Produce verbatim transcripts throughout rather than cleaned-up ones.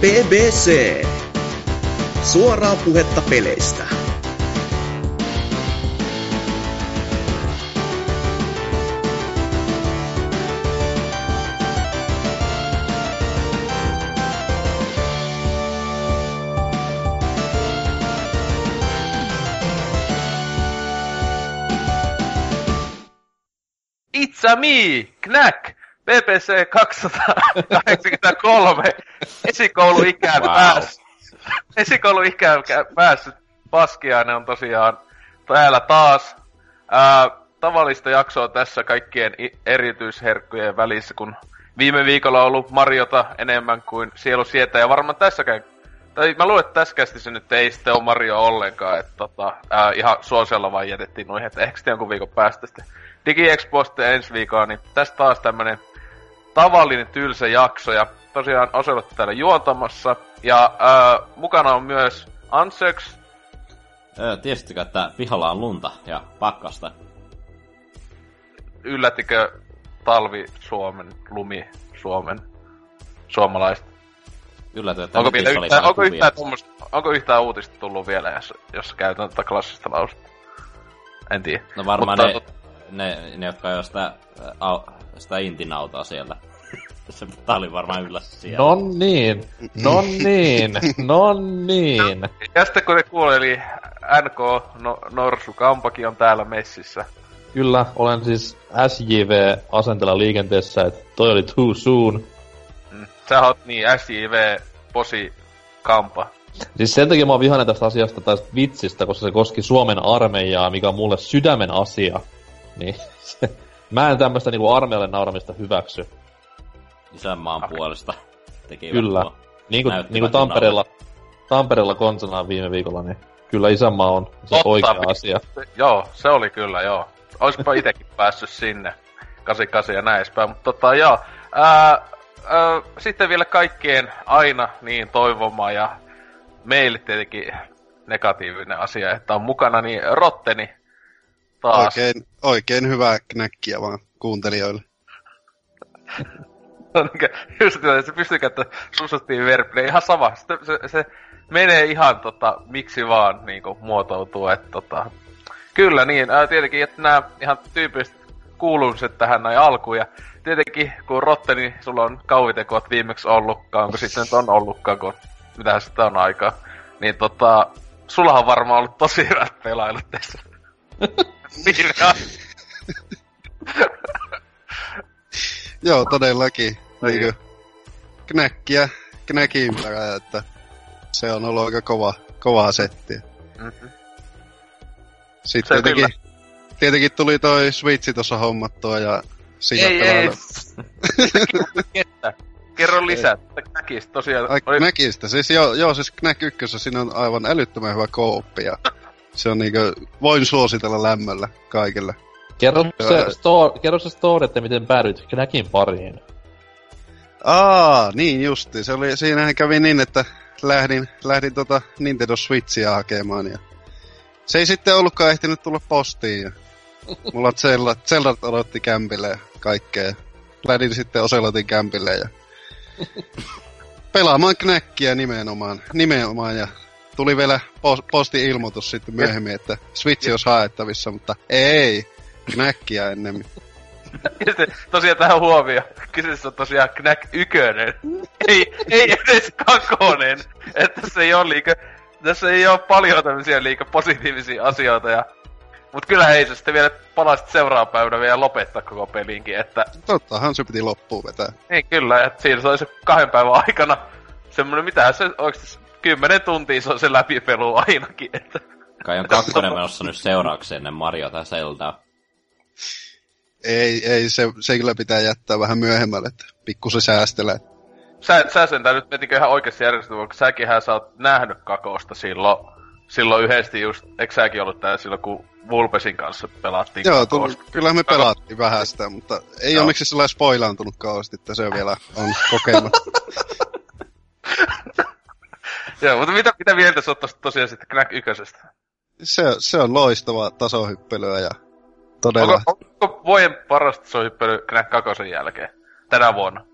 P B C. Suoraa puhetta peleistä. It's me, Knack! B B C kaksisataakahdeksankymmentäkolme esikouluikään wow. päässyt. Esikouluikään päässyt Paskiainen on tosiaan täällä taas. Ää, tavallista jaksoa tässä kaikkien erityisherkkujen välissä, kun viime viikolla on ollut Mariota enemmän kuin sielu sietää. Ja varmaan tässäkään, tai mä luulen, että tässä käsissä nyt ei sitten ole Mario ollenkaan. Että tota, ää, ihan suosiolla vaan jätettiin noihin, että ehkä sitten jonkun viikon päästä sitten DigiExposta ensi viikolla, niin tässä taas tämmönen tavallinen tylsä jakso, ja tosiaan Oselot täällä juontamassa, ja öö, mukana on myös Ansex. Öö, tiesittekö, että pihalla on lunta ja pakkasta? Yllättikö talvi Suomen, lumi Suomen, suomalaiset? Yllätty, että onko, yhtä, oli onko, yhtään tuommoista, onko yhtään uutista tullut vielä, jos, jos käytän tätä klassista lausta? En tiedä. No varmaan mutta, ne... Ne, ne, jotka ei ole sitä, au, sitä intinautaa siellä. Se oli varmaan yllä siellä. No niin, no niin, no niin. Ja sitten kun ne kuulee, eli N K no, Norsu Kampakin on täällä messissä. Kyllä, olen siis S J V-asenteella liikenteessä, että toi oli too soon. Sä oot niin S J V-posi Kampa. Siis sen takia mä oon vihainen tästä asiasta tai vitsistä, koska se koski Suomen armeijaa, mikä on mulle sydämen asia. Niin, se, mä en tämmöstä niinku armeijalle nauramista hyväksy. Isänmaan puolesta tekee. Kyllä. Niinku, niinku Tampereella, Tampereella konsanaan viime viikolla, niin kyllä isänmaa on se totta, oikea vi- asia. Se, joo, se oli kyllä, joo. Oispa itekin päässyt sinne, kahdeksankymmentäkahdeksan ja näin edespäin, mutta tota joo. Ää, ää, sitten vielä kaikkien aina niin toivomaan ja meille tietenkin negatiivinen asia, että on mukana niin Rotteni. Oikein, oikein hyvää knäkkiä vaan kuuntelijoille. Just niin, se pystyy käyttämään susuttiin verbille. Ihan sama. Se, se, se menee ihan tota, miksi vaan niin kuin, muotoutuu. Et, tota. Kyllä niin. Ää, tietenkin, että nämä ihan tyypilliset kuulumiset tähän näin alkuun. Ja tietenkin, kun Rotteni, niin sulla on kauvitekot viimeksi ollutkaan, kun sitten on ollutkaan, kun mitähän sitä on aikaa. Niin tota, sullahan on varmaan ollut tosi hyvät pelailut tässä. Joo, todellakin. Niin knäkkiä, knäkin perään, että se on ollut aika kova, kovaa settiä. Mm-hmm. Sitten tietenkin, tietenkin tuli toi Switchi tuossa hommattua ja siinä ei, ei, ei. Kerro lisää, knäkistä tosiaan. Ai, oli... knäkistä, siis joo, joo siis knäk ykkössä siinä on aivan älyttömän hyvä kooppi ja se on niinkö, voin suositella lämmöllä kaikille. Kerro se, sto- kerro se story, että miten päädyit Knackin pariin. Aa, niin justiin. Se oli, siinähän kävi niin, että lähdin, lähdin tota Nintendo Switchiä hakemaan. Ja se ei sitten ollutkaan ehtinyt tulla postiin. Ja mulla Zeldat odotti kämpille ja kaikkea. Lähdin sitten Oselotin kämpille ja pelaamaan Knackia nimenomaan. nimenomaan ja tuli vielä posti-ilmoitus sitten myöhemmin, että Switchi olisi haettavissa, mutta ei, Knackia ennemmin. Ja sitten tosiaan tähän huomioon, kyseessä on tosiaan Knack ykönen, ei, ei edes kakonen, että tässä ei ole, liikä, tässä ei ole paljon tämmöisiä liikä positiivisia asioita, ja, mutta kyllä ei se sitten vielä palasit seuraavan päivänä vielä lopettaa koko pelinkin, että... Tottahan se piti loppuun vetää. Niin kyllä, että siinä se olisi kahden päivän aikana semmoinen, mitähän se oikeasti... Kymmenen tuntia se on se läpipelu ainakin, että... Kai on kakkonen menossa nyt seuraavaksi ennen Mariota Zeldaa. Ei, ei, se, se kyllä pitää jättää vähän myöhemmälle, että pikkusen säästelee. Sä, sä sentään nyt metikö ihan oikeassa järjestelmässä, kun säkinhän sä oot nähnyt kakosta silloin, silloin yhdesti just, eikö säkin ollut täällä silloin, kun Vulpesin kanssa pelattiin joo, kakosta? Joo, kyllähän me pelattiin vähän sitä, mutta ei joo. Onneksi sellainen spoilaantunut kaosti, että se vielä on kokematta. Joo, mutta mitä, mitä mieltä sä oot tosiaan sitten Knack ykösestä? Se, se on loistavaa tasohyppelyä ja todella... Onko, onko vuoden paras tasohyppely Knack kakosen jälkeen? Tänä vuonna?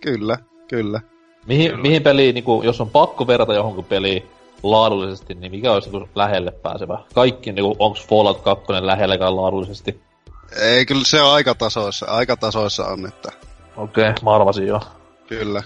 Kyllä, kyllä. Mihin, mihin peliin, niin kun, jos on pakko verrata johonkin peliin laadullisesti, niin mikä olisi niin lähelle pääsevä? Kaikki, niin onks Fallout kaksi lähellekään laadullisesti? Ei, kyllä se on aikatasoissa. Aikatasoissa on, että... Okei, okay, mä arvasin jo. Kyllä.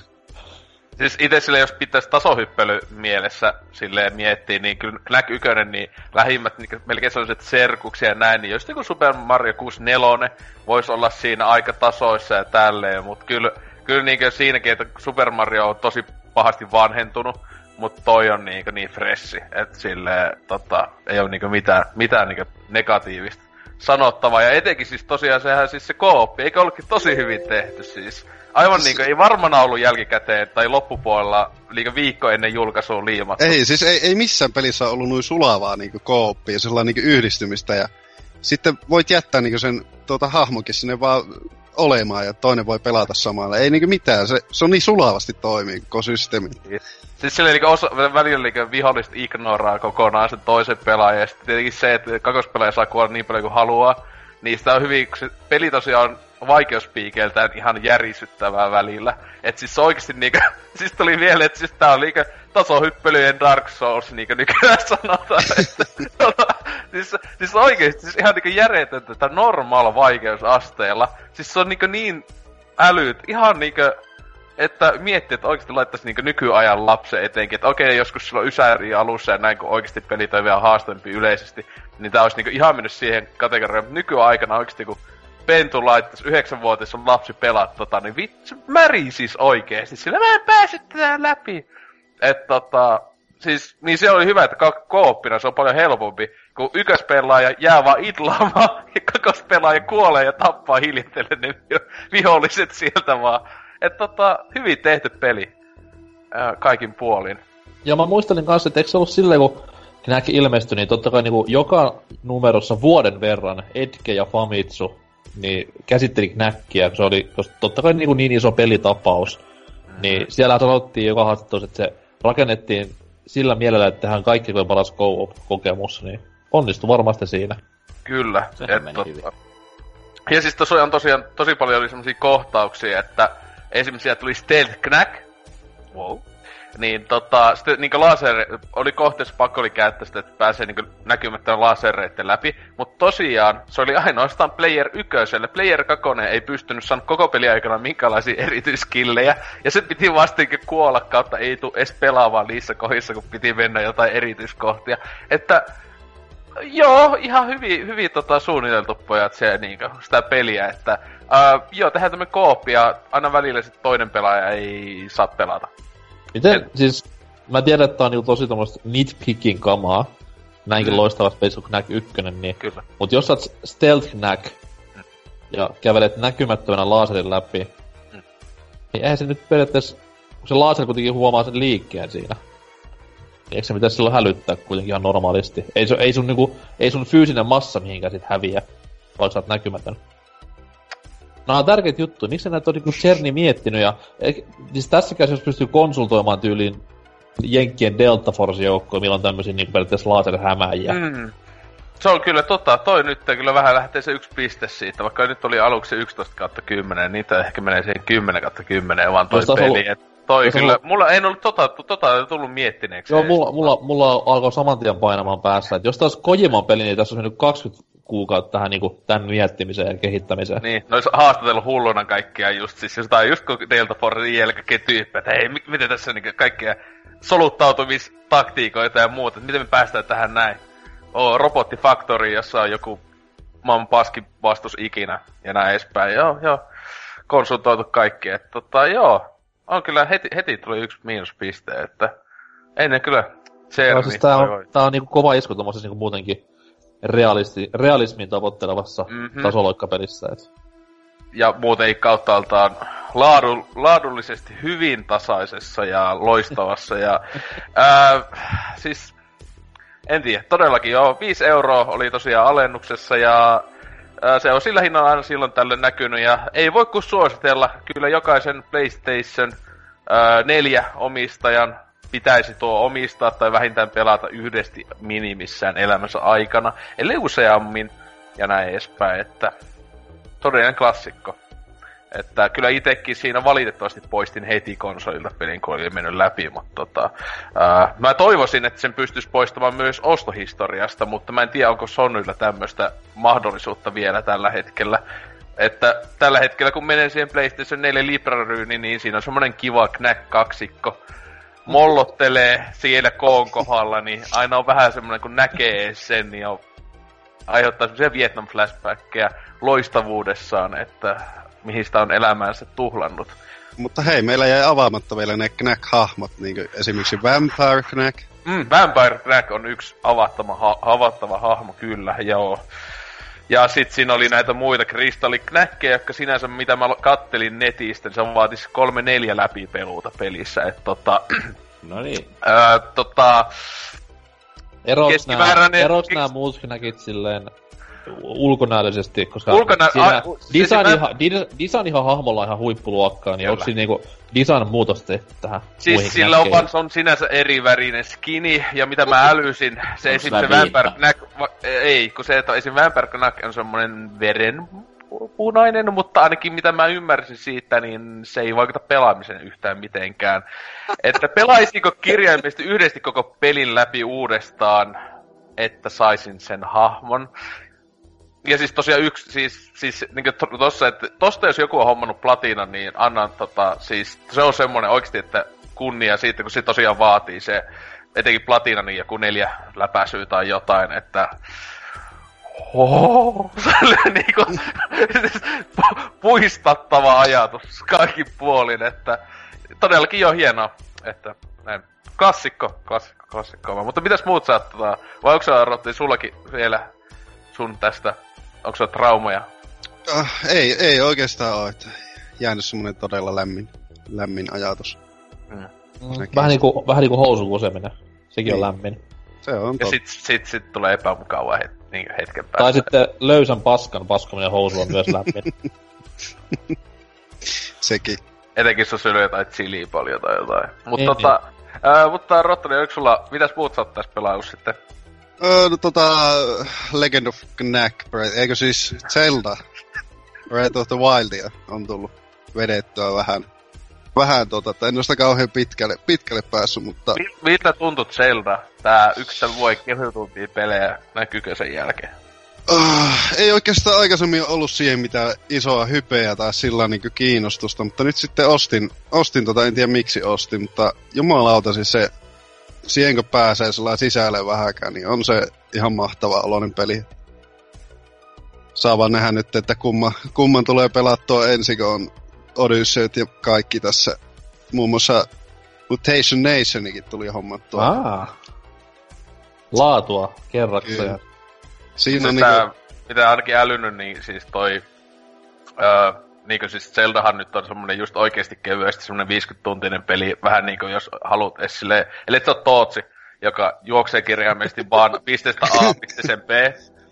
Siis itse silleen, jos pitäisi tasohyppely mielessä silleen miettiä, niin kyllä Black yksi, niin lähimmät niin melkein sellaiset serkuksia ja näin, niin jos joku Super Mario kuusikymmentäneljä voisi olla siinä aikatasoissa ja tälleen, mutta kyllä, kyllä niin siinäkin, että Super Mario on tosi pahasti vanhentunut, mutta toi on niin, niin freshi, että silleen tota, ei ole niin mitään, mitään niin negatiivista sanottavaa. Ja etenkin siis tosiaan sehän siis se kooppi, eikä ollutkin tosi hyvin tehty siis. Aivan niinkö, ei varmana ollut jälkikäteen tai loppupuolella liikaa viikko ennen julkaisua liimattu. Ei, siis ei, ei missään pelissä ollut noin sulavaa niinku kooppia ja sellainen niinku yhdistymistä. Ja sitten voit jättää niinku sen tuota, hahmonkin sinne vaan olemaan ja toinen voi pelata samalla. Ei niinku mitään, se, se on niin sulavasti toimii koko systeemi. Siis silleen niinku osa, välillä niinku viholliset ignoraa kokonaan sen toisen pelaajan. Ja sitten tietenkin se, että kakkospelaaja saa kuolla niin paljon kuin haluaa. Niistä on hyvin, kun se peli tosiaan on vaikeuspiikeiltään ihan järisyttävää välillä. Et siis oikeesti niinkö... Siis tuli mieleen, et siis tää on niinkö tasohyppelyjen Dark Souls niinkö nykyään sanotaan. Että, siis, siis oikeesti siis ihan niinkö järjetöntä, että normaal vaikeusasteella. Siis se on niinkö niin älyt, ihan niinkö... Että miettii, että oikeesti laittaisi niinkö nykyajan lapsen etenkin. Että okei, joskus silloin ysäri alussa ja näin, kun oikeesti pelit on vielä haastavampi yleisesti. Niin tää ois niinkö ihan mennyt siihen kategoriaan. Mut nykyaikana oikeesti kun... Pentu laittaisi yhdeksänvuotias on lapsi pelata tota, niin vitsi, märi siis oikeesti, sillä mä en pääse tätä läpi. Et tota, siis, niin se oli hyvä, että kooppina se on paljon helpompi, kun ykös pelaaja jää vaan itlaamaan, ja kakos pelaaja kuolee ja tappaa hiljatellen ne viholliset sieltä vaan. Et tota, hyvin tehty peli, ää, kaikin puolin. Ja mä muistelin kanssa, että eikö se ollut silleen, kun nämäkin ilmestyi, niin totta kai niin joka numerossa vuoden verran Edge ja Famitsu niin käsitteli Knackia, kun se oli totta kai niin, niin iso pelitapaus. Mm-hmm. Niin siellä sanottiin joka haastattelussa, että se rakennettiin sillä mielellä, että tehdään kaikki kuin paras co-op-kokemus, niin onnistui varmasti siinä. Kyllä. Sehän meni hyvin. Ja siis tosiaan, tosiaan tosi paljon oli semmosia kohtauksia, että esimerkiksi siellä tuli Stealth Knack. Wow. Niin tota, sitten niinku laser, oli kohteessa pakko oli käyttää sitä, että pääsee niinku näkymättömän lasereitten läpi. Mut tosiaan, se oli ainoastaan Player ykköselle. Player kakkonen ei pystynyt saanut koko peli aikana minkälaisia erityiskillejä. Ja se piti vastinkin kuolla kautta, ei tuu edes pelaamaan niissä kohdissa, kun piti mennä jotain erityiskohtia. Että, joo, ihan hyvin, hyvin tota, suunniteltu pojat siellä niinku, sitä peliä, että ää, joo, tehdään tämmönen koopi ja aina välillä sit toinen pelaaja ei saa pelata. Miten, en... siis, mä tiedän, että tää on niinku tosi tommoista nitpicking kamaa, näinkin mm. loistava Space Knack yksi, niin... Kyllä. Mut jos sä oot Stealth Knack, mm. ja kävelet näkymättömänä laserin läpi, mm. niin eihän se nyt periaatteessa, kun se laser kuitenkin huomaa sen liikkeen siinä. Niin eikö se pitäis silloin hälyttää kuitenkin ihan normaalisti? Ei sun, ei sun niinku, ei sun fyysinen massa mihinkään sit häviä, vaikka sä oot näkymätön. Nämä on tärkeitä juttuja. Miksi näitä on niinku Cerni miettinyt? Ja, siis tässäkään jos pystyy konsultoimaan tyyliin Jenkkien Delta Force-joukkoja, milloin on tämmöisiä niin periaatteessa laserhämäjiä. Mm. Se on kyllä tota. Toi nyt kyllä vähän lähtee se yksi piste siitä. Vaikka nyt oli aluksi yksitoista kautta kymmenen, niin tämä ehkä menee siihen kymmenen kautta kymmenen, vaan toi peli. Ollut, et toi kyllä, ollut... mulla ei ollut tota, tota tullut miettineeksi. Joo, mulla, mulla, mulla alkoi saman tien painamaan päässä. Et jos taas Kojiman peli, niin tässä on mennyt kaksikymmentä kuukautta tähän niinku tän miettimiseen ja kehittämiseen. Niin, no olisi haastatellut hulluna kaikkia just siis, jos tää on just kun Delta Forcein jälkeen tyyppiä, että hei, miten tässä on niinku kaikkia soluttautumistaktiikoita ja muuta, että miten me päästään tähän näin. Oo, robottifaktori, jossa on joku maailman paskin vastus ikinä ja näin edespäin. Joo, joo, konsultoitu kaikki, että tota joo, on kyllä heti, heti tuli yksi miinuspiste, että ennen kyllä Cerni. No, siis tää on, on, tää on niinku kova isku tommosessa niinku muutenkin realisti, realismin tavoittelevassa mm-hmm. tasoloikkapelissä. Et. Ja muuten kauttaaltaan laadu, laadullisesti hyvin tasaisessa ja loistavassa. ja, ää, siis, en tiedä, todellakin joo. viisi euroa oli tosiaan alennuksessa ja ää, se on sillä hinnalla aina silloin tällöin näkynyt. Ja ei voi kuin suositella, kyllä jokaisen PlayStation ää, neljä omistajan pitäisi tuo omistaa tai vähintään pelata yhdesti minimissään elämänsä aikana, eli useammin ja näin edespäin, että todellinen klassikko. Että kyllä itekin siinä valitettavasti poistin heti konsolilta pelin, kun oli mennyt läpi, mutta tota, ää, mä toivoisin, että sen pystyisi poistamaan myös ostohistoriasta, mutta mä en tiedä, onko Sonylla tämmöistä mahdollisuutta vielä tällä hetkellä. Että tällä hetkellä, kun menen siihen PlayStation neljä Libraryyniin, niin siinä on semmoinen kiva Knack-kaksikko. Mollottelee siellä koon kohdalla, niin aina on vähän semmoinen, kun näkee sen, niin on, aiheuttaa semmoisia Vietnam-flashbackkejä loistavuudessaan, että mihin sitä on elämäänsä tuhlannut. Mutta hei, meillä jäi avaamatta vielä ne Knack-hahmot, niin kuin esimerkiksi Vampire Knack. Mm, Vampire Knack on yksi avattava, ha- avattava hahmo, kyllä, joo. Ja sit siinä oli näitä muita kristalliknäkkejä, jotka sinänsä, mitä mä kattelin netistä, niin se vaatisi kolme neljä läpipeluuta pelissä, että tota... No niin. Öö, tota... Eroks nää muut näkit silleen ulkonäöllisesti, koska Ulkonä... siinä designihan mä... hahmolla ihan huippuluokkaa, niin onko siinä niinku design muutos tähän? Siis sillä on, on sinänsä eri värinen skini, ja mitä mä älysin, se esim. se Vampire Knack, ei, kun se, että esim. Vampire Knack on semmonen verenpunainen, mutta ainakin mitä mä ymmärsin siitä, niin se ei vaikuta pelaamiseen yhtään mitenkään. Että pelaisinko kirjaimesti yhdesti koko pelin läpi uudestaan, että saisin sen hahmon? Ja siis tosiaan yksi, siis, siis niinku tossa, että tosta jos joku on hommannut platinan, niin annan tota, siis se on semmoinen oikeesti, että kunnia siitä, kun se tosiaan vaatii se, etenkin platina, niin joku neljä läpäisyä tai jotain, että ohohoho, se oli niinku siis puistattava ajatus kaikin puolin, että todellakin jo hienoa, että näin. Klassikko, klassikko, klassikko, mutta mitäs muut saattaa, vai onko sä Rotti sullakin vielä sun tästä? Onko se traumaja? Oh, ei, ei oikeastaan ole. Jäänyt semmoinen todella lämmin, lämmin ajatus. Mm. Vähän niinku, vähän niinku housun kuseminen. Sekin on lämmin. Se on ja sit, sit, sit tulee epämukavaa het, niin hetken päästä. Tai sitten löysän paskan paskominen housu on myös lämmin. Sekin. Etenkin jos syö jotain chiliä paljon tai jotain. Mut niin, tota, niin. Ää, mutta Rottoni, onko sulla, mitäs muut sä oot tässä pelailu sitten? Öö, no, tota... Legend of Knack, eikö siis Zelda Breath of the Wildia on tullut vedettyä vähän. Vähän tota, että en ole sitä kauhean pitkälle, pitkälle päässyt, mutta... Miltä tuntut Zelda? Tää yksän vuoden kehytuntia pelejä, näkyykö sen jälkeen? Uh, ei oikeastaan aikaisemmin ollut siihen mitään isoa hypeä tai sillä niinku kiinnostusta, mutta nyt sitten ostin, ostin tota, en tiedä miksi ostin, mutta jumalauta siis se... Siihen kun pääsee sellainen sisälle vähäkään, niin on se ihan mahtava oloinen peli. Saa vaan nähdä nyt, että kumman, kumman tulee pelattua ensi, kun on Odysseyt ja kaikki tässä. Muun muassa Mutation Nationikin tuli hommattua. Aa, laatua kerrakseen. Siinä on niin kuin... Mitä ainakin älynyt, niin siis toi... Öö... Niinkö siis Zeldahan nyt on semmonen just oikeesti kevyesti semmonen viisikymmentätuntinen peli, vähän niinku jos haluat silleen, eli et se on Tootsi, joka juoksee kirjaimellisesti vaan pisteestä A pisteeseen B,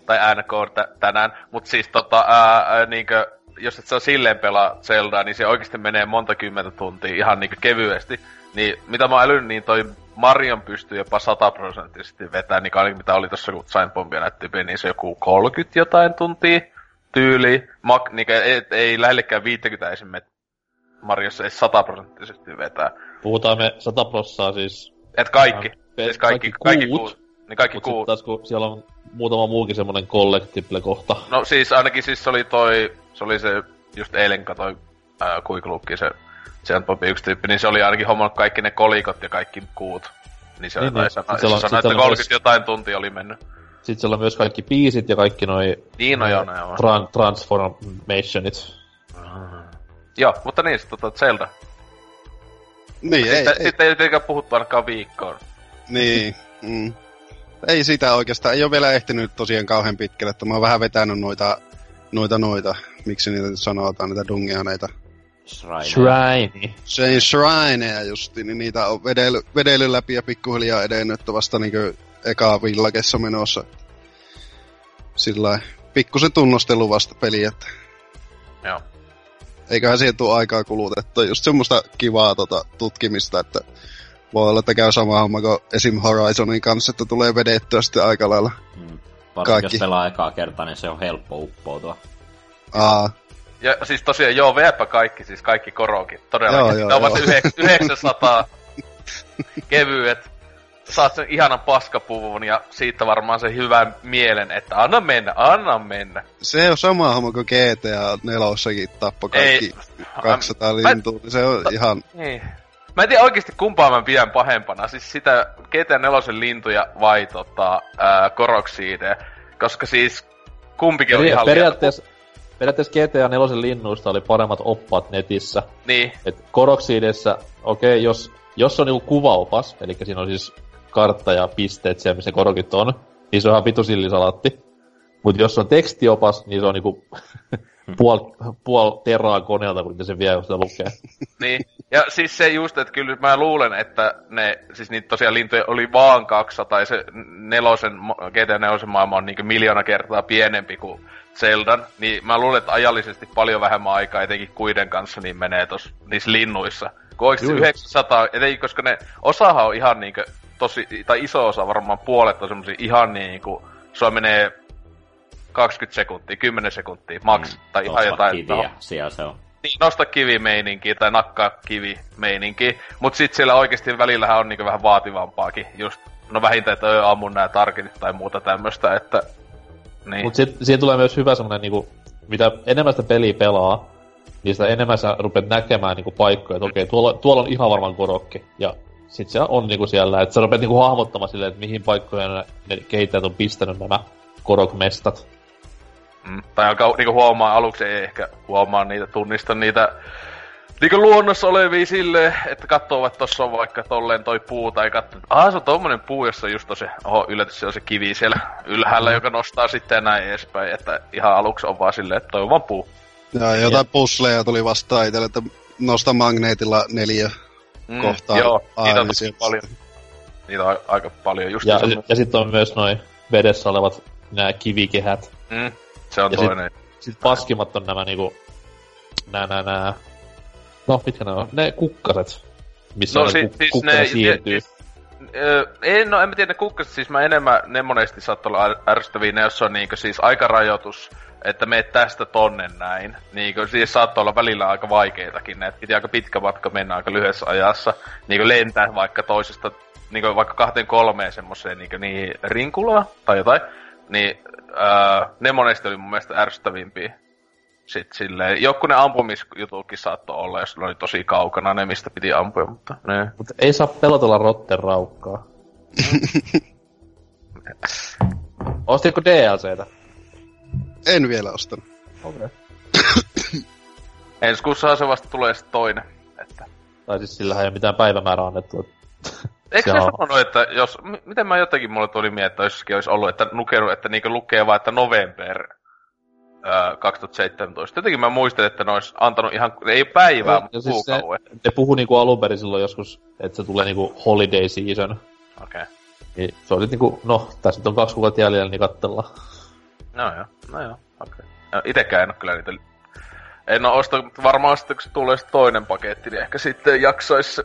tai N K tänään, mut siis tota, ää, niinkö, jos et saa silleen pelaa Zeldaa, niin se oikeesti menee monta kymmentä tuntia ihan niinkö kevyesti, niin mitä mä älyn, niin toi Marion pystyy jopa sataprosenttisesti vetää, niin ainakin mitä oli tossa kun Signbombia näytti, niin se joku kolmekymmentä jotain tuntia, tyyli, mak, niin ei, ei lähellekään viisikymmentä esimerkiksi Mariossa ei sataprosenttisesti vetää. Puhutaan me sataprossaa siis... Et kaikki. Pe- siis kaikki, kaikki kuut. kuut. Niin kaikki mut kuut. Taas, kun siellä on muutama muukin semmonen collectible kohta. No siis ainakin siis oli toi, se oli se just eilen katoi ää, Kuiklukki, se Sianpopi yksi tyyppi, niin se oli ainakin hommannut kaikki ne kolikot ja kaikki kuut. Niin se niin, oli niin, tai sanoi, että kolmekymmentä myös... jotain tuntia oli mennyt. Sitten siellä on myös kaikki biisit ja kaikki noi niin, no, joo, no, joo. Tran- transformationit. Mm. Joo, mutta niin, sit tota Zelda. Niin, sitten, ei, sitten ei. Sitten ei tietenkään puhuttu ainakaan viikkoon. Niin, mm. Ei sitä oikeastaan, ei ole vielä ehtinyt tosiaan kauhean pitkälle, että mä oon vähän vetänyt noita, noita, noita, miksi niitä sanotaan, niitä dungianeita. Shrine. Shrine. Shrineja justi, niin niitä on vedellyt vedely läpi ja pikkuhiljaa edennyt, että vasta niinkö... Eka villakessa menossa. Sillain pikkusen tunnostelu vasta peliä. Joo. Eiköhän siihen tuu aikaa kulutettua. Just semmoista kivaa tota, tutkimista, että voi olla, että käy sama homma kuin esim. Horizonin kanssa, että tulee vedettyä sitten aika lailla. Mm. Varsinkin jos pelaa ekaa kertaa, niin se on helppo uppoutua. Aa. Ja siis tosiaan, joo, veäpä kaikki, siis kaikki korokin. Todellakin. Joo, joo, joo. yhdeksänsataa kevyet. Saat sen ihanan paskapuvun ja siitä varmaan se hyvän mielen, että anna mennä, anna mennä. Se on sama homma kuin G T A neljässäkin tappoi kaikki ei, kaksisataa lintua, niin se on ta, ihan... Niin. Mä en tiedä oikeesti kumpaa mä pidän pahempana, siis sitä G T A neljän lintuja vai tota, ää, Koroksiideä, koska siis kumpikin on ihan... Periaatteessa, periaatteessa G T A neljän linnuista oli paremmat oppaat netissä. Niin. Et Koroksiidessä, okei, okay, jos, jos on joku kuvaopas, eli siinä on siis... kartta ja pisteet siellä, missä korokit on, niin se on ihan vitu sillisalaatti. Mut jos on tekstiopas, niin se on niinku puol, puol teraa koneelta, kun se vie, jos se lukee. Niin, ja siis se just, että kyllä mä luulen, että ne, siis niitä tosiaan lintuja oli vaan kaksisataa, ja se nelosen, G T A neljä maailma on niinku miljoona kertaa pienempi kuin Zeldan, niin mä luulen, että ajallisesti paljon vähemmän aikaa, etenkin kuiden kanssa, niin menee tossa niissä linnuissa. Kun oikeesti yhdeksänsataa, etenkin, koska ne osahan on ihan niinku tosi, tai iso osa, varmaan puolet on semmosia ihan niinku, se menee kaksikymmentä sekuntia, kymmenen sekuntia maks, mm, tai ihan jotain. Nosta kiviä, siellä se on. Niin, nosta kivimeininkiä tai nakkaa kivimeininkiä, mut sit siellä oikeesti välillähän on niinku vähän vaativampaakin, just, no vähintään, että öö, ammun nää targetit tai muuta tämmöstä, että, niin. Mut sit, siihen tulee myös hyvä semmonen niinku, mitä enemmän sitä peliä pelaa, niin sitä enemmän sä rupeat näkemään niinku paikkoja, että okei, okay, tuolla, tuolla on ihan varmaan korokki, ja sit se on niinku siellä, että sä rupeat niinku hahmottamaan silleen, että mihin paikkoihin ne kehittäjät on pistänyt nämä korokmestat. Mm, tai alkaa niinku huomaa aluksi, ei ehkä huomaa niitä, tunnista niitä niinku luonnossa olevia silleen, että katsoo, että tossa on vaikka tolleen toi puu, tai katsoo, että aha, se on tommonen puu, jossa on just tosi, oho, yllätys, se on se kivi siellä ylhäällä, joka nostaa sitten näin edespäin, että ihan aluksi on vaan silleen, että toi on vaan puu. Joo, jotain ja pusleja tuli vastaan itselle, että nosta magneetilla neljä. Mm, kohtaan. Joo, niitä on paljon. Niitä on aika paljon. Just ja ja sitten on myös noi vedessä olevat nämä kivikehät. Mm, se on ja toinen. Sitten sit paskimmat on nämä niinku... Nää, nää, nää... No, mitkä nämä on? Ne kukkaset. Missä no, on si- ku- siis ne siirtyy. Öö, ei, no en mä tiedä, ne kukkaset. Siis mä enemmän, ne monesti saattaa olla ärsyttäviä. Ne, jos on niinku siis aikarajoitus, että meet tästä tonne näin. Niinku, siis saattaa olla välillä aika vaikeitakin, että piti aika pitkä matka mennä aika lyhyessä ajassa. Niinku lentää vaikka toisesta, niinku vaikka kahteen kolmeen semmoseen niinku niin rinkulaa tai jotain. Niin öö, ne monesti oli mun mielestä ärsyttävimpiä. Sit silleen, joku ne ampumisjutuukin saattoi olla, jos ne oli tosi kaukana ne, mistä piti ampua, mutta ne. Mut ei saa pelotella rotten raukkaa. Ostitko D L C:tä? En vielä ostanut. Okei. Okay. Ensi kuussahan se vasta tulee sit toinen. Että... Tai siis sillähän ei mitään päivämäärää annettu. Eikö se sanonut, että jos... Miten mä jotenkin mulle tuli mieltä, että jossakin olisi ollut, että nukenut, että niinku lukee vaan, että november äh, kaksituhattaseitsemäntoista. Jotenkin mä muistelin, että ne olisi antanut ihan... Ei päivää, no, mutta siis kuukauden. Se, ne puhuu niinku alun perin silloin joskus, että se tulee niinku holiday season. Okei. Okay. Niin se on sit niinku... No, tässä nyt on kaksi kuukautta jäljellä, niin kattellaan. No joo, no joo, okei. Okay. Itekään en oo kyllä niitä... En oo ostanut, mutta varmaan sitten kun se tulee toinen paketti, niin ehkä sitten jaksais se...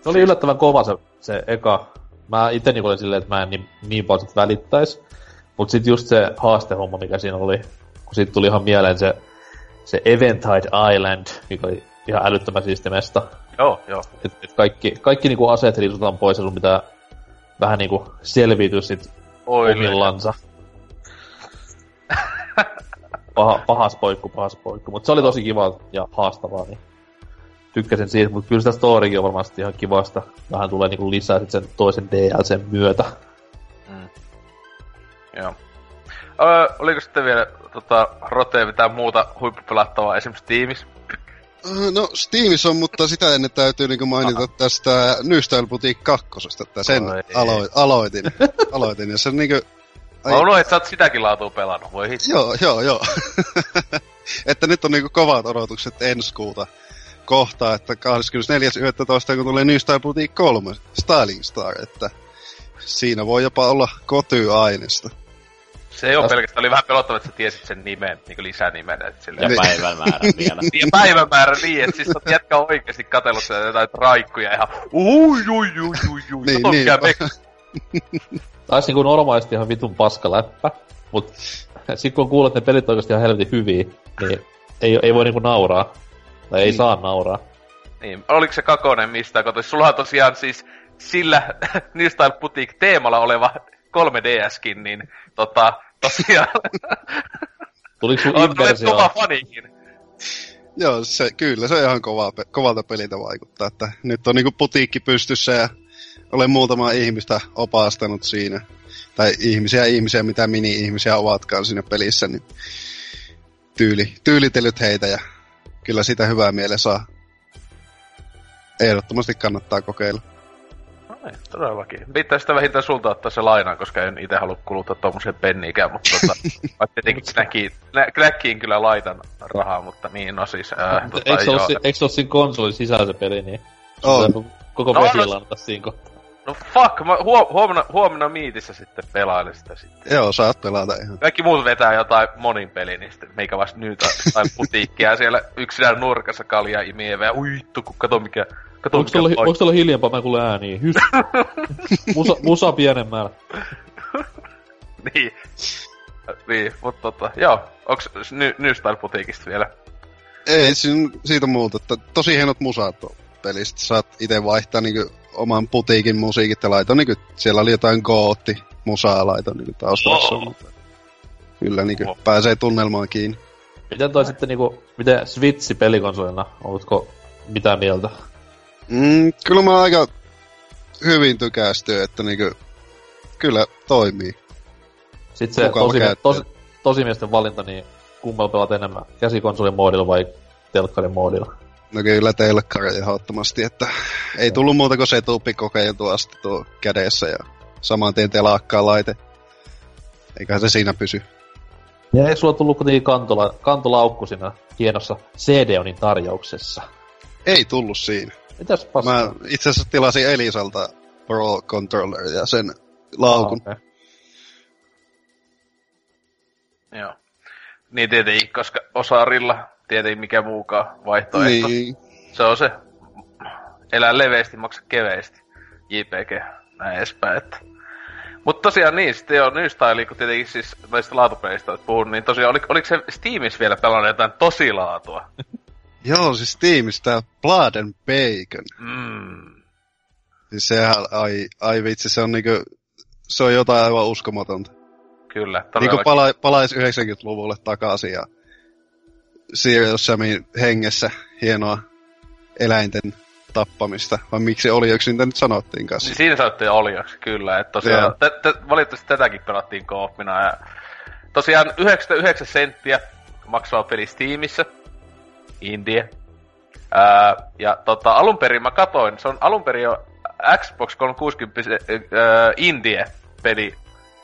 Se oli yllättävän kova se, se eka. Mä ite niin olin silleen, että mä en niin, niin paljon sit välittäis. Mut sit just se haastehomma, mikä siinä oli, kun sit tuli ihan mieleen se... Se Eventide Island, mikä oli ihan älyttömän siisti mesta. Joo, joo. Et, et kaikki, kaikki niinku aseet riisutaan pois, ja sun pitää vähän niinku selviytyä sit Oille. omillansa. Paha, pahas poikku, pahas poikku. Mut se oli tosi kiva ja haastavaa, niin tykkäsin siitä. Mut kyllä sitä storykin on varmasti ihan kivasta. Vähän tulee niinku lisää sit sen toisen D L C:n myötä. Mm. Joo. Öö, oliko sitten vielä tota, Rotea mitään muuta huippupelattavaa esimerkiksi Steamis? No Steamis on, mutta sitä ennen täytyy niinku mainita Aha. tästä New Style Boutique kakkosesta. Että sen alo- aloitin. aloitin ja se niinku... Ai... Mä unohdin, että sä oot sitäkin laatua pelannut, voi hittaa. Joo, joo, joo. Että nyt on niinku kovat odotukset ensi kuuta kohtaa, että kahdeskymmenesneljäs yhdestoista kun tulee New Style Boutique kolme, Styling Star, että siinä voi jopa olla kotyainesta. Se ei oo Täs... pelkästään, oli vähän pelottava, että sä tiesit sen nimen, niinku lisänimen, että silleen... Ja päivämäärän vielä. Ja päivämäärän niin, että siis sä oot jätkä oikeesti katsellut sen jotain raikkuja ihan... Ui, ui, ui, ui, ui, niin, niin, taisi niinku normaalisti ihan vitun paskaläppä, mut sit kun kuulet ne pelit oikeesti ihan helvetin hyviä, niin ei, ei voi niinku nauraa. Tai ei niin. saa nauraa. Niin, oliko se kakonen mistään? Kato, sulla on tosiaan siis sillä New Style Boutique -teemalla oleva kolme D S:kin, niin tota, tosiaan... Tuliko sun inversioon? Olet kova fanikin. Joo, se, kyllä se ihan kova, kovalta peliltä vaikuttaa, että nyt on niinku putiikki pystyssä ja olen muutama ihmistä opastanut siinä. Tai ihmisiä ihmisiä, mitä mini-ihmisiä ovatkaan siinä pelissä, niin tyyli, tyylitellyt heitä ja kyllä sitä hyvää mieleen saa. Ehdottomasti kannattaa kokeilla. No niin, todellakin. Pitää sitä vähintään sulta ottaa se lainaan, koska en itse halua kuluttaa tommosia penniikään, mutta tota, tietenkin sinäkin, Knäkkiin kyllä laitan rahaa, mutta niin, no siis... Äh, tota, eikö se ole siinä konsolin sisällä se peli, niin on. Koko peli no, lainata siinä kohtaa. No fuck, mä huom- huomenna, huomenna miitissä sitten pelailen sitä sitten. Joo, saat pelata ihan. Kaikki muut vetää jotain monin peliä, niin sitten meikä vasta nyytä tai putiikkia siellä yksinään nurkassa kaljaa imieveä. Uittu, kun kato mikä... Kato onks mikä toi... Onks hiljempaa, mä kuulen ääniä? Hys... musa, musa pienemmällä. niin. Niin, mut tota, joo. Onks New, New Style Putiikista vielä? Ei, sin, siitä muuta. Tosi hienot musaat on pelistä. Saat ite vaihtaa niinku... oman putiikin musiikit ja laitoin niinku, siellä oli jotain gootti-musaa laitoin niinku taustassa. Oh. Kyllä niinku oh. pääsee tunnelmaan kiinni. Miten toi sitten niinku, miten Switchi pelikonsolina, oletko mitään mieltä? Mm, kyllä mä aika hyvin tykästyy, että niinku, kyllä toimii. Sitten se tosi, tosi, tosimiesten valinta, niin kummalla pelaat enemmän, käsikonsolin moodilla vai telkkarin moodilla? No kyllä telkkari ehdottomasti, että ei tullut muuta kuin setupi kokeiltu asti tuo kädessä ja saman tien telakkaa laite. Eiköhän se siinä pysy. Ja ei sulla tullut kuitenkin kantola, kantolaukku siinä hienossa C D-onin tarjouksessa? Ei tullut siinä. Mitäs paskaa? Mä itse asiassa tilasin Elisalta Pro Controller ja sen laukun. Ah, okay. Joo. Niin tietenkin, koska osarilla... Tietenkin mikä muukaan vaihtoehto. Niin. Se on se. Elää leveästi, maksa keveästi. J P G. Näin edespäin. Että. Mut tosiaan niin, sitten jo New Style, kun tietenkin siis näistä laatupeleistä olet puhunut, niin tosiaan oliko, oliko se Steamissa vielä pelannut jotain tosilaatua? Joo, siis Steamissa tää Blood and Bacon. Mm. Siis sehän, ai, ai vitsi, se on niinku, se on jotain aivan uskomatonta. Kyllä, todellakin. Niinku pala, palais yhdeksänkymmentäluvulle takaisin ja Serious Samin hengessä hienoa eläinten tappamista. Vai miksi olioksi niitä nyt sanottiin kanssa? Niin siinä sanottiin olioksi, kyllä. Että tosiaan, t- t- valitettavasti tätäkin pelattiin co-opina. Ja tosiaan yhdeksänkymmentäyhdeksän senttiä maksaa peli Steamissa. Indie. Ää, ja tota, alun perin mä katoin, se on alun perin jo Xbox kolmesataakuusikymmentä ää, Indie-peli.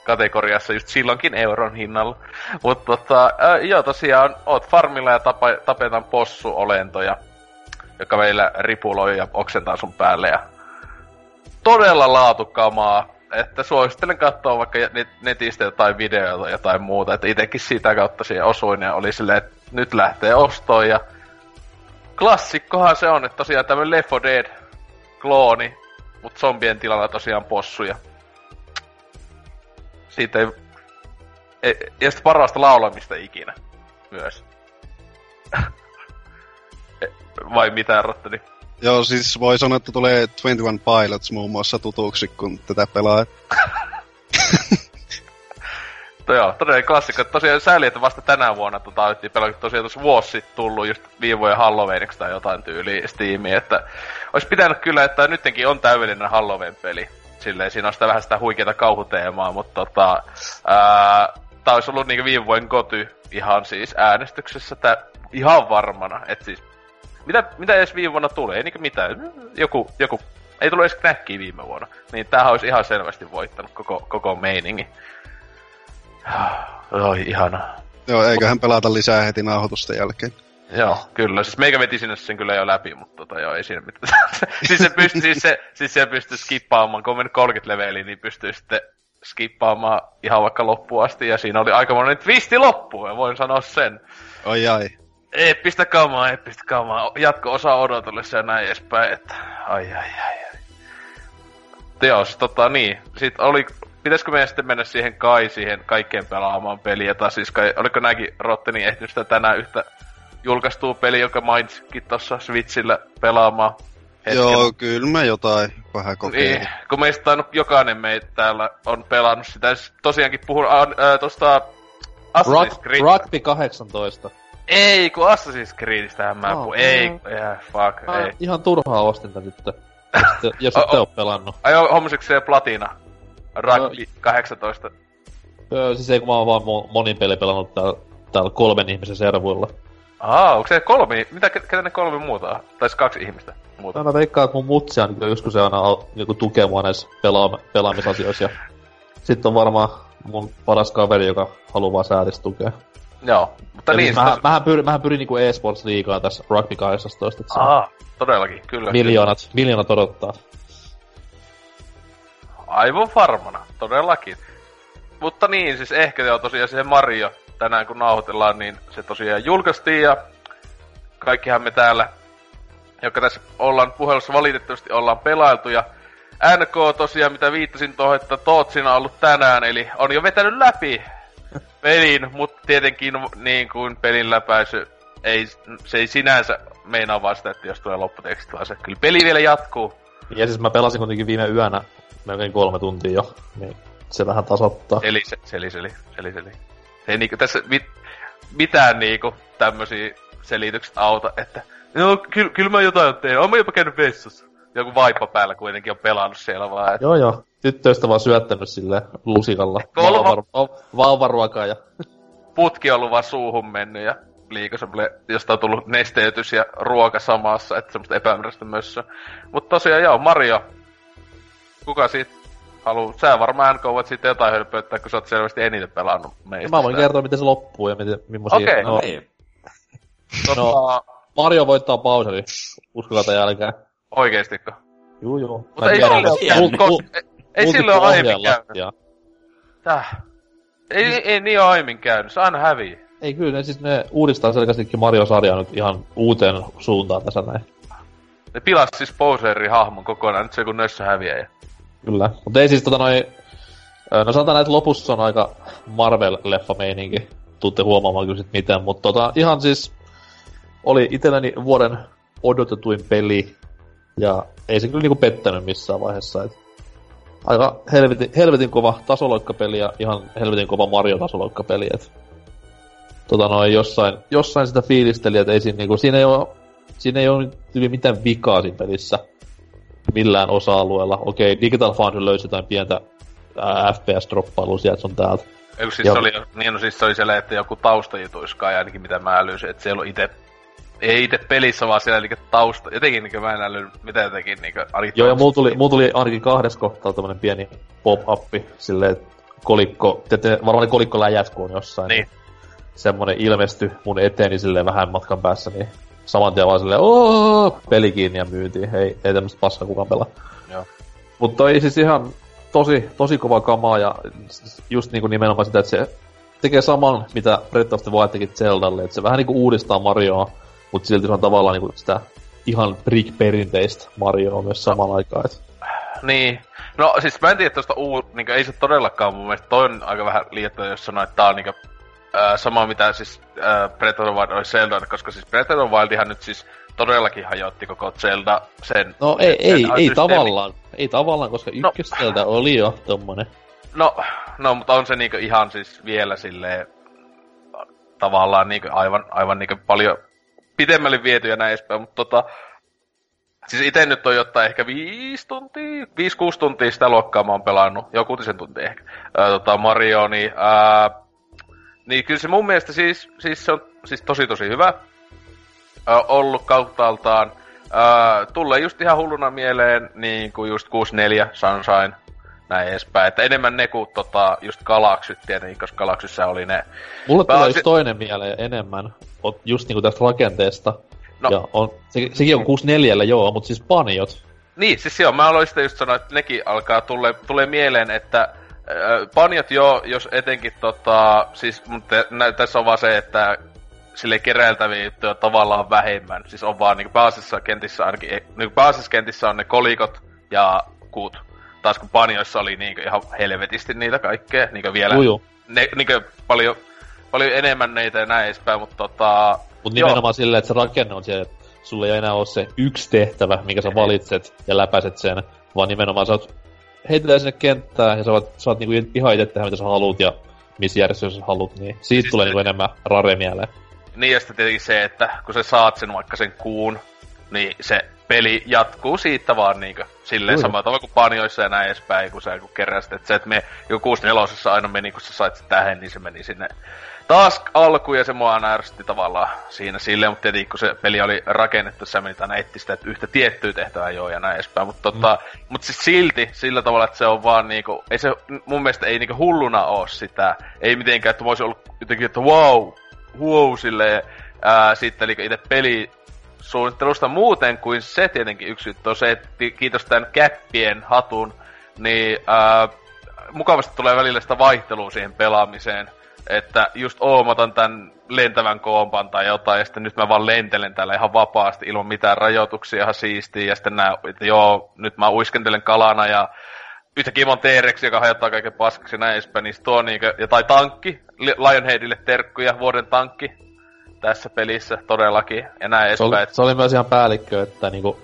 Kategoriassa just silloinkin euron hinnalla. Mutta tota, äh, joo tosiaan, oot farmilla ja tapa, tapetaan possuolentoja, joka meillä ripuloi ja oksentaa sun päälle. Ja todella laatukamaa, että suosittelen katsoa vaikka netistä jotain videoita jotain muuta. Että itekin sitä kautta siihen osuin ja oli silleen, että nyt lähtee ostoon. Ja klassikkohan se on, että tosiaan tämmönen Left four Dead -klooni, mut zombien tilalla tosiaan possuja. Siitä ei... ei ja sitten parasta laulamista ikinä. Myös. Vai mitä, Rotteni? Joo, siis voi sanoa, että tulee kaksikymmentäyksi Pilots muun muassa tutuksi, kun tätä pelaa. No joo, todella klassikko. Tosiaan sääli, että vasta tänä vuonna tota alettiin pelaa, kun tosiaan tuossa vuosi sitten tullut just viivojen Halloweeniksi tai jotain tyyliä Steamiin, että olisi pitänyt kyllä, että nyttenkin on täydellinen Halloween-peli. Silleen, siinä on sitä vähän sitä huikeata kauhuteemaa, mutta tota, ää, tää olisi ollut niinku viime vuoden Goty ihan siis äänestyksessä tää ihan varmana, et siis, mitä, mitä edes viime vuonna tuli, ei niinku mitään, joku, joku, ei tullut edes Knäkkiä viime vuonna, niin tämähän olisi ihan selvästi voittanut koko, koko meiningin. Oi, ihanaa. Joo, eiköhän pelata lisää heti nauhoitusten jälkeen. Joo, kyllä. Siis meikä veti sinne sen kyllä jo läpi, mutta tota, joo, ei siinä mitään. siis se pystyy siis se, siis se pystyi skippaamaan, kun on mennyt kolmekymmentä leveliä, niin pystyy sitten skippaamaan ihan vaikka loppuun asti. Ja siinä oli aikamoinen twisti loppuun, ja voin sanoa sen. Oi ai. Eeppistä kamaa, eeppistä kamaa. Jatko-osa odotellessa ja näin edespäin, että ai ai ai ai. Teos, tota niin. Sitten oli... Pitäisikö meidän sitten mennä siihen kai, siihen kaikkeen pelaamaan peliä, tai siis kai... Oliko nääkin Rotteni ehtinyt sitä tänään yhtä... julkaistuu peli, joka mainitsinkin tuossa Switchillä pelaamaan hetkellä. Joo, kyllä mä jotain vähän kokeilin. Niin, kun meistä on jokainen meitä täällä on pelannut sitä. Tosiaankin puhun äh, tuosta Assassin's Creed. Rugby kahdeksantoista. Ei, kun Assassin's Creedistähän mä oh, puhun. Ei, yeah, fuck, ah, ei. Ihan turhaa ostinta nyt, jos ette oo pelannut. Ai joo, hommisekseen Platina. Rugby no, kahdeksantoista. Öö, siis ei, kun mä oon vaan mo- monin peli pelannut täällä, täällä kolmen ihmisen servuilla. Aa, onko se kolme? Mitä, ketä ne kolme muuta? Tais kaksi ihmistä muuta? Mä veikkaan, kun mutsia on niin joskus aina joku tukee mua näissä pela- pelaamisasioissa. Ja sit on varmaan mun paras kaveri, joka haluaa vaan säädistä tukea. Joo, mutta ja niin... Mähän, tos... mähän pyrin, mähän pyrin niinku eSports liigaan tässä Rugby kahdeksantoista. Aa, todellakin, kyllä. Miljoonat, kyllä. miljoonat odottaa. Aivan varmana, todellakin. Mutta niin, siis ehkä se on tosiaan se Mario. Tänään kun nauhoitellaan, niin se tosiaan julkaistiin ja kaikkihan me täällä, jotka tässä ollaan puhelussa valitettavasti ollaan pelailtu. Ja N K tosiaan, mitä viittasin tuohon, että Tootsina on ollut tänään, eli on jo vetänyt läpi pelin, mutta tietenkin niin kuin pelin läpäisy, ei, se ei sinänsä meinaa vaan sitä, että jos tulee lopputeksti, vaan se kyllä peli vielä jatkuu. Ja siis mä pelasin kuitenkin viime yönä melkein kolme tuntia jo, niin se vähän tasoittaa. Eli, seli, seli, seli, seli. Ei niinku tässä mit, mitään niinku tämmösiä selitykset auta, että no kyllä kyl mä jotain tein, oon mä jopa käynyt vessassa. Joku vaippa päällä kuitenkin on pelannut siellä vaan. Että... Joo joo, tyttöistä vaan syöttänyt silleen lusikalla vauvaruokaa ja... Putki on ollut vaan suuhun mennyt ja liikaa semmoinen, josta on tullut nesteytys ja ruoka samassa, että semmoista epämääräistä mössöä. Mut tosiaan joo, Mario, kuka siitä? Haluu. Sä varmaan N K voit siitä jotain hölpöyttää, kun sä oot selvästi eniten pelannut meistä. Mä voin kertoa, miten se loppuu ja miten, millaisia... Okei, okay, no niin. No, Mario voittaa Bowserin, uskokaa tämän jälkeen. Oikeestikö? Juu, juu. Mutta ei silloin ole aiemmin käynyt. Täh? Ei niin ole aiemmin käynyt, se aina hävii. Ei kyllä, ne, siis ne uudistaa selkeästikin Mario-sarjaa nyt ihan uuteen suuntaan tässä näin. Ne pilas siis Bowserin hahmon kokonaan, nyt se joku nössö häviää. Kyllä, mutta ei siis tota noin... No sanotaan näin, että lopussa on aika Marvel-leffa-meininki. Tuutte huomaamaan kyllä sit mitään, mutta tota ihan siis... Oli itselleni vuoden odotetuin peli. Ja ei se kyllä niinku pettänyt missään vaiheessa. Et aika helvetin, helvetin kova tasoloikkapeli ja ihan helvetin kova Mario-tasoloikkapeli. Et tota noin jossain, jossain sitä fiilisteli, et ei siinä niinku... Siinä ei oo, siinä ei oo yli mitään vikaa siinä pelissä. Millään osa-alueella. Okei, Digital Foundry löysi jotain pientä ää, F P S-droppailua sieltä sun täältä. Eikö siis ja... se oli, niin no siis se oli siellä, että joku taustajutuiskaan ainakin mitä mä älysin, että siellä on ite, ei ite pelissä vaan siellä niinkö tausta, jotenkin niinkö mä en älynyt mitä jotenkin niinkö. Joo ja mulla tuli, mulla tuli ainakin kahdessa kohtaa tommonen pieni pop-appi silleen, että kolikko, te varmaan kolikko läjät kun on jossain. Niin. Semmonen ilmestyi mun eteeni silleen vähän matkan päässä, niin samantien vaan silleen, ooo, peli kiinni ja myytiin. Ei, ei tämmöstä paskaa kukaan pelaa. Joo. Mut toi siis ihan tosi, tosi kova kamaa ja just niinku nimenomaan sitä, että se tekee saman, mitä Breath of the Wild teki Zeldalle. Että se vähän niinku uudistaa Marioa, mut silti se on tavallaan niinku sitä ihan brick-perinteistä Marioa myös samaan aikaan. Et. Niin. No siis mä en tiedä tosta uu... Niinku ei se todellakaan mun mielestä. Toi on aika vähän liiattua, jos sanoo, että tää on niinku... Öö, sama mitä siis öö, Breath of the Wild oli Zelda, koska siis Breath of the Wildihan nyt siis todellakin hajotti koko Zelda sen... No ei, sen ei, ei tavallaan, ei tavallaan, koska ykkös no. Zelda oli jo tommonen. No, no, mutta on se niinku ihan siis vielä silleen tavallaan niinku aivan, aivan niinku paljon pidemmälle viety ja näin edespäin, mutta tota... Siis ite nyt on jotain ehkä viisi tuntia, viisi kuusi tuntia sitä luokkaa mä oon pelannut, joku kutisen tuntia ehkä, öö, tota Mario, niin... Öö, Niin kyllä se mun mielestä siis, siis se on siis tosi tosi hyvä Ö, ollut kauttaaltaan. Tulee just ihan hulluna mieleen niin kuin just kuusikymmentäneljä, Sunshine, näin edespäin. Että enemmän ne kuin tota, just Galaksyt tietenkin, koska Galaksyssä oli ne... Mulle tulee just toinen mieleen enemmän, just niinku tästä rakenteesta. No. Ja on, se, sekin on kuusikymmentäneljä, joo, mutta siis Paniot. Niin, siis joo, mä aloin sitä just sanoa, että nekin alkaa tulle, tulee mieleen, että... Panjat joo, jos etenkin tota, siis mutta tässä on vaan se, että sille keräiltäviä juttuja on tavallaan vähemmän. Siis on vaan niinku pääasiassa kentissä ainakin, niinku pääasiassa kentissä on ne kolikot ja kuut. Taas kun Panjoissa oli niinku ihan helvetisti niitä kaikkea, niinku vielä ne, niinku paljon, paljon enemmän niitä ja näin edespäin, mutta tota, Mut nimenomaan silleen, että se rakenne on siellä, että sulla ei enää ole se yksi tehtävä, minkä sä valitset ja läpäiset sen, vaan nimenomaan sä oot heitetään sinne kenttään ja sä oot, sä oot niinku ihan itse tehdä, mitä sä haluut ja missä järjestössä sä haluut, niin siitä siis tulee niinku enemmän rare mieleen. Niin, ja sitten tietenkin se, että kun sä saat sen vaikka sen kuun, niin se peli jatkuu siitä vaan niinkö silleen samalla tavalla kuin panjoissa ja näin edespäin, kun sä kun keräsit. Että se, että me joku kuusi neljä aina meni, kun sä sait se tähän, niin se meni sinne taas alkuun ja se mua aina ärsytti tavallaan siinä silleen. Mutta tietenkin, kun se peli oli rakennettu, sä menit aina etti sitä, että yhtä tiettyä tehtävää joo ja näin edespäin. Mutta tota, mm. mut siis silti sillä tavalla, että se on vaan niinku, ei se mun mielestä ei niinku hulluna oo sitä. Ei mitenkään, että voisi ollut jotenkin, että wow, wow silleen. Ää, sitten eli itse peli suunnittelusta muuten kuin se tietenkin yksi juttu on se, että kiitos tämän käppien hatun, niin ää, mukavasti tulee välillä sitä vaihtelua siihen pelaamiseen. Että just oo, mä otan tän lentävän kompan tai jotain, ja sitten nyt mä vaan lentelen täällä ihan vapaasti ilman mitään rajoituksia, ihan siistiä. Ja sitten nää, että joo, nyt mä uiskentelen kalana ja yhtäkkiä mä oon T-Rex, joka hajottaa kaiken paskaksi ja näin edespäin, niin tuo niinkö, tai tankki, Lionheadille terkkuja, vuoden tankki. Tässä pelissä todellakin, ja näin edespäin. Se oli, se oli myös ihan päällikkö, että niinku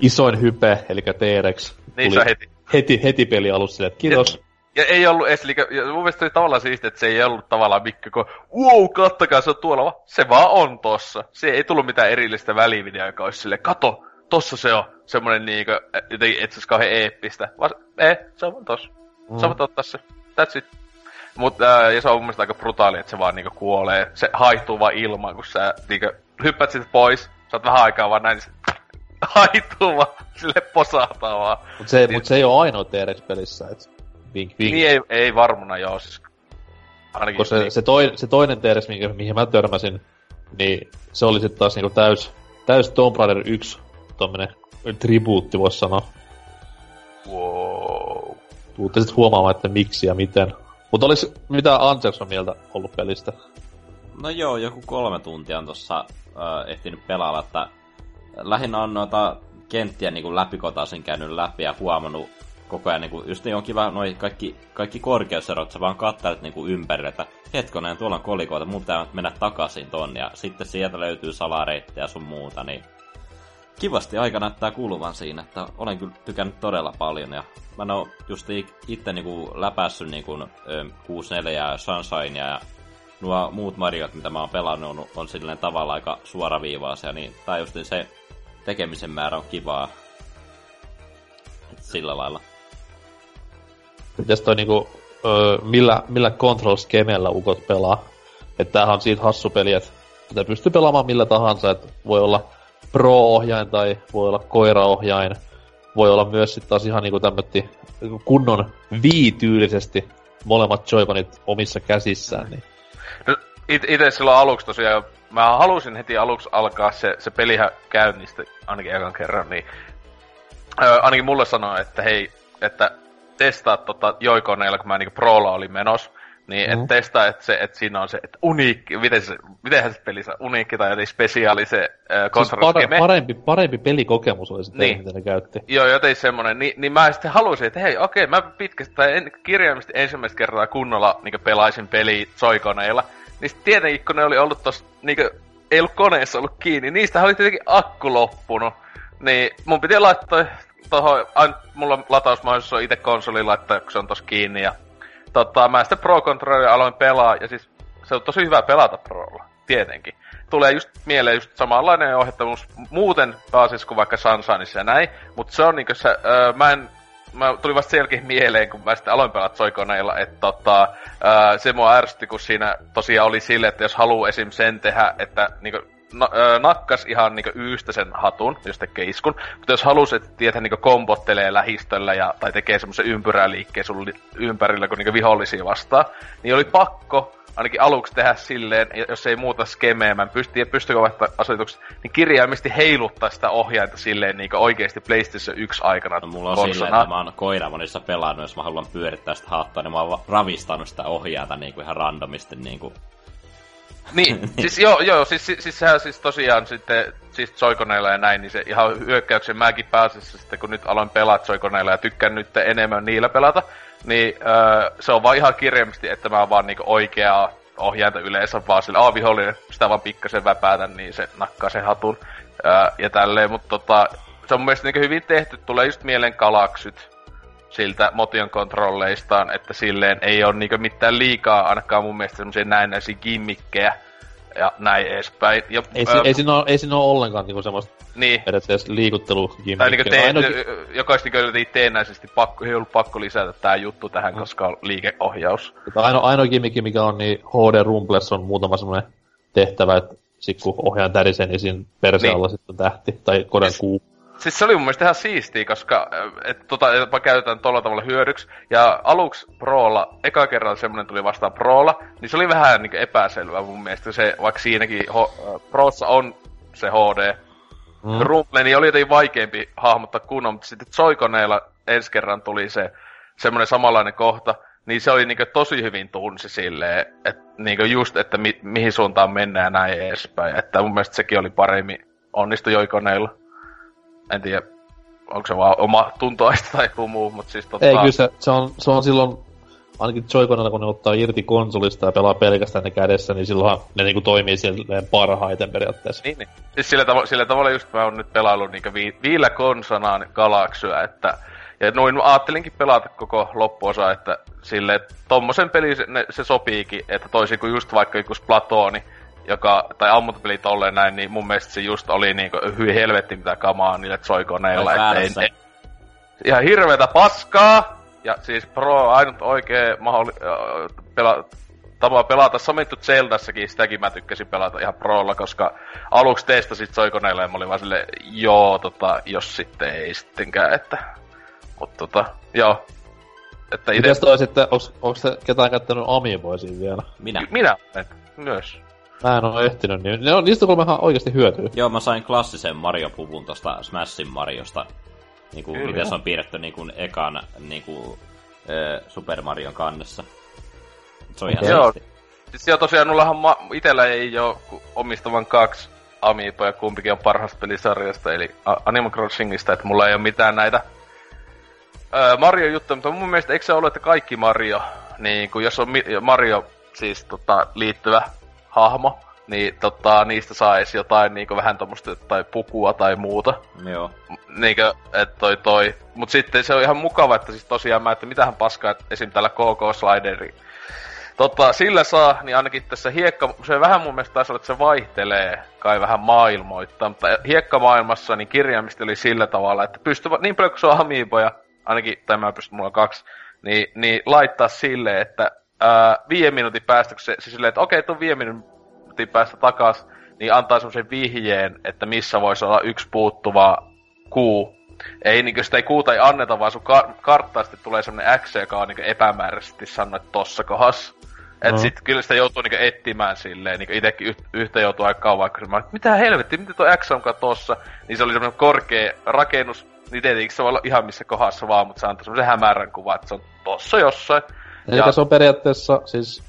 isoin hype, eli T-Rex, niin tuli heti. Heti, heti peli alussa silleen, että kiitos. Ja, ja ei ollut edes, eli mun mielestä oli tavallaan siistiä, että se ei ollut tavallaan mikko, kun wow, kattokaa, se on tuolla vaan, se vaan on tossa. Se ei tullut mitään erillistä välivideoa, joka olisi silleen, kato, tossa se on, semmonen niinku, jotenkin et se olisi kauhean eeppistä, vaan ei, se on tossa, mm. sä voit ottaa se, that's it. Mut, ää, ja se on mun mielestä aika brutaali, että se vaan niinku kuolee. Se haihtuu vaan ilmaan, kun sä niinku hyppät sit pois. Sä oot vähän aikaa vaan näin, niin se haihtuu vaan. Sille posahtaa vaan. Mut se, niin, mut se ei oo ainoa T-Rex-pelissä, et vink vink. Niin ei, ei varmuna joo, siis ainakin. Se, niin. se, toi, se toinen T-Rex, mihin, mihin mä törmäsin, niin se oli sit taas niinku täys, täys Tomb Raider yksi tommonen tribuutti, vois sanoa. Wow. Tuutte sit huomaamaan, että miksi ja miten. Mutta olis mitään Anselson mieltä ollut pelistä? No joo, joku kolme tuntia on tossa ö, ehtinyt pelailla, että lähinnä on noita kenttiä niinku läpikotaisin käynyt läpi ja huomannut koko ajan niinku, just niin onkin vähän noi kaikki, kaikki korkeuserot, sä vaan kattelet niinku ympärille, että hetkonen, tuolla on kolikoita, mun pitää mennä takaisin tonne ja sitten sieltä löytyy salareittejä sun muuta, niin kivasti aika näyttää kuluvan siinä, että olen kyllä tykännyt todella paljon ja mä en oo just itse niinku läpäissyt niinku kuusi neljä ja Sunshinea ja nuo muut Mariot, mitä mä oon pelannut, on, on silleen tavallaan aika suoraviivaisia, niin tää just se tekemisen määrä on kivaa. Et sillä lailla. Mitäs toi niinku, öö, millä, millä control schemellä ukot pelaa? Et tämähän on siitä hassu peli, että sitä pystyy pelaamaan millä tahansa, että voi olla pro-ohjain tai voi olla koiraohjain. Voi olla myös sit taas ihan niinku tämmötti kunnon viityylisesti molemmat joyconit omissa käsissään. Niin. No, it, ite silloin aluksi tosiaan, mä halusin heti aluksi alkaa se, se pelihän käynnistä ainakin ekan kerran, niin öö, ainakin mulle sanoi, että hei, että testaa tota joyconeilla, kun mä niinku prolla olin menossa, niin mm. et testaa, että se, että siinä on se, että uniikki, miten se, mitenhän se pelissä uniikki tai jotenkin spesiaali se äh, kontrolliskeme. Siis para, parempi, parempi pelikokemus oli se teille, niin. Mitä ne käytti. Joo, joten semmonen, niin, niin mä sitten halusin, että hei, okei, okay, mä pitkästi tai en, kirjaimisesti ensimmäistä kertaa kunnolla niin pelaisin peliä Joy-Coneilla, niin tietenkin kun ne oli ollut tossa, niin kuin, ei ollut koneessa ollut kiinni, niistä oli tietenkin akku loppunut, niin mun piti laittaa tohon, aina mulla latausmahdollisuus on itse konsoliin laittaa, kun se on tossa kiinni ja Totta, mä sitten Pro-Controlleria aloin pelaa, ja siis se on tosi hyvä pelata Prolla, tietenkin. Tulee just mieleen just samanlainen ohjattavuus muuten taas kuin vaikka Sunshineissa ja näin, mutta se on niinkö se, öö, mä en, mä tulin vasta sielläkin mieleen, kun mä sitten aloin pelata Joy-Coneilla, että tota, öö, se mua ärsytti, kun siinä tosiaan oli silleen, että jos haluu esim. Sen tehdä, että niinkö no, öö, nakkas ihan niinku yystä sen hatun, jos tekee iskun, mutta jos halusi, että tietää niinku kompottelee lähistöllä ja, tai tekee semmoisen ympyräliikkeen sun li- ympärillä, kun niinku vihollisia vastaan, niin oli pakko ainakin aluksi tehdä silleen, jos ei muuta skemeä, mä en pysty, pystykö vaihtaa asetukset, niin kirjaimisesti heiluttaa sitä ohjainta silleen niinku oikeesti PlayStation yksi aikana. No, mulla on konsana. Silleen, että mä oon koiramonissa pelannut, jos mä haluan pyörittää sitä hattua, niin mä oon ravistanut sitä ohjainta niinku ihan randomisti niinku. Niin, siis joo, joo, siis, siis, siis sehän siis tosiaan sitten, siis Joy-Coneilla ja näin, niin se ihan hyökkäyksen mäkin pääasiassa sitten, kun nyt aloin pelaa Joy-Coneilla ja tykkään nyt enemmän niillä pelata, niin öö, se on vaan ihan kirjaimisesti, että mä oon vaan niinku oikeaa ohjainta yleensä vaan sille, aah vihollinen, sitä vaan pikkasen väpäätä, niin se nakkaa sen hatun öö, ja tälleen, mutta tota, se on mun mielestä niin hyvin tehty, tulee just mielen galaksyt siltä motion kontrolleistaan, että silleen ei ole niin mitään liikaa ainakaan mun mielestä semmoisia näennäisiä gimmikkejä ja näin edespäin. Ja, ei, si- öö, ei, siinä ole, ei siinä ole ollenkaan niinku semmoista niin periaatteessa liikuttelu-gimmikkejä. Tai niinku te- ainoa... jokaista niinku teennäisesti pakko, ei ollut pakko lisätä tää juttu tähän, mm. koska on liikeohjaus. Aino, ainoa gimmikki, mikä on, niin H D Rumblessa on muutama semmoinen tehtävä, että sit kun ohjaan tärisee, niin siinä perse alla niin sitten tähti tai koden kuu. Siis se oli mun mielestä ihan siistiä, koska et, tota, et, mä käytetään tolla tavalla hyödyksi. Ja aluksi Prolla, eka kerralla semmonen tuli vastaan Prolla, niin se oli vähän niin epäselvää mun mielestä. Se, vaikka siinäkin ho- Prossa on se H D. Mm. Rumble, niin oli jotenkin vaikeampi hahmottaa kunnon, mutta sitten Joy-Coneilla ensi kerran tuli se semmonen samanlainen kohta. Niin se oli niin tosi hyvin tunsi silleen, että niin just, että mi- mihin suuntaan mennään ja näin edespäin. Että mun mielestä sekin oli paremmin onnistu Joy-Coneilla. En tiedä, onko se vaan oma tuntoaista tai joku muu, mutta siis totta... Ei, kyllä se, se, on, se on silloin, ainakin Joy-Conilla, kun ne ottaa irti konsolista ja pelaa pelkästään ne kädessä, niin silloinhan ne niinku toimii silleen parhaiten periaatteessa. Niin, niin. Siis sillä, tavo- sillä tavalla just mä oon nyt pelaillut niinku vi- viillä konsanaan Galaxyä, että... Ja noin mä ajattelinkin pelata koko loppuosa, että silleen, tommosen peli se, ne, se sopiikin, että toisin kuin just vaikka joku Splatooni, joka, tai ammuntapeli tolleen näin, niin mun mielestä se just oli niinku hyi helvetti mitä kamaa niille Joy-Coneilla. Ihan hirveetä paskaa! Ja siis Pro on ainut oikee mahdolli- pela- tapa pelata. Samoin kuin Zeldassakin, sitäkin mä tykkäsin pelata ihan Prolla, koska aluksi testasit Joy-Coneilla ja mä olin vaan silleen, joo, tota, jos sitten ei sittenkään, että... Mut tota, joo. Että ite... Mites toi sitten, onks, onks te ketään käyttänyt Amiiboisiin vielä? Minä. Minä? Myös. Mä en oo ehtinyt, niin ne on, niistä kolmehan oikeesti hyötyy. Joo, mä sain klassisen Mario-puvun tosta Smashin Mariosta. Niinku, miten se on piirretty niinku ekan niinku äh, Super Marion kannessa. Se on ihan siisti. Siis joo, tosiaan mullahan ma- itellä ei oo omistavan kaksi Amiiboja, kumpikin on parhaasta pelisarjasta, eli Animal Crossingista, että mulla ei oo mitään näitä öö, Mario-juttuja, mutta mun mielestä eikö se ole, että kaikki Mario, niin kun jos on mi- Mario siis tota liittyvä hahmo, niin tota, niistä saa edes jotain niinku vähän tommosta tai pukua tai muuta. Joo. Niinkö, et toi toi. Mut sitten se on ihan mukava, että siis tosiaan mä, että mitähän paskaa, että esim. Tällä K K-slideri. Tota, sillä saa, niin ainakin tässä hiekka, se vähän mun mielestä taisi olla, että se vaihtelee kai vähän maailmoittaa, mutta hiekkamaailmassa niin kirjaimista oli sillä tavalla, että pystyy niin paljon kuin se on amiiboja, ainakin, tai mä pystyn, mulla on kaksi, niin, niin laittaa silleen, että Öö, viiden minuutin päästä, kun se, se silleen, että okei, tuon viiden minuutin päästä takas, niin antaa semmoisen vihjeen, että missä voisi olla yksi puuttuva kuu. Ei niinkö sitä ei kuuta ei anneta, vaan sun ka- karttaa sitten tulee semmoinen X, joka on niinkö epämääräisesti sanonut, että tossa kohdassa. Et no. Sit kyllä sitä joutuu niinkö etsimään silleen, niinkö itekin yht, yhtä joutuu aika kauan, vaikka semmoinen, että mitä helvetti, miten tuo X onkaan tossa? Niin se oli semmoinen korkea rakennus, niin tietenkin se voi olla ihan missä kohdassa vaan, mutta se antaa semmoisen hämärän kuvan, että se on tossa jossain. Eli se on periaatteessa siis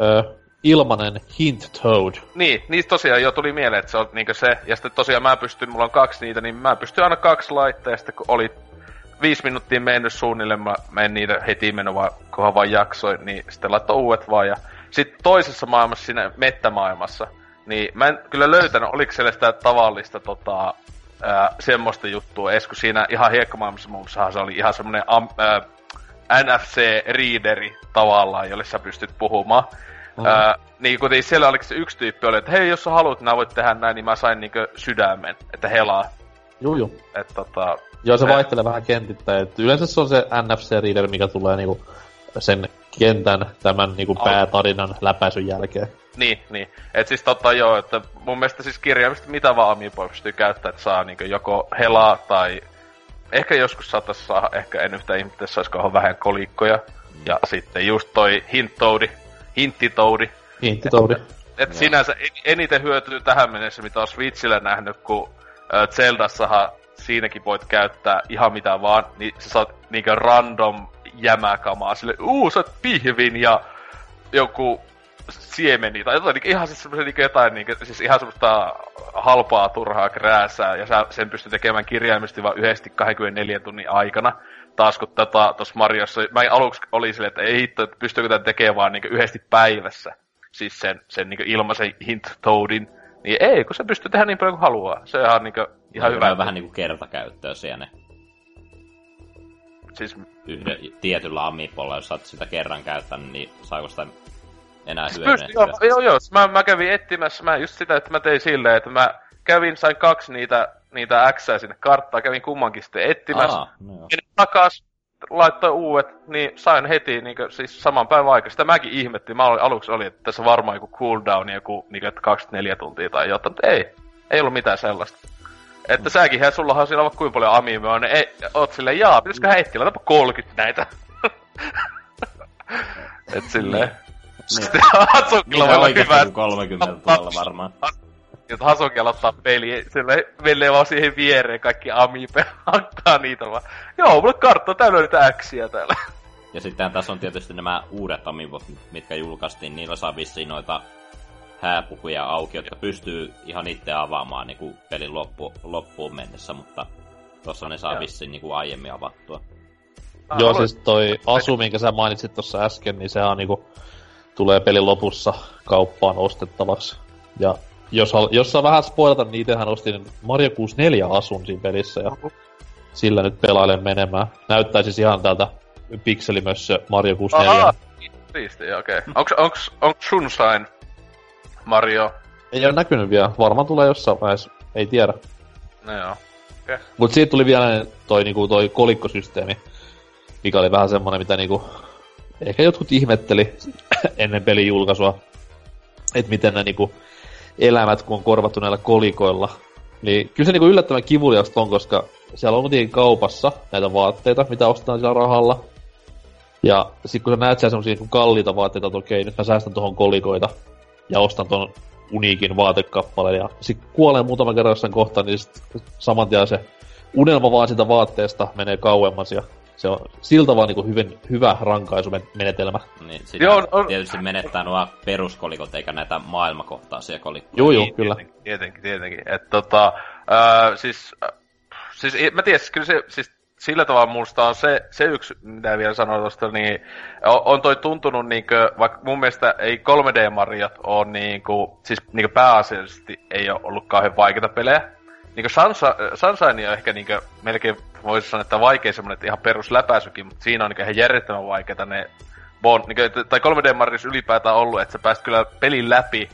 ö, ilmanen hint toad. Niin, niistä tosiaan jo tuli mieleen, että se on niinkö se. Ja sitten tosiaan mä pystyn, mulla on kaksi niitä, niin mä pystyn aina kaksi laittaa. Ja sitten kun oli viisi minuuttia mennyt suunnilleen, mä en niitä heti mennyt, vaan kunhan vaan jaksoin, niin sitten laittoi uudet vaan. Ja sitten toisessa maailmassa, siinä mettämaailmassa, niin mä en kyllä löytänyt, oliko siellä sitä tavallista tota, ää, semmoista juttua. Edes kun siinä ihan hiekkamaailmassa muussahan se oli ihan semmoinen... Am, ää, N F C-readeri tavallaan, jolle sä pystyt puhumaan. Mm-hmm. Öö, niin kuitenkin siellä oliko se yksi tyyppi oli, että hei, jos sä haluat, nää voit tehdä näin, niin mä sain niinkö sydämen, että helaa. Juu, juu. Että tota... Joo, se vaihtelee vähän kentittäin. Yleensä se on se N F C-readeri, mikä tulee niinku sen kentän, tämän niinku päätarinan läpäisyn jälkeen. Niin, niin. Et siis tota joo, että mun mielestä siis kirjaimista mitä vaan Amiiboja pystyy käyttämään, että saa niinkö joko helaa tai... Ehkä joskus saatais saada, ehkä en yhtä ihmettä, jos olisikohan vähän kolikkoja. Mm. Ja sitten just toi hint-toudi, hinttitoudi. Hinttitoudi. Että et sinänsä eniten hyötyy tähän mennessä, mitä on Switchillä nähnyt, kun Zeldassahan siinäkin voit käyttää ihan mitä vaan. Niin sä saat niinkö random jämäkamaa sille, uu sä oot pihvin ja joku siemeni tai jotain, ihan siis semmoisen niin jotain, niin, siis ihan semmoista halpaa turhaa krääsää, ja sä sen pystyy tekemään kirjaimisesti vaan yhdesti kaksikymmentäneljä tunnin aikana. Taas kun tota, tossa Mariossa, mä aluksi oli silleen, että ei hitto, että pystyykö tämän tekemään vaan niin yhdesti päivässä. siis sen, sen niin ilmaisen hint toadin, niin ei, kun se pystyy tehdä niin paljon kuin haluaa. Sehän on niin ihan no, hyvä. On vähän niin kuin kertakäyttöä siellä ne. Siis... Yhden, tietyllä amiipolla, jos saat sitä kerran käyttänyt, niin saako sitä enää siis hyödynnettyä? Joo, joo, joo. Mä, mä kävin etsimässä mä just sitä, että mä tein silleen, että mä kävin, sain kaksi niitä, niitä X:ää sinne karttaa, kävin kummankin sitten etsimässä. Aa, no joo. Menin takas, laittoin uudet, niin sain heti niin kuin, siis saman päivän aikaa. Sitä mäkin ihmettiin. Mä olin, aluksi oli, että tässä varmaan joku cooldown, joku niin kuin, kaksikymmentäneljä tuntia tai jotain, mutta ei. Ei ollut mitään sellaista. Että mm. säkin, sulla on siinä vaikka kuinka paljon amiimeja, niin ei, oot silleen, jaa, pitäisikö heittiä, laitapa kolmekymmentä näitä. Et silleen. Sitten Hasukilla voi olla hyvä. kolmekymmentä tuolla varmaan. Että Hasukilla ottaa peli, silleen menee vaan siihen viereen kaikki amiimeja, hakkaa niitä vaan. Joo, mulle kartta täynnä niitä X:iä täällä. Ja sitten tässä on tietysti nämä uudet amiibot, mitkä julkaistiin, niillä saa vissiin noita... hääpukuja auki, jotka pystyy ihan itse avaamaan niin pelin loppu, loppuun mennessä, mutta tuossa ne saa vissiin niin aiemmin avattua. Ah, joo, siis toi asu, minkä sä mainitsit tuossa äsken, niin sehän niin kuin, tulee pelin lopussa kauppaan ostettavaksi. Ja jos, jos saa vähän spoilata, niin itsehän ostin Mario kuusikymmentäneljä asun siinä pelissä ja sillä nyt pelailen menemään. Näyttää siis ihan täältä pikselimössö Mario kuusikymmentäneljä. Aha, siistiä, okei. Okay. Onks, onks, onks Sunshine? Mario. Ei ole näkynyt vielä. Varmaan tulee jossain vaiheessa. Ei tiedä. No joo. Okay. Mut siitä tuli vielä toi, niinku, toi kolikkosysteemi, mikä oli vähän semmonen, mitä niinku, ehkä jotkut ihmetteli ennen pelin julkaisua, että miten ne niinku, elämät, kun on korvattu näillä kolikoilla. Niin kyllä se niinku, yllättävän kivuliasta on, koska siellä on kuitenkin kaupassa näitä vaatteita, mitä ostetaan siellä rahalla. Ja sit kun sä näet siellä semmosia niinku, kalliita vaatteita, että okei, nyt mä säästän tohon kolikoita. Ja ostan ton uniikin vaatekappaleen ja sit kuolee muutaman kerran jossain kohtaan, niin sit saman tien se unelma vaan siitä vaatteesta menee kauemmas ja se on siltä vaan niinku hyvin, hyvä rankaisumenetelmä. Niin, siinä joo, on, tietysti on... menettää nuo peruskolikot eikä näitä maailmakohtaisia kolikkoja. Joo, joo, kyllä. Tietenkin, tietenkin. tietenkin. Et tota, ää, siis, äh, siis mä tiedän, kyllä se, siis sillä tavalla musta on se, se yksi, mitä vielä sanoin tuosta, niin on, on toi tuntunut, niin kuin, vaikka mun mielestä ei kolme D-marjat ole niin kuin, siis niin kuin pääasiallisesti ei ole ollut kauhean vaikeita pelejä. Niin kuin Sunshine on ehkä niin kuin, melkein voisi sanoa, että vaikea semmoinen, että ihan perusläpäisykin, mutta siinä on niin kuin, ihan järjettömän vaikeita ne bon, niin kuin, tai kolme D-marjissa ylipäätään ollut, että sä pääst kyllä pelin läpi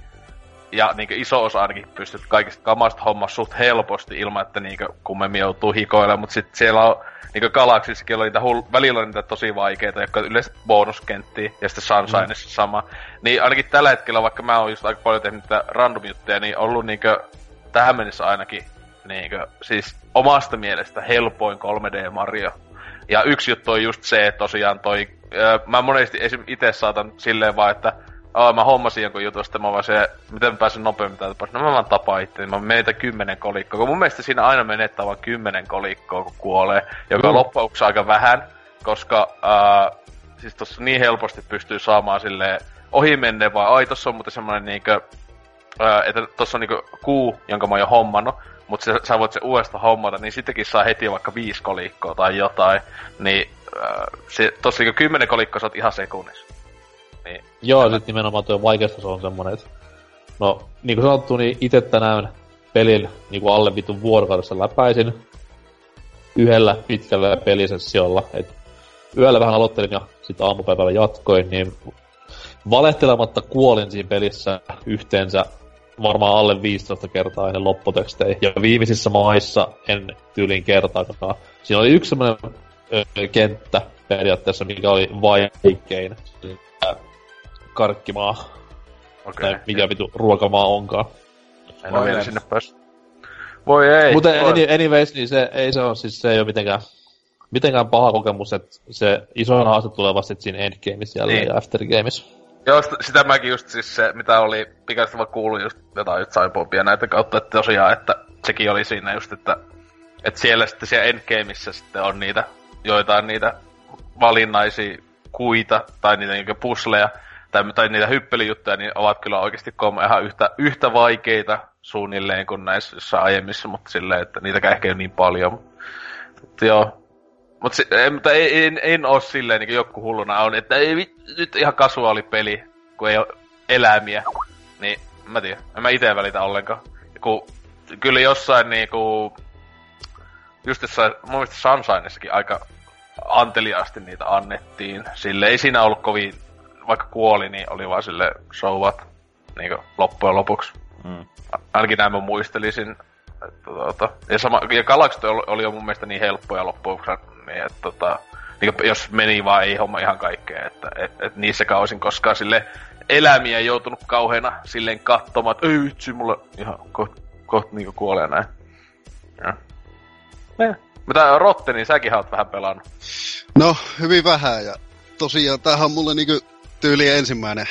ja niin kuin, iso osa ainakin pystyt kaikista kamasta hommasta suht helposti ilman, että niin kuin, kummemmin joutuu hikoilemaan, mutta sitten siellä on niinku Galaxissakin oli niitä hull... välillä oli niitä tosi vaikeita, jotka on yleensä bonuskenttiä, ja sitten Sunshineissa mm. sama. Niin ainakin tällä hetkellä, vaikka mä oon just aika paljon tehnyt niitä random juttuja, niin ollut niinku tähän mennessä ainakin niinku siis omasta mielestä helpoin kolme D-Mario. Ja yksi juttu on just se, että tosiaan toi... Öö, mä monesti esim. Itse saatan silleen vaan, että aah, mä hommasin jonkun jutun, sitten mä vaan se, miten mä pääsen nopeammin täältä päästä. No mä vaan tapaan itse, niin mä menetän kymmenen kolikkoa. Kun mun mielestä siinä aina menettää vaan kymmenen kolikkoa, kun kuolee. Joka mm. loppuksi aika vähän, koska äh, siis tossa niin helposti pystyy saamaan silleen ohi menneen vaan, ai tossa on muuten semmonen niinkö, äh, että tossa on niinkö kuu, jonka mä oon jo hommannut. Mut se, sä voit se uudesta hommata, niin sittenkin saa heti vaikka viisi kolikkoa tai jotain. Niin äh, se, tossa niinkö kymmenen kolikkoa sä oot ihan sekunnissa. Niin. Joo, ja sit nimenomaan tuo vaikeasta se on semmonen, et... No, niinku sanottu, niin ite tänään pelin niinku alle vitun vuorokaudessa läpäisin yhdellä pitkällä pelisessiolla, et yöllä vähän aloittelin ja sit aamupäivällä jatkoin, niin valehtelematta kuolin siinä pelissä yhteensä varmaan alle viisitoista kertaa ennen lopputekstejä, ja viimeisissä maissa en tyylin kertaakaan. Siinä oli yksi semmonen ö, kenttä periaatteessa, mikä oli vaikein. Karkkimaa. Okay. Tai mikä vitu ruokamaa onkaan. En oo vielä sinne pääs. Voi ei. Mutta anyways, niin se ei se oo siis se ei oo mitenkään, mitenkään paha kokemus, että se isoin haaste tulee vasta siinä endgameissa niin. Ja aftergameissa. Joo, sitä mäkin just siis se, mitä oli pikaisesti vaan kuullut just jotain just Cyborgia näitä kautta, että tosiaan, että sekin oli siinä just, että että siellä sitten siellä endgameissa sitten on niitä, joitain niitä valinnaisia kuita tai niitä niinkö pusleja, Tai, tai niitä hyppelijuttuja, niin ovat kyllä oikeasti ihan yhtä, yhtä vaikeita suunnilleen kuin näissä aiemmissa, mutta silleen, että niitäkään ehkä ei ole niin paljon. Mutta joo. Mut si- en, mutta ei, en, en ole silleen, niin kuin joku hulluna on, että ei, nyt ihan kasuaali peli, kun ei ole eläimiä, niin mä tiedän, en mä ite välitä ollenkaan. Kun, kyllä jossain niinku, just jossain, mun mielestä Sunshineissakin aika anteliaasti niitä annettiin. Sille ei siinä ollut kovin, vaikka kuoli, niin oli vaan sille souvat niinku loppujen lopuksi. Mm. Ainakin näin mä muistelisin. Että, tota, ja, sama, ja Galakset oli, oli jo mun mielestä niin helppoja loppujen niin että tota, niin, jos meni vaan ei homma ihan kaikkea, että et, et niissäkään olisin koskaan sille eläimiä joutunut kauheena silleen katsomaan, että ei vitsi, mulla ihan kohta koht, niinku kuolee näin. Ja. Ja. Mutta Rotte, niin säkin oot vähän pelannut. No, hyvin vähän ja tosiaan tämähän on mulle niinku tyyli ensimmäinen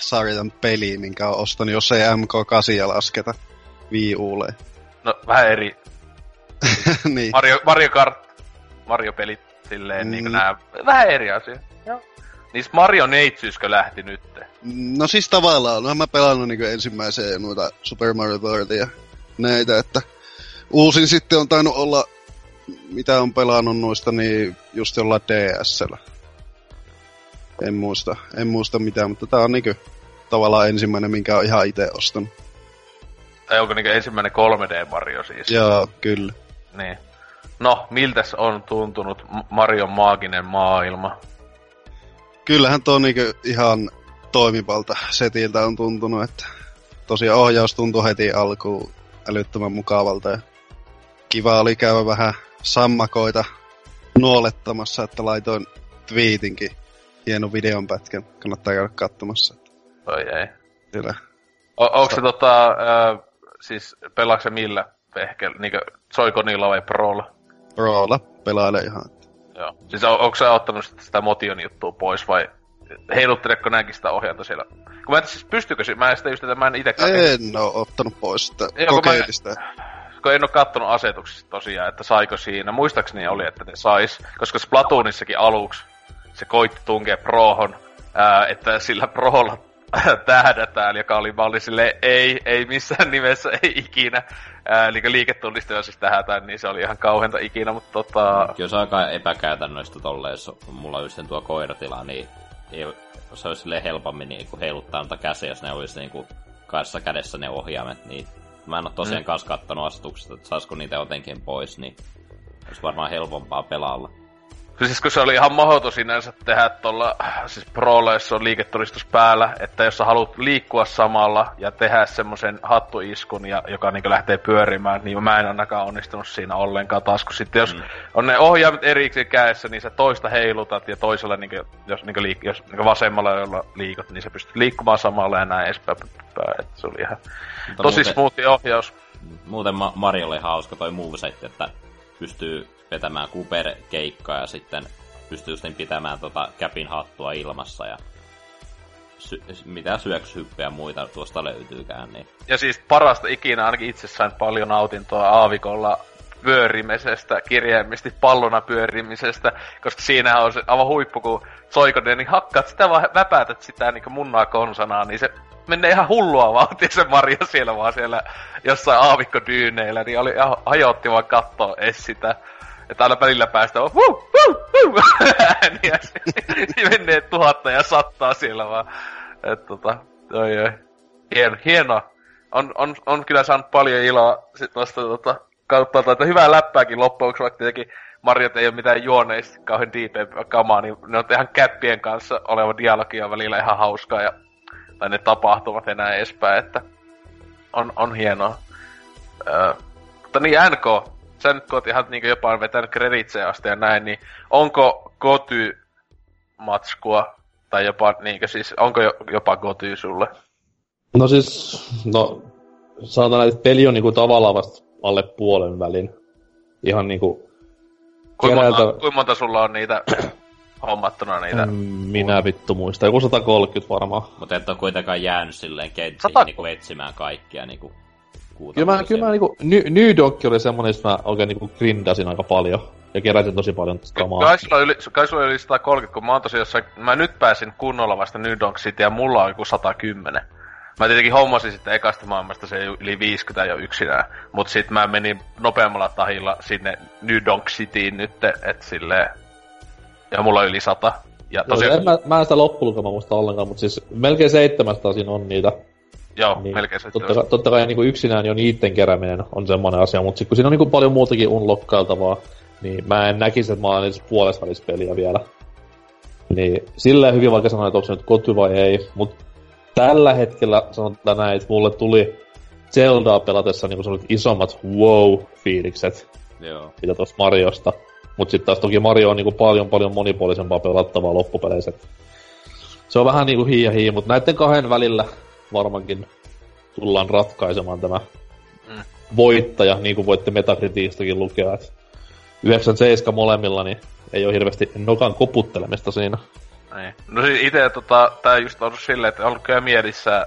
sarjan peli, minkä on ostanut, jos ei M K kahdeksan lasketa Wii U:lle. No, vähän eri. Niin. Mario, Mario Kart, Mario pelit silleen, mm. niinku nää, vähän eri asia. Joo. Niis Mario neitsyyskö lähti nytte? No siis tavallaan, no mä pelannut niinku ensimmäiseen noita Super Mario Worldia näitä, että uusin sitten on tainnut olla, mitä on pelannut noista, niin just jollain D S:llä. En muista, en muista mitään, mutta tää on niinku tavallaan ensimmäinen, minkä on ihan ite ostanut. Tai onko niinku ensimmäinen kolme D-Mario siis? Joo, kyllä. Niin. No, miltäs on tuntunut Marion maaginen maailma? Kyllähän tuo niinku ihan toimivalta setiltä on tuntunut, että tosiaan ohjaus tuntui heti alkuun älyttömän mukavalta ja kiva oli käydä vähän sammakoita nuolettamassa, että laitoin twiitinkin hienon videonpätkän, kannattaa käydä katsomassa. Oi ei. Kyllä. O- onko se tota, äh, siis pelaatko se millä vehkellä, niinkö Joy-Conilla vai Prolla? Prolla, pelaile ihan. Joo. Siis on, onko sä ottanut sitä motion juttua pois vai heilutteletko näinkin sitä ohjainta siellä? Kun mä et siis pystyykö, mä en sitä just, että mä en ite katso. En oo ottanut pois sitä, kokeilin sitä. Kun en oo kattonut asetuksista tosiaan, että saiko siinä. Muistaakseni oli, että ne sais, koska Splatoonissakin aluksi se koitti tunkea Prohon, ää, että sillä Prolla tähdätään, joka oli, mä olin silleen, ei, ei missään nimessä, ei ikinä. Ää, eli liiketunnistelua siis tähdätään, niin se oli ihan kauheanta ikinä, mutta tota... Jos aika epäkäytännöistä tolleen, jos mulla on just tuo koiratila, niin ei, se olisi silleen helpommin niin heiluttaa noita käsiä, jos ne olisi niin kuin kahdessa kädessä ne ohjaimet, niin mä en ole tosiaan mm. kanssa kattonut asetuksesta, että saisiko niitä jotenkin pois, niin olisi varmaan helpompaa pelaalla. Siis kun se oli ihan mahdoto sinänsä tehdä tuolla, siis Prolla, jos on liiketunnistus päällä, että jos sä haluat liikkua samalla ja tehdä semmoisen hattuiskun, ja, joka niin lähtee pyörimään, niin mä en ainakaan onnistunut siinä ollenkaan taas, kun sitten jos mm. on ne ohjaimet erikseen kädessä, niin sä toista heilutat ja toisella, niin kuin, jos, niin liik- jos niin vasemmalla jolla liikut, niin sä pystyt liikkumaan samalla ja näin edespäin. Että se oli ihan mutta tosi muuten, smoothi ohjaus. Muuten Ma- Mario oli hauska toi moveset, että pystyy vetämään kuperkeikkaa ja sitten pystyy sitten pitämään tota käpin hattua ilmassa ja sy- mitä syöksyhyppejä muita tuosta löytyykään. Niin. Ja siis parasta ikinä ainakin itse sain paljon nautintoa aavikolla pyörimisestä, kirjaimisesti pallona pyörimisestä, koska siinä on se aivan huippu, kun Joy-Conia, niin hakkaat sitä vaan, väpätät sitä niin kuin munnaa konsanaa, niin se menee ihan hullua vauhtia se Mario siellä vaan siellä jossain aavikkodyyneillä, niin oli ihan hajotti vaan kattoo edes sitä. Että aina välillä päästään vaan huu, huu, huu, ääniä. Menee tuhatta ja sattaa siellä vaan. Että tota, oi oi. Hien, hienoa. On, on, on kyllä saanut paljon iloa sit noista tota, kautta, että hyvää läppääkin loppuksi, vaikka tietenkin Marjot ei ole mitään juoneista kauhean D P-kamaa, niin ne on ihan käppien kanssa oleva dialogia välillä ihan hauskaa ja tai ne tapahtumat enää edespäin, että on, on hienoa. Öö, mutta niin N K, sä nyt kun oot ihan niin jopa vetänyt kreditseen asti ja näin, niin onko Goty-matskua, tai jopa niinkö siis, onko jopa Goty sulle? No siis, no, sanotaan, että peli on niinku tavallaan vasta alle puolen välin. Ihan niinku... Kuinka monta, kuinka monta sulla on niitä hommattuna niitä? Minä vittu muistan, joku sata kolmekymmentä varmaan. Mutta et oo kuitenkaan jäänyt silleen kentsiin niinku etsimään kaikkia niinku... Kyllä mä, kyllä mä niinku, New, New Dog oli semmonen, josta mä oikein niinku grindasin aika paljon. Ja keräsin tosi paljon kamaa. Kai sulla yli, yli sata kolmekymmentä, kun mä oon tosiaan jossain, mä nyt pääsin kunnolla vasta New Dog City ja mulla on joku sata kymmenen. Mä tietenkin hommasin sitten ekasta maailmasta se yli viisikymmentä jo yksinään. Mut sit mä menin nopeammalla tahilla sinne New Dog Cityin nyt, et silleen. Ja mulla on yli sata. Ja tosiaan... en mä, mä en sitä loppulukemaa muista ollenkaan, mutta siis melkein seitsemästä siinä on niitä. Joo, niin, melkein seitsemästä. Totta, totta kai niin yksinään jo niitten kerääminen on semmoinen asia, mutta sit kun siinä on niin paljon muutakin unlockkailtavaa, niin mä en näkisi, että mä olen edes puolessa välissä peliä vielä. Niin silleen hyvin vaikka sanoa, että onko se nyt koty vai ei, mut tällä hetkellä sanotaan näin, että mulle tuli Zeldaa pelatessa niin kuin isommat wow-fiilikset, joo, mitä tuosta Mariosta. Mut sit taas toki Mario on niinku paljon paljon monipuolisempaa pelattavaa loppupeleissä. Se on vähän niinku hii ja hii, mut näitten kahden välillä varmankin tullaan ratkaisemaan tämä mm. voittaja, niinku voitte Metacriticstäkin lukea, et yhdeksänkymmentäseitsemän molemmilla, niin ei oo hirveesti nokan koputtelemista siinä. Ei. No siis ite tota, tää just on silleen, että on kyllä mielissä,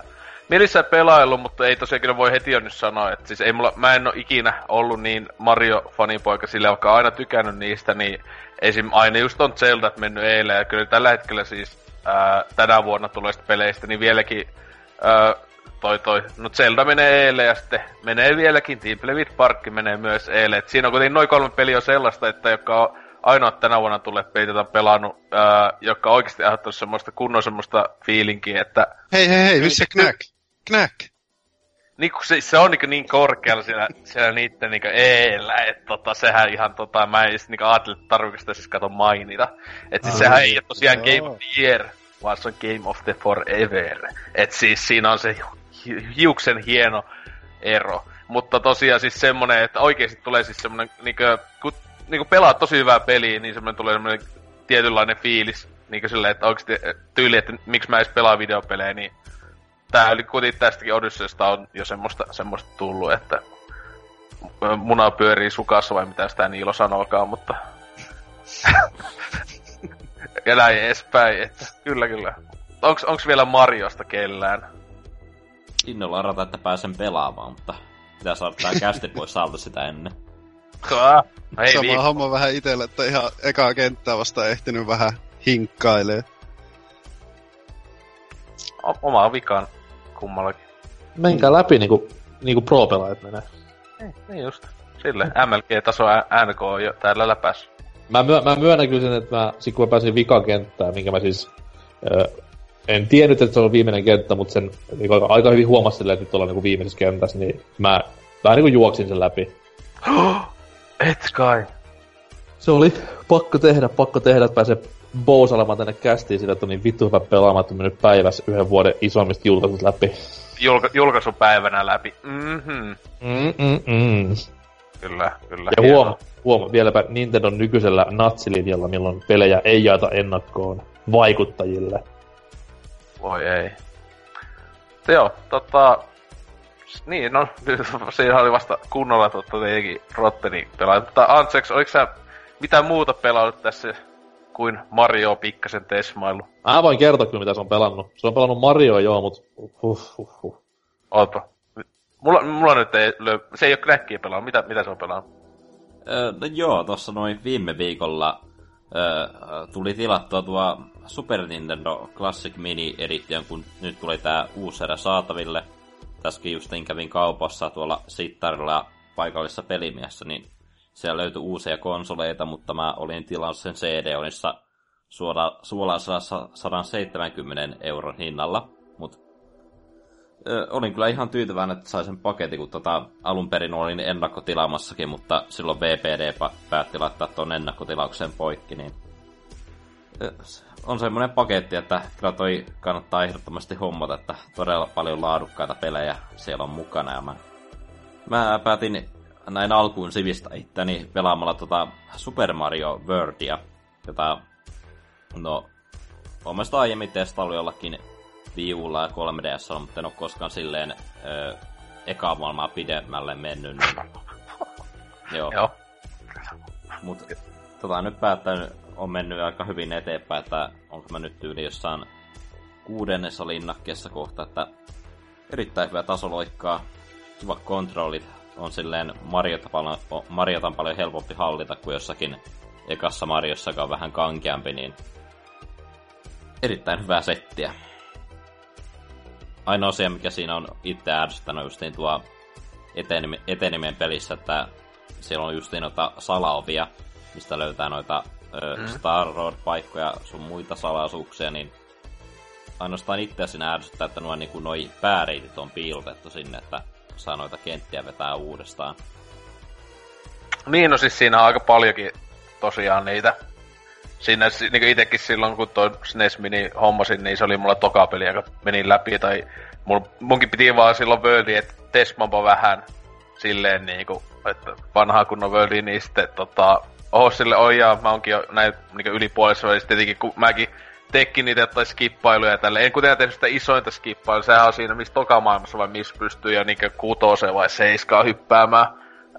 mielissä pelailu, mutta ei tosiaan kyllä voi heti jo nyt sanoa, että siis ei mulla, mä en oo ikinä ollut niin Mario-fanipoika silleen, vaikka aina tykännyt niistä, niin esim. Aina just on Zeldat mennyt eilen, ja kyllä tällä hetkellä siis ää, tänä vuonna tulleista peleistä, niin vieläkin ää, toi toi, no Zelda menee eilen, ja sitten menee vieläkin, Team Levit Parkki menee myös eilen, et siinä on kuitenkin noin kolme peliä sellaista, että joka on ainoa tänä vuonna tulleet pelit, jota on pelannut, ää, joka on oikeesti aiheuttanut semmoista kunnon semmoista fiilinkiä, että... Hei hei hei, missä knäk? Knäk. Niin kun se, se on niin, niin korkealla siellä, siellä niitten niin eellä, että tota, sehän ihan tota, mä en edes niin ajatella, että tarvitse sitä siis kato mainita. Et siis ah, sehän ei ole tosiaan joo. Game of the Year, vaan se on Game of the Forever. Et siis siinä on se hiuksen hieno ero. Mutta tosiaan siis semmonen, että oikeesti tulee siis semmonen, niin kuin, kun niin kuin pelaat tosi hyvää peliä, niin semmonen tulee semmonen tietynlainen fiilis. Niin kuin silleen, että oikeesti tyyli, että miksi mä edes pelaa videopelejä, niin... Tää oli kuitenkin tästäkin Odysseysta on jo semmoista, semmoista tullut, että muna pyörii sukassa vai mitä sitä Niilo sanookaan, mutta... ja näin edespäin, että kyllä kyllä. Onks, onks vielä Mariosta kellään? Innolla arata, että pääsen pelaamaan, mutta pitää saada tää kästi pois saalta sitä ennen. Hei, sama viikko. Homma vähän itelle, että ihan ekaa kenttää vasta ehtinyt vähän hinkkailee. Omaa vikaan kummallakin. Menkää läpi niinku, niinku pro-pelaajat menee. Ei, niin just. Silleen. M L G-taso N K on jo täällä läpäs. Mä, myö, mä myönnän kyllä sen, että mä, sit kun mä pääsin vikakenttään, minkä mä siis... Ö, en tiennyt, että se on viimeinen kenttä, mutta sen niin aika, aika hyvin huomasin silleen, että nyt ollaan niinku viimeisessä kentässä, niin mä vähän niinku juoksin sen läpi. Et kai. Se oli pakko tehdä, pakko tehdä, että pääsee... Bousalemaan tänne kästiin sillä, että on niin vittu hyvä pelaamaan, että on mennyt päivässä yhden vuoden isommista julkaisut läpi. Julka- julkaisupäivänä läpi. Mhm. Mm-mm-mm. Kyllä, kyllä. Ja huoma, huoma, vieläpä Nintendon nykyisellä natsilinjalla, milloin pelejä ei jaeta ennakkoon vaikuttajille. Voi ei. Mutta joo, tota... Niin, no, siinä oli vasta kunnolla totta tietenkin Rotteni pelaa. Tota, Antseks, oliko sä mitään muuta pelannut tässä... kuin Mario pikkasen tesmailu. Mä voin kertoa kyllä, mitä se on pelannut. Se on pelannut Marioa joo, mut... Huh, huh, huh. Oota. Mulla, mulla nyt ei löy... Se ei oo knäkkiä pelannut. Mitä, mitä se on pelannut? Öö, no joo, tossa noin viime viikolla öö, tuli tilattua tuo Super Nintendo Classic Mini Edition, kun nyt tuli tää uusi erä saataville. Tässäkin justiin kävin kaupassa tuolla Sittarilla paikallisessa pelimiessä, niin siellä löytyi uusia konsoleita, mutta mä olin tilannut sen C D-onissa suoraan sata seitsemänkymmentä euron hinnalla. Mut, ö, olin kyllä ihan tyytyväinen, että sain sen paketin, kun tota, alun perin olin ennakkotilaamassakin, mutta silloin V P D päätti laittaa tuon ennakkotilauksen poikki. Niin, ö, on semmoinen paketti, että kyllä toi kannattaa ehdottomasti hommata, että todella paljon laadukkaita pelejä siellä on mukana. Ja mä, mä päätin... näin alkuun sivistä itteni pelaamalla tota Super Mario Worldia, jota no on mielestäni aiemmin testaillut jollakin Viulla ja kolme D S, mutta en ole koskaan silleen ö, ekaa maailmaa pidemmälle mennyt. Niin... Joo. Joo. Mut tota nyt päättänyt, on mennyt aika hyvin eteenpäin, että onko mä nyt tyyli jossain kuudennessa linnakkeessa kohta, että erittäin hyvä tasoloikkaa, kiva kontrollit, on silleen Mariota paljon, Mariota on paljon helpompi hallita kuin jossakin ekassa Mariossa, joka on vähän kankeampi, niin erittäin hyvää settiä. Ainoa asia, mikä siinä on itse ärsyttänyt, on justiin tuo etenim- etenimien pelissä, että siellä on justiin noita salaovia, mistä löytää noita mm. Star-Road-paikkoja sun muita salaisuuksia, niin ainoastaan itseä sinä ärsyttää, että nuo niinku, noi pääreitit on piilotettu sinne, että saa noita kenttiä vetää uudestaan. Niin, no siis siinä on aika paljonkin tosiaan niitä. Siinä niinku itekin silloin, kun toi S N E S Mini hommasin, niin se oli mulla toka peli, joka meni läpi, tai mun, munkin piti vaan silloin Worldiin, että testmanpa vähän silleen niinku, että vanhaa kunnon Worldiin, niin sitten tota, oho sille ojaa, mä oonkin jo näin niinku yli puolessa välissä, tietenkin kun mäkin tekin niitä jotain skippailuja ja tälleen. En kuitenkaan tehnyt sitä isointa skippailua, sehän on siinä, missä toka maailmassa vai missä pystyy jo niinku kutoseen vai seiskaan hyppäämään.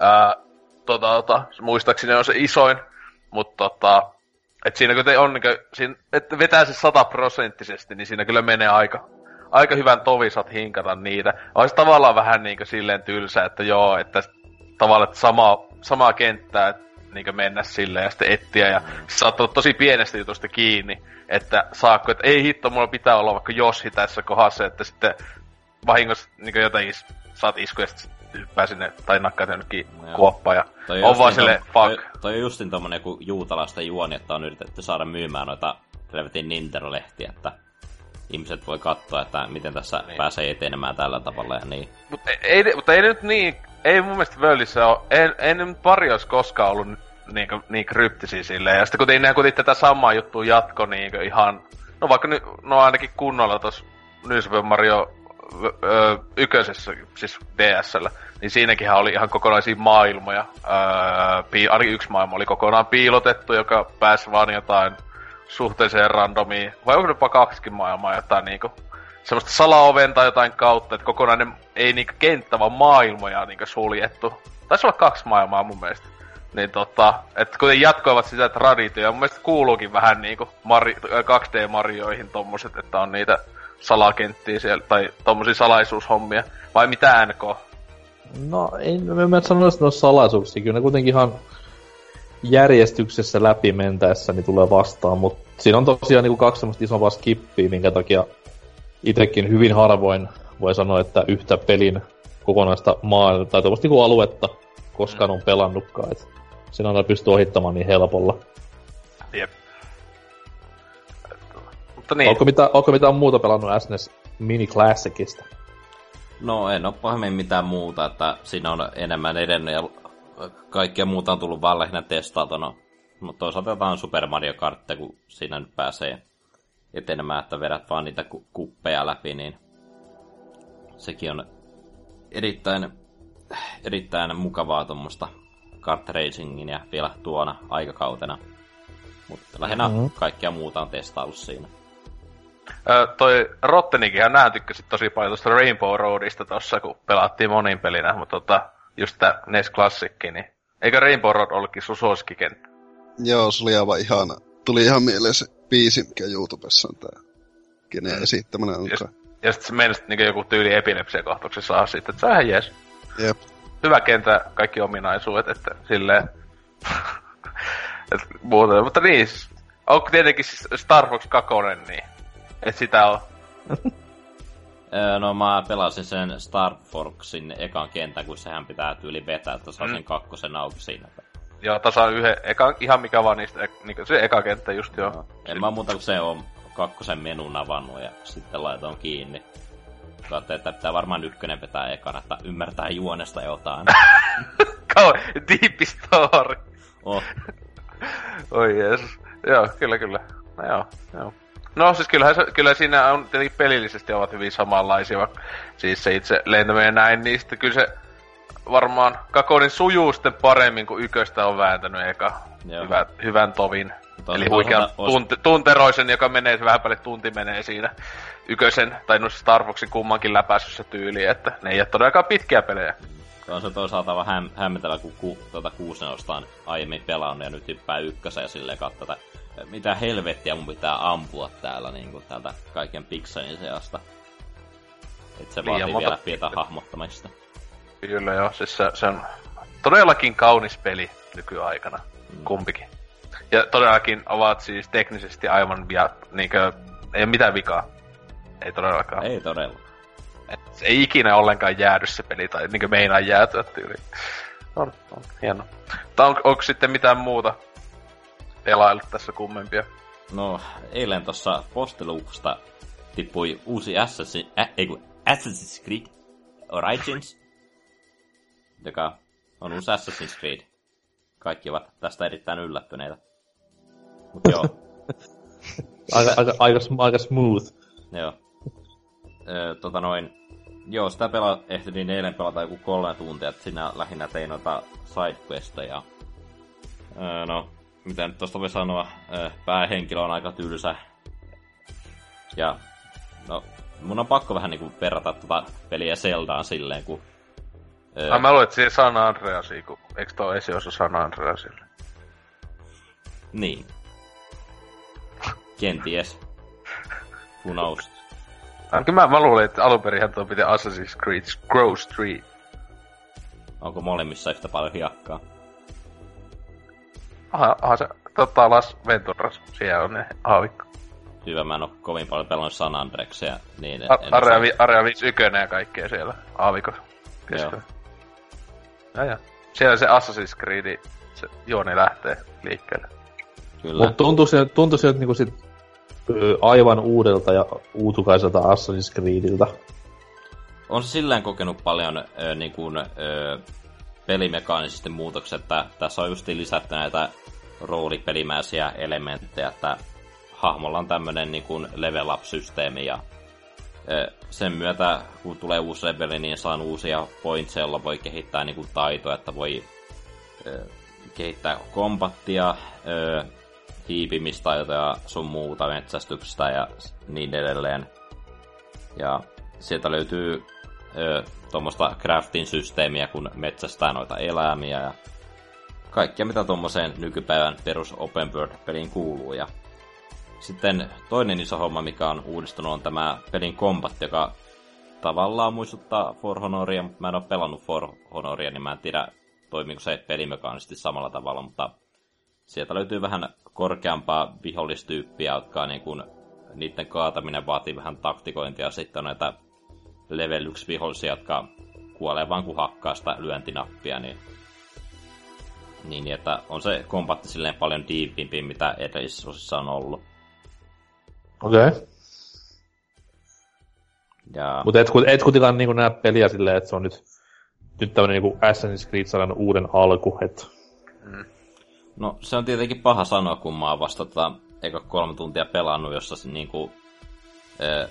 Ää, tota, tota, muistaakseni on se isoin, mutta tota, et siinä kun on, niin että vetää se sataprosenttisesti, niin siinä kyllä menee aika, aika hyvän tovisat hinkata niitä. Olisi tavallaan vähän niin kuin silleen tylsä, että joo, että tavallaan sama, samaa kenttää niin mennä silleen ja sitten etsiä. Ja saattaa tosi pienestä jutusta kiinni, että saakko, että ei hitto, mulla pitää olla vaikka joshi tässä kohdassa, että sitten vahingossa niin jotain is, saat iskuja hyppää sinne tai nakkaa jonnekin kuoppaan ja on vaan silleen fuck. Toi, toi on justin tommonen joku juutalaista juoni, että on yritetty saada myymään noita Revetin Nintendo-lehtiä, että ihmiset voi katsoa, että miten tässä niin pääsee etenemään tällä tavalla ja niin. Mutta ei, mut ei nyt niin, ei mun mielestä Völlissä ole, ei, ei nyt pari olisi koskaan ollut niin, niin kryptisiä silleen. Ja sitten kun nehän kuitenkin tätä samaa juttua jatko niin ihan, no vaikka nyt, no ainakin kunnolla tossa New Super Mario ykkösessä, siis D S:llä, niin siinäkinhän oli ihan kokonaisia maailmoja. Öö, ainakin yksi maailma oli kokonaan piilotettu, joka pääsi vaan jotain suhteelliseen randomiin. Vai onko jopa kaksikin maailmaa jotain niinku semmoista salaoven tai jotain kautta, että kokonainen ei niinku kenttä, vaan maailmoja niinku suljettu. Taisi olla kaksi maailmaa mun mielestä. Niin tota, että kun jatkoivat sitä traditioja, mun mielestä kuuluukin vähän niinku Mari- kaksi D-marioihin tommoset, että on niitä salakenttiä siellä, tai tommosia salaisuushommia, vai mitä N K? No, ei, mä en sanoisi, että ne on salaisuuksia, kyllä ne kuitenkin ihan järjestyksessä läpi mentäessä niin tulee vastaan, mutta siinä on tosiaan niin kaksi semmoista isompaa skippiä, minkä takia itsekin hyvin harvoin voi sanoa, että yhtä pelin kokonaista maailmaa, tai tommoista niin aluetta koskaan on pelannutkaan, että siinä aina pystyy ohittamaan niin helpolla. Jep. Niin. Onko mitään, onko mitään muuta pelannut S N E S Mini Classicista? No en ole pahemmin mitään muuta, että siinä on enemmän edennyt ja kaikkea muuta on tullut vaan lähinnä testaatona. Mutta toisaalta jotain Super Mario Karttia, kun siinä nyt pääsee etenemään, että vedät vaan niitä kuppeja läpi, niin sekin on erittäin, erittäin mukavaa tuommoista kart racingin ja vielä tuona aikakautena. Mutta lähinnä mm-hmm. kaikkea muuta on testaillut siinä. Öö, toi Rottenikinhan nää tykkäsit tosi paljon tuosta Rainbow Roadista tossa, kun pelattiin monin pelinä, mutta tota, just tää N E S Classicki, niin eikö Rainbow Road ollutkin sun suosikkikenttä? Joo, se oli aivan ihana. Tuli ihan mieleen se biisi, mikä YouTubessa on tää, kenen esittämänä onkaan. Ja sit sä meinasit niinku joku tyyli epilepsia kohtuksessa saa siitä, että sähän jees. Jep. Hyvä kentä, kaikki ominaisuudet, että silleen et muuten, mutta niin, onko tietenkin siis Star Fox kaksi, niin et sitä on. No mä pelasin sen Star Foxin ekan kentän, kun sehän pitää tyyli vetää, että saa sen mm. kakkosen auki siinä. Joo, tasan yhden, eka, ihan mikä vaan niistä, niin se eka kenttä just joo. No, en mä muuta kuin se on kakkosen menun avannut ja sitten laitoin kiinni. Katsoin, että pitää varmaan ykkönen vetää ekana, että ymmärtää juonesta jotain. Kauan, deep story. Oh. Oi jeesus. Joo, kyllä kyllä. No joo, joo. No siis kyllähän se, kyllä siinä on tietenkin pelillisesti ovat hyvin samanlaisia, vaikka siis se itse lentäminen näin, niin sitten kyllä se varmaan Kakonin sujuu sitten paremmin, kuin yköstä on vääntänyt eka hyvän, hyvän tovin. Tämä eli huikean tunti, tunteroisen, joka menee, se vähän päälle tunti menee siinä ykösen, tai no Star Foxin kummankin läpäisyssä tyyliin, että ne ei ole todellakaan pitkiä pelejä. On se toisaalta vähän häm, hämmentävä, kun ku, tuota kuusenostaan aiemmin pelannut ja nyt hyppää ykkösen ja silleen katsoo, että mitä helvettiä mun pitää ampua täällä niinku täältä kaiken pikselin seasta. Et se vaatii vielä pientä hahmottamista. Kyllä joo, siis se, se on todellakin kaunis peli nykyaikana, mm. kumpikin. Ja todellakin ovat siis teknisesti aivan viat, niinkö, ei ole mitään vikaa. Ei todellakaan. Ei todellakaan. Et se ei ikinä ollenkaan jäädy se peli, tai niinkö meinaa jäätyä tyyliin. On, on, hieno. Mutta on, onko sitten mitään muuta pelaillut tässä kummempia? No, eilen tuossa posteluusta tippui uusi Assassin, ä, ei, Assassin's Creed Origins, joka on uusi Assassin's Creed. Kaikki ovat tästä erittäin yllättyneitä. Mut joo. aika, aika, aika, aika smooth. Joo. Öö, tota noin. Joo, sitä pela, ehdin eilen pelata joku kolme tuntia, että sinä lähinnä tein noita sidequesteja. Öö, no, mitä nyt tosta voi sanoa, öö, päähenkilö on aika tylsä. Ja, no, mun on pakko vähän niinku verrata tota peliä Zeldaan silleen, kun... Öö, ah, mä luulen, että siihen San Andreasiin, kun eikö tää oo esiosa San Andreasille? Niin. Kenties. Who knows? Ainakin mä, mä luulin, että alunperinhan tuo pitää Assassin's Creed Grow Street. Onko molemmissa yhtä paljon hiakkaa? Aha, aha se tota Las Venturas, siellä on ne aavikko. Hyvä, mä en oo kovin paljon pelannut San Andreasia. Niin en, en Area, vi, Area viisikymmentäyksi ja kaikkea siellä aavikko keskellä. Ja ja. Siellä se Assassin's Creed, se juoni lähtee liikkeelle. Kyllä. Mut tuntuu sieltä, tuntuu sieltä niinku sit aivan uudelta ja uutukaiselta Assassin's Creediltä. On se silleen kokenut paljon ö, niin kuin, ö, pelimekaanisesti muutoksia, että tässä on justiin lisätty näitä roolipelimäisiä elementtejä, että hahmolla on tämmönen niin kuin level up-systeemi ja ö, sen myötä kun tulee uusi leveli, niin saan uusia pointseja, joilla voi kehittää niin kuin taitoja, että voi ö, kehittää kombattia, ö, hiipimistaitoja, sun muuta metsästyksestä ja niin edelleen. Ja sieltä löytyy ö, tuommoista craftin systeemiä, kun metsästää noita eläimiä ja kaikkea, mitä tuommoiseen nykypäivän perus open world-peliin kuuluu. Ja sitten toinen iso homma, mikä on uudistunut, on tämä pelin kombatti, joka tavallaan muistuttaa For Honoria, mutta mä en ole pelannut For Honoria, niin mä en tiedä, toimiiko se pelimekaanisesti samalla tavalla, mutta sieltä löytyy vähän korkeampaa vihollistyyppiä, jotka niin kuin, niiden kaataminen vaatii vähän taktikointia. Sitten on näitä level yksi vihollisia, jotka kuolee vaan kun hakkaa sitä lyöntinappia. Niin, niin että on se kombatti silleen paljon diipimpi, mitä edellisissä osissa on ollut. Okei. Okay. Ja... Mutta et, et kutikaan niin nää peliä silleen, että se on nyt, nyt tämmönen niin Assassin's Creed-sadan uuden alku. Et... Mm. No, se on tietenkin paha sanoa, kun mä oon vasta tota, eikä kolme tuntia pelannut, jossa niinku, e,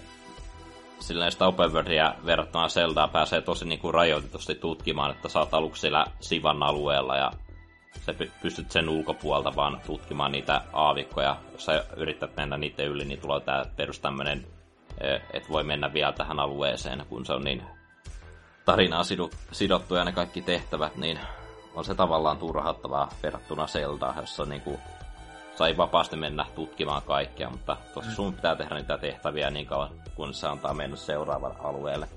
silleen sitä open worldia verrattuna Zeldaan pääsee tosi niinku rajoitetusti tutkimaan, että sä oot aluksi siellä Sivan alueella ja sä pystyt sen ulkopuolta vaan tutkimaan niitä aavikkoja. Jos sä yrität mennä niiden yli, niin tulee tää perus tämmönen, e, et voi mennä vielä tähän alueeseen, kun se on niin tarinaa sidottu ja ne kaikki tehtävät, niin... On se tavallaan turhauttavaa verrattuna Zeldaan, jossa niinku sai vapaasti mennä tutkimaan kaikkea, mutta tossa sun pitää tehdä niitä tehtäviä niin kauan, kun se antaa mennä seuraavalle alueelle.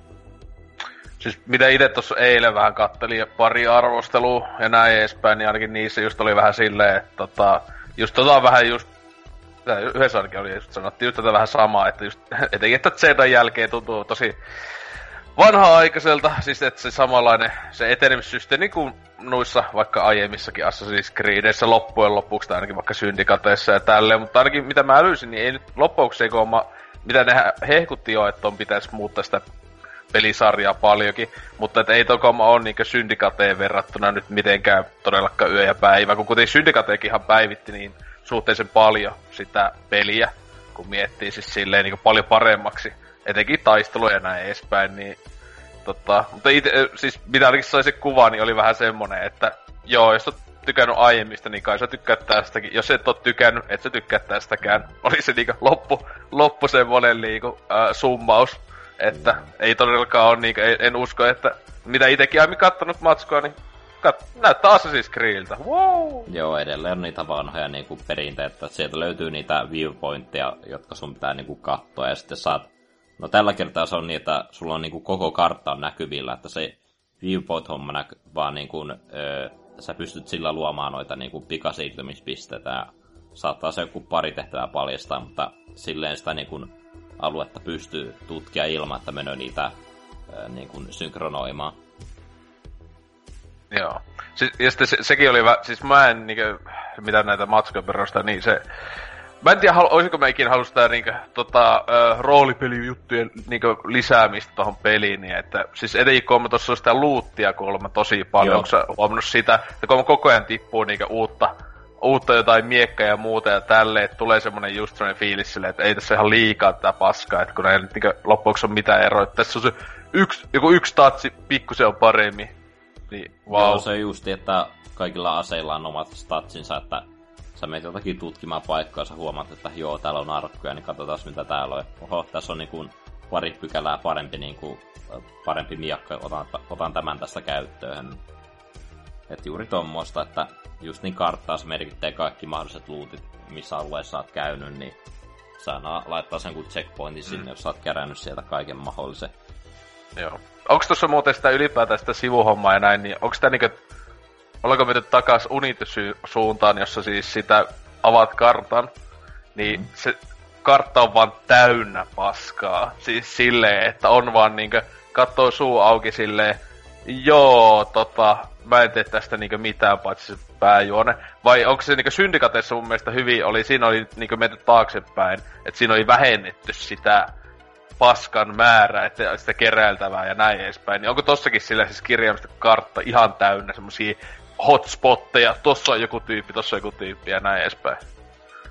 Siis mitä itse tuossa eilen vähän kattelin, pari arvostelua ja näin edespäin, niin ainakin niissä just oli vähän silleen, että tota, just tota vähän just, yhdessä ainakin oli, just sanottiin just tätä vähän samaa, että just, etenkin että Zeldan jälkeen tuntuu tosi vanha-aikaiselta, siis että se samanlainen, se etenemissysteemi kuin noissa vaikka aiemmissakin Assassin's Creedissä loppujen lopuksi, tai ainakin vaikka syndikateissa ja tälleen, mutta ainakin mitä mä älysin, niin ei nyt loppuksi, kun mä, mitä ne hehkutti jo, että on pitäisi muuttaa sitä pelisarjaa paljonkin, mutta et ei tokaama ole niinkö syndikateen verrattuna nyt mitenkään todellakaan yö ja päivä, kun kuitenkin syndikateekin ihan päivitti niin suhteellisen paljon sitä peliä, kun miettii siis silleen niin paljon paremmaksi. Etenkin taisteluja ja näin edespäin, niin tota... Mutta ite, siis mitä ainakin sai se kuva, niin oli vähän semmonen, että joo, jos sä oot tykännyt aiemmista, niin kai sä tykkäät tästäkin. Jos et oo tykännyt, et sä tykkää tästäkään. Oli se niinku loppu, loppu semmonen niinku äh, summaus, että mm. ei todellakaan oo niinku, en, en usko, että... Mitä itekin aiemmin kattonut matskua, niin kat, näyttää Assassin's Creediltä, wow! Joo, edelleen on niitä vanhoja niinku perinteitä, että sieltä löytyy niitä viewpointteja, jotka sun pitää niinku katsoa, ja sitten saat... No tällä kertaa se on niin, että sulla on niinku koko kartta näkyvillä, että se viewpoint-homma näky, vaan niinku, ö, sä pystyt sillä luomaan noita niinku pikasiirtymispisteitä ja saattaa se joku pari tehtävää paljastaa, mutta silleen sitä niinku aluetta pystyy tutkia ilman, että menee niitä ö, niinku synkronoimaan. Joo. Siis, ja sitten se, sekin oli, vä- siis mä en niinku, mitä näitä matskoja perustaa, niin se... Mä en tiedä, olisiko mä ikinä halunnut sitä niinkö, tota, uh, roolipelijuttujen niinkö, lisäämistä tohon peliin, niin että siis etenkin kun mä tossa on sitä luuttia kuulemma tosi paljon, onko sä huomannut sitä, että kun koko ajan tippuu niinkö uutta, uutta jotain miekkaa ja muuta ja tälleen, että tulee semmonen just semmonen fiilis silleen, että ei tässä ihan liikaa tätä paskaa, että kun ei nyt niinkö loppuksi on mitään eroa, että tässä on se yksi, joku yksi tatsi, pikkusen on paremmin, niin vau. Wow. Se on justi, että kaikilla aseilla on omat statsinsa, että sä menet jotakin tutkimaan paikkaa, sä huomaat, että joo, täällä on arkkuja, niin katsotaan mitä täällä on. Oho, tässä on niinku pari pykälää parempi, niinku, parempi miakka, otan, otan tämän tästä käyttöön. Et juuri tommoista, että just niin karttaa se merkittää kaikki mahdolliset lootit, missä alueessa sä oot käynyt, niin sä laittaa sen kuin checkpointin sinne, mm. jos sä oot kerännyt sieltä kaiken mahdollisen. Joo. Onks tossa muuten sitä ylipäätään sitä sivuhommaa ja näin, niin onks tää niinku... Ollaanko menty takas Unity-suuntaan, jossa siis sitä avaat kartan, niin mm. se kartta on vaan täynnä paskaa. Siis silleen, että on vaan niinkö, kattoo suu auki silleen, joo, tota, mä en tee tästä niinkö mitään, paitsi se pääjuone. Vai onko se niinkö syndikateissa mun mielestä hyvin oli, siinä oli niinkö menty taaksepäin, että siinä oli vähennetty sitä paskan määrä, että sitä keräiltävää ja näin edespäin. Niin onko tossakin sillä siis kirjaimista kartta ihan täynnä semmosia hotspotteja, tossa on joku tyyppi, tossa on joku tyyppi ja näin edespäin.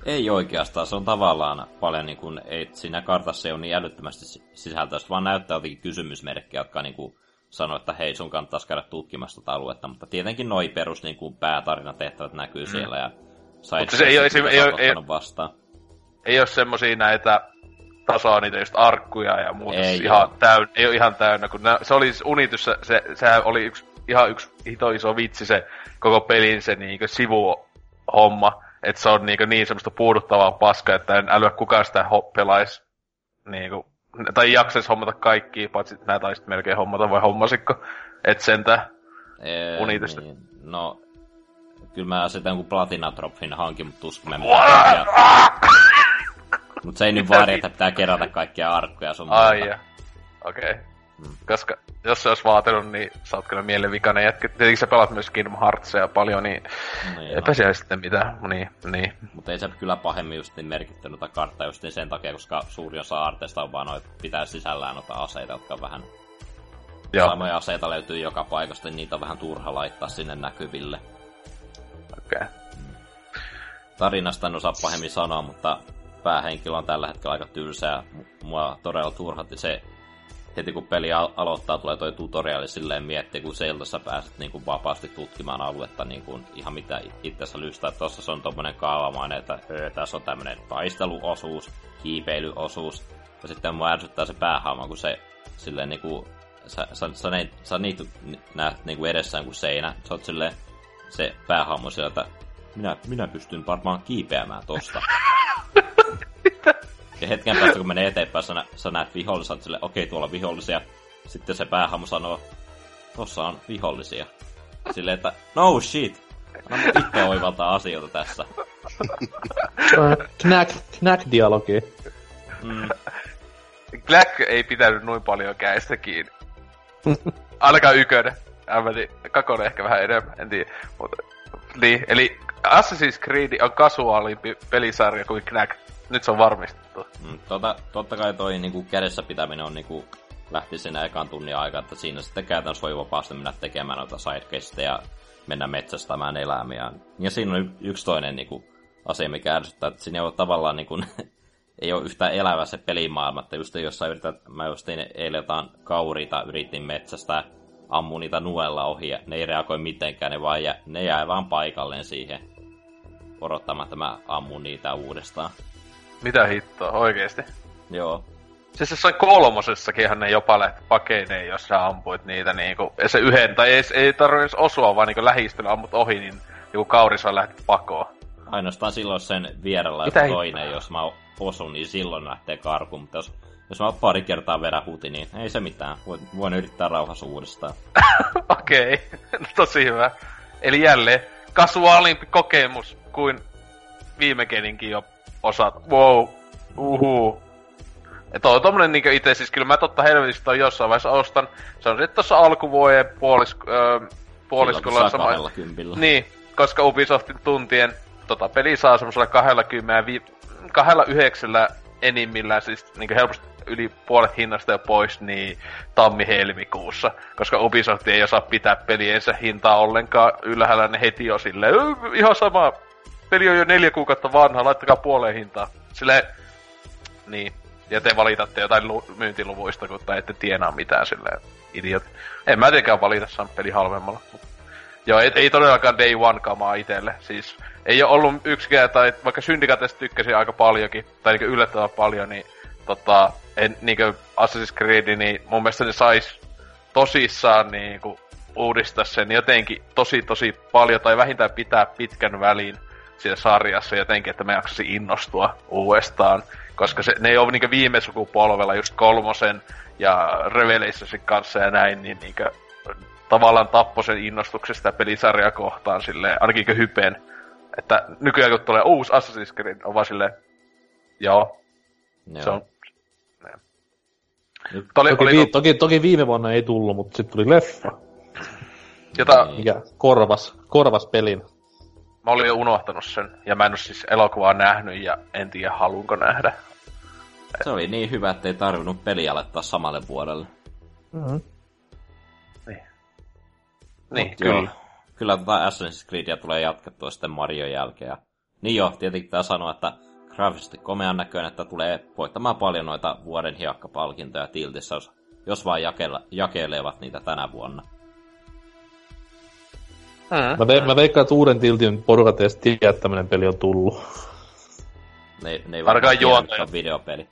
Ei oikeastaan, se on tavallaan paljon niin kuin, ei siinä kartassa ei ole niin älyttömästi sisältöä, vaan näyttää jotenkin kysymysmerkkejä, jotka niin kuin sanoo, että hei, sun kannattaisi käydä tutkimassa tätä aluetta, mutta tietenkin noi perus niin kuin päätarinatehtävät näkyy mm. siellä ja sait se ei ole esim... ei, ei, vastaan. Ei ole semmosia näitä tasoa niitä just arkkuja ja muuta, ei, ihan täynnä, ei ole ihan täynnä, kun nää, se oli siis Unityssä, se, sehän oli yksi, ihan yksi hito iso vitsi se koko pelin se niinkö sivuhomma, että se on niinkö niin semmoista puuduttavaa paskaa, että en älyä kukaan sitä pelaisi, niinku, tai jaksaisi hommata kaikkia, paitsi nää taisit melkein hommata, vai hommasikko, et sentään ee, Unitystä. Niin. No, kyllä mä asetan kun Platinatrophin hankin, mut tuskin mä mitään. Mut se ei nyt vaadi, että pitää kerätä kaikkia arkkuja sun muuta. Ai jaa. Okei. Okay. Mm. Koska jos se ois vaatinut, niin sä oot kyllä mielenvikainen jätkä. Tietenkin sä pelat myös Kingdom Heartsia paljon, niin no, eipä siellä sitten mitään. Niin, niin. Mut ei se kyllä pahemmin just niin merkittänyt tätä karttaa just niin sen takia, koska suuri osa arteista on vaan noin pitää sisällään noita aseita, jotka on vähän... Joo. Samoja aseita löytyy joka paikasta, niin niitä on vähän turha laittaa sinne näkyville. Okei. Okay. Tarinasta en osaa pahemmin sanoa, mutta... Päähenkilö on tällä hetkellä aika tylsää. Mua todella turhatti se, heti kun peli al- aloittaa, tulee toi tutoriali silleen miettiä, kun seiltossa pääset niin kuin vapaasti tutkimaan aluetta niin kuin ihan mitä itsessä lystää. Tuossa se on tommonen kaavamainen, että öö, tässä on tämmönen taisteluosuus, kiipeilyosuus. Ja sitten mua ärsyttää se päähaama, kun se silleen niin kuin, sä, sä, sä, ne, sä niitä näet niin kuin edessään kuin seinä. Sä oot silleen se päähaamo sieltä, minä, minä pystyn varmaan kiipeämään tosta. Ja hetken päästä, kun menee eteenpäin, sä, nä- sä näet vihollisia, oot silleen, okei, tuolla on vihollisia. Sitten se päähahmo sanoo, tossa on vihollisia. Silleen, että no shit, anna mut itse oivaltaa asioita tässä. Knack, knack-dialogi. Mm. Knack ei pitänyt noin paljon käistä kiinni. Ainakaan ykönen. Kakonen ehkä vähän enemmän, en tiedä. Mut, niin, eli Assassin's Creed on kasuaalimpi pelisarja kuin Knack. Nyt se on varmistettu. Mm, tota, totta kai toi niinku, kädessä pitäminen on niinku, lähti sinne ekan tunnin aikaa, että siinä sitten käytännössä voi vapaasti mennä tekemään noita sidequesteja ja mennä metsästämään eläimiä. Ja siinä on y- yksi toinen niinku, asia, mikä ärsyttää, että siinä ei ole tavallaan niinku, ei ole yhtään elävä se pelimaailma. Että just jos sä yrität, mä just tein eilen jotain kauriita, yritin metsästää, ammuin niitä nuella ohi ja ne ei reagoi mitenkään, ne, vaan jä, ne jäi vaan paikalleen siihen odottamaan, että mä ammun niitä uudestaan. Mitä hittoa, oikeesti? Joo. Siis jossain kolmosessakinhan ne jopa lähti pakenee, jos sä ampuit niitä niinku... Se yhden, tai ei, ei tarvitse osua, vaan niinku lähistöllä ammut ohi, niin joku kauris on lähti pakoon. Ainoastaan silloin sen vierellä joku toinen, hittoa? Jos mä osun, niin silloin lähtee karkuun. Mutta jos, jos mä pari kertaa vedän huti, niin ei se mitään. Voin, voin yrittää rauhassa uudestaan. Okei, okay. Tosi hyvä. Eli jälleen kasuaalimpi kokemus kuin viime geninkin jo. Osat, wow, uhuu. Ja toi on tommonen niinkö ite, siis kyllä mä totta helvetistä toi jossain vaiheessa ostan. Se on sit tossa alkuvuoden puolisk- öö, puoliskolla sama. Niin, koska Ubisoftin tuntien tota, peli saa semmosella kahdella yhdeksällä enimmillään, siis niinku helposti yli puolet hinnasta jo pois, niin tammi-helmikuussa. Koska Ubisoft ei osaa pitää peliensä hintaa ollenkaan ylhäällä, ne heti on silleen, ihan sama, peli on jo neljä kuukautta vanha, laittakaa puoleen hintaa. Silleen, niin. Ja te valitatte jotain lu- myyntiluvuista, kun ette tienaa mitään silleen, idiot. En mä tietenkään valita saanut peli halvemmalla. Joo, ei, ei todellakaan day one kamaa itelle. Siis ei oo ollu yksikään, tai vaikka Syndicatesta tykkäsin aika paljonkin, tai niinku yllättävän paljon, niin tota, en, niinku Assassin's Creed, niin mun mielestä ne sais tosissaan niinku uudistaa sen jotenkin tosi tosi paljon, tai vähintään pitää pitkän välin siinä sarjassa jotenkin, että me jaksaisi innostua uudestaan. Koska se, ne ei oo niinku viime sukupolvella just kolmosen ja Revelationsin kanssa ja näin, niin niinku tavallaan tappoi sen innostuksesta pelisarjaa kohtaan silleen, ainakin hypeen. Että nykyään kun tulee uusi Assassin's Creed, on vaan silleen, joo, joo. Se on... Oli, toki, oli... Vi, toki, toki viime vuonna ei tullut, mutta sit tuli leffa. Jota... Mikä korvas, korvas pelin. Mä olin jo unohtanut sen, ja mä en oo siis elokuvaa nähnyt, ja en tiedä haluanko nähdä. Se oli niin hyvä, ettei tarvinnut peliä laittaa samalle vuodelle. Mm-hmm. Niin, mut kyllä. Joo, kyllä tota Assassin's Creedia tulee jatkettua sitten Marion jälkeen. Niin joo, tietenkin tää sanoo, että graafisesti komean näköinen, että tulee voittamaan paljon noita vuoden hiekkapalkintoja Tiltissä, jos vaan jakele- jakelevat niitä tänä vuonna. Mä, ve- mä veikkaan, että uuden Tiltin porukat edes tiedä, että tämmönen peli on tullut. Ne, ne ei varmaan tiedä, videopeli.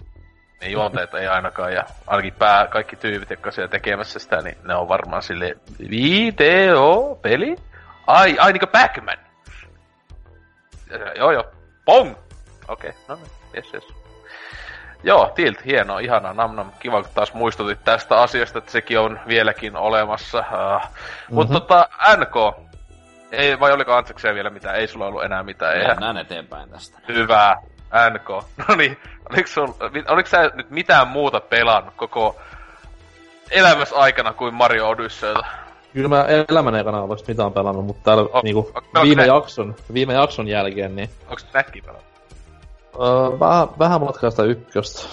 Ne juonteet ei ainakaan, ja ainakin pää, kaikki tyypit, jotka siellä tekemässä sitä, niin ne on varmaan silleen, videopeli? Ai, ai niinku Pac-Man! Joo joo, pong! Okei, okay. No niin, jes jes. Joo, Tilt, hienoa, ihanaa, nam nam, kiva kun taas muistutit tästä asiasta, että sekin on vieläkin olemassa. Uh, mm-hmm. Mutta tota, N K, ei, vai oliko Antsekseen vielä mitään, ei sulla ollut enää mitään. Mennään eteenpäin tästä. Hyvä. N K. Noniin, oliks, sul, oliks sä nyt mitään muuta pelannut koko elämässä aikana kuin Mario Odysseyta? Kyllä mä elämän ekana olen mitään pelannut, mutta täällä o, niinku o, viime, jakson, viime jakson jälkeen niin... Onks näkki pelannut? Öö, vähän, vähän matkaa sitä ykköstä.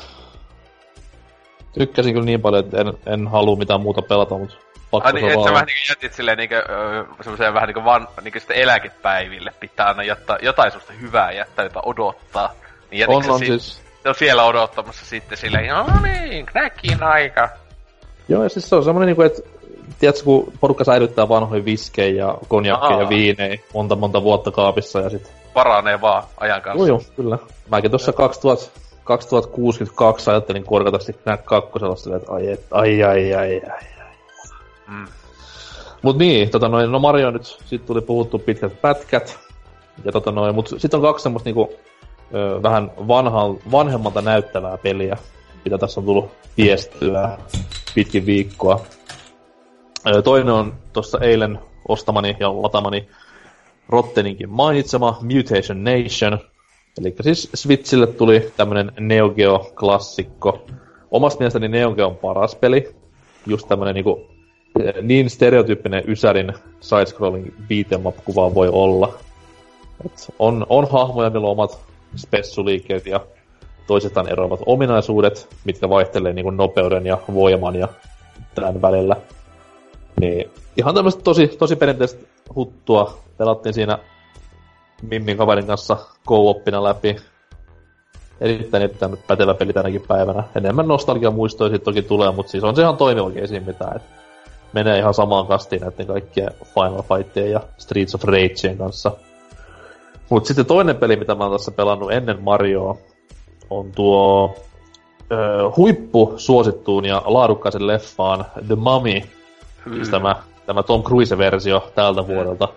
Tykkäsin kyllä niin paljon, että en, en halua mitään muuta pelata, mut pakko se vaan... Ai niin, sä vähän niinku jätit silleen niinku, öö, semmoseen vähän niinku vaan niinku sitten eläkepäiville pitää aina jättää jotain semmoista hyvää jättää, jota odottaa. Niin on, on si- siis... Se on siellä odottamassa sitten silleen, no niin, knäkin aika. Joo, ja siis se on semmonen niinku, että tiedätkö, kun porukka säilyttää vanhoja viskejä ja konjakkeja ja viinejä monta monta vuotta kaapissa ja sit... Paranee vaan ajan kanssa. Joo, joo, kyllä. Mäkin tossa kaksituhatta kuusikymmentäkaksi ajattelin korkata sit nää kakkosella silleen, että ai, et, ai, ai, ai, ai. Mm. Mut niin, tota noin, no Mario nyt, sit tuli puhuttu pitkät pätkät, ja tota noin, mut sit on kaksi semmos niinku, ö, vähän vanhan, vanhemmalta näyttävää peliä, mitä tässä on tullut viestiä pitkin viikkoa. Ö, toinen on tossa eilen ostamani ja latamani Rotteninkin mainitsema Mutation Nation, elikkä siis Switchille tuli tämmönen Neo Geo-klassikko. Omasta mielestäni Neo Geo on paras peli, just tämmönen niinku niin stereotyyppinen ysärin sidescrolling beat'em up -kuva voi olla. Et on, on hahmoja, millä on omat spessuliikkeet ja toisestaan eroavat ominaisuudet, mitkä vaihtelee niin kuin nopeuden ja voiman ja tämän välillä. Niin, ihan tämmöistä tosi, tosi perinteistä huttua. Pelattiin siinä Mimmin kaverin kanssa co-oppina läpi. Erittäin erittäin pätevä peli tänäkin päivänä. Enemmän nostalgiamuistoja siitä toki tulee, mutta siis on se ihan toimivakin esiin mitään. Menee ihan samaan kastiin näiden kaikkien Final Fightien ja Streets of Rageen kanssa. Mut sitten toinen peli, mitä mä oon tässä pelannut ennen Marioa, on tuo ö, huippu suosittuun ja laadukkaisen leffaan The Mummy. Hmm. Siis tämä, tämä Tom Cruise-versio tältä vuodelta.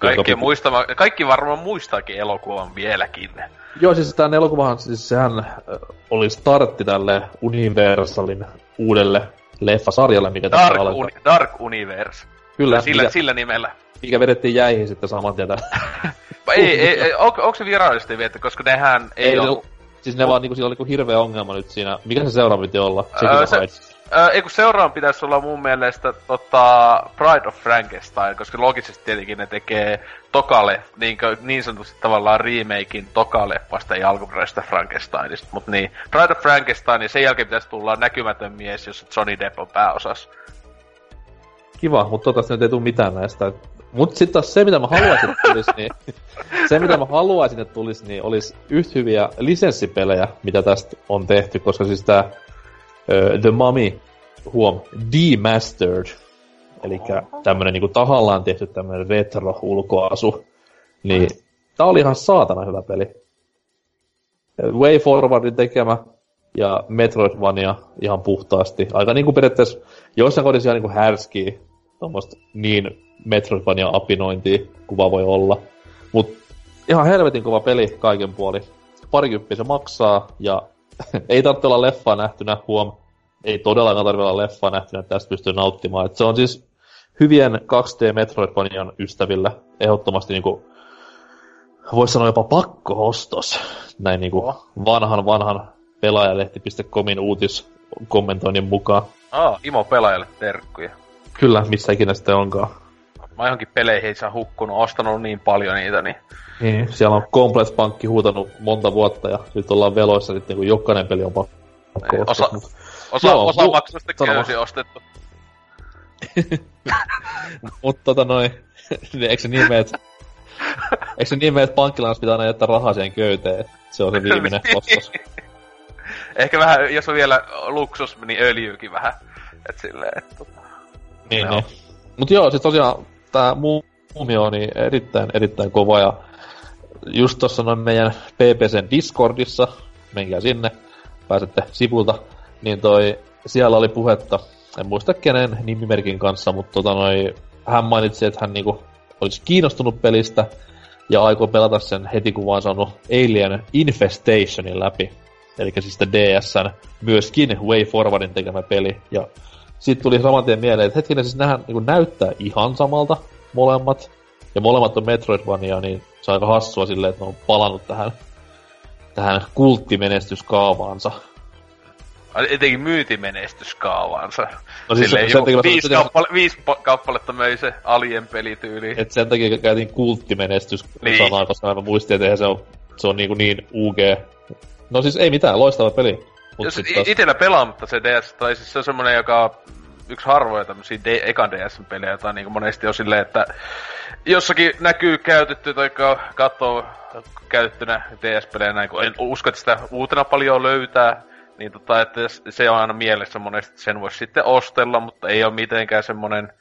Kaikki, joka... muistama, kaikki varmaan muistaakin elokuvan vieläkin. Joo, siis tämän elokuvahan, siis sehän oli startti tälle Universalin uudelle leffasarjalle, mikä Dark tässä uni- Dark Universe. Kyllä. Sillä, mikä, sillä nimellä. Mikä vedettiin jäihin sitten saman tietä. ei, ei, ei, on, onko se virallisesti viettä, koska nehän ei, ei ole... Siis ne vaan, niinku, sillä oli hirveä ongelma nyt siinä. Mikä se seuraava piti olla? Öö, se, Öö, ei kun seuraan pitäisi olla mun mielestä tota, Pride of Frankenstein, koska logisesti tietenkin ne tekee Tokale, niin, niin sanotusti tavallaan remakein Toka-leffasta ja alkuperäisestä Frankensteinista, mut niin. Pride of Frankenstein ja sen jälkeen pitäisi tulla Näkymätön mies, jossa Johnny Depp on pääosassa. Kiva, mutta toivottavasti nyt ei tule mitään näistä. Mut sit taas se, mitä mä haluaisin, että tulisi, niin... Se, mitä mä haluaisin, että tulisi, niin olisi yhtä hyviä lisenssipelejä, mitä tästä on tehty, koska siis tää... The Mummy, huom, Demastered, elikkä tämmönen niinku tahallaan tehty tämmönen retro-ulkoasu, niin tää oli ihan saatana hyvä peli. Way Forwardin tekemä ja Metroidvania ihan puhtaasti. Aika niinku periaatteessa joissain kohdissa ihan niinku härskii tommoista niin Metroidvania-apinointia kuva voi olla. Mut ihan helvetin kova peli kaiken puoli. Parikymppiä se maksaa ja ei tarvitse olla leffaa nähtynä, huom. Ei todellakaan tarvitse olla leffaa nähtynä, että tästä pystyy nauttimaan. Et se on siis hyvien kaksi D Metroidvanian ystävillä ehdottomasti niinku, voisi sanoa jopa pakko-ostos. Näin niinku oh. vanhan vanhan pelaajalehti piste comin uutiskommentoinnin mukaan. Aa, Imo pelaajalle terkkuja. Kyllä, missä ikinä sitten onkaan. Mä johonkin peleihin itse hukkunut, ostanut niin paljon niitä, niin... Niin, siellä on Complex Pankki huutanut monta vuotta, ja nyt ollaan veloissa sitten, kun jokainen peli on pakko ostaa. Osa, mutta... osa, joo, osa maksaa sitten köysi ostettu. Mutta tota noin, eikö se niin mene, että... Eikö se niin mene, että pankkilainassa pitää aina jättää rahaa siihen köyteen? Se on se viimeinen ostos. Ehkä vähän, jos on vielä luksus, niin öljyykin vähän. Et silleen, et tota... Niin, no. niin. Mut joo, siis tosiaan tää Muumio on niin erittäin, erittäin kova ja just tossa noin meidän P P C:n Discordissa, menkää sinne, pääsette sivulta, niin toi, siellä oli puhetta, en muista kenen nimimerkin kanssa, mutta tota noi, hän mainitsi, että hän niinku olisi kiinnostunut pelistä ja aikoo pelata sen heti kun vaan saanut Alien Infestationin läpi, elikkä siis sitä D S:n myöskin Way Forwardin tekemä peli ja sitten tuli saman tien mieleen, että hetkinen siis nähdään, niin näyttää ihan samalta molemmat. Ja molemmat on Metroidvania, niin se on aika hassua silleen, että ne on palannut tähän, tähän kulttimenestyskaavaansa. Etenkin myyntimenestyskaavaansa. No siis silleen, sen, sen joku, viisi, kappale, viisi kappaletta möi se Alien pelityyli. Et sen takia käytin kulttimenestys-sanaa, niin. Koska mä muistin, että se on, se on niin, niin U G. No siis ei mitään, loistava peli. Jos itellä pelaamatta se D S, tai siis se on semmonen, joka on yksi harvoja tämmösiä de- ekan D S-pelejä, jota niinku monesti on silleen, että jossakin näkyy käytetty tai katsoo käytettynä D S-pelejä näin, kun en usko, että sitä uutena paljon löytää, niin tota, että se on aina mielessä monesti, että sen voisi sitten ostella, mutta ei ole mitenkään semmonen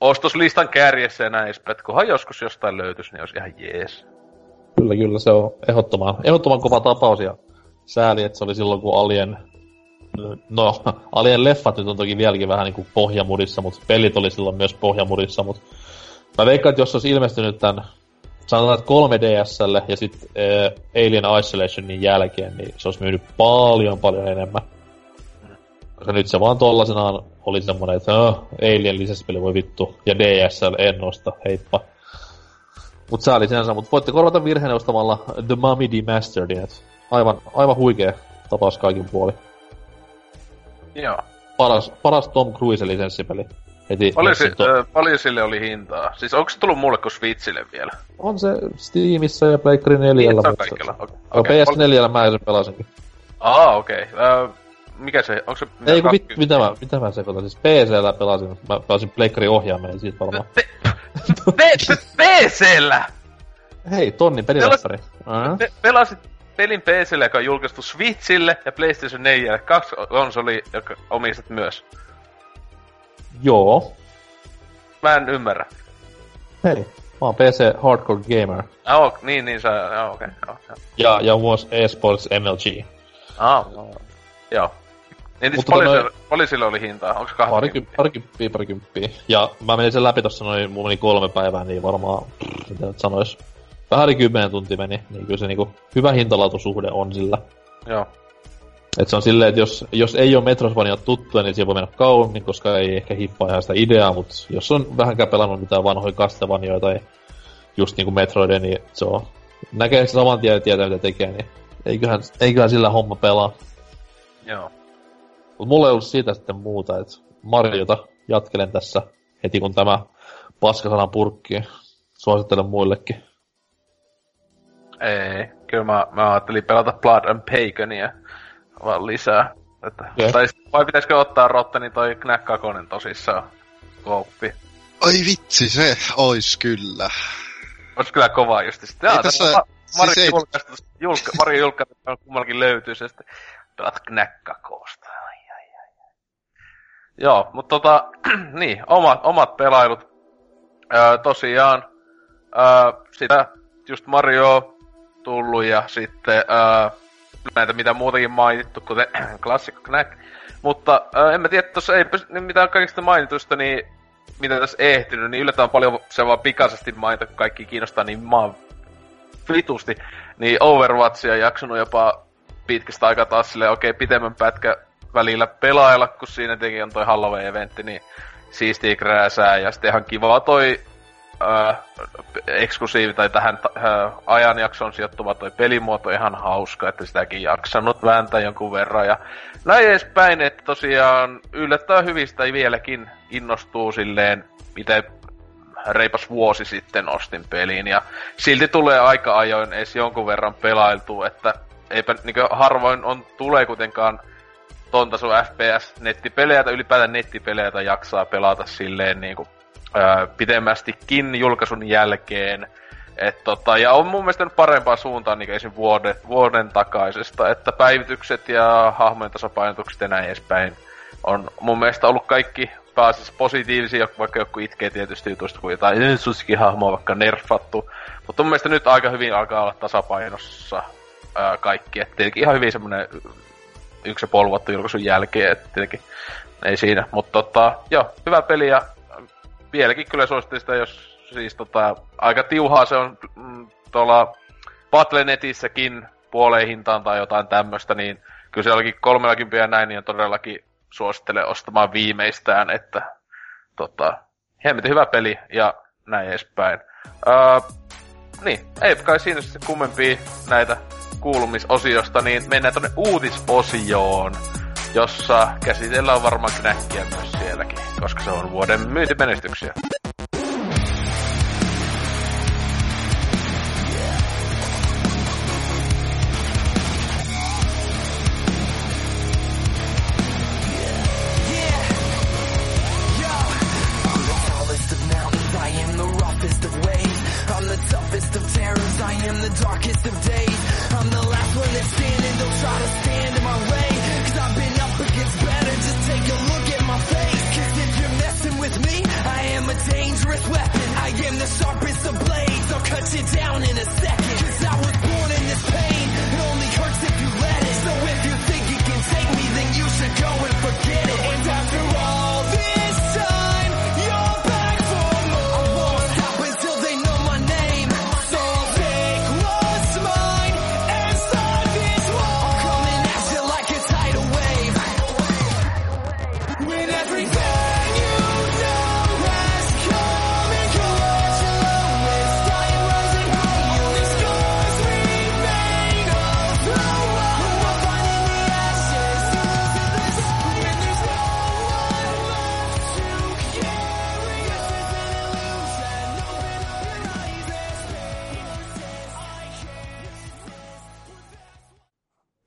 ostoslistan kärjessä enää edes, että kunhan joskus jostain löytyisi, niin olisi ihan jees. Kyllä, kyllä, se on ehdottoman, ehdottoman kova tapaus, ja sääli, että se oli silloin, kun Alien... No, Alien-leffat nyt on toki vieläkin vähän niinku pohjamurissa, mutta pelit oli silloin myös pohjamurissa, mutta... Mä veikkaan, että jos olisi ilmestynyt tän... Sanotaan, että kolme D S:lle ja sit äh, Alien Isolationin jälkeen, niin se olisi myynyt paljon paljon enemmän. Koska nyt se vaan tollasenaan oli semmonen, että no, Alien lisäspeli voi vittu, ja D S L en osta, heippa. Mut sääli sinänsä, mut voitte korvata virheen ostamalla The Mummy Demasteredin, et... Aivan, aivan huikea tapaus kaikin puoli. Joo. Paras, paras Tom Cruise-lisenssipeli. Heti se, to- ö, paljon sille oli hintaa? Siis onko se tullut mulle kuin Switchille vielä? On se Steamissa ja Pleikari neljällä. Niin, kaikilla. Okay. Okay. Ja P S neljällä mä sen pelasinkin. Aa, okei. Okay. Mikä se? Onko se... Mitä Ei, mit, mitä mä, mitä mä sekoitan? Siis P C:llä pelasin. Mä pelasin Pleikari ohjaameen siitä varmaan. P C:llä? Hei, tonnin peliläppäri. Pelasit... Pelin P C:lle, joka on julkaistu Switchille ja PlayStation neljälle. Kaksi konsoli, joka omistat myös. Joo. Mä en ymmärrä. Hei, mä oon P C Hardcore Gamer. Ah, oh, niin, niin sä... Oh, okei, okay, oh, ja, ja was eSports M L G. Ah, oh, joo. Entis mutta poliisilla, noin... poliisilla oli hintaa, onks kahdenkymppiä? Parikymppiä, parikymppiä. Ja mä menin sen läpi tossa noin, mulla meni kolme päivää, niin varmaan... Mitä nyt sanois? Vähän yli kymmenen tuntia meni, niin kyllä se niinku hyvä hintalaatusuhde on sillä. Joo. Et se on silleen, että jos, jos ei ole Metroidvania tuttuja, niin siihen voi mennä kauemmin, koska ei ehkä hippaa ihan sitä ideaa, mutta jos on vähänkään pelannut mitään vanhoja Castlevania tai just niinku Metroidia, niin se on. Näkee se saman tien ja tietää mitä tekee, niin eiköhän, eiköhän sillä homma pelaa. Joo. Mutta mulla ei ollut siitä sitten muuta, että Mariota jatkelen tässä heti kun tämä paskasanan purkkiin. Suosittelen muillekin. Ei, kyllä mä, mä ajattelin pelata Blood and Pagonia vaan lisää. Että, tai, vai pitäisikö ottaa Rotteni toi Knack Kakonen tosissaan kouppi? Ai vitsi, se ois kyllä. Ois kyllä kovaa justi sitten. Jaa, tässä... Ma- Mari siis julkaistu, julka- Mari julkaistu, kummallakin löytyy se sitten. Pelat Knack Kakoosta. Joo, mutta tota, niin, omat, omat pelailut. Öö, tosiaan, öö, sitä just Mario tullut ja sitten öö, näitä mitä muutakin mainittu, kuten klassikko Knack. Mutta öö, en mä tiedä, tossa ei pysty mitään kaikista mainituista, niin mitä tässä ehtinyt, niin yllättävän paljon se vaan pikaisesti mainita, kun kaikki kiinnostaa, niin mä oon vitusti. Niin Overwatchia jaksanut jopa pitkästä aikaa taas silleen okei okay, pitemmän pätkä välillä pelailla, kun siinä tietenkin on toi Halloween-eventti, niin siistiä krääsää ja sitten ihan kivaa toi äh, eksklusiivi tai tähän äh, ajanjaksoon sijoittuva toi pelimuoto ihan hauska, että sitäkin jaksanut vääntää jonkun verran ja näin edespäin, että tosiaan yllättävän hyvistä vieläkin innostuu silleen, miten reipas vuosi sitten ostin peliin ja silti tulee aika ajoin edes jonkun verran pelailtua, että eipä niin harvoin on tulee kuitenkaan tonta sun F P S-nettipelejä tai ylipäätään nettipelejä tai jaksaa pelata silleen niinku öö, pidemmästikin julkaisun jälkeen. Et tota, ja on mun mielestä parempaa suuntaan niinku esim. Vuoden, vuoden takaisesta, että päivitykset ja hahmojen tasapainotukset ja näin edespäin on mun mielestä ollut kaikki pääasiassa positiivisia, vaikka joku itkee tietysti jutuista kuin jotain susikin hahmoa vaikka nerfattu. Mutta mun mielestä nyt aika hyvin alkaa olla tasapainossa öö, kaikki, et tietenkin ihan hyvin semmonen yksi ja puoli vuotta julkaisun jälkeen, että tietenkin ei siinä, mutta tota, joo, hyvä peli ja vieläkin kyllä suosittiin sitä, jos siis tota, aika tiuhaa se on mm, tuolla Battlenetissäkin puoleen hintaan tai jotain tämmöstä, niin kyllä se olikin kolmellakympiä ja näin, niin todellakin suosittelen ostamaan viimeistään, että tota, hemmetin hyvä peli ja näin edespäin. Öö, niin, ei kai siinä sitten kummempia näitä kuulumisosiosta, niin mennään tonne uutisosioon, jossa käsitellään varmaan Knackia myös sielläkin, koska se on vuoden myyntimenestyksiä.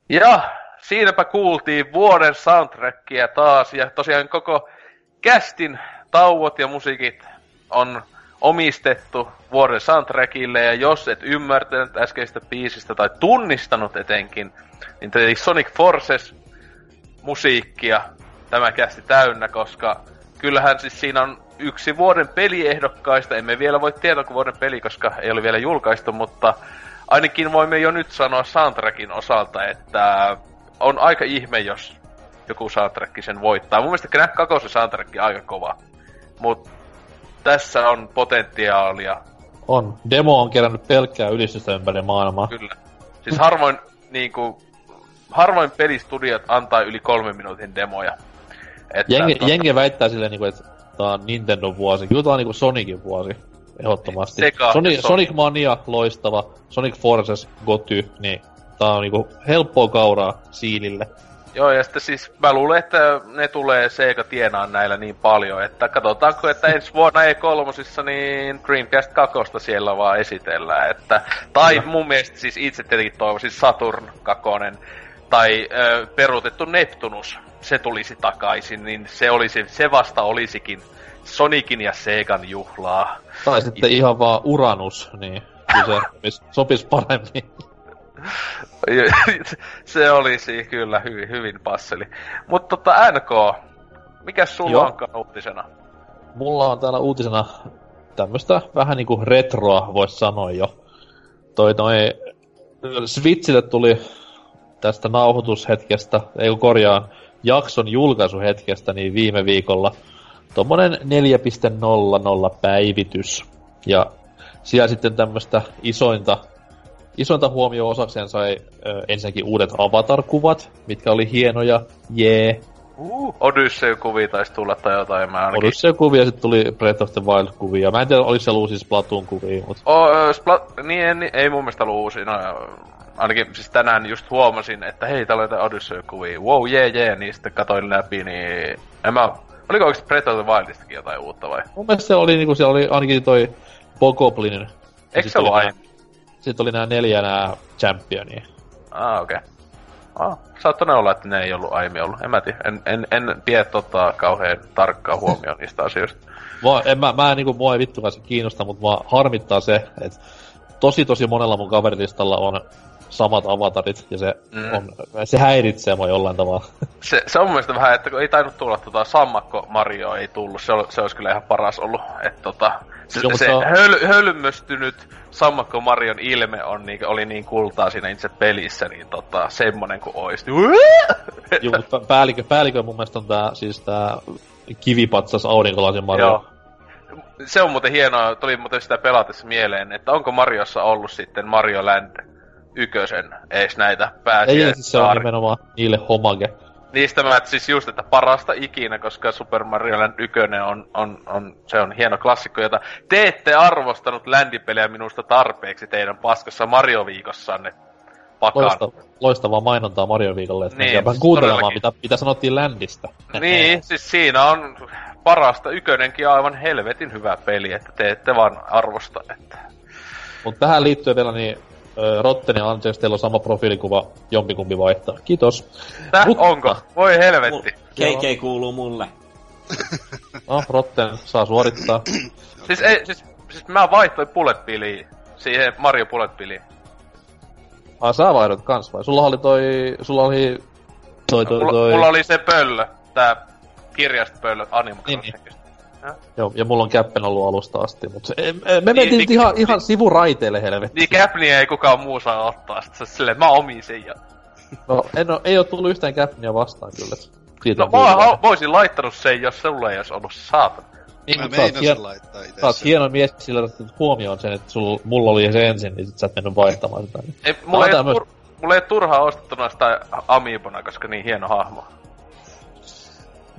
Ja siinäpä kuultiin vuoden soundtrackia taas, ja tosiaan koko kästin tauot ja musiikit on omistettu vuoden soundtrackille, ja jos et ymmärtänyt äskeistä biisistä tai tunnistanut etenkin, niin tein Sonic Forces musiikkia tämä kästi täynnä, koska kyllähän siis siinä on yksi vuoden peliehdokkaista, emme vielä voi tietää kuin vuoden peli, koska ei ole vielä julkaistu, mutta ainakin voimme jo nyt sanoa soundtrackin osalta, että on aika ihme, jos joku soundtrack sen voittaa. Mun mielestä Knack Kakosen soundtrack on aika kova, mutta tässä on potentiaalia. On. Demo on kerännyt pelkkää ylistystä ympäri maailmaa. Kyllä. Siis harvoin, niinku, harvoin pelistudiot antaa yli kolmen minuutin demoja. Että jengi, on... jengi väittää silleen, niinku, että tää on Nintendo vuosi. Kyllä tää on niinku Sonicin vuosi. Ehdottomasti. Sonic, Sonic Mania, loistava. Sonic Forces, goty, niin tää on niinku helppoa kauraa siilille. Joo, ja sitten siis mä luulen, että ne tulee Sega tienaan näillä niin paljon, että katsotaanko, että ensi vuonna E kolme niin Dreamcast kakosta siellä vaan esitellään, että tai mun mielestä siis itse tietenkin toivoisin Saturn kakonen tai ö, peruutettu Neptunus, se tulisi takaisin, niin se, olisi, se vasta olisikin Sonicin ja Segan juhlaa. Tai sitten It... ihan vaan Uranus, niin se sopisi paremmin. Se olisi kyllä hyvin, hyvin passeli. Mutta tota, N K, mikäs sulla Joo. onkaan uutisena? Mulla on täällä uutisena tämmöstä vähän niinku retroa, vois sanoa jo. Toi noi Switchille tuli tästä nauhoitushetkestä, ei kun korjaan, jakson julkaisuhetkestä, niin viime viikolla tommonen neljä piste nolla päivitys. Ja siellä sitten tämmöstä isointa Isointa huomioon osakseen sai ö, ensinnäkin uudet Avatar-kuvat, mitkä oli hienoja, jee. Uh, Odyssey-kuvia taisi tulla tai jotain, mä ainakin. Odyssey-kuvia, sit tuli Breath of the Wild-kuvia. Mä en tiedä, olis siellä uusia Splatoon-kuvia, mut... Oh, Splat... Niin, ei, ei mun mielestä ollut uusia, no, ainakin siis tänään just huomasin, että hei, täällä on jotain Odyssey-kuvia. Wow, jee, jee, niin sitten katoin läpi, niin... En mä... Oliko oikeesti Breath of the Wildistakin jotain uutta vai? Mun mielestä se oli, niinku, siellä oli ainakin toi Bogoblin. Eikö se Sitten oli nää neljä nää championia. Ah, okei. Okay. Ah, saattoi olla, että ne ei ollut aiemmin ollut. En mä tiedä. En, en, en tiedä tota kauhean tarkkaan huomioon niistä asioista. Mua, en mä, mä niinku, mua ei vittukaan se kiinnosta, mutta mua harmittaa se, että tosi tosi monella mun kaverilistalla on samat avatarit, ja se, mm. on, se häiritsee mua jollain tavalla. Se, se on mun mielestä vähän, että kun ei tainnut tulla tota Sammakko Mario ei tullut, se, ol, se olisi kyllä ihan paras ollut, että tota... Se, Joo, se, se on... höl, hölmöstynyt Sammakko Marion ilme on, niin, oli niin kultaa siinä itse pelissä, niin tota, semmonen kuin ois. Joo, mutta päällikö, päällikö mun mielestä on tää, siis tää kivipatsas aurinkolaisen Mario. Joo. Se on muuten hienoa, tuli muuten sitä pelatessa mieleen, että onko Mariossa ollut sitten Mario Land ykkösen ees näitä pääsiäisiä. Ei, siis se on nimenomaan niille homage. Niistä mä et siis just, että parasta ikinä, koska Super Mario Land yksi on, on, on, se on hieno klassikko, jota te ette arvostanut ländipelejä minusta tarpeeksi teidän paskassa Mario-viikossanne. Loistava, loistavaa mainontaa Mario-viikolle, että niin, siis kuuntelemaan, mitä, mitä sanottiin ländistä. Niin, siis siinä on parasta ykönenkin aivan helvetin hyvä peli, että te ette vaan arvosta. Että... Mutta tähän liittyen vielä niin... Rotten ja Andreas, teillä on sama profiilikuva, jompikumpi vaihtaa. Kiitos. Täh, Mutta... onko? Voi helvetti. K K kuuluu mulle. No, Rotten saa suorittaa. siis, ei, siis, siis mä vaihtoin Bullet Billiin. Siihen Mario Bullet Billiin. Ai, sä vaihdot kans vai? Sulla oli toi... Sulla oli... Toi, toi, toi... Mulla, mulla oli se pöllö. Tää kirjastopöllö Animax-sekistä. Joo, ja mulla on Käppen ollut alusta asti, mutta me mentiin niin, ihan, ihan sivuraiteille helvetti. Niin Käpniä ei kukaan muu saa ottaa, sitten silleen mä omiin sen ja... No, en oo, ei oo tullut yhtään Käpniä vastaan kyllä. Siitä no mä voisin laittanut sen, jos sulla ei ois ollut saatana. Niin, mä meinasin hien... laittaa itse. Sä oot hieno mies sillä, että huomioon sen, että sul, mulla oli se ensin, niin sit sä et mennyt vaihtamaan sitä. Niin. Ei, mulla, ei tur... myös... mulla ei turhaa ostettuna sitä Amiibona, koska niin hieno hahmo.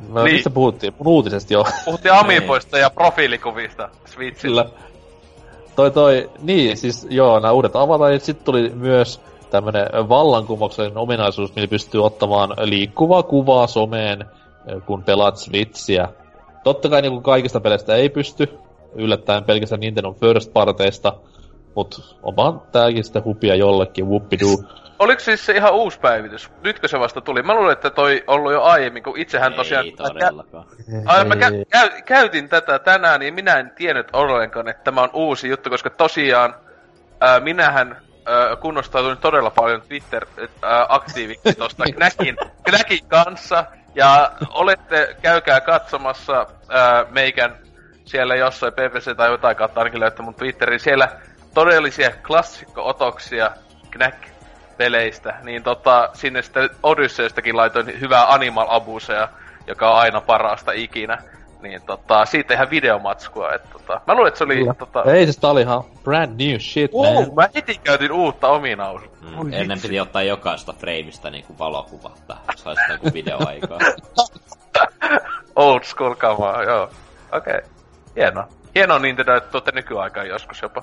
No, niin. Mistä puhuttiin? Uutisesta joo. Puhuttiin Amiiboista ja profiilikuvista Switchillä. Kyllä. Toi toi, niin siis joo, nämä uudet avatarit. Sitten tuli myös tämmönen vallankumouksellinen ominaisuus, millä pystyy ottamaan liikkuvaa kuvaa someen, kun pelaat Switchiä. Totta kai niin kaikista peleistä ei pysty, yllättäen pelkästään Nintendo First Partyista, mut onpahan tääkin sitä hupia jollekin, whoopidoo. Oliko siis se ihan uusi päivitys? Nytkö se vasta tuli? Mä luulen, että toi ollut jo aiemmin, kun itsehän tosiaan... Ei todellakaan. Ai, mä kä- käy- käytin tätä tänään, niin minä en tiennyt ollenkaan, että tämä on uusi juttu, koska tosiaan ää, minähän ää, kunnostautuin todella paljon Twitter-aktiiviksi tosta Knäkin, Knäkin kanssa. Ja olette, käykää katsomassa ää, meikän siellä jossain P V C tai jotain kautta, ainakin löytää mun Twitteriin. Siellä todellisia klassikko-otoksia Knäkin peleistä, niin tota, sinne sitten Odysseistakin laitoin hyvää Animal Abusea, joka on aina parasta ikinä, niin tota, siitä ihan videomatskua, että tota, mä luulen, että se oli ja. tota... Ei, se oli ihan brand new shit, uh, man. Mä heti käytin uutta ominaisuus. Mm, ennen piti ottaa jokaista freimistä niinku valokuva, että saisi joku videoaikaa. Old school kamaa, joo. Okei, okay. Hienoa. Hienoa Nintendo, että olette nykyaikaan joskus jopa.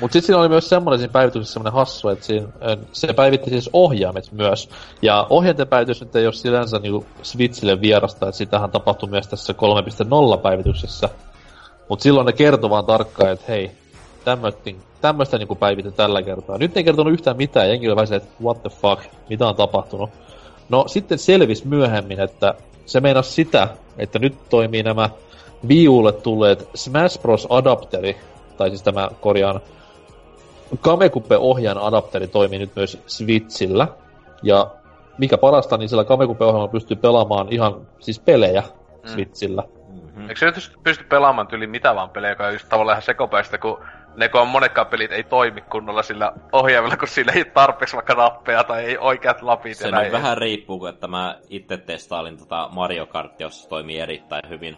Mut sit siinä oli myös semmonen siinä päivityksessä semmonen hassu, että siinä, se päivitti siis ohjaimet myös. Ja ohjainten päivitys nyt ei oo sillänsä niinku Switchille vierasta, että sitähän tapahtui myös tässä kolme piste nolla-päivityksessä. Mut silloin ne kertoi vaan tarkkaan, että hei, tämmöstä niinku päivitetty tällä kertaa. Nyt ei kertonut yhtään mitään, jengi oli vähän silleen, että what the fuck, mitä on tapahtunut. No sitten selvisi myöhemmin, että se meinasi sitä, että nyt toimii nämä Wii Ulle tulleet Smash Bros. Adapteri, tai siis tämä korjaan Kamekupe-ohjaan adapteri toimii nyt myös Switchillä. Ja mikä parasta, niin sillä Kamekupe-ohjelmalla pystyy pelaamaan ihan siis pelejä mm. Switchillä. Mm-hmm. Eikö se nyt pysty pelaamaan tyyliin mitä vaan pelejä, joka on just tavallaan ihan sekopäistä, kun ne kun on monetkaan pelit ei toimi kunnolla sillä ohjaimella, kun sillä ei tarpeeksi vaikka nappeja tai ei oikeat lapit. Se nyt vähän riippuu, kun että mä itse testailin tota Mario Kartia, jossa toimii erittäin hyvin.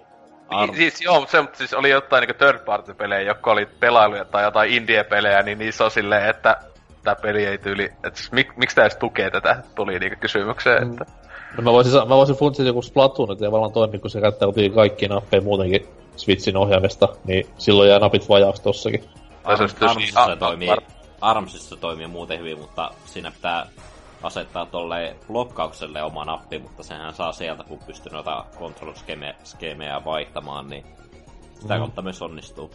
Ar- siis joo, se siis oli jotain niin third party pelejä, jotka oli pelailuja tai jotain indie pelejä, niin niissä on silleen, että tämä peli ei tyyli, että siis mik, miksi tämä edes tukee tätä, tuli niinku kysymykseen. Mm. Että. No mä voisin, mä voisin funtsia joku Splatoon, että ei varmaan toimi, kun se käyttää kaikkia nappeja muutenkin Switchin ohjaimesta, niin silloin jää napit vajaaksi tossakin. Armsissa, Armsissa, se toimii, Armsissa toimii muuten hyvin, mutta siinä pitää asettaa tolleen blokkaukselle oma nappi, mutta senhän saa sieltä, kun pystyy noita control-skeemejä vaihtamaan, niin sitä kautta myös onnistuu.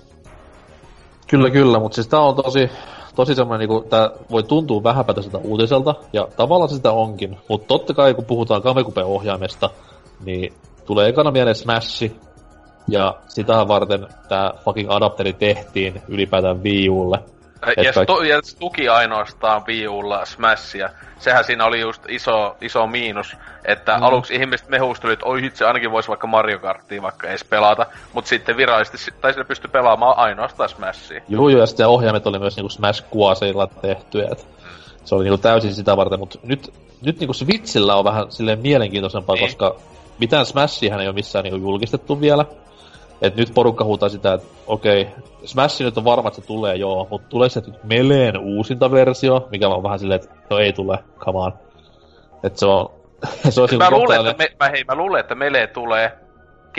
Kyllä, kyllä, mutta siis tää on tosi, tosi semmoinen, niinku, tää voi tuntua vähäpätöiseltä uutiselta, ja tavallaan sitä onkin, mutta totta kai kun puhutaan Kamekupe-ohjaimesta, niin tulee ekana mieleen Smash, ja sitähän varten tää fucking adapteri tehtiin ylipäätään Wii Ulle. Ja se tu- ja tuki ainoastaan Wii Ulla Smashia. Sehän siinä oli just iso, iso miinus, että mm. aluksi ihmiset mehusteli, että oi itse ainakin voisi vaikka Mario Karttia vaikka edes pelata, mutta sitten virallisesti, tai sille pystyi pelaamaan ainoastaan Smashia. Joo, joo, ja sitten ohjaimet oli myös niinku Smash Kuaseilla tehtyä, että se oli niinku täysin sitä varten, mutta nyt, nyt niinku Switchillä on vähän silleen mielenkiintoisempaa, niin. Koska mitään Smashiahan ei ole missään niinku julkistettu vielä. Et nyt porukka huutaa sitä, että okei, okay, Smash nyt on varma, että se tulee, joo, mutta tulee se nyt Meleen uusinta versio, mikä on vähän silleen, että no ei tule, come on. Et se on... se on mä, luulen, että me, mä, hei, mä luulen, että Melee tulee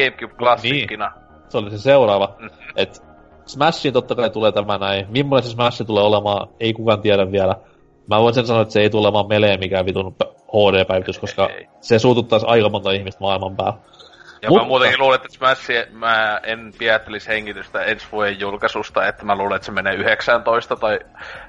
GameCube-klassikkina. No, niin. Se oli se seuraava. Mm-hmm. Et Smashiin totta kai tulee tämä näin. Millainen se Smash tulee olemaan, ei kukaan tiedä vielä. Mä voin sen sanoa, että se ei tule olemaan Melee mikään vitun H D-päivitys, koska ei, ei. Se suututtaisi aika monta ihmistä maailman päällä. Ja mutta. Mä muutenkin luulen, että Smashia, mä en pidättelisi hengitystä ensi vuoden julkaisusta, että mä luulen, että se menee yhdeksäntoista tai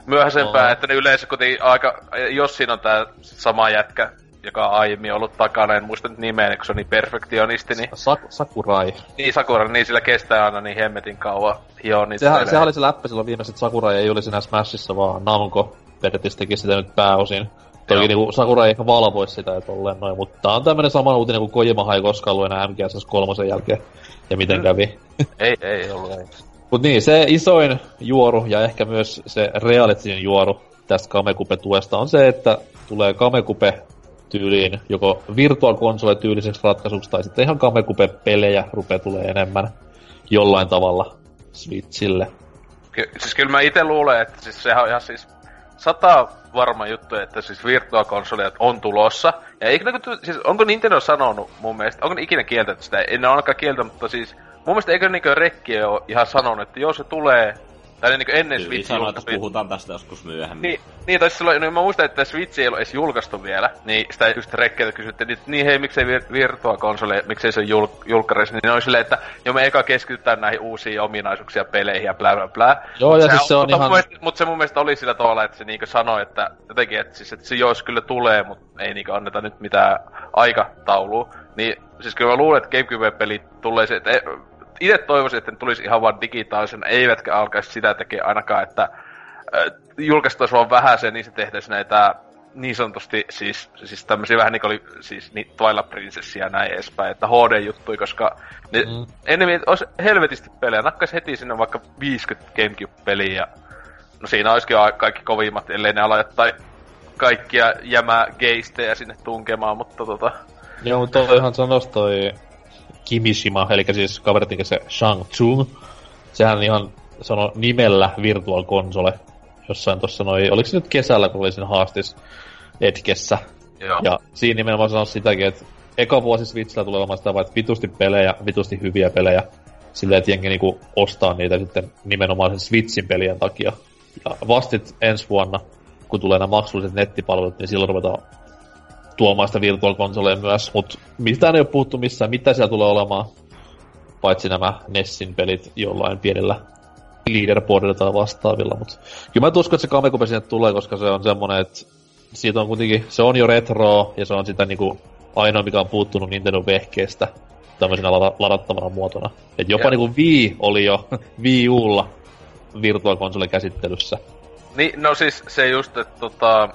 myöhäisempään, no. Että ne yleensä kuitenkin aika, jos siinä on tää sama jätkä, joka on aiemmin ollut takana, en muista nyt nimeä, kun se on niin perfektionisti, niin... Sa- Sakurai. Niin, Sakurai, niin sillä kestää aina niin hemmetin kauan hioon niitä. Sehän, sehän oli se läppä silloin viimeiset, että Sakurai ei olisi enää Smashissa, vaan Namco periaatteessa teki sitä nyt pääosin. Toki niinku Sakura ei ehkä valvoi sitä ja tolleen noin, mutta tää on tämmönen sama uutinen kuin Kojima ei koskaan ollut enää M G S kolme jälkeen. Ja miten kävi. ei, ei ollut, ei. Mut niin, se isoin juoru ja ehkä myös se realitsin juoru tästä Kamekupe-tuesta on se, että tulee Kamekupe-tyyliin joko virtuaalkonsole-tyyliseksi ratkaisuksi tai sitten ihan Kamekupe-pelejä rupeaa tulee enemmän jollain tavalla Switchille. Ky- siis kyllä mä ite luulen, että siis sehän on ihan siis... Sata varma juttu, että siis virtuaalikonsoleja on tulossa. Ja eikö, siis onko Nintendo sanonut mun mielestä, onko ne ikinä kieltänyt sitä? En ole ainakaan kieltä, mutta siis mun mielestä eikö niinkö rekkiä ole ihan sanonut, että jos se tulee, tai niinkö ennen Switch julkaisu. Sanoa, että puhutaan tästä joskus myöhemmin. Niin, niin tai silloin, niin mä muistan, että Switch ei ole edes julkaistu vielä, niin sitä just rekkiä kysyttiin, että niin hei, miksei virtuaalikonsoleja, miksei se ole jul, julkkareissa, niin ne on silleen, että jo me eka keskitytään näihin uusiin ominaisuuksia, peleihin ja blä blä blä. Joo, ja siis se on ihan... Mutta se mun mielestä oli sillä tavalla, että se niinkö sanoi, että jotenkin, että siis, että se jos kyllä tulee, mutta ei niinkö anneta nyt mitään aikataulua. Niin, siis kyllä mä luulen, että GameCube-pelit tulee se, että... Itse toivoisin, että ne tulisi ihan vaan digitaalisena, eivätkä alkaisi sitä tekemään ainakaan, että äh, julkaistaisi vaan vähäsen, niin se tehtäisiin näitä niin sanotusti, siis, siis tämmöisiä vähän niin kuin oli siis, niin, Twilight Princessia ja näin edespäin, että H D-juttui, koska ne, mm. enemmän olisi helvetisti pelejä, nakkaisi heti sinne vaikka viisikymmentä GameCube-peliä, ja no siinä olisikin kaikki kovimmat, ellei ne ala jotain kaikkia jämägeistejä sinne tunkemaan, mutta tota... Joo, mutta ihan sanoisi toi... Kimishima, eli siis kaveritkin se Shang-Tsung. Sehän ihan sano nimellä Virtual Console. Jossain tossa noin, oliko se nyt kesällä, kun oli siinä haastis etkessä. Joo. Ja siinä nimenomaan sanoi sitäkin, että eka vuosi Switchillä tulee olemaan sitä vaan, että vitusti pelejä, vitusti hyviä pelejä. sillä että jengi niinku ostaa niitä sitten nimenomaan sen Switchin pelien takia. Ja vastit ensi vuonna, kun tulee nämä maksulliset nettipalvelut, niin silloin ruvetaan tuomaan sitä virtual konsoleja myös, mut mitään ei ole puhuttu missään, mitä siellä tulee olemaan, paitsi nämä Nessin pelit jollain pienellä leaderboardilla tai vastaavilla, mut kyllä mä uskon, että se Kamekupe sinne tulee, koska se on semmonen, että siitä on kuitenkin, se on jo retroa, ja se on sitä niinku ainoa, mikä on puuttunut Nintendo vehkeestä tämmöisenä lada- ladattavana muotona. Et jopa ja. niinku Wii oli jo Wii Ulla virtual konsoli käsittelyssä. Niin, no siis se just, että tota...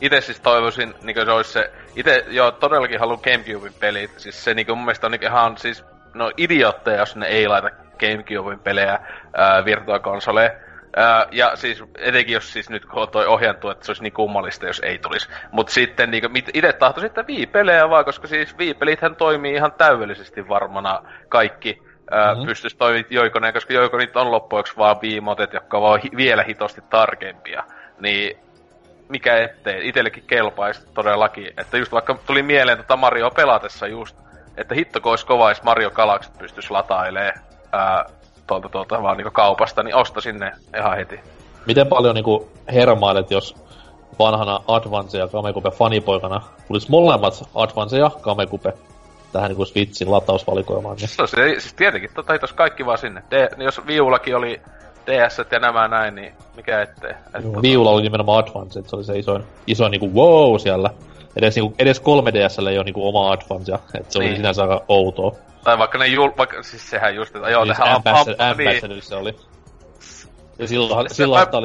Ite siis toivoisin, niinku se olisi se... Ite, joo, todellakin haluan Gamecubein pelit. Siis se niinku mun mielestä on ihan siis... No idiootteja, jos ne ei laita Gamecubein pelejä ää, virtuaalikonsoleen. Ää, ja siis etenkin jos siis nyt kun on toi ohjantu, että se olisi niin kummallista, jos ei tulisi. Mut sitten niinku ite tahtoisin, että Wii-pelejä vaan, koska siis Wii-pelithän toimii ihan täydellisesti varmana kaikki. Mm-hmm. Pystyisi toimimaan Joikoneen, koska Joikonit on loppuiksi vaan Wiimotet, jotka ovat hi- vielä hitosti tarkempia. Niin... mikä ettei, itsellekin kelpaisi todellakin, että just vaikka tuli mieleen tota Mario pelatessa just, että hitto kun olisi kova, jos Mario Galaksit pystyisi latailemaan ää, tuolta, tuolta vaan niinku kaupasta, niin ostasin ne ihan heti. Miten paljon niinku hermailet, jos vanhana Advance ja Kamekupe fanipoikana tulisi molemmat Advance ja Kamekupe tähän niinku Switchin latausvalikoimaan? Niin. No se siis tietenkin, tota hitos kaikki vaan sinne. De- jos Viulakin oli... D S-t ja nämä näin, niin mikä ettei. Että... Viula oli nimenomaan Advance, se oli se isoin, isoin niinku wow siellä. Edes, niinku, edes kolme D S:llä ei ole niinku omaa Advancea, että se niin. Oli sinänsä aika outoa. Tai vaikka ne jul... Vaikka, siis sehän just, että joo, tehdään Ambassadorissa oli. Ja silloinhan...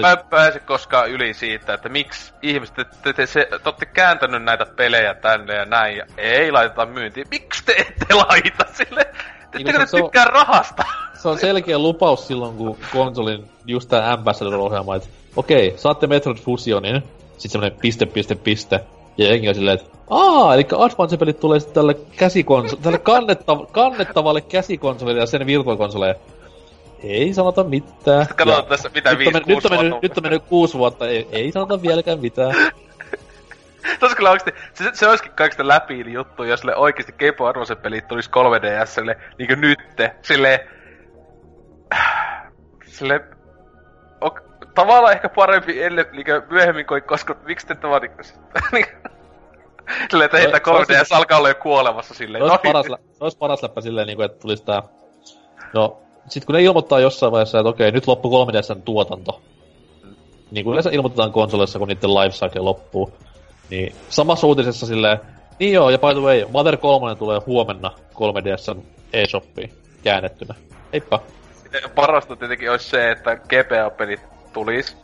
Mä en pääse koskaan yli siitä, että miksi ihmiset, te olette kääntänyt näitä pelejä tänne ja näin, ja ei laiteta myyntiin. Miksi te ette laita sille? Ettekö te tykkää rahasta? Se on selkeä lupaus silloin, kun konsolin just tää Ambassador-ohjelma, että okei, okay, saatte Metroid Fusionin, sit semmonen piste, piste, piste, ja jengi on silleen, että aah, elikkä Advance-pelit tulee sitten tälle, käsikonsol- tälle kannettav- kannettavalle käsikonsolille ja sen virtuaalikonsoleen. Ei sanota mitään. Katsotaan tässä mitä viisi, kuusi vuotta. Mennyt, nyt on mennyt kuusi vuotta, ei, ei sanota vieläkään mitään. Tos kyllä oikeesti, se, se olisikin kaikista läpiin juttu, jos sille oikeesti Game Advance pelit tulisi kolme D S:lle, niinku nytte, silleen... Sille ok, tavallaan ehkä parempi elle, niinku myöhemmin kuin koska miksi te tavallaan niinku... Silleen, että heitä kolme D S alkaa olla jo kuolemassa silleen. Se olisi paras, lä- paras läppä silleen, niinku, että tulis tää... No... Sitten kun ne ilmoittaa jossain vaiheessa, että okei, nyt loppu kolme D S:n tuotanto. Mm. Niin kuin yleensä ilmoitetaan konsoleissa, kun niiden lifecycle loppuu. Niin samassa uutisessa silleen, niin joo, ja by the way, Mother kolme tulee huomenna kolme D S:n eShopiin käännettynä. Heippa. Parasta tietenkin olisi se, että G B A-pelit tulisi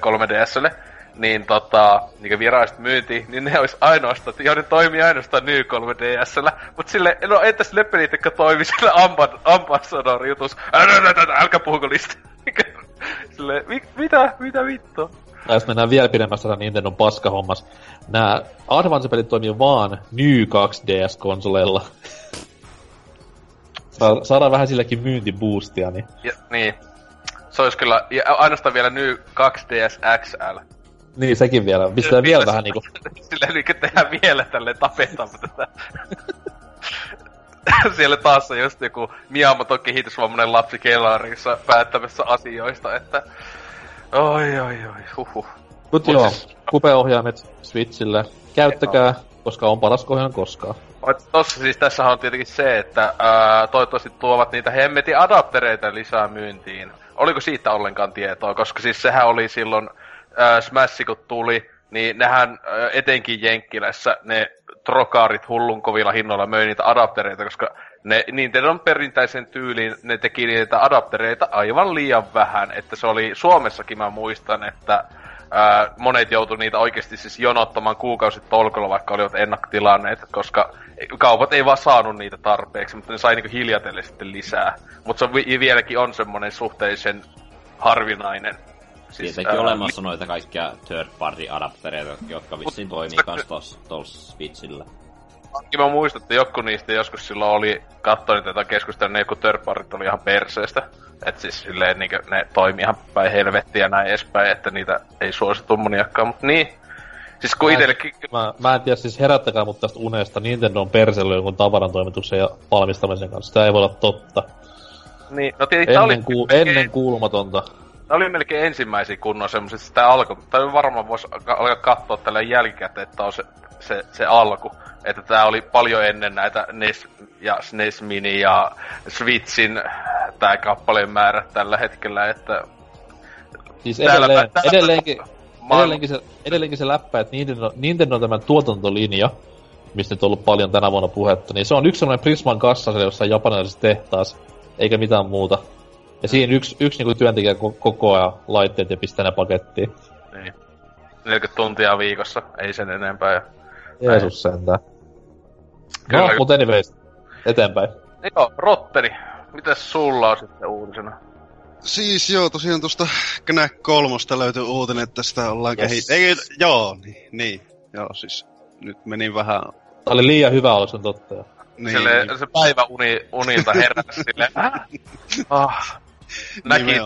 kolme D S:lle, niin tota, niin virallisesti myyntiin, niin ne olisi ainoastaan, joo ne toimii ainoastaan New kolme D S:llä, mut sille, no entäs ne pelit, jotka toimii sillä Ambassador-jutus, älkää puhuko listaa, silleen, mitä, mitä vittua? Tai jos mennään vielä pidemmässä Nintendon paskahommas, nää Advance-pelit toimii vaan New kaksi D S-konsoleilla. Saadaan vähän silläkin myyntiboostia, niin. Ja, niin, se olisi kyllä, ja ainoastaan vielä New kaksi D S X L. Niin, sekin vielä. Pistetään vielä vähän niinku... Silleen niinku tehdään vielä tälleen tapettamme tätä. Siellä taas on just joku Miyamoton kehitysvammainen lapsi kelarissa päättämässä asioista, että... Oi, oi, oi, huhuh. Mut joo, siis... Kupe-ohjaimet Switchille. Käyttäkää, koska on paras kohjan koskaan. Tossa siis tässähän on tietenkin se, että ää, toivottavasti tuovat niitä hemmetin adaptereita lisää myyntiin. Oliko siitä ollenkaan tietoa? Koska siis sehän oli silloin... Smash kun tuli, niin nehän etenkin Jenkkilässä ne trokaarit hullun kovilla hinnoilla möi niitä adaptereita, koska ne Nintendon perinteisen tyyliin ne teki niitä adaptereita aivan liian vähän, että se oli Suomessakin mä muistan, että ää, monet joutui niitä oikeasti siis jonottamaan kuukausit tolkolla, vaikka olivat ennakkotilanneet, koska kaupat ei vaan saanut niitä tarpeeksi, mutta ne sai niinku hiljatelle sitten lisää, mutta se vi- vieläkin on semmoinen suhteellisen harvinainen. Siis, tietenkin ää, olemassa li- noita kaikkia third-party-adaptereita, jotka vissiin toimii kans tos, tos Switchillä. Mä muistan, että joku niistä joskus silloin oli, katsoin tätä keskustelua, ne joku third-partit oli ihan perseestä. Et siis silleen niin ne toimii ihan päin helvettiä ja näin edespäin, että niitä ei suositu moniakkaan, mut niin. Siis kun mä, itsellekin... Mä, mä en tiedä siis herättäkään mut tästä unesta, Nintendo on perseellyt jonkun tavarantoimituksen ja valmistamisen kanssa, sitä ei voi olla totta. Niin, no tietysti ennen, oli ku, melkein, ennen kuulumatonta. Tämä oli melkein ensimmäisiä kunnon semmoiset, sitä alkoi. Tämä varmaan voisi alkaa katsoa tällä jälkikäteen, että on se, se, se alku. Että tämä oli paljon ennen näitä N E S ja S N E S Mini ja Switchin tämä kappaleen määrä tällä hetkellä, että... Siis edelleen, täällä, edelleenkin, edelleenkin, se, edelleenkin se läppä, että Nintendo, Nintendo on tämä tuotantolinja, mistä nyt on ollut paljon tänä vuonna puhetta, niin se on yksi sellainen Prisman kassa siellä jossain japanilaisessa tehtaassa, eikä mitään muuta. Ja siinä yksi, yksi niin työntekijä koko ajan laitteet ja pistää ne pakettiin. Niin. neljäkymmentä tuntia viikossa, ei sen enempää. Jeesus sentään. Kyllä. No, mut anyways, eteenpäin. Joo, Rotteri, mitäs sulla on sitten uutisena? Siis joo, tosiaan tuosta Knack kolmosta löytyy uutinen, että sitä ollaan yes. kehitetty. Joo, niin, niin, joo siis nyt menin vähän... Tämä oli liian hyvä, oliko sen totta jo? Niin, silleen, niin. Se päivä uni, unilta heräsi silleen, ah, näki, näki,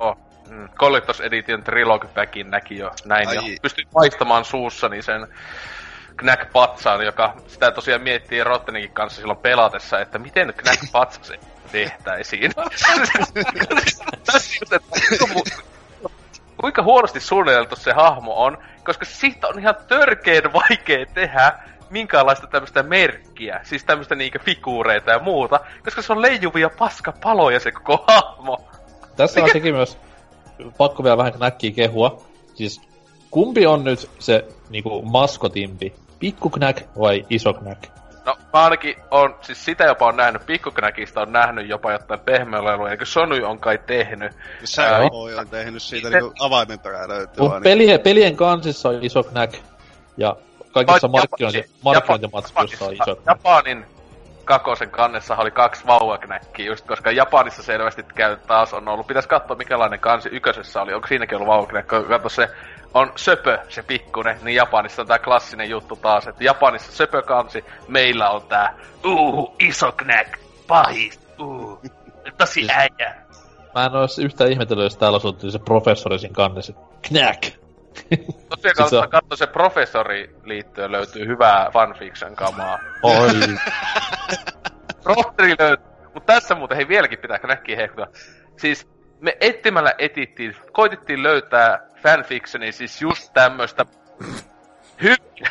oh, mm, Collector's Edition Trilogy Packin näki jo näin. Ai. Ja pystyin paistamaan suussani sen Knack-patsaan, joka sitä tosiaan miettii Rotteninkin kanssa silloin pelatessa, että miten Knack-patsas tehtäisiin. Tässä kuinka huonosti suunniteltu se hahmo on, koska siitä on ihan törkeen vaikea tehdä minkäänlaista tämmöistä merkkiä, siis tämmöistä niinkö figuureita ja muuta, koska se on leijuvia paskapaloja se koko hahmo. Tässä on sekin myös pakko vielä vähän Knäkkiä kehua. Siis kumpi on nyt se niinku maskotimpi? Pikku Knäk vai iso Knäk? No mä ainakin on, siis sitä jopa on nähnyt, Pikkuknäkistä on nähnyt jopa jotain pehmeäleilua, eikö Sony on kai tehnyt. Sä ää, on, on tehnyt siitä se... niinku avaimen perään löytyy. Mut pelien, pelien kansissa on iso Knäk, ja kaikissa markkinointimatskuissa on iso Knäk. Japanin kakosen kannessa oli kaksi vauvaknäkkiä just, koska Japanissa selvästi käy taas on ollut. Pitäis katsoa mikälainen kansi ykösessä oli, onko siinäkin ollut vauvaknäkkiä, katso se. On söpö, se pikkunen, niin Japanissa on tää klassinen juttu taas, että Japanissa söpö kansi, meillä on tää uuhu, iso Knäk, pahis, uuhu, tosi äijä. Mä en ois yhtään ihmetellyt, jos täällä asuttiin se professori siinä kannessa, Knäk. Tosiaan kannattaa katsoa se professori liittyen, löytyy hyvää fanfiction kamaa. Oi. Rotteri löytyy, mut tässä muuten hei vieläkin pitää Knäkkiä hehkuta. Siis me etsimällä etittiin, koitettiin löytää fanfictioni, siis just tämmöstä hyvin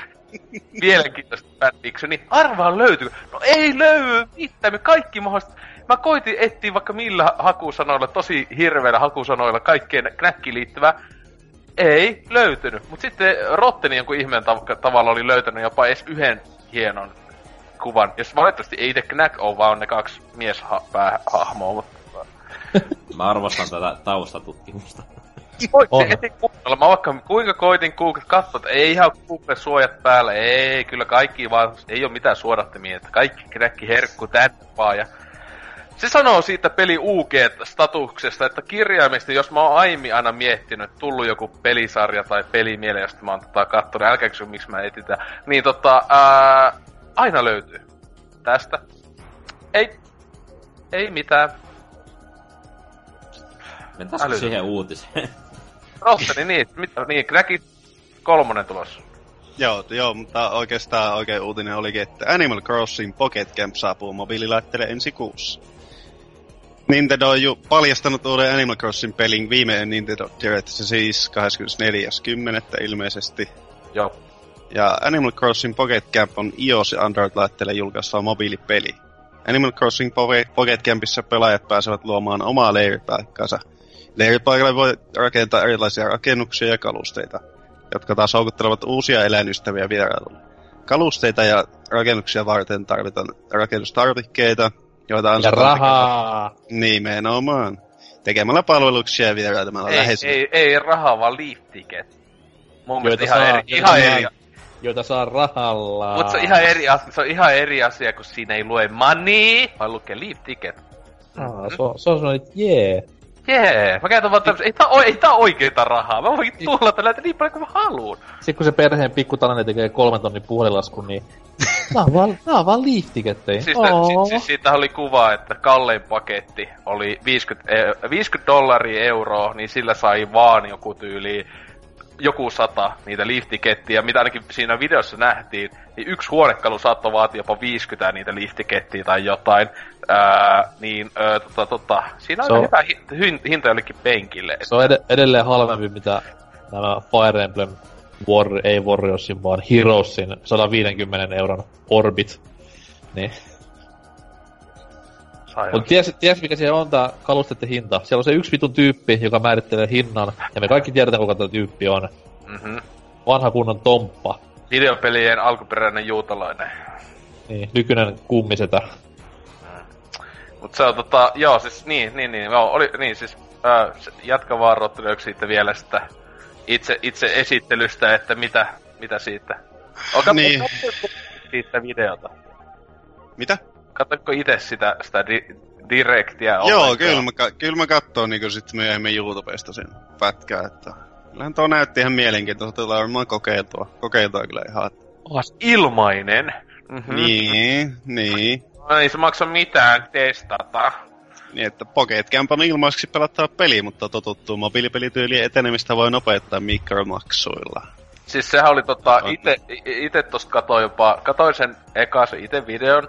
mielenkiintoista fanfictioni. Arvaa löytyy. No ei löydy mitään, me kaikki mahdollista. Mä koitin etsiä vaikka millä hakusanoilla, tosi hirveillä hakusanoilla, kaikkeen Knäkkiin liittyvää. Ei löytynyt. Mut sitten Rotteni jonkun ihmeen tav- tavalla oli löytänyt jopa edes yhden hienon kuvan. Jos valitettavasti ei itse Knack oo, vaan ne kaksi mieshahmoa, mutta... Mä arvostan tätä taustatutkimusta. Voitte etin Googlella. Mä vaikka kuinka koitin Google katsoa, että ei ihan Google suojat päällä. Ei, kyllä kaikki vaan, ei oo mitään suodattimia. Kaikki Knäkki herkku tänne vaan. Ja se sanoo siitä peli U G-statuksesta, että kirjaimesti, jos mä oon aiemmin aina miettinyt, että tullut joku pelisarja tai peli mieleen, josta mä oon tota kattonut, älkää kysy, miksi mä etitän, niin tota, ää, aina löytyy tästä. Ei, ei mitään. Mentäisikö siihen uutiseen? Rotteni, niin, niin Knäkit kolmonen tulossa. Joo, joo, mutta oikeastaan oikein uutinen olikin, että Animal Crossing Pocket Camp saapuu mobiililaitteelle ensi kuussa. Nintendo on ju paljastanut uuden Animal Crossing pelin viimeinen Nintendo Direct, se siis kahdeskymmenesneljäs kymmenettä ilmeisesti. Joo. Ja Animal Crossing Pocket Camp on iOS- ja Android-laitteelle julkaistava mobiilipeli. Animal Crossing Pocket Campissa pelaajat pääsevät luomaan omaa leiripaikkaansa. Leiripaikalle voi rakentaa erilaisia rakennuksia ja kalusteita, jotka taas houkuttelevat uusia eläinystäviä vierailulle. Kalusteita ja rakennuksia varten tarvitaan rakennustarvikkeita, joita on... Ja rahaa! Nimenomaan. Tekemällä palveluksia ja vierailemalla lähes... Ei, ei rahaa, vaan liiftiket. Mun mielestä ihan eri... Ihan eri. Joita saa rahalla. Mut se on ihan eri asia, se on ihan eri asia, kun siinä ei lue money, vaan lukee leave ticket. Aa, se on semmoinen, että jee. Jee, mä käytän vaan tämmösen, ei tää oo, ei tää oikeeta rahaa, mä voin tulla tällä niin paljon kuin mä haluun. Sit kun se perheen pikku talainen tekee kolmen tonnin puhelinlaskun, niin nää on vaan, nää on vaan leave tickettei. Siis, oh. siis siitä oli kuva, että kallein paketti oli viisikymmentä dollaria euroa, niin sillä sai vaan joku tyyli joku sata niitä liftikettiä, mitä ainakin siinä videossa nähtiin, niin yksi huonekalu saattoi vaatia jopa viisikymmentä niitä liftikettiä tai jotain. Ää, niin, ää, tota, tota, siinä on so, hyvä hi- hinta jollekin penkille. Että... Se on ed- edelleen halvempi, mitä nämä Fire Emblem, War- ei Warriorsin, vaan Heroesin sataviisikymmentä euron Orbit. Niin. Mutta ties, ties mikä siellä on tää kalusteiden hinta. Siellä on se yksi vitun tyyppi, joka määrittelee hinnan, ja me kaikki tiedetään, kuka tää tyyppi on. Mm-hmm. Vanha kunnon tomppa. Videopelien alkuperäinen juutalainen. Niin, nykyinen kummisetä. Mm. Mut se on tota, joo siis niin, niin, niin, joo, oli, niin siis ää, jatka vaan Rottelyöksi siitä vielä sitä itse, itse esittelystä, että mitä, mitä siitä. Olkaa niin. Siitä videota. Mitä? Katsotko itse sitä, sitä di- direktiä? Joo, kyllä mä, kyllä mä katsoin niinku sit myöhemmin YouTubesta sen pätkää, että... Kyllähän tuo näytti ihan mielenkiintoista, että varmaan kokeiltua. Kokeiltua kyllä ihan, että... Olas ilmainen! Mm-hmm. Niin, niin. No ei se maksa mitään testata. Niin, että Pocket Camp on ilmaiseksi pelattava peli, mutta totuttuu mobiilipelityylien etenemistä voi nopeuttaa mikromaksuilla. Siis sehän oli tota... Ite, ite tosta katsoin jopa... Katoin sen eka sen ite videon.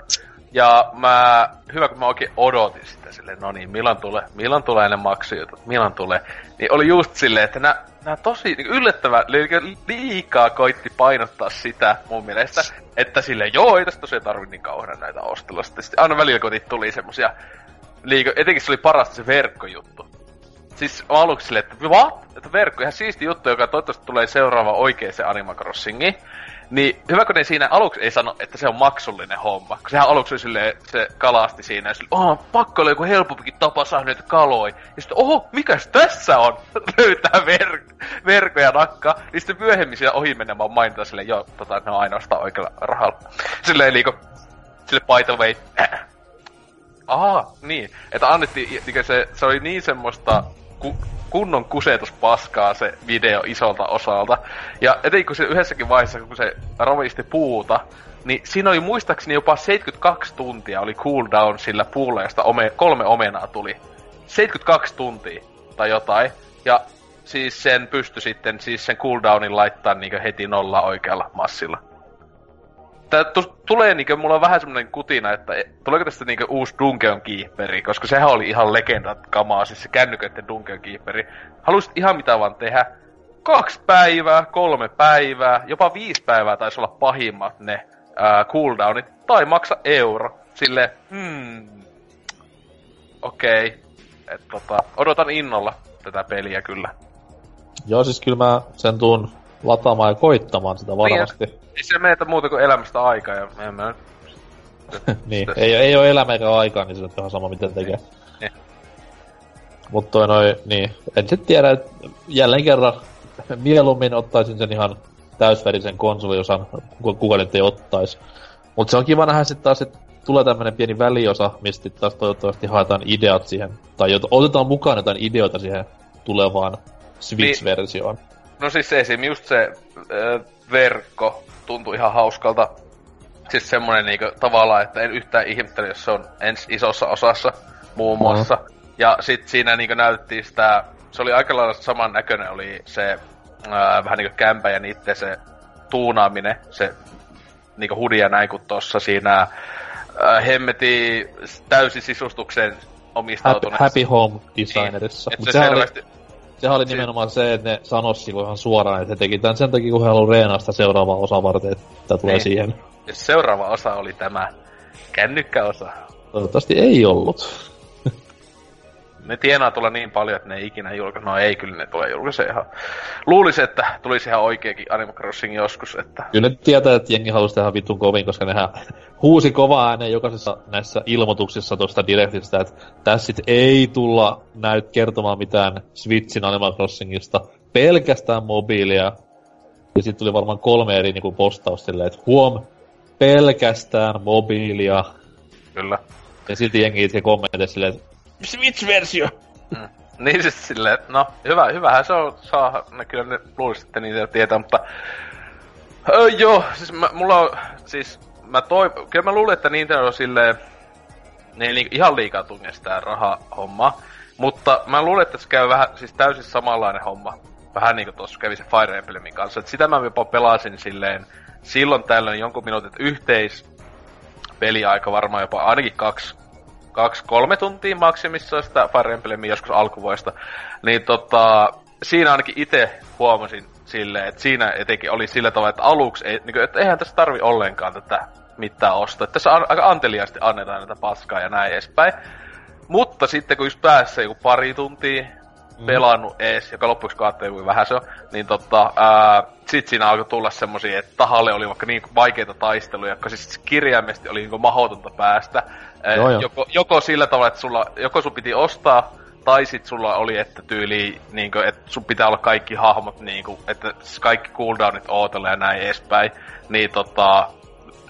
Ja mä, hyvä kun mä oikein odotin sitä silleen, no niin, milloin tulee, milloin tulee ne maksujutut, milloin tulee. Niin oli just silleen, että nää, nää tosi niin yllättävän liikaa koitti painottaa sitä mun mielestä, että silleen, joo, ei tässä tosiaan tarvi niin kauhean näitä ostella. Sitten aina välillä kotiin tuli semmosia liikaa, etenkin se oli parasta se verkkojuttu. Siis mä aluksi silleen, että what? Että verkko, ihan siisti juttu, joka toivottavasti tulee seuraava oikein se Animal Crossingi. Niin, hyvä kun ne siinä aluksi ei sano, että se on maksullinen homma. Kun sehän aluksi oli silleen, se kalasti siinä ja silleen, oh, pakko oli joku helpompikin tapa saada näitä kaloja. Ja sitten, oho, mikäs tässä on? Löytää verk- verkoja nakkaa. Niin sitten myöhemmin siinä ohi mennä vaan mainitaan silleen, joo, tota, ne on ainoastaan oikealla rahalla. Silleen liiku, silleen by the way. Aha, niin. Että annettiin, se, se oli niin semmoista... Ku- kunnon kusetuspaskaa se video isolta osalta. Ja etenkin kun se yhdessäkin vaiheessa, kun se rovisti puuta, niin siinä oli muistaakseni jopa seitsemänkymmentäkaksi tuntia oli cooldown sillä puulla, josta ome- kolme omenaa tuli. seitsemänkymmentäkaksi tuntia tai jotain. Ja siis sen pystyi sitten siis sen cooldownin laittaa niinku heti nolla oikealla massilla. Tää t- tulee niinku, mulla on vähän semmonen kutina, että tuleeko tästä niinku uusi Dungeon Keeperi, koska sehän oli ihan legendat kamaa, siis se kännyköiden Dungeon Keeperi. Halusit ihan mitä vaan tehdä. Kaksi päivää, kolme päivää, jopa viisi päivää taisi olla pahimmat ne ää, cooldownit, tai maksa euro. Silleen, hmm, okei, okay. Et tota, odotan innolla tätä peliä kyllä. Joo, siis kyllä mä sen tuun lataamaan ja koittamaan sitä varmasti. Niin, ei se menetä muuta kuin elämästä aikaa ja en mä... Niin, ei, ei oo elämä eikä aikaa, niin se on ihan sama miten tekee. Niin. Mut toi noi, niin, en sit tiedä, et jälleen kerran mieluummin ottaisin sen ihan täysverisen konsoliosan, kuka, kuka nyt ei ottais. Mut se on kiva nähdä sit taas, et tulee tämmönen pieni väliosa, mistä taas toivottavasti haetaan ideat siihen, tai jot, otetaan mukaan jotain ideoita siihen tulevaan Switch-versioon. Niin. No siis esim. Just se ö, verkko tuntui ihan hauskalta. Siis semmonen niinku tavallaan, että en yhtään ihmettele, jos se on ensi isossa osassa muun muassa. Mm-hmm. Ja sit siinä niinku näytettiin sitä, se oli aika lailla saman näköinen oli se ö, vähän niinku kämpä ja niitten se tuunaaminen, se niinku hudia näin kuin tossa siinä ö, hemmeti täysin sisustuksen omistautuneessa. Happy, happy Home Designerissa. Niin, et se selvästi... Sehän oli nimenomaan se, että ne sanoisi silloin ihan suoraan, että he teki tämän sen takia, kun he haluaa reenaista seuraavaa osaa varten, että tulee niin siihen. Ja seuraava osa oli tämä kännykkäosa. Toivottavasti ei ollut. Ne tienaa tulla niin paljon, että ne ei ikinä julkaise. No ei, kyllä ne tulee julkaise ihan. Luulisi, että tulisi ihan oikeakin Animal Crossing joskus, että... Kyllä ne tietää, että jengi halusi tehdä vitun kovin, koska nehän huusi kovaa ääneen jokaisessa näissä ilmoituksissa tuosta direktistä, että tässä sit ei tulla näyt kertomaan mitään Switchin Animal Crossingista, pelkästään mobiilia. Ja sit tuli varmaan kolme eri niinku postaus silleen, että huom, pelkästään mobiilia. Kyllä. Ja silti jengi itse kommenteja silleen, että Switch-versio! Mm. Niin siis silleen, että no, hyvä, hyvähän se on, saa, no kyllä ne luulisivat, että niitä tietää, mutta... Öö, joo, siis mä, mulla on, siis mä toi... Kyllä mä luulen, että niitä on silleen... Ne ei li, ihan liikaa tunne sitä rahahommaa, mutta mä luulen, että se käy vähän, siis täysin samanlainen homma. vähän niinku tossa kävi se Fire Emblemin kanssa, että sitä mä jopa pelasin silleen silloin tällöin jonkun minuutin yhteispeliaika varmaan jopa ainakin kaksi, kaksi kolme tuntia maksimissa sitä Fire Emblemin joskus alkuvuodesta, niin tota, siinä ainakin itse huomasin silleen, että siinä etenkin oli sillä tavalla, että aluksi, ei, niin kuin, että eihän tässä tarvi ollenkaan tätä mitään ostaa, että tässä an- aika anteliaasti annetaan näitä paskaa ja näin edespäin. Mutta sitten kun just pääsee joku pari tuntia pelannut mm. ees, joka loppuksi kaattelee kuin vähän se on, niin tota, ää, sit siinä alkoi tulla semmosia, että tahalle oli vaikka niin vaikeita taisteluja, jotka siis kirjaimesti oli niin mahdotonta päästä. Joo, jo. joko, joko sillä tavalla, että sulla, joko sun piti ostaa, tai sit sulla oli, että tyyli, niin kuin, että sun pitää olla kaikki hahmot, niin kuin, että kaikki cooldownit ootella ja näin edespäin, niin tota...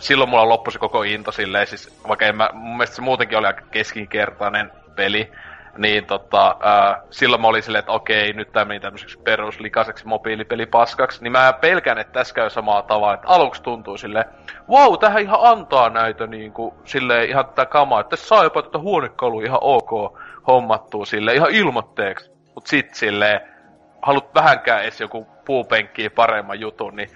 Silloin mulla loppui se koko into silleen, siis vaikka en mä, mun mielestä se muutenkin oli aika keskinkertainen peli, niin tota, ää, silloin mä olin silleen, että okei, nyt tää meni tämmöiseksi peruslikaseksi mobiilipelipaskaksi, niin mä pelkään, että tässä käy samaa tavalla, että aluksi tuntuu silleen, wow, tähän ihan antaa näitä niinku, silleen ihan tätä kamaa, että tässä saa jopa tätä huonekalua ihan ok hommattua silleen, ihan ilmoitteeksi, mut sit silleen, haluat vähänkään edes joku puupenkkiä paremman jutun, niin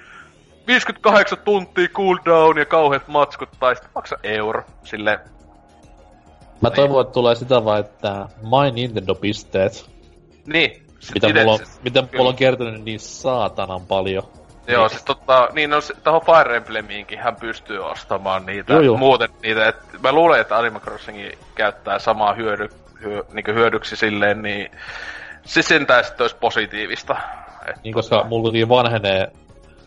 viisikymmentäkahdeksan tuntia cooldown ja kauheat matskut, tai sitten maksaa euro, silleen. Mä toivon, että tulee sitä vaan, että my Nintendo-pisteet. Niin. Mitä mulla on, siis, miten mulla on kertynyt niin saatanan paljon. Joo, niin. Siis tota, niin no, tohon Fire Emblemiinkin hän pystyy ostamaan niitä, joo, joo. Muuten niitä, et mä luulen, että Animal Crossingin käyttää samaa hyödy, hyö, niinku hyödyksi silleen, niin se sentään sitten olisi positiivista. Et niin, koska tota... mullakin vanhenee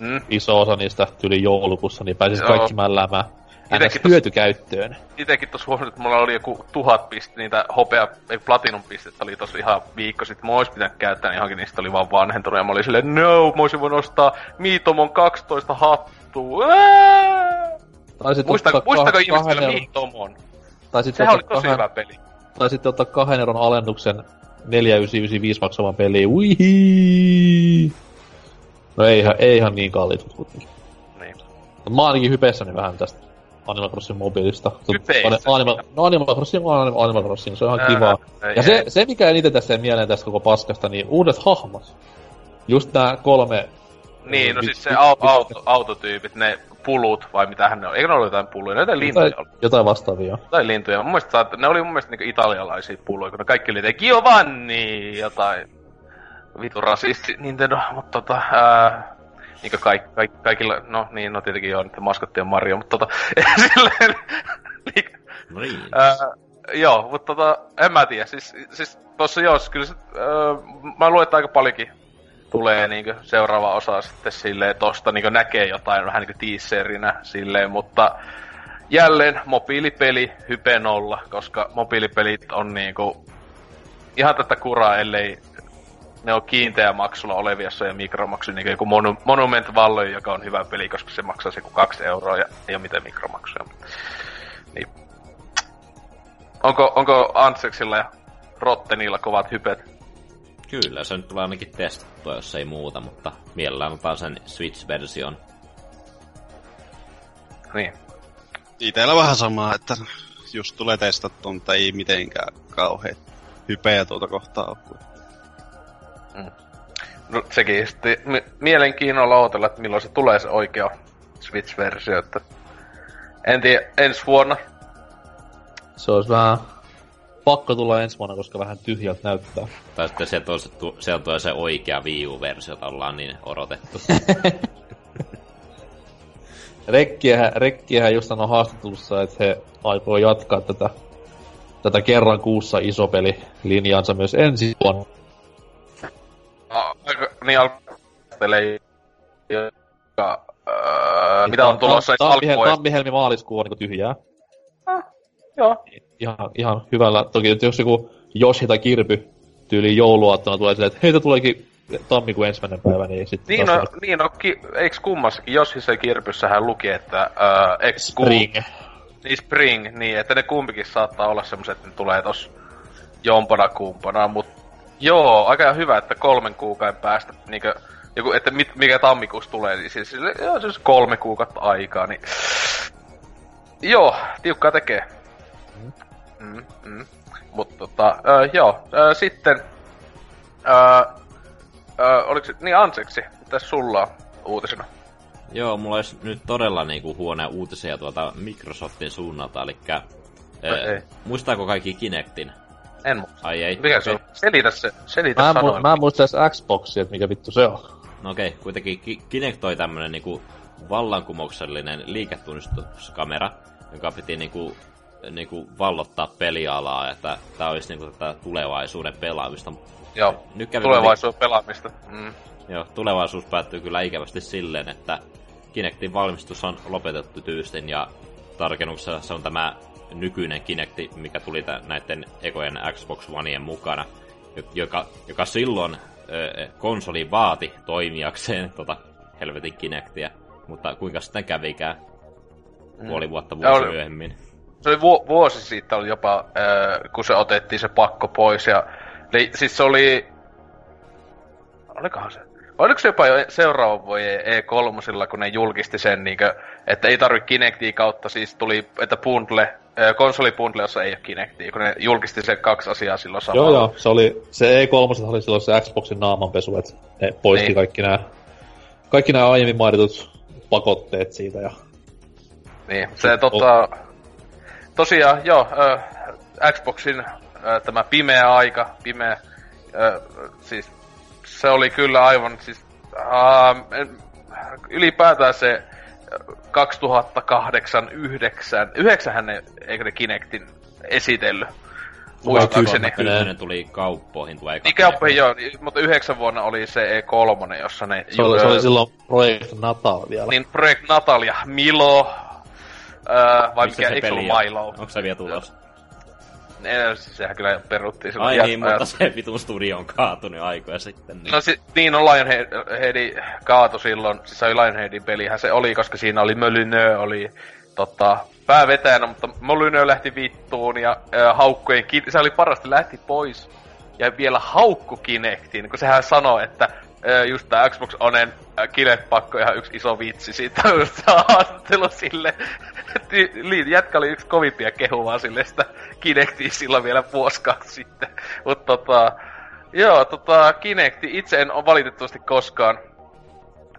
Mm. iso osa niistä tyli joulukuussa, niin pääsis kaikki mälläämään äänes hyötykäyttöön. Itekin tossa huomioon, että mulla oli joku tuhat pistettä, niitä hopea, ei platinum pistettä oli tossa ihan viikko sit, mä ois pitänyt käyttää, niin johonkin niistä oli vaan vanhentunut, ja mä olin silleen, no, mä oisin voinut ostaa Miitomon kaksitoista hattua, Muistako, muistako kah- ihmiset vielä Miitomon? Sehän oli tosi kahden, hyvä peli. Tai sitten ottaa kahden euron alennuksen neljä yhdeksänsataayhdeksänkymmentäviisi maksamaan peliin, uihii! No eihän, eihän niin kalliit kuitenkin. Niin. Mä ainakin hypeessäni vähän tästä Animal Crossing mobiilista. Hypeessä? Anima, no Animal Crossing on Animal Crossing, se on ihan kivaa. Ja ei, se, ei. se mikä eniten tästä mieleen tästä koko paskasta, niin uudet hahmot. Just nää kolme... Niin, no vi- siis se vi- auto, auto, autotyypit, ne pulut vai mitähän ne on. Eikö ne ole jotain pulluja? Ne jotain lintuja jotain, jotain vastaavia. Jotain lintuja. Mun mielestä ne oli mun mielestä niinku italialaisia pulluja, kun ne kaikki oli Giovanni jotain... Vitu rasisti Nintendo, mut tota, ää, niinkö kaikki, kaikki, kaikilla, no niin, no tietenkin joo, niitten maskotti on Mario, mut tota, silleen, niinkö, ää, joo, mut tota, en mä tiedä, siis, siis tossa joo, kyllä se, ää, mä luulen, että aika paljonkin tulee niinkö seuraava osa sitten silleen tosta, niinkö näkee jotain vähän niinkö teaserinä silleen, mutta jälleen mobiilipeli hype nolla, koska mobiilipelit on niinku ihan tätä kuraa, ellei ne on kiinteä maksulla oleviassa ja mikromaksu, niin joku monu, Monument Valley, joka on hyvä peli, koska se maksaa se kuin kaksi euroa ja ei ole mitään mikromaksuja. Niin. Onko, onko Antseksilla ja Rottenilla kovat hypet? Kyllä, se on nyt ainakin testattua, jos ei muuta, mutta mielellään otan sen Switch-version. Niin. Itellä vähän samaa, että just tulee testattua, mutta ei mitenkään kauhean hypeä tuolta kohtaa ole. Mm. No sekin sitten mielenkiinnolla odotella, että milloin se tulee se oikea Switch-versio, että en tiedä, ensi vuonna. Se olisi vähän pakko tulla ensi vuonna, koska vähän tyhjältä näyttää. Tai sitten sieltä on se, sieltä on se oikea Wii U-versio, jota ollaan niin odotettu. Rekkiähän, rekkiähän just on haastattelussa, että he aikoo jatkaa tätä, tätä kerran kuussa isopelilinjaansa myös ensi vuonna. Niin alkustelee, joka, öö, mitä on tulossa edes alkuvuodesta. Tammi-helmi-maaliskuu on niinku tyhjää. Ah, joo. Ihan, ihan hyvällä. Toki jos joku Joshi tai Kirby tyyliin jouluaattona tulee silleen, että heitä tuleekin tammikuun ensimmäinen päivä, niin sitten... Niin on, niin on ki, eiks kummassakin? Joshissa ja Kirpyssähän luki, että... Öö, spring. Niin Spring, niin että ne kumpikin saattaa olla semmoset, että ne tulee tossa jompana kumpana, mutta... Joo, aika hyvä, että kolmen kuukauden päästä, niinkö, joku, että mit, mikä tammikuussa tulee, niin siis, siis, joo, siis kolme kuukautta aikaa, niin... Joo, tiukkaa tekee. Mm. Mm, mm. Mut tota, ö, joo, ö, sitten... Ö, Öö, oliko se, niin Anseksi, mitäs sulla on uutisena? Joo, mulla olisi nyt todella niinku huonoja uutisia tuolta Microsoftin suunnalta, elikkä... No, öö, muistaako kaikki Kinectin? En muista. Ai ei. Mikä se on? Selitä se, selitä mä sanoa. Mu- mä muistan Xboxia, että mikä vittu se on. No okei, okay, kuitenkin Ki- Kinect toi tämmönen niinku vallankumouksellinen liiketunnistuskamera, joka piti niinku... niinku vallottaa pelialaa, että tää olisi niinku tätä tulevaisuuden pelaamista. Joo, tulevaisuuden kuitenkin... pelaamista. Mm. Joo, tulevaisuus päättyy kyllä ikävästi silleen, että Kinectin valmistus on lopetettu tyystin, ja tarkennuksessa se on tämä nykyinen Kinecti, mikä tuli tämän, näiden ekojen Xbox Oneien mukana, joka, joka silloin ö, konsoli vaati toimijakseen tota helvetin Kinectiä, mutta kuinka sitten kävikään puoli mm. vuotta vuosi myöhemmin. Se oli vu- vuosi siitä oli jopa, äh, kun se otettiin se pakko pois, ja li- siis se oli... Olikohan se? Oliko se jopa jo seuraavan vuoden E kolme, kun ne julkisti sen, niin kuin, että ei tarvitse Kinectia kautta, siis tuli, että bundle, äh, konsolibundle, jossa ei ole Kinectia, kun ne julkisti sen kaksi asiaa silloin samalla. Joo, joo, se, oli, se E kolme oli silloin se Xboxin naamanpesu, että ne poisti niin. kaikki nämä kaikki nämä aiemmin mainitut pakotteet siitä. Ja... Niin, se tota... Tosiaan, joo, äh, Xboxin äh, tämä pimeä aika, pimeä, äh, siis se oli kyllä aivan, siis äh, ylipäätään se kaksituhattakahdeksan yhdeksän ne, eikö ne Kinectin esitellyt, muistaakseni. Kyllä ne tuli kauppoihin. Tuli niin kauppoihin joo, mutta yhdeksän vuonna oli se E kolme, jossa ne... Se oli, ju- se oli silloin Project Natal vielä. Niin, Project Natal ja Milo. Öö, vai mikä, eikö ollut Milo? Onko se vielä tulossa? Ne, sehän kyllä peruttiin silloin. Ai jät- niin, mutta se vitun studio on kaatunut aikoja sitten. Niin. No si- niin, no Lionheadi kaatui silloin. Siis se oli Lionheadin pelihän se oli, koska siinä oli Mölinö, oli tota, päävetäjänä, mutta Mölinö lähti vittuun ja ö, haukkujen ki- se oli parasti, lähti pois ja vielä haukku Kinectiin, kun sehän sanoi, että just tää Xbox Onen Kinect-pakko ihan yksi iso vitsi siitä haastattelu sille. Jätkä oli yksi kovimpia kehuvaa sille sitä Kinectia silloin vielä vuosikaksi sitten. Mut tota, joo tota Kinecti itse en ole valitettavasti koskaan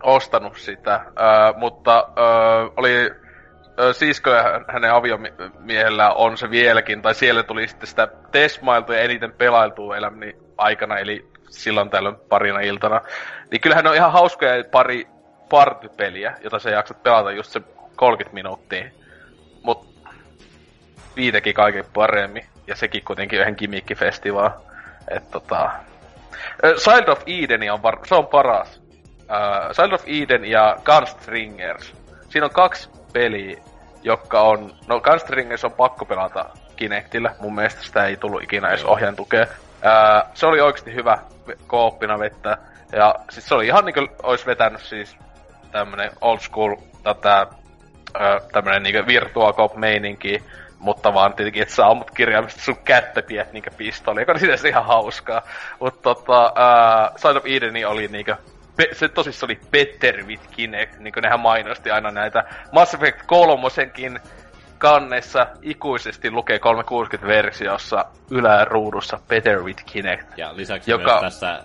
ostanut sitä, äh, mutta äh, oli äh, sisko ja hänen aviomiehellään on se vieläkin, tai siellä tuli sitten sitä testmailtua ja eniten pelailtua elämäni aikana, eli silloin tällöin parina iltana. Niin kyllähän ne on ihan hauskoja pari partypeliä, jota sä jaksat pelata just se kolmekymmentä minuuttia. Mut viitekin kaiken paremmin. Ja sekin kuitenkin yhden gimmickifestivaan. Et tota... Child of Eden on, var... se on paras. Uh, Child of Eden ja Gunstringers. Siinä on kaksi peliä, jotka on... No Gunstringers on pakko pelata Kinectillä. Mun mielestä sitä ei tullut ikinä edes ohjaan tukea. Uh, se oli oikeesti hyvä kooppina vettää, ja sit se oli ihan niinku ois vetänyt siis tämmönen old school tätä, uh, tämmönen niinku virtua cop meininki, mutta vaan tietenkin, et sä ammut kirjaimista sun kättä piet niinku pistooli, joka on sinänsä ihan hauskaa. Mut tota, uh, Side of Edeni oli niinku, pe- se tosissaan oli better with Kinect, niinku nehän mainosti aina näitä Mass Effect kolmosenkin kannessa ikuisesti lukee kolmesataakuusikymmentä-versiossa yläruudussa Better with Kinect. Ja lisäksi joka... myös tässä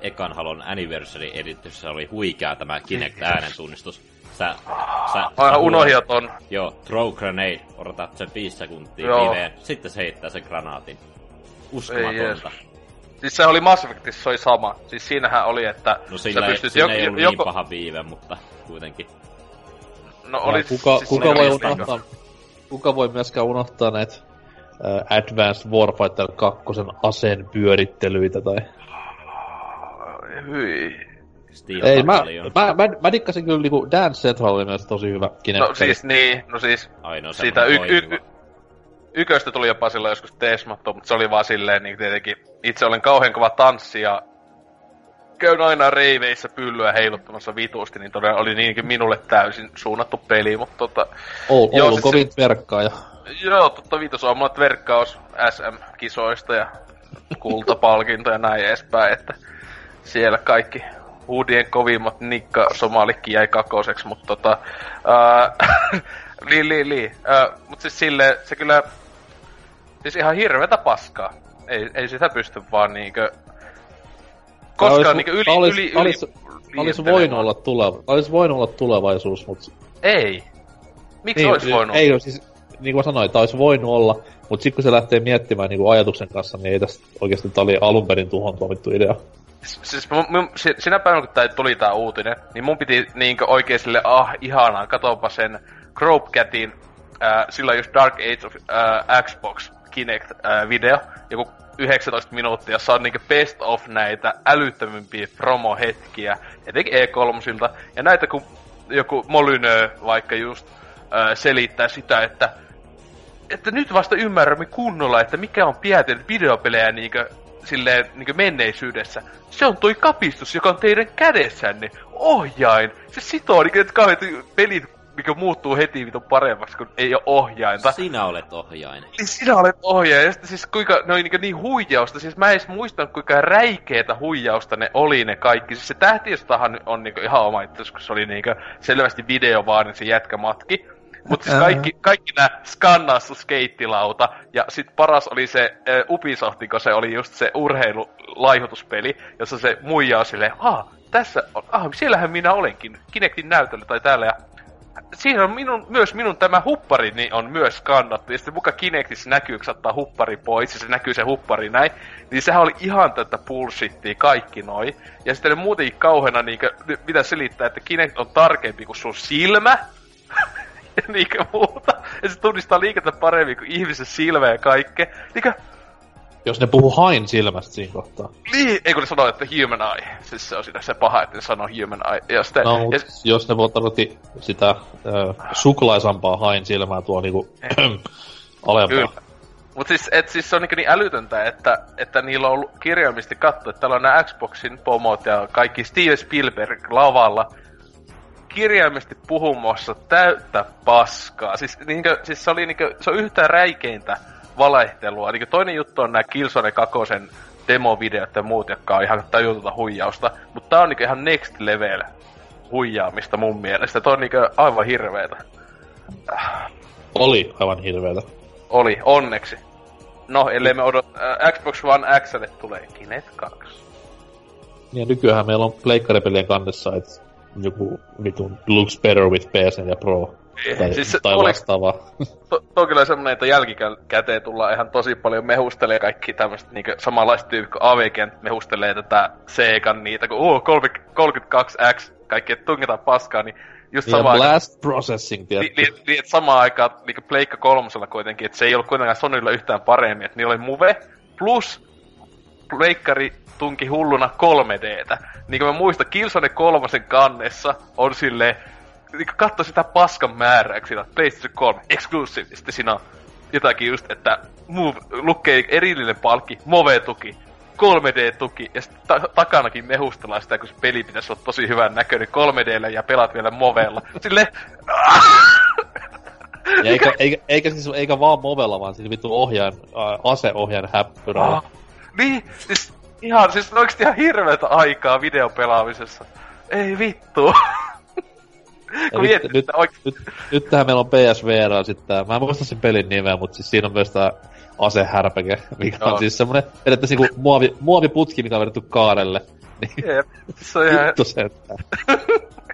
ekan Halon Anniversary Editionissa oli huikea tämä Kinect-äänentunnistus. Sä, sä, Aivan unohjaton. Joo, throw grenade, odotat sen viisi sekuntia viveen, sitten se heittää sen granaatin. Uskomatonta. Siis se oli Mass Effectissa, se oli sama. Siis siinähän oli, että... No sillä ei, siinä jok- ei ollut joko... niin paha viive, mutta kuitenkin. No oli... Kuka, siis kuka voi unohtaa? Kuka voi myöskään unohtaa näitä uh, Advanced Warfighter kakkosen aseen pyörittelyitä tai... Hyi... Ei, mä, mä, mä, mä dikkasin kyllä niinku Dance Central oli myös tosi hyvä Kinect. No siis niin, no siis... Ainoa siitä y- y- y- yköstä tuli jopa silloin joskus teesmattu, mutta se oli vaan silleen niin tietenkin... Itse olen kauhean kova tanssi ja... Käyn aina reiveissä pyllyä heiluttamassa vitusti, niin todella oli niinkin minulle täysin suunnattu peli, mutta tota... Oulu, joo, Oulu kovin tverkkaaja. Joo, totta viitos on mulla tverkkaus S M-kisoista ja kultapalkinto ja näin edespäin, että siellä kaikki huudien kovimmat nikka-somalikin jäi kakoseksi, mutta tota... Ää, li, li, li. Ää, mut siis silleen, se kyllä... Siis ihan hirveetä paskaa. Ei, ei sitä pysty vaan niinkö... koskaan niinku yli, olis, yli, yli... Olis, olis voinut olla tuleva, olis voinut olla tulevaisuus, mut... Ei. Miksi niin, olis siis, voinut? Ei, siis, niin kuin sanoin, tää olis voinut olla, mut sit kun se lähtee miettimään niinku ajatuksen kanssa, niin ei tästä oikeesti tää oli alunperin tuhon tuomittu idea. Siis mun, mun, sinä päivänä, kun tää tuli tää uutinen, niin mun piti niinkö oikein sille, ah, ihanaa, katopa sen Grobecatin, äh, sillä just Dark Age of äh, Xbox Kinect-video, äh, joku yhdeksäntoista minuuttia, jossa on niinkö best of näitä älyttömimpiä promohetkiä, etenkin E kolmosilta, ja näitä kun joku Molyneux vaikka just äh, selittää sitä, että, että nyt vasta ymmärrämme kunnolla, että mikä on piäteet videopelejä niinkö, silleen niinku menneisyydessä. Se on toi kapistus, joka on teidän kädessänne. Ohjain. Se sitoo niinku, että kauheat pelit mikä muuttuu heti vitun paremmaksi, kun ei oo ohjainta. Sinä olet ohjain. Niin sinä olet ohjain. Ja sitten siis kuinka, ne oli niinku niin huijausta. Siis mä en edes muistanut, kuinka räikeetä huijausta ne oli ne kaikki. Siis se Tähtiöstahan on niinku ihan oma itseasiassa, kun se oli niinku selvästi video vaan, niin se jätkä matki. Mut siis kaikki, kaikki nää skannassu skeittilauta, ja sit paras oli se uh, Ubisoftin, kun se oli just se urheilulaihutuspeli, jossa se muijaa silleen, haa, tässä on, ah, siellähän minä olenkin, Kinectin näytöllä tai täällä, ja siinä on minun, myös minun tämä huppari, niin on myös skannattu, ja sitten muka Kinectissä näkyy, kun se ottaa huppari pois, ja se näkyy se huppari näin, niin sehän oli ihan tätä bullshittia kaikki noi, ja sitten ne muutenkin kauheena, niin, mitä selittää, että Kinect on tarkempi kuin sun silmä, ja niinkö muuta. Ja se tunnistaa liikettä paremmin kuin ihmisen silmä ja kaikkea. Niinkö... Jos ne puhuu hain silmästä siinä kohtaa. Niin, ei kun ne sanoo, että human eye. Siis se on siinä se paha, että ne sanoo human eye. Ja sitä, no, ja... jos ne voi tarvitsi sitä äh, suklaisampaa hain silmää tuo niinku alempaa. Kyllä. Mut siis, et, siis se on niinku niin älytöntä, että, että niillä on ollut kirjaimisesti katto, että täällä on nää Xboxin pomot ja kaikki Steven Spielberg lavalla. Kirjaimesti puhumassa täyttä paskaa. Siis, niinkö, siis se, oli, niinkö, se on yhtään räikeintä valehtelua. Niinkö, toinen juttu on nämä Killzone kakkosen demovideot ja muut, jotka on ihan tajutonta huijausta. Mutta tää on niinkö ihan next level huijaamista mun mielestä. Toi on niinkö aivan hirveetä. Oli aivan hirveetä. Oli, onneksi. No, ellei me odot... Äh, Xbox One Xlle tulee Kinect kaksi. Ja nykyäänhän meillä on pleikkaripelien kannessa, et... joku vitun looks better with P S N ja Pro tai, siis tai vastaavaa. To, to on kyllä semmonen, että jälkikäteen tullaan ihan tosi paljon mehustelee kaikki tämmöset niinku samanlaiset tyypit kuin A V G mehustelee tätä Segan niitä, kun uh, kolmekymmentäkaksi X kaikki, et tungetaan paskaa, niin just samaan aikaan... blast processing, tietty. Niin, li, li, et samaan aikaan niinku Pleikka kolmosella kuitenkin, et se ei ollut kuitenkaan Sonylla yhtään paremmin, et niillä oli Move plus Pleikkari tunki hulluna kolme D:tä. Niin kuin mä muistan, Killzone kolmosen kannessa on silleen... Niin kuin katso sitä paskan määrää, kun siinä on PlayStation kolme Exclusive. Sitten siinä on jotakin just, että move, lukee erillinen palkki, Move-tuki, kolme D-tuki. Ja sitten ta- takanakin mehustellaan sitä, kun se peli pitäisi olla tosi hyvän näköinen kolme D:llä ja pelaat vielä Movella. Silleen... Ja eikä, eikä, eikä, siis, eikä vaan Movella, vaan siis vittu ohjaan, aseohjaan häppyrällä. Ah. Niin, siis ihan, siis on oikeesti ihan hirveetä aikaa videopelaamisessa. Ei vittu. Kun mietit, nyt, oikein... nyt, nyt tähän meillä on P S V R sitten tää, mä en muista sen pelin nimeä, mut siis siinä on myös tää asehärpäke, mikä on siis semmonen, edettäis niinku muovi, muoviputki, mikä on vedetty kaarelle. Niin. Jep, se on ihan... Vittu sentään.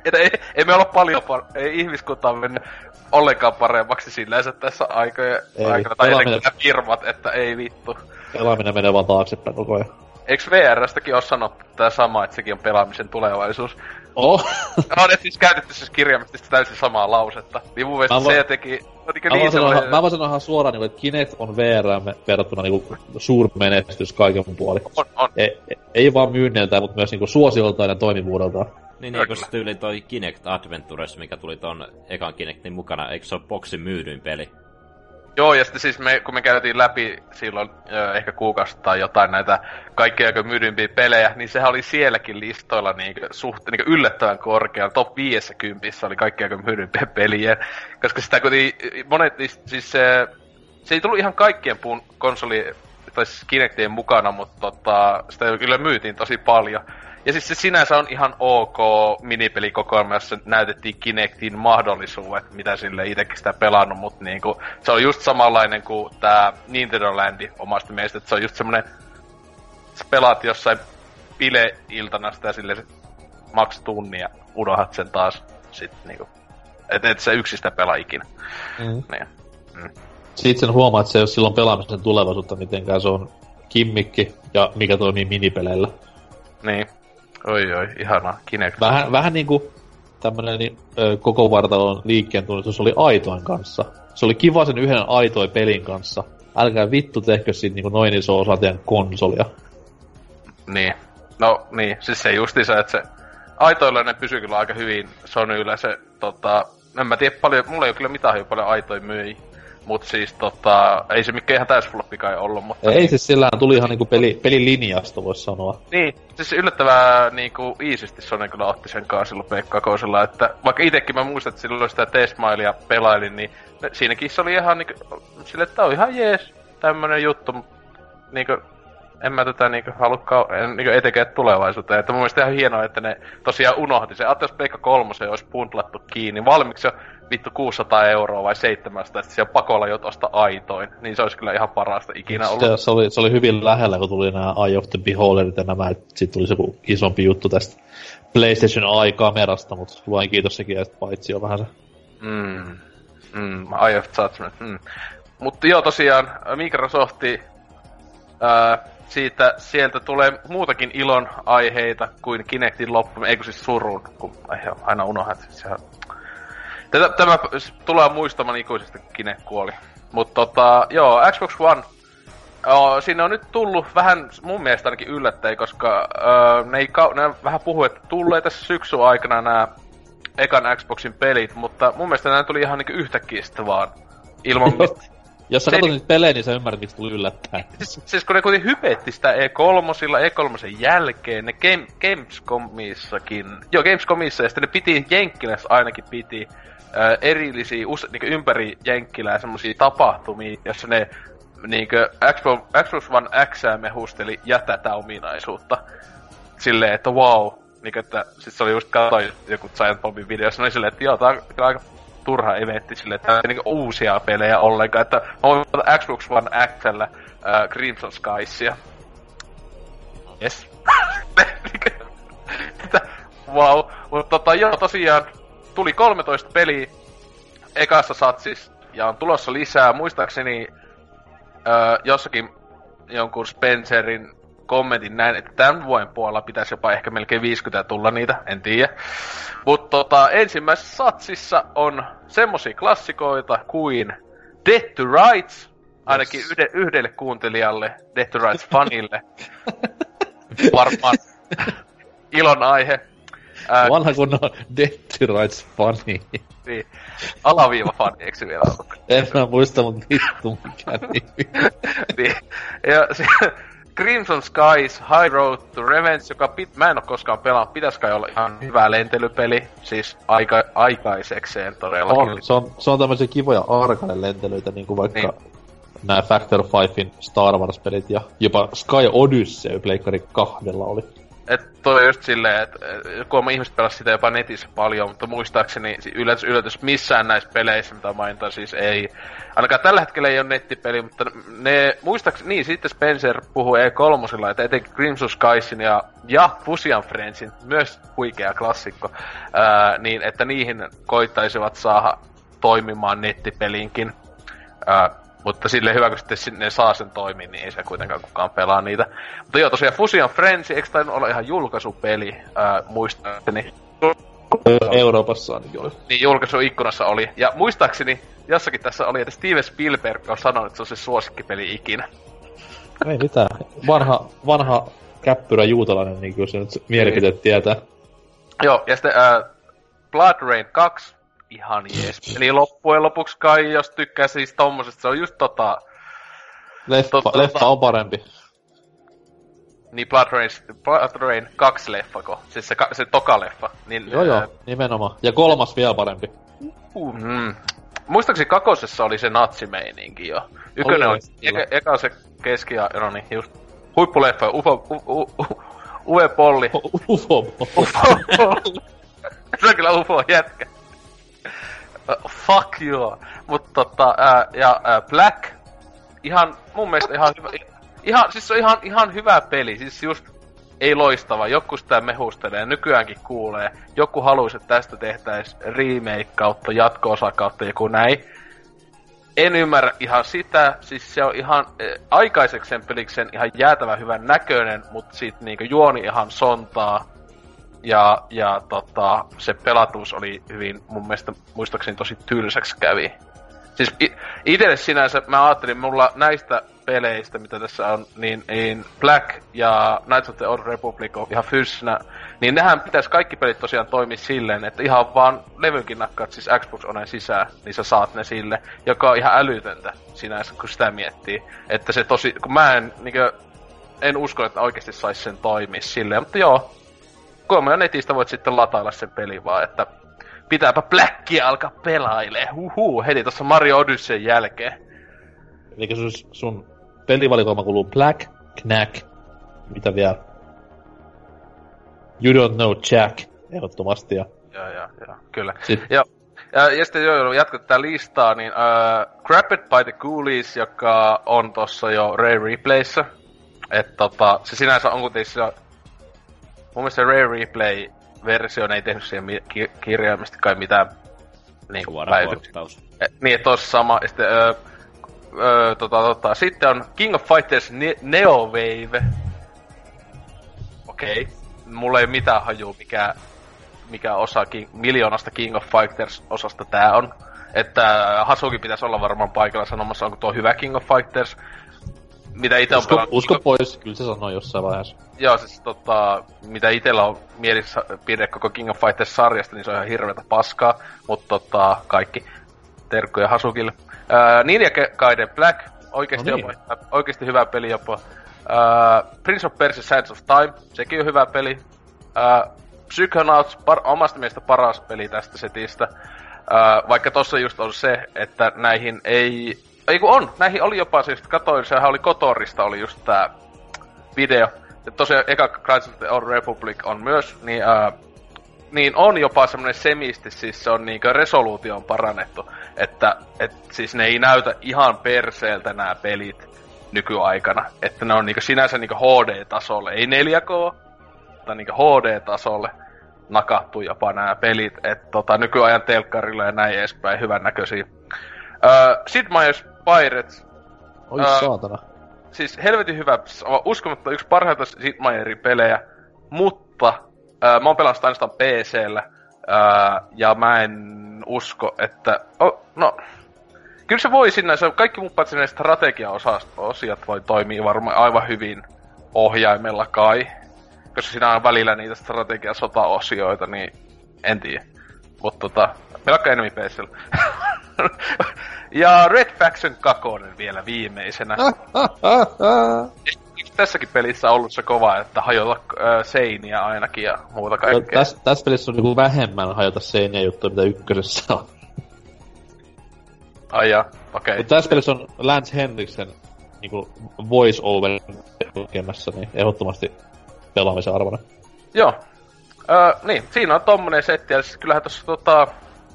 Et ei, ei me olla paljon, par- ei ihmiskunta on mennyt ollenkaan paremmaksi sillänsä tässä aikoja, ei, aikana, tai ennen kuin firmat, että ei vittu. Pelaaminen menee vaan taaksepäin koko ajan. Eiks V R:stäkin oo sanottu tää sama, että sekin on pelaamisen tulevaisuus? Oh! No ne siis käytetty siis kirjaimisesti täysin samaa lausetta. Niin mun mielestä se jotenkin... Mä voin sanoa ihan suoraan, että Kinect on V R:ään verrattuna niinku suurmenestys kaiken puolin. On, on. Ei, ei vaan myynneltään, mutta myös niinku suosioltaan ja toimivuudeltaan. Niin, eikö se tyyli toi Kinect Adventures, mikä tuli ton ekan Kinectin mukana, eikö se oo boksin myydyin peli? Joo, ja sitten siis me, kun me käytiin läpi silloin ö, ehkä kuukausi tai jotain näitä kaikkia aika myydympiä pelejä, niin sehän oli sielläkin listoilla niin suht, niin yllättävän korkealla. Top viisikymmentä oli kaikkia aika myydympiä peliä, koska sitä kuitenkin monet, siis se, se ei tullut ihan kaikkien puun konsoli tai siis Kinectien mukana, mutta tota, sitä kyllä myytiin tosi paljon. Ja siis se sinänsä on ihan ok minipelikokoelma, jossa näytettiin Kinectin mahdollisuudet, mitä sille itsekin sitä pelannut, mutta niinku, se on just samanlainen kuin tää Nintendo Landi omasta mielestä, että se on just semmonen, sä pelaat jossain bile-iltana sitä silleen maks tunnin ja unohat sen taas sitten niinku. Et, et sä yksistä pelaa ikinä. Mm. Niin. Mm. Sitten sen huomaa, että se ei ole silloin pelaamisen tulevaisuutta mitenkään, se on kimmikki ja mikä toimii minipeleillä. Niin. Oi oi, ihanaa. Kinect. Vähän, vähän niinku tämmönen niin, ö, koko vartalon liikkeen tunnistus oli aitoin kanssa. Se oli kiva sen yhden aitoin pelin kanssa. Älkää vittu tehkö siitä niinku noin iso osa teidän konsolia. Niin. No niin, siis se justiinsa, että se aitoilla ne pysyy kyllä aika hyvin Sonyllä se tota... En mä tiedä paljon, mulla ei oo kyllä mitään hyvin paljon aitoja myi. Mut siis tota... Ei se mikään ihan täysfloppi kai ollu, mutta... Ei niin, siis sillähän tuli ihan niinku peli, pelilinjasta vois sanoa. Niin, siis yllättävää niinku iisisti Sony kyllä otti sen kaa silloin Pekka-Kosella, että... Vaikka itekin mä muistan, että silloin sitä testmailia pelailin, niin... Siinäkin se oli ihan niinku... Silleen, että on ihan jees, tämmönen juttu, mut... Niinku... En mä tätä niinku halukkaan niinku etenkään tulevaisuuteen. Että mun mielestä ihan hienoa, että ne tosiaan unohti sen. Ajattelin, jos Pleikka kolmoseen olisi bundlattu kiinni. Valmiiksi jo vittu kuusisataa euroa vai seitsemänsataa, että siellä pakolla jot ostaa aitoin. Niin se olisi kyllä ihan parasta ikinä ollut. Se, se, oli, se oli hyvin lähellä, kun tuli nämä Eye of the Beholderit ja nämä. Sitten tuli se isompi juttu tästä PlayStation Eye-kamerasta, mutta luoin kiitos sekin ja paitsi jo vähän se. Mm. Mm. Eye of Judgment. Mm. Mutta joo, tosiaan Microsofti... Ää, Siitä, sieltä tulee muutakin ilon aiheita kuin Kinectin loppu, eikö siis surun, kun aina unohdat. Tätä, tämä tulee muistamaan ikuisesti, kun Kinect kuoli. Mutta tota, joo, Xbox One, oh, siinä on nyt tullut vähän mun mielestä ainakin yllättäen, koska öö, ne, ei ka- ne vähän puhuu, että tulee tässä syksyn aikana nämä ekan Xboxin pelit, mutta mun mielestä nämä tuli ihan niinku yhtäkkiä sitten vaan ilman... Jos sä katsot niitä pelejä, niin sä ymmärrät, miksi tuli yllättäen. Siis, siis kun ne kuitenkin hypetti sitä E kolmosilla, E kolmosen jälkeen, ne game, Gamescomissakin... Joo, Gamescomissa, ja sitten ne piti, Jenkkilässä ainakin piti äh, erillisiä, use, niin ympäri Jenkkilää semmosia tapahtumia, jossa ne niin Xbox, Xbox One Xää mehusteli ja tätä ominaisuutta. Silleen, että wow. Niin, että sit se oli just katsoin joku Giant Bombin videossa, niin silleen, että joo, tää on aika... turha eventti silleen, että ei niinku uusia pelejä ollenkaan, että mä voin ottaa Xbox One X:llä äh, Crimson Skyesia. Yes. Wow. Mutta tota, joo, tosiaan tuli kolmetoista peliä ekassa satsissa ja on tulossa lisää. Muistaakseni äh, jossakin jonkun Spencerin kommentin näin, että tämän vuoden puolella pitäisi jopa ehkä melkein viisikymmentä tulla niitä, en tiedä. Mutta tota, ensimmäisessä satsissa on semmosia klassikoita kuin Dead to Rights, ainakin yes. yhde, yhdelle kuuntelijalle, Dead to Rights-fanille. Varmaan ilon aihe. Ää, Vanha kun on Dead to Rights-fani. Niin, alaviiva-fani, eikö se vielä ollut? En mä muista, mutta vittu mikään nimi. Niin, ja se... Crimson Skies, High Road to Revenge, joka pit, mä en oo koskaan pelannut, pitäis kai olla ihan hyvä lentelypeli, siis aika, aikaisekseen todellakin. On, se on, se on tämmösiä kivoja arkainen lentelyitä, niinku vaikka niin. Nää Factor viiden Star Wars-pelit ja jopa Sky Odyssey pleikkari kahdella oli. Et toi just silleen, et kun mä ihmiset pelas sitä jopa netissä paljon, mutta muistaakseni yllätys, yllätys missään näissä peleissä, mitä mainitaan, siis ei. Ainakaan tällä hetkellä ei ole nettipeli, mutta ne muistaakseni, niin sitten Spencer puhuu E kolmosella, että etenkin Crimson Skyesin ja, ja Fusion Friendsin, myös huikea klassikko, ää, niin että niihin koittaisivat saada toimimaan nettipelinkin. Ää, Mutta silleen hyvä, kun sitten ne saa sen toimii, niin ei se kuitenkaan kukaan pelaa niitä. Mutta joo, tosiaan Fusion Friends, eikö tainnut olla ihan julkaisupeli, ää, muistaakseni? Euroopassa ainakin oli. Niin, julkaisuikkunassa oli. Ja muistaakseni jossakin tässä oli, että Steven Spielberg on sanonut, että se on se suosikkipeli ikinä. Ei mitään. Vanha, vanha käppyrä juutalainen, niin kyllä se nyt mielipiteet tietää. Joo, ja sitten ää, Blood Rain kaksi. Ihan jees. Eli loppujen lopuksi kai, jos tykkää siis tommosesta, se on just tota... Leffa, tota, leffa on parempi. Niin Blood Rain, Blood Rain kaksi leffako? Siis se, se toka leffa. Niin, joo joo, ää... nimenomaan. Ja kolmas vielä parempi. Mm. Muistaakseni kakosessa oli se natsimeininki jo. Ykönen oli, eka, eka se keski-ja, no niin, just huippuleffa, ufo... Uwe Polli. Ufo Polli. Se on kyllä ufo jätkä. Uh, fuck you. Mut tota, uh, ja uh, Black, ihan, mun mielestä ihan hyvä, ihan, siis se on ihan, ihan hyvä peli, siis just ei loistava, joku sitä mehustelee, nykyäänkin kuulee. Joku haluaisi, että tästä tehtäisiin remake kautta, jatko-osa kautta, joku näin. En ymmärrä ihan sitä, siis se on ihan eh, aikaiseksi sen peliksen ihan jäätävän hyvän näköinen, mutta sit niinku juoni ihan sontaa. Ja, ja tota, se pelatuus oli hyvin, mun mielestä muistaakseni tosi tylsäksi kävi. Siis i- itelle sinänsä mä ajattelin, mulla näistä peleistä, mitä tässä on, niin, niin Black ja Knights of the Old Republic on ihan fyssinä, niin nehän pitäisi kaikki pelit tosiaan toimia silleen, että ihan vaan levynkin nakkaat siis Xbox Oneen sisään, niin sä saat ne sille, joka on ihan älytöntä sinänsä, kun sitä miettii. Että se tosi, kun mä en, niin kuin, en usko, että oikeasti saisi sen toimia silleen, mutta joo. Kolmea netistä voit sitten latailla sen peli vaan, että pitääpä Blackia alkaa pelailee, huhuu, heti tuossa Mario Odysseyn jälkeen. Elikkä sun, sun pelivalikoima kuuluu Black, Knack, mitä vielä? You don't know Jack, ehdottomasti. Ja, ja, ja, ja kyllä. Sitten. Ja, ja, ja sitten joo, jatketaan tätä listaa, niin uh, Grabbed by the Ghoulies, joka on tossa jo Rare Replayssä. Että tota, se sinänsä on kuitenkin... Mun mielestä Rare Replay-versio ei tehnyt siihen ki- kirjaimesti kai mitään niin päivityksiä. E, niin, että olisi sama. Ja sitten, ö, ö, tota, tota. sitten on King of Fighters ne- Neowave. Okei. Okay. Mulla ei mitään hajua, mikä, mikä osa ki- miljoonasta King of Fighters-osasta tää on. Että Hasuki pitäisi olla varmaan paikalla sanomassa, onko tuo hyvä King of Fighters. Mitä ite usko, on usko pois, kyllä se sanoo jossain vaiheessa. Joo, siis tota, mitä itellä on mielissä piirre koko King of Fighters-sarjasta, niin se on ihan hirveätä paskaa. Mutta tota, kaikki terkkuja Hasukille. Ää, Ninja Gaiden Black, oikeesti, no niin. jopa, oikeesti hyvä peli jopa. Ää, Prince of Persia Sands of Time, sekin on hyvä peli. Ää, Psychonauts, par, omasta mielestä paras peli tästä setistä. Ää, vaikka tossa just on se, että näihin ei... Ei kun on, näihin oli jopa se just katoin, sehän oli Kotorista oli just tää video. Ja tosiaan eka Knights of the Old Republic on myös, niin, ää, niin on jopa semmonen semisti, siis se on niinkö resoluutioon parannettu. Että et, siis ne ei näytä ihan perseeltä nää pelit nykyaikana. Että ne on niinkö sinänsä niinkö H D-tasolle, ei neljä K, mutta niinkö H D-tasolle nakahtuu jopa nää pelit. Että tota, nykyajan telkkarilla ja näin edespäin hyvännäköisiä. Ää, Sid Meier's Pirates. Oi uh, saatana. Siis helvetin hyvä, uskomatta yksi parhaita Sid Meierin pelejä, mutta uh, mä oon pelannut ainoastaan P C:llä uh, ja mä en usko, että... Oh, no, kyllä se voi sinne, se kaikki muun paitsi ne strategiaosat voi toimia varmaan aivan hyvin ohjaimella kai, koska siinä on välillä niitä strategiasota-osioita, niin en tiedä. Mutta tota, pelkkä enemmän P C:llä. Ja Red Faction kakonen vielä viimeisenä. Tässäkin pelissä on ollut se kova, että hajota seiniä ainakin ja muuta kaikkea. No, tässä täs pelissä on niinku vähemmän hajota seiniä juttuja, mitä ykkösessä on. Ai jaa, okei. Okay. Tässä pelissä on Lance Henriksen niinku voice-over tekemässä, niin ehdottomasti pelaamisen arvona. Joo. Öö, niin, siinä on tommonen setti, ja siis kyllähän tossa tota...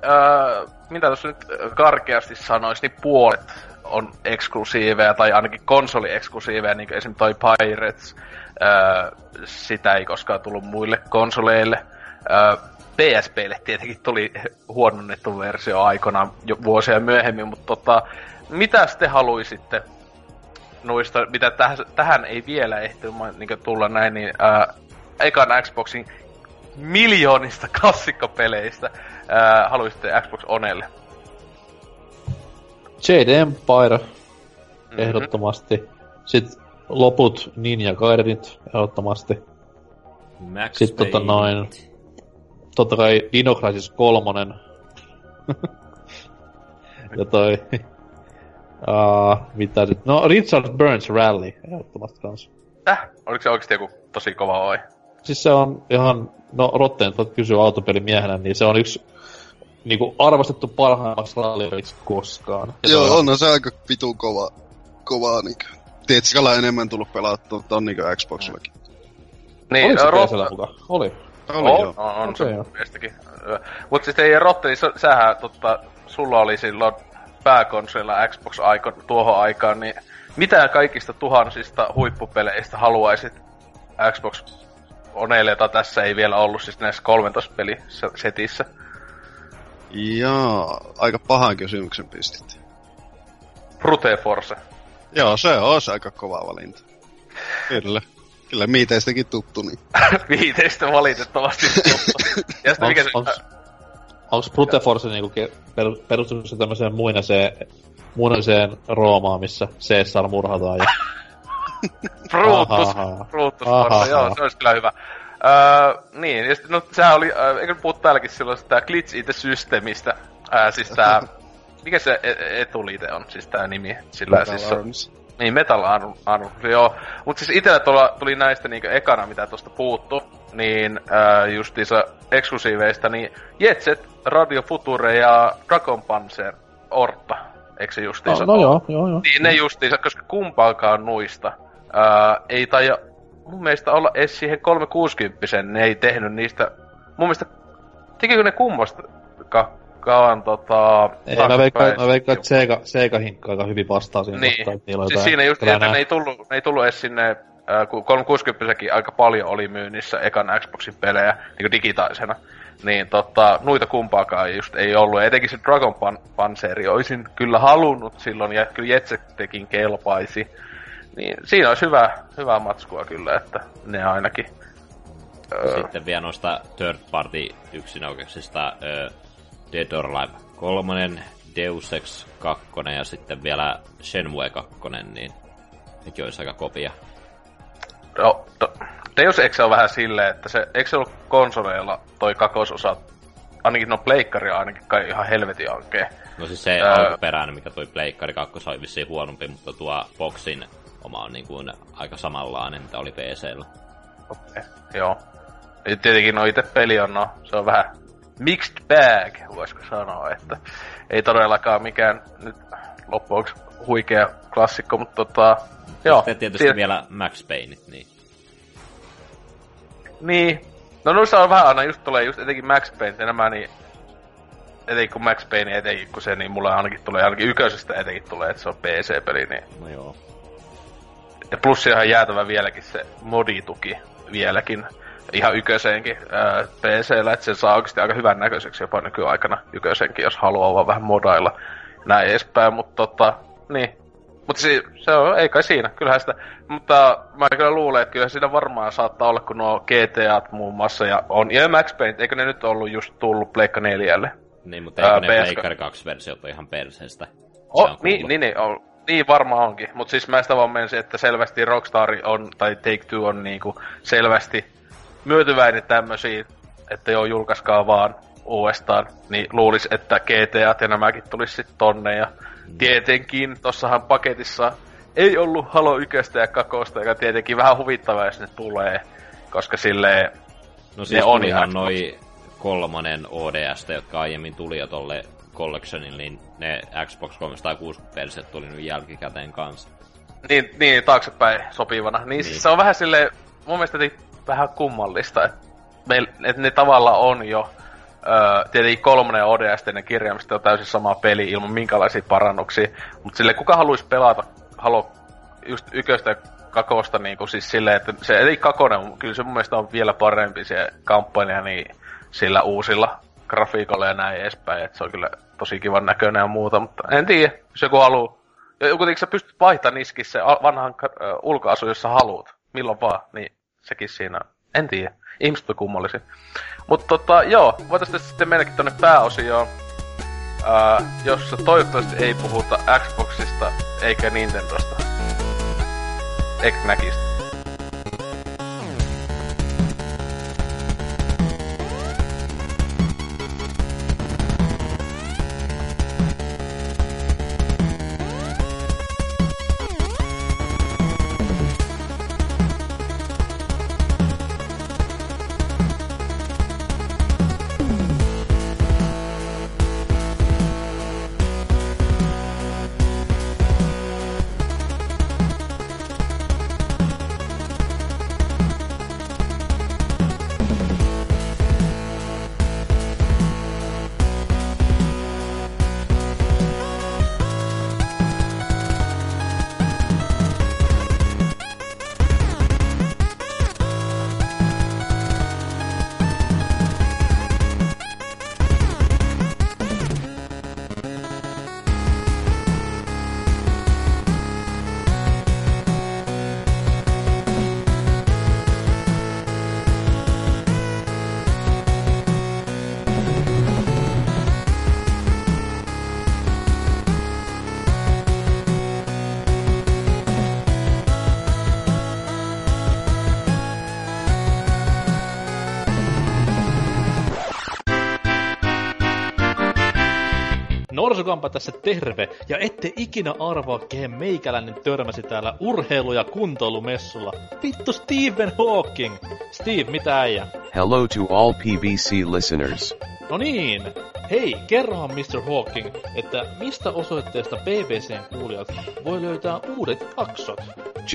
Öö, mitä tuossa nyt karkeasti sanois, niin puolet on eksklusiiveja, tai ainakin konsoli-eksklusiiveja, niin kuin esimerkiksi toi Pirates. Öö, sitä ei koskaan tullut muille konsoleille. Öö, P S P:lle tietenkin tuli huononnettu versio aikanaan jo vuosia myöhemmin, mutta tota, mitäs te haluisitte noista, mitä tähän, tähän ei vielä ehtinyt niin tulla näin, niin öö, ekan Xboxin miljoonista klassikkopeleistä äh, haluaisitte Xbox Onelle? Jade Empire, mm-hmm. ehdottomasti. Sitten loput Ninja Gaidenit, ehdottomasti. Max Sitten Payne. Tota noin... Totta kai Dino Crisis kolmonen. Ja toi... uh, mitä sit? No, Richard Burns Rally, ehdottomasti kans. Täh? Oliko se oikeesti joku tosi kova vai? Siis se on ihan... No, Rotten, kun kysyy autopelimiehenä, niin se on yksi niinku arvostettu parhaimmaksi rallieriksi koskaan. Ja joo, on... onhan se aika vitun kova, kovaa niinku. Tietsikalla enemmän tullut pelattua, mutta on niinku Xboxillakin. Niin, oliko se Rotten? Oli. Oli, on, joo. On, on okay, se mielestäkin. Mut siis ei Rotten, niin sähän, totta, sulla oli silloin pääkonsolilla Xbox aiko, tuohon aikaan, niin mitä kaikista tuhansista huippupeleistä haluaisit Xbox Oneille, jota tässä ei vielä ollut, siis näissä kolmentoista pelisetissä. Joo, aika pahan kysymyksen pistit. Brute Force. Joo, se on se aika kova valinta. Kyllä. Kyllä miiteistäkin tuttu, niin. Miiteistä valitettavasti tuttu. Ja sitten mikä se... Onks Brute Force niinku perustunut tämmöiseen muinaiseen, muinaiseen Roomaan, missä Caesar murhataan ja... Brutus, Brutus Force, joo, se olisi kyllä hyvä. Öö, niin, ja sitten, no sehän oli, eikö puhu täälläkin silloin sitä Glitch in the Systemistä, ää, siis tää... Mikä se etuliite on, siis tää nimi? Sillä Metal siis Arms. On, niin, Metal Arms, joo. Mut siis itellä tuolla tuli näistä niinku ekana, mitä tosta puuttu, niin äh, justiinsa eksklusiiveista, niin Jet Set, Radio Future ja Dragon Panzer Orta, eikö se justiinsa? No, no joo, joo, joo. Niin ne justiinsa, koska kumpaakaan nuista äh, ei taida mun mielestä olla edes siihen kolmesataakuusikymmentä, ne ei tehnyt niistä, mun mielestä, tekikö ne kummastakaan? Kaan tota... Ei, mä veikkaan, mä veikkaan, että Sega, Sega hinkkaa aika hyvin vastaan siinä. Niin, kohtaa, siis siinä just niin, että ne ei tullut, ne ei tullut edes sinne, kun kolmesataakuusikymmentäkin aika paljon oli myynnissä ekana Xboxin pelejä, niinku digitaisena. Niin tota, noita kumpaakaan just ei ollut, ja etenkin se Dragon Pan- Panseri olisin kyllä halunnut silloin, ja kyllä Jetsettekin kelpaisi. Niin siinä olisi hyvä, hyvää matskua kyllä, että ne ainakin... Sitten öö. vielä noista third party yksinäoikeuksista... Öö. Dead or Alive kolmonen, Deus Ex kakkonen ja sitten vielä Shenmue kakkonen, niin nekin olisi aika kovia. No, to, Deus Ex on vähän silleen, että se, eikö se ollut konsoleilla toi kakososa, ainakin no pleikkari ainakin kai ihan helvetin oikein. No siis se öö... alkuperäinen, mikä toi pleikkari kakkosa oli vissiin huonompi, mutta tuo boxin oma on niin kuin aika samanlainen, mitä oli P C:llä. Okei, okay, joo. Ja tietenkin no itse peli on, no se on vähän... Mixed bag, voisiko sanoa, että ei todellakaan mikään nyt loppuksi huikea klassikko, mutta tota... Joo, sitten tietysti tiet... vielä Max Payneit, niin... Niin, no noissa on vähän aina just tulee just etenkin Max Payneit enemmän, niin... Etenkin kun Max Payne etenkin kun se, niin mulla ainakin tulee, ainakin yköisestä etenkin tulee, että se on P C-peli, niin... No joo. Ja plus se on jäätävä vieläkin se modituki, vieläkin. Ihan yköseenkin äh, P C:llä, että sen saa oikeasti aika hyvän näköiseksi jopa nykyaikana yköseenkin, jos haluaa vaan vähän modailla näin edespäin, mutta tota, niin. Mutta se, se on, ei kai siinä, kyllähän sitä, mutta mä kyllä luulen, että kyllähän siinä varmaan saattaa olla, kun nuo G T A:t muun muassa ja on, ja Max Payne, eikö ne nyt ollut just tullut Pleikka neljälle? Niin, mutta eikö äh, ne Pleikka kaksi-versiot ole ihan perseestä? Oh, niin, niin, niin, on. Niin varmaan onkin, mutta siis mä sitä vaan menisin, että selvästi Rockstar on, tai Take-Two on niinku selvästi myötyväinen tämmösiin, että joo, julkaiskaa vaan uudestaan, niin luulis, että G T A:t ja nämäkin tulis sit tonne, ja tietenkin tossahan paketissa ei ollut Halo yköstä ja kakosta, joka tietenkin vähän huvittavaa, jos ne tulee, koska silleen... No siis on ihan noi kolmannen O D S:stä, jotka aiemmin tuli jo tolle Collectionille, niin ne Xbox kolmesataakuusikymmentä-versiot tuli nyt jälkikäteen kanssa. Niin, niin taaksepäin sopivana. Niin, niin. Siis se on vähän silleen, mun mielestä vähän kummallista, että et ne tavallaan on jo öö, tietenkin kolmonen O D S ja ne kirjaimista on täysin sama peli ilman minkälaisia parannuksia, mutta silleen kuka haluaisi pelata Halo just yköstä ja kakosta niin kuin siis silleen, että se ei kakonen, kyllä se mun mielestä on vielä parempi se kampanja niin sillä uusilla grafiikolla ja näin edespäin, että se on kyllä tosi kivan näköinen ja muuta, mutta en tiedä, jos joku haluaa, kuitenkin sä pystyt vaihtamaan niskissä vanhan ulkoasu, jos sä haluat, milloin vaan, niin sekin siinä. En tiedä. Ihmiset on kummallisia. Mutta tota, joo. Voitaisiin sitten mennäkin tonne pääosioon, ää, jossa toivottavasti ei puhuta Xboxista eikä Nintendosta. Eikä näkistä. Norsukampa tässä terve, ja ette ikinä arvaa, kehen meikäläinen törmäsi täällä urheilu- ja kuntoilumessulla. Vittu Stephen Hawking! Steve, mitä äijä? Hello to all P B C listeners. No niin! Hei, kerrohan mister Hawking, että mistä osoitteesta B B C:n kuulijat voi löytää uudet jaksot?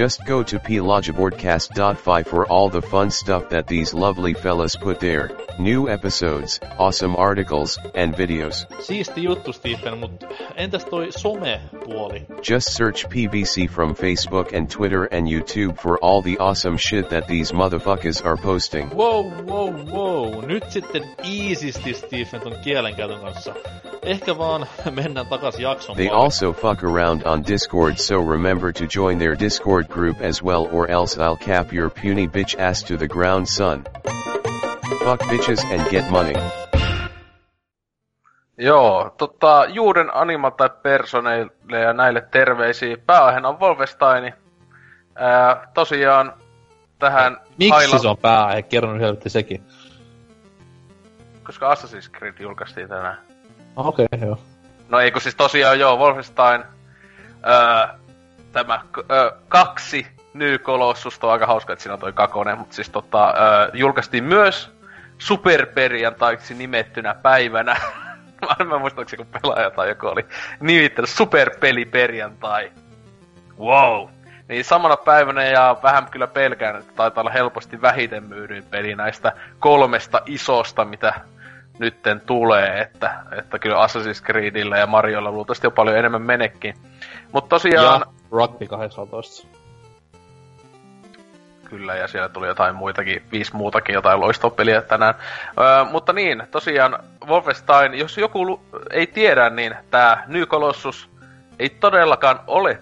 Just go to p logibordcast dot f i for all the fun stuff that these lovely fellas put there. New episodes, awesome articles, and videos. Siisti juttu, Stephen, mut entäs toi some-puoli? Just search P B C from Facebook and Twitter and YouTube for all the awesome shit that these motherfuckers are posting. Wow, wow, wow. Nyt sitten easysti, Stephen, ton kielenkäytön kanssa. Ehkä vaan mennään takas jakson. They maailman. Also fuck around on Discord, so remember to join their Discord group as well, or else I'll cap your puny bitch ass to the ground, son. Fuck bitches and get money. Joo, tota, juuden anima tai personeille ja näille terveisiä. Pääaiheena on Wolfenstein. Ää, tosiaan tähän... Miksi haila... se on pääaihe? Kerron yhdeltä sekin. Koska Assassin's Creed julkaistiin tänään. Okei, okay, joo. No ei, kun siis tosiaan joo, Wolfenstein. Ää, tämä ää, kaksi New Colossus, on aika hauska, että siinä on toi kakonen, mutta siis tota, ää, julkaistiin myös superperjantaiksi nimettynä päivänä. Mä en muista, onko se kun pelaaja tai joku oli nimittänyt superpeliperjantai. Wow! Niin samana päivänä, ja vähän kyllä pelkään, että taitaa olla helposti vähiten myydyin peli näistä kolmesta isosta, mitä nytten tulee. Että, että kyllä Assassin's Creedillä ja Marioilla luultavasti on paljon enemmän menekin. Mut tosiaan... Ja Rugby kahdeksantoista. Kyllä, ja siellä tuli jotain muitakin, viisi muutakin jotain loistopeliä tänään. Öö, mutta niin, tosiaan Wolfenstein, jos joku lu- ei tiedä, niin tää New Colossus ei todellakaan ole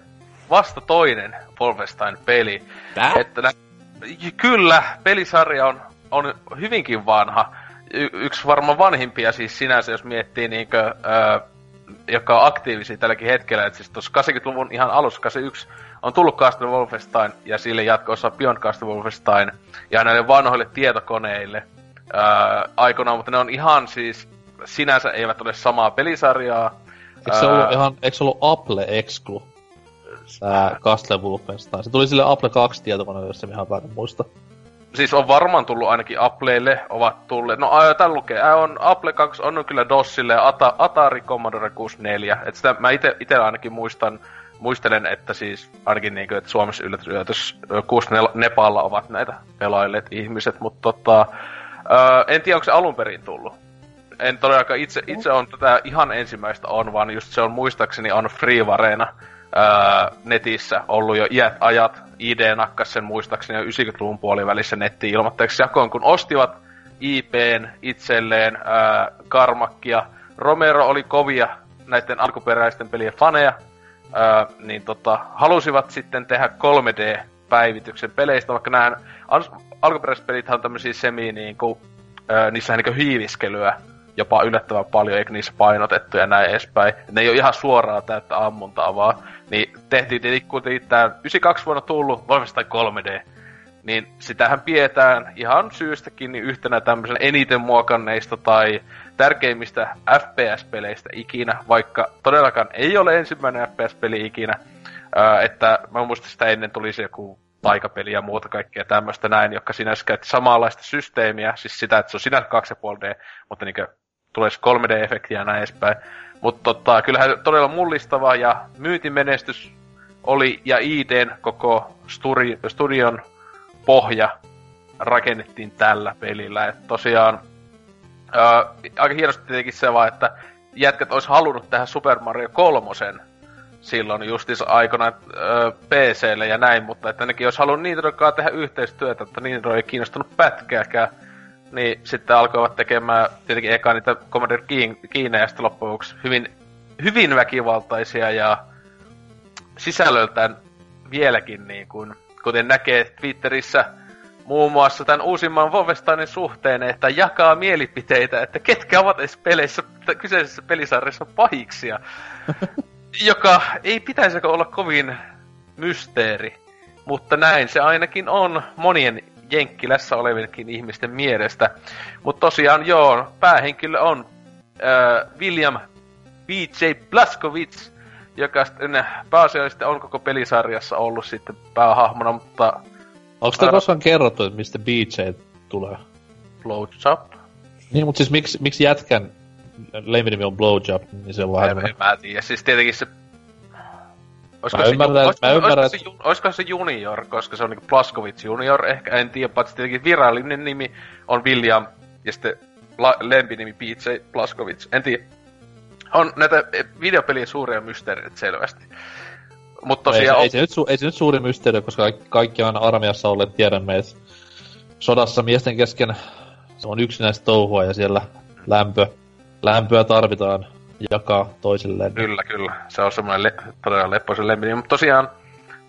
vasta toinen Wolfenstein-peli. Tää? Että nä- kyllä, pelisarja on, on hyvinkin vanha. Y- yksi varmaan vanhimpia siis sinänsä, jos miettii niinkö, öö, joka on aktiivisia tälläkin hetkellä. Et siis tuossa kahdeksankymmentäluvun ihan alussa, kahdeksankymmentäyksi, on tullut Castle Wolfenstein, ja sille jatko-osa Beyond Castle Wolfenstein, ja näille vanhoille tietokoneille ää, aikoinaan, mutta ne on ihan siis, sinänsä eivät ole samaa pelisarjaa. Eikö se ollut, ihan, eikö se ollut Apple-exclu, tää Castle Wolfenstein? Se tuli sille Apple kaksi tietokoneelle, jos se ihan väärin muista. Siis on varmaan tullut ainakin Appleille, ovat tulleet, no täällä lukee, on Apple kaksi, on kyllä DOSille ja Ata, Atari Commodore kuusikymmentäneljä, että sitä mä ite, ite ainakin muistan, muistelen, että siis ainakin niinkö, että Suomessa yllätys kuusikymmentäneljä Nepalla ovat näitä pelailleet ihmiset, mutta tota, öö, en tiedä onko se alun perin tullut. En todellakaan, itse, itse on tätä ihan ensimmäistä on, vaan just se on muistaakseni on Freevarena öö, netissä ollut jo iät ajat, I D nakkas sen muistaakseni jo yhdeksänkymmentäluvun puolivälissä nettiin ilmoitteeksi jakoon, kun ostivat I P:n itselleen öö, Karmakkia. Romero oli kovia näiden alkuperäisten pelien faneja. Öö, niin tota, halusivat sitten tehdä kolme D-päivityksen peleistä, vaikka nämä alkuperäiset pelithän on tämmöisiä semi, niin kuin, öö, niissähän niin kuin hiiviskelyä jopa yllättävän paljon, eikä niissä painotettu ja näin edespäin. Ne ei ole ihan suoraan täyttä ammuntaa vaan, niin tehtiin tietenkin tämä yhdeksänkymmentäkaksi vuonna tullut Wolfenstein kolme D, niin sitähän pidetään ihan syystäkin niin yhtenä tämmöisen eniten muokanneista tai tärkeimmistä F P S-peleistä ikinä, vaikka todellakaan ei ole ensimmäinen F P S-peli ikinä. Öö, että mä muistan sitä ennen tulisi joku taikapeli ja muuta kaikkea tämmöistä näin, joka sinänsä käytti samanlaista systeemiä, siis sitä, että se on sinänsä kaksi pilkku viisi D, mutta niinkö tulisi kolme D-efektiä ja näin edespäin. Mutta tota, kyllähän todella mullistava ja myyntimenestys oli ja I D:n koko studi- studion pohja rakennettiin tällä pelillä, että tosiaan Öö, aika hienosti tietenkin se vaan, että jätkät olisi halunnut tähän Super Mario kolmosen silloin justiinsa aikana öö, P C:lle ja näin, mutta että nekin olisi halunnut Nintendokaan tehdä yhteistyötä, että Nintendo ei kiinnostunut pätkääkään. Niin sitten alkoivat tekemään tietenkin eka niitä Commodore Kiinaa ja sitten loppujen lopuksi hyvin, hyvin väkivaltaisia ja sisällöltään vieläkin niin kuin, kuten näkee Twitterissä, muun muassa tämän uusimman Wolfensteinin suhteen, että jakaa mielipiteitä, että ketkä ovat edes peleissä, kyseisessä pelisarjassa pahiksia, joka ei pitäisikö olla kovin mysteeri, mutta näin se ainakin on monien jenkkilässä olevinkin ihmisten mielestä. Mutta tosiaan joo, päähenkilö on äh, William B J Blazkowicz, joka pääasiallisesti on koko pelisarjassa ollut sitten päähahmona, mutta... Onko tämä koskaan kerrottu, että mistä B J tulee? Blowjob? Niin, mutta siis miksi, miksi jätkän lempinimi on Blowjob, niin se on vähän... En mä tiedä, siis tietenkin se... Mä ymmärrän, että... Olisiko se junior, koska se on niinku Blazkowicz junior, ehkä en tiedä, paitsi tietenkin virallinen nimi on William, ja sitten la, lempinimi B J Blazkowicz, en tiedä. On näitä videopelien suuria mysteereitä selvästi. Mut tosiaan... No ei, se, on... ei, se nyt, ei se nyt suuri mysteeri, koska kaikki, kaikki aina armeijassa olleet tiedämme, että sodassa miesten kesken se on yksinäistä touhua ja siellä lämpö, lämpöä tarvitaan jakaa toisilleen. Kyllä, kyllä. Se on semmoinen le- todella leppoisen lempinimi. Mutta tosiaan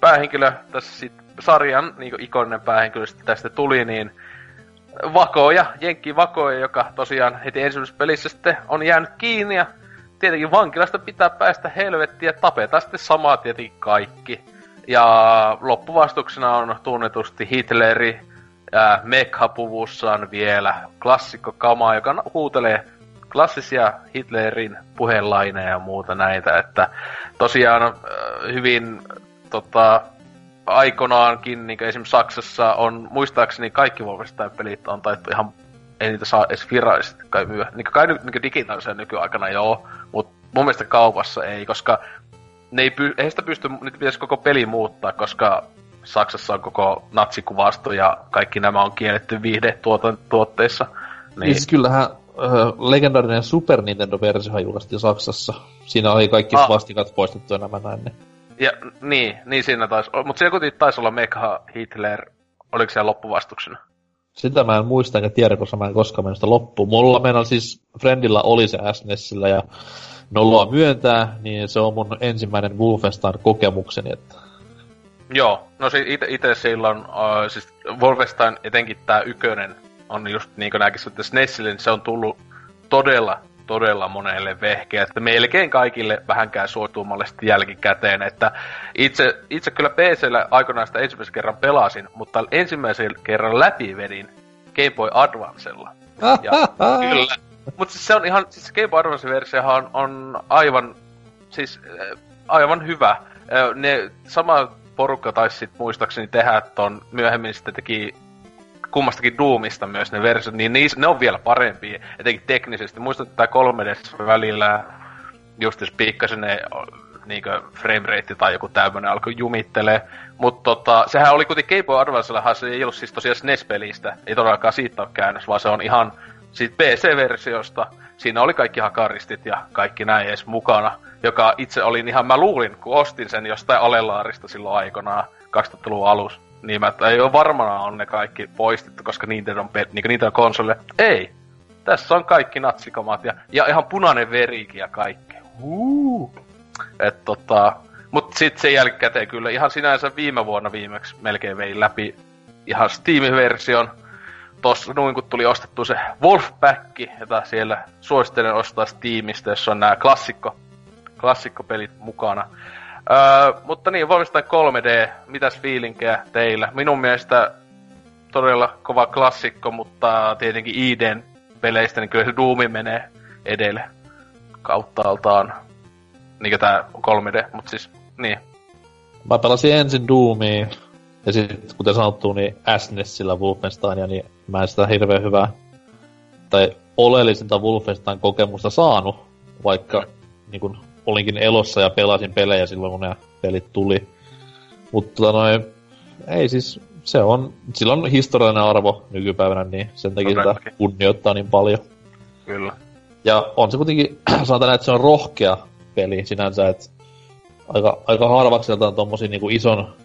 päähenkilö, tässä sit sarjan niin ikoninen päähenkilö tästä tuli, niin Vakoja, Jenkki Vakoja, joka tosiaan heti ensimmäisessä pelissä sitten on jäänyt kiinni ja tietenkin vankilasta pitää päästä helvettiin ja tapetaan sitten samaa tietenkin kaikki. Ja loppuvastuksena on tunnetusti Hitleri äh, mekhapuvussaan vielä klassikkokamaa, joka huutelee klassisia Hitlerin puhelaineja ja muuta näitä. Että tosiaan äh, hyvin tota, aikoinaankin, niin kuin esimerkiksi Saksassa on muistaakseni kaikki Wolfenstein pelit on taittu ihan... Ei niitä saa edes virallisesti kai myyä. Niin kai niin digitaalisen nykyaikana joo, mutta mun mielestä kaupassa ei, koska ne ei, py, ei sitä pysty, niitä pitäisi koko peli muuttaa, koska Saksassa on koko natsikuvasto ja kaikki nämä on kielletty viihdetuotteissa. Niin. Siis kyllähän äh, legendaarinen Super Nintendo-versio julkaistiin Saksassa. Siinä oli kaikki ah. vastikat poistettu nämä näin. Ja, niin, niin siinä taisi olla. Mutta siellä kuitenkin taisi olla Mekha Hitler, oliko siellä loppuvastuksena? Sitä mä en muista enkä tiedä, koska mä en koskaan mennyt sitä loppuun. Mulla meillä siis, friendillä oli se S N S:llä ja nollaa myöntää, niin se on mun ensimmäinen Wolfenstein-kokemukseni. Että... Joo, no se ite, ite silloin, äh, siis Wolfenstein, etenkin tää ykönen, on just niin kuin nääkin, että S N S:lle, niin se on tullut todella, todella monelle vehkeä, että melkein kaikille vähänkään suotuumalle sitten jälkikäteen, että itse, itse kyllä P C:llä aikanaan sitä ensimmäisen kerran pelasin, mutta ensimmäisen kerran läpi vedin Game Boy Advancella. Ja, kyllä. Mutta siis se on ihan, siis Game Boy Advance-versiohan on, on aivan, siis aivan hyvä. Ne sama porukka taisi sit muistaakseni tehdä, että on myöhemmin sitten teki kummastakin Doomista myös ne versiot, niin ne on vielä parempia, etenkin teknisesti. Muistan, että tää kolme D välillä just jos pikkasen ne niinkö frame rate tai joku tämmönen alkoi jumittelee, mut tota, sehän oli kuitenkin Game Boy Advancellahan, se ei ollut siis tosiaan S N E S-pelistä, ei todellakaan siitä ole käännös, vaan se on ihan siitä P C-versiosta, siinä oli kaikki hakaristit ja kaikki näin edes mukana, joka itse olin ihan, mä luulin, kun ostin sen jostain alelaarista silloin aikanaan, kaksituhattaluvun alussa. Niin mä, ei oo varmana on ne kaikki poistettu, koska Nintendo pe- niin niitä on konsolille. Ei! Tässä on kaikki natsikamat ja, ja ihan punainen verikin ja kaikki. Huu! Et tota... Mut sit sen jälkikäteen kyllä ihan sinänsä viime vuonna viimeksi melkein vein läpi ihan Steam-version. Tossa noin kun tuli ostettu se Wolfpack, jota siellä suosittelen ostaa Steamista, jossa on nää klassikko, klassikkopelit mukana. Öö, mutta niin, Wolfenstein kolme D, mitäs fiilinkejä teillä? Minun mielestä todella kova klassikko, mutta tietenkin I D:n peleistä, niin kyllä se Doomi menee edelle kauttaaltaan. Niinkö tää kolme D, mut siis, niin. Mä pelasin ensin Doomia, ja sit kuten sanottu, niin S N E S:llä Wolfensteinia, niin mä en sitä hirveen hyvää, tai oleellisinta Wolfenstein kokemusta saanut, vaikka mm. niinkun... Olinkin elossa ja pelasin pelejä silloin, kun ne pelit tuli. Mutta tota noin, ei siis, se on, sillä on historiallinen arvo nykypäivänä, niin sen takia sitä kunnioittaa niin paljon. Kyllä. Ja on se kuitenkin, sanotaan, että se on rohkea peli sinänsä, että aika, aika harvakseltaan tommosia niin kuin ison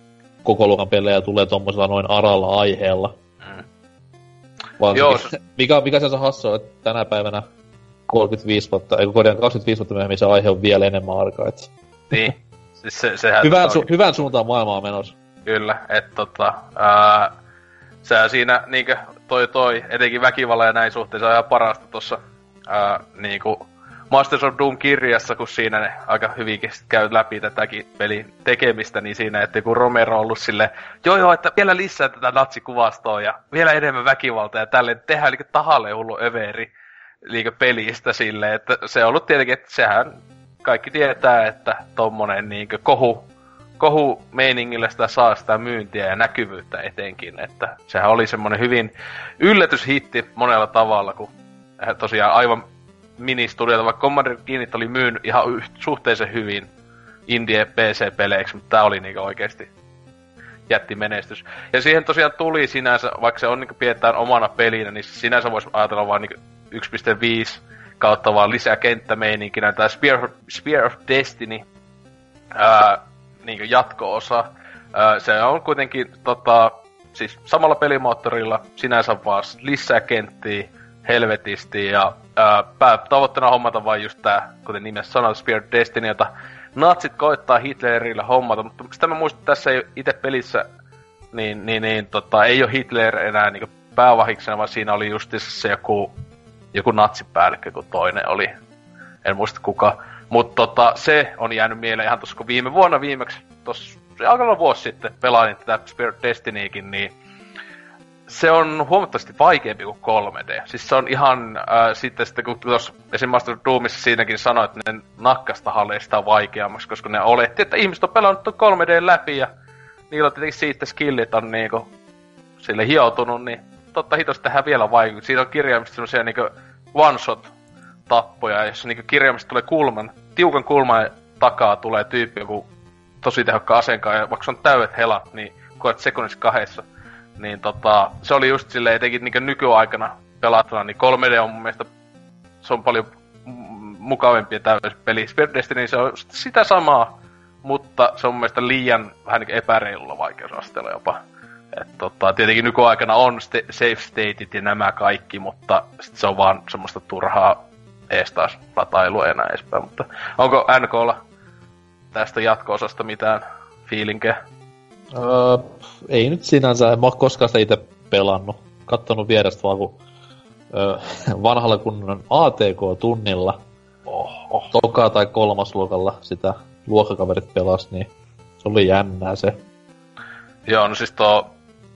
kokoluokan pelejä tulee tommosella noin aralla aiheella. Mm. Vaan joo, se, mikä, mikä se hassua, että tänä päivänä kolmekymmentäviisi vuotta, ei korjaan kaksikymmentäviisi vuotta myöhemmin se aihe on vielä enemmän arkaa, et... Niin, siis se, sehän... Hyvään, su- hyvään suuntaan maailmaa menossa. Kyllä, et tota... Ää, sehän siinä niinkö toi toi, etenkin väkivallan ja näin suhteessa on ihan parasta tossa ää, niinku Masters of Doom-kirjassa, kun siinä ne aika hyvinkin käy läpi tätäkin pelin tekemistä, niin siinä, että kun Romero on ollut silleen, joo joo, että vielä lisää tätä natsikuvastoa ja vielä enemmän väkivaltaa ja tälleen, tehdään niinku tahalleen hullu överi liikö pelistä silleen, että se on ollut tietenkin, että sehän kaikki tietää, että tommonen niinkö kohu, kohu meiningillä sitä saa sitä myyntiä ja näkyvyyttä etenkin, että sehän oli semmonen hyvin yllätyshitti monella tavalla, kun tosiaan aivan ministudiota, vaikka Commander Keenit oli myynyt ihan suhteellisen hyvin indie P C-peleiksi, mutta tää oli niinkö oikeesti jätti menestys. Ja siihen tosiaan tuli sinänsä, vaikka se on niinkö pidetään omana pelinä, niin sinänsä voisi ajatella vaan niinkö yksi pilkku viisi kautta vaan lisää kenttämeininkinä. Tää Spear of, Spear of Destiny ää, niinkö jatko-osa. Ää, se on kuitenkin tota, siis samalla pelimoottorilla sinänsä vaan lisää kenttiä helvetisti ja ää, pää, tavoitteena hommata vaan just tää, kuten nimessä sanoi, Spear of Destiny, jota natsit koittaa Hitlerillä hommata, mutta sitä mä muistan, että tässä ei itse pelissä niin, niin, niin, tota, ei ole Hitler enää niin päävahiksena, vaan siinä oli justiinsa se joku, joku natsipäällikkö, kun toinen oli. En muista kuka. Mutta tota, se on jäänyt mieleen ihan tossa, kun viime vuonna viimeksi, tossa alkanut vuosi sitten pelailin tätä Spear of Destinykin, niin se on huomattavasti vaikeampi kuin kolme D. Siis se on ihan, äh, sitten, sitten kun tuossa esim. Master of Doomissa siinäkin sanoi, että ne nakkasta halleista vaikeammaksi, koska ne oletti, että ihmiset on pelannut tuon kolme D läpi ja niillä on tietenkin siitä skillit on niinku sille hioutunut, niin totta hitosti tehdään vielä vaikeampi. Siinä on kirjaimista semmosia niinku one-shot-tappoja, jossa niinku kirjaimista tulee kulman, tiukan kulman takaa tulee tyyppi joku tosi tehokkaan asenkaan, ja vaikka se on täydet helat, niin koet sekunnissa kahdessa. Niin tota, se oli just silleen, etenkin niinku nykyaikana pelattuna, niin kolme D on mun mielestä, se on paljon mukavempi ja täydellinen peli. Spear of Destiny, se on sitä samaa, mutta se on mun mielestä liian vähän niinku epäreilulla vaikeusasteella jopa. Et tota, tietenkin nykyaikana on st- safe stateit ja nämä kaikki, mutta sit se on vaan semmoista turhaa ees taas latailua enää edespäin. Mutta onko N K:lla tästä jatko-osasta mitään feelinkeä? Öö, ei nyt sinänsä, en mä oo koskaan sitä ite pelannut. Kattonut vierestä vaan kun öö, vanhalla kunnon A T K-tunnilla Oho. toka- tai kolmasluokalla sitä luokkakaverit pelas, niin se oli jännää se. Joo, no siis tuo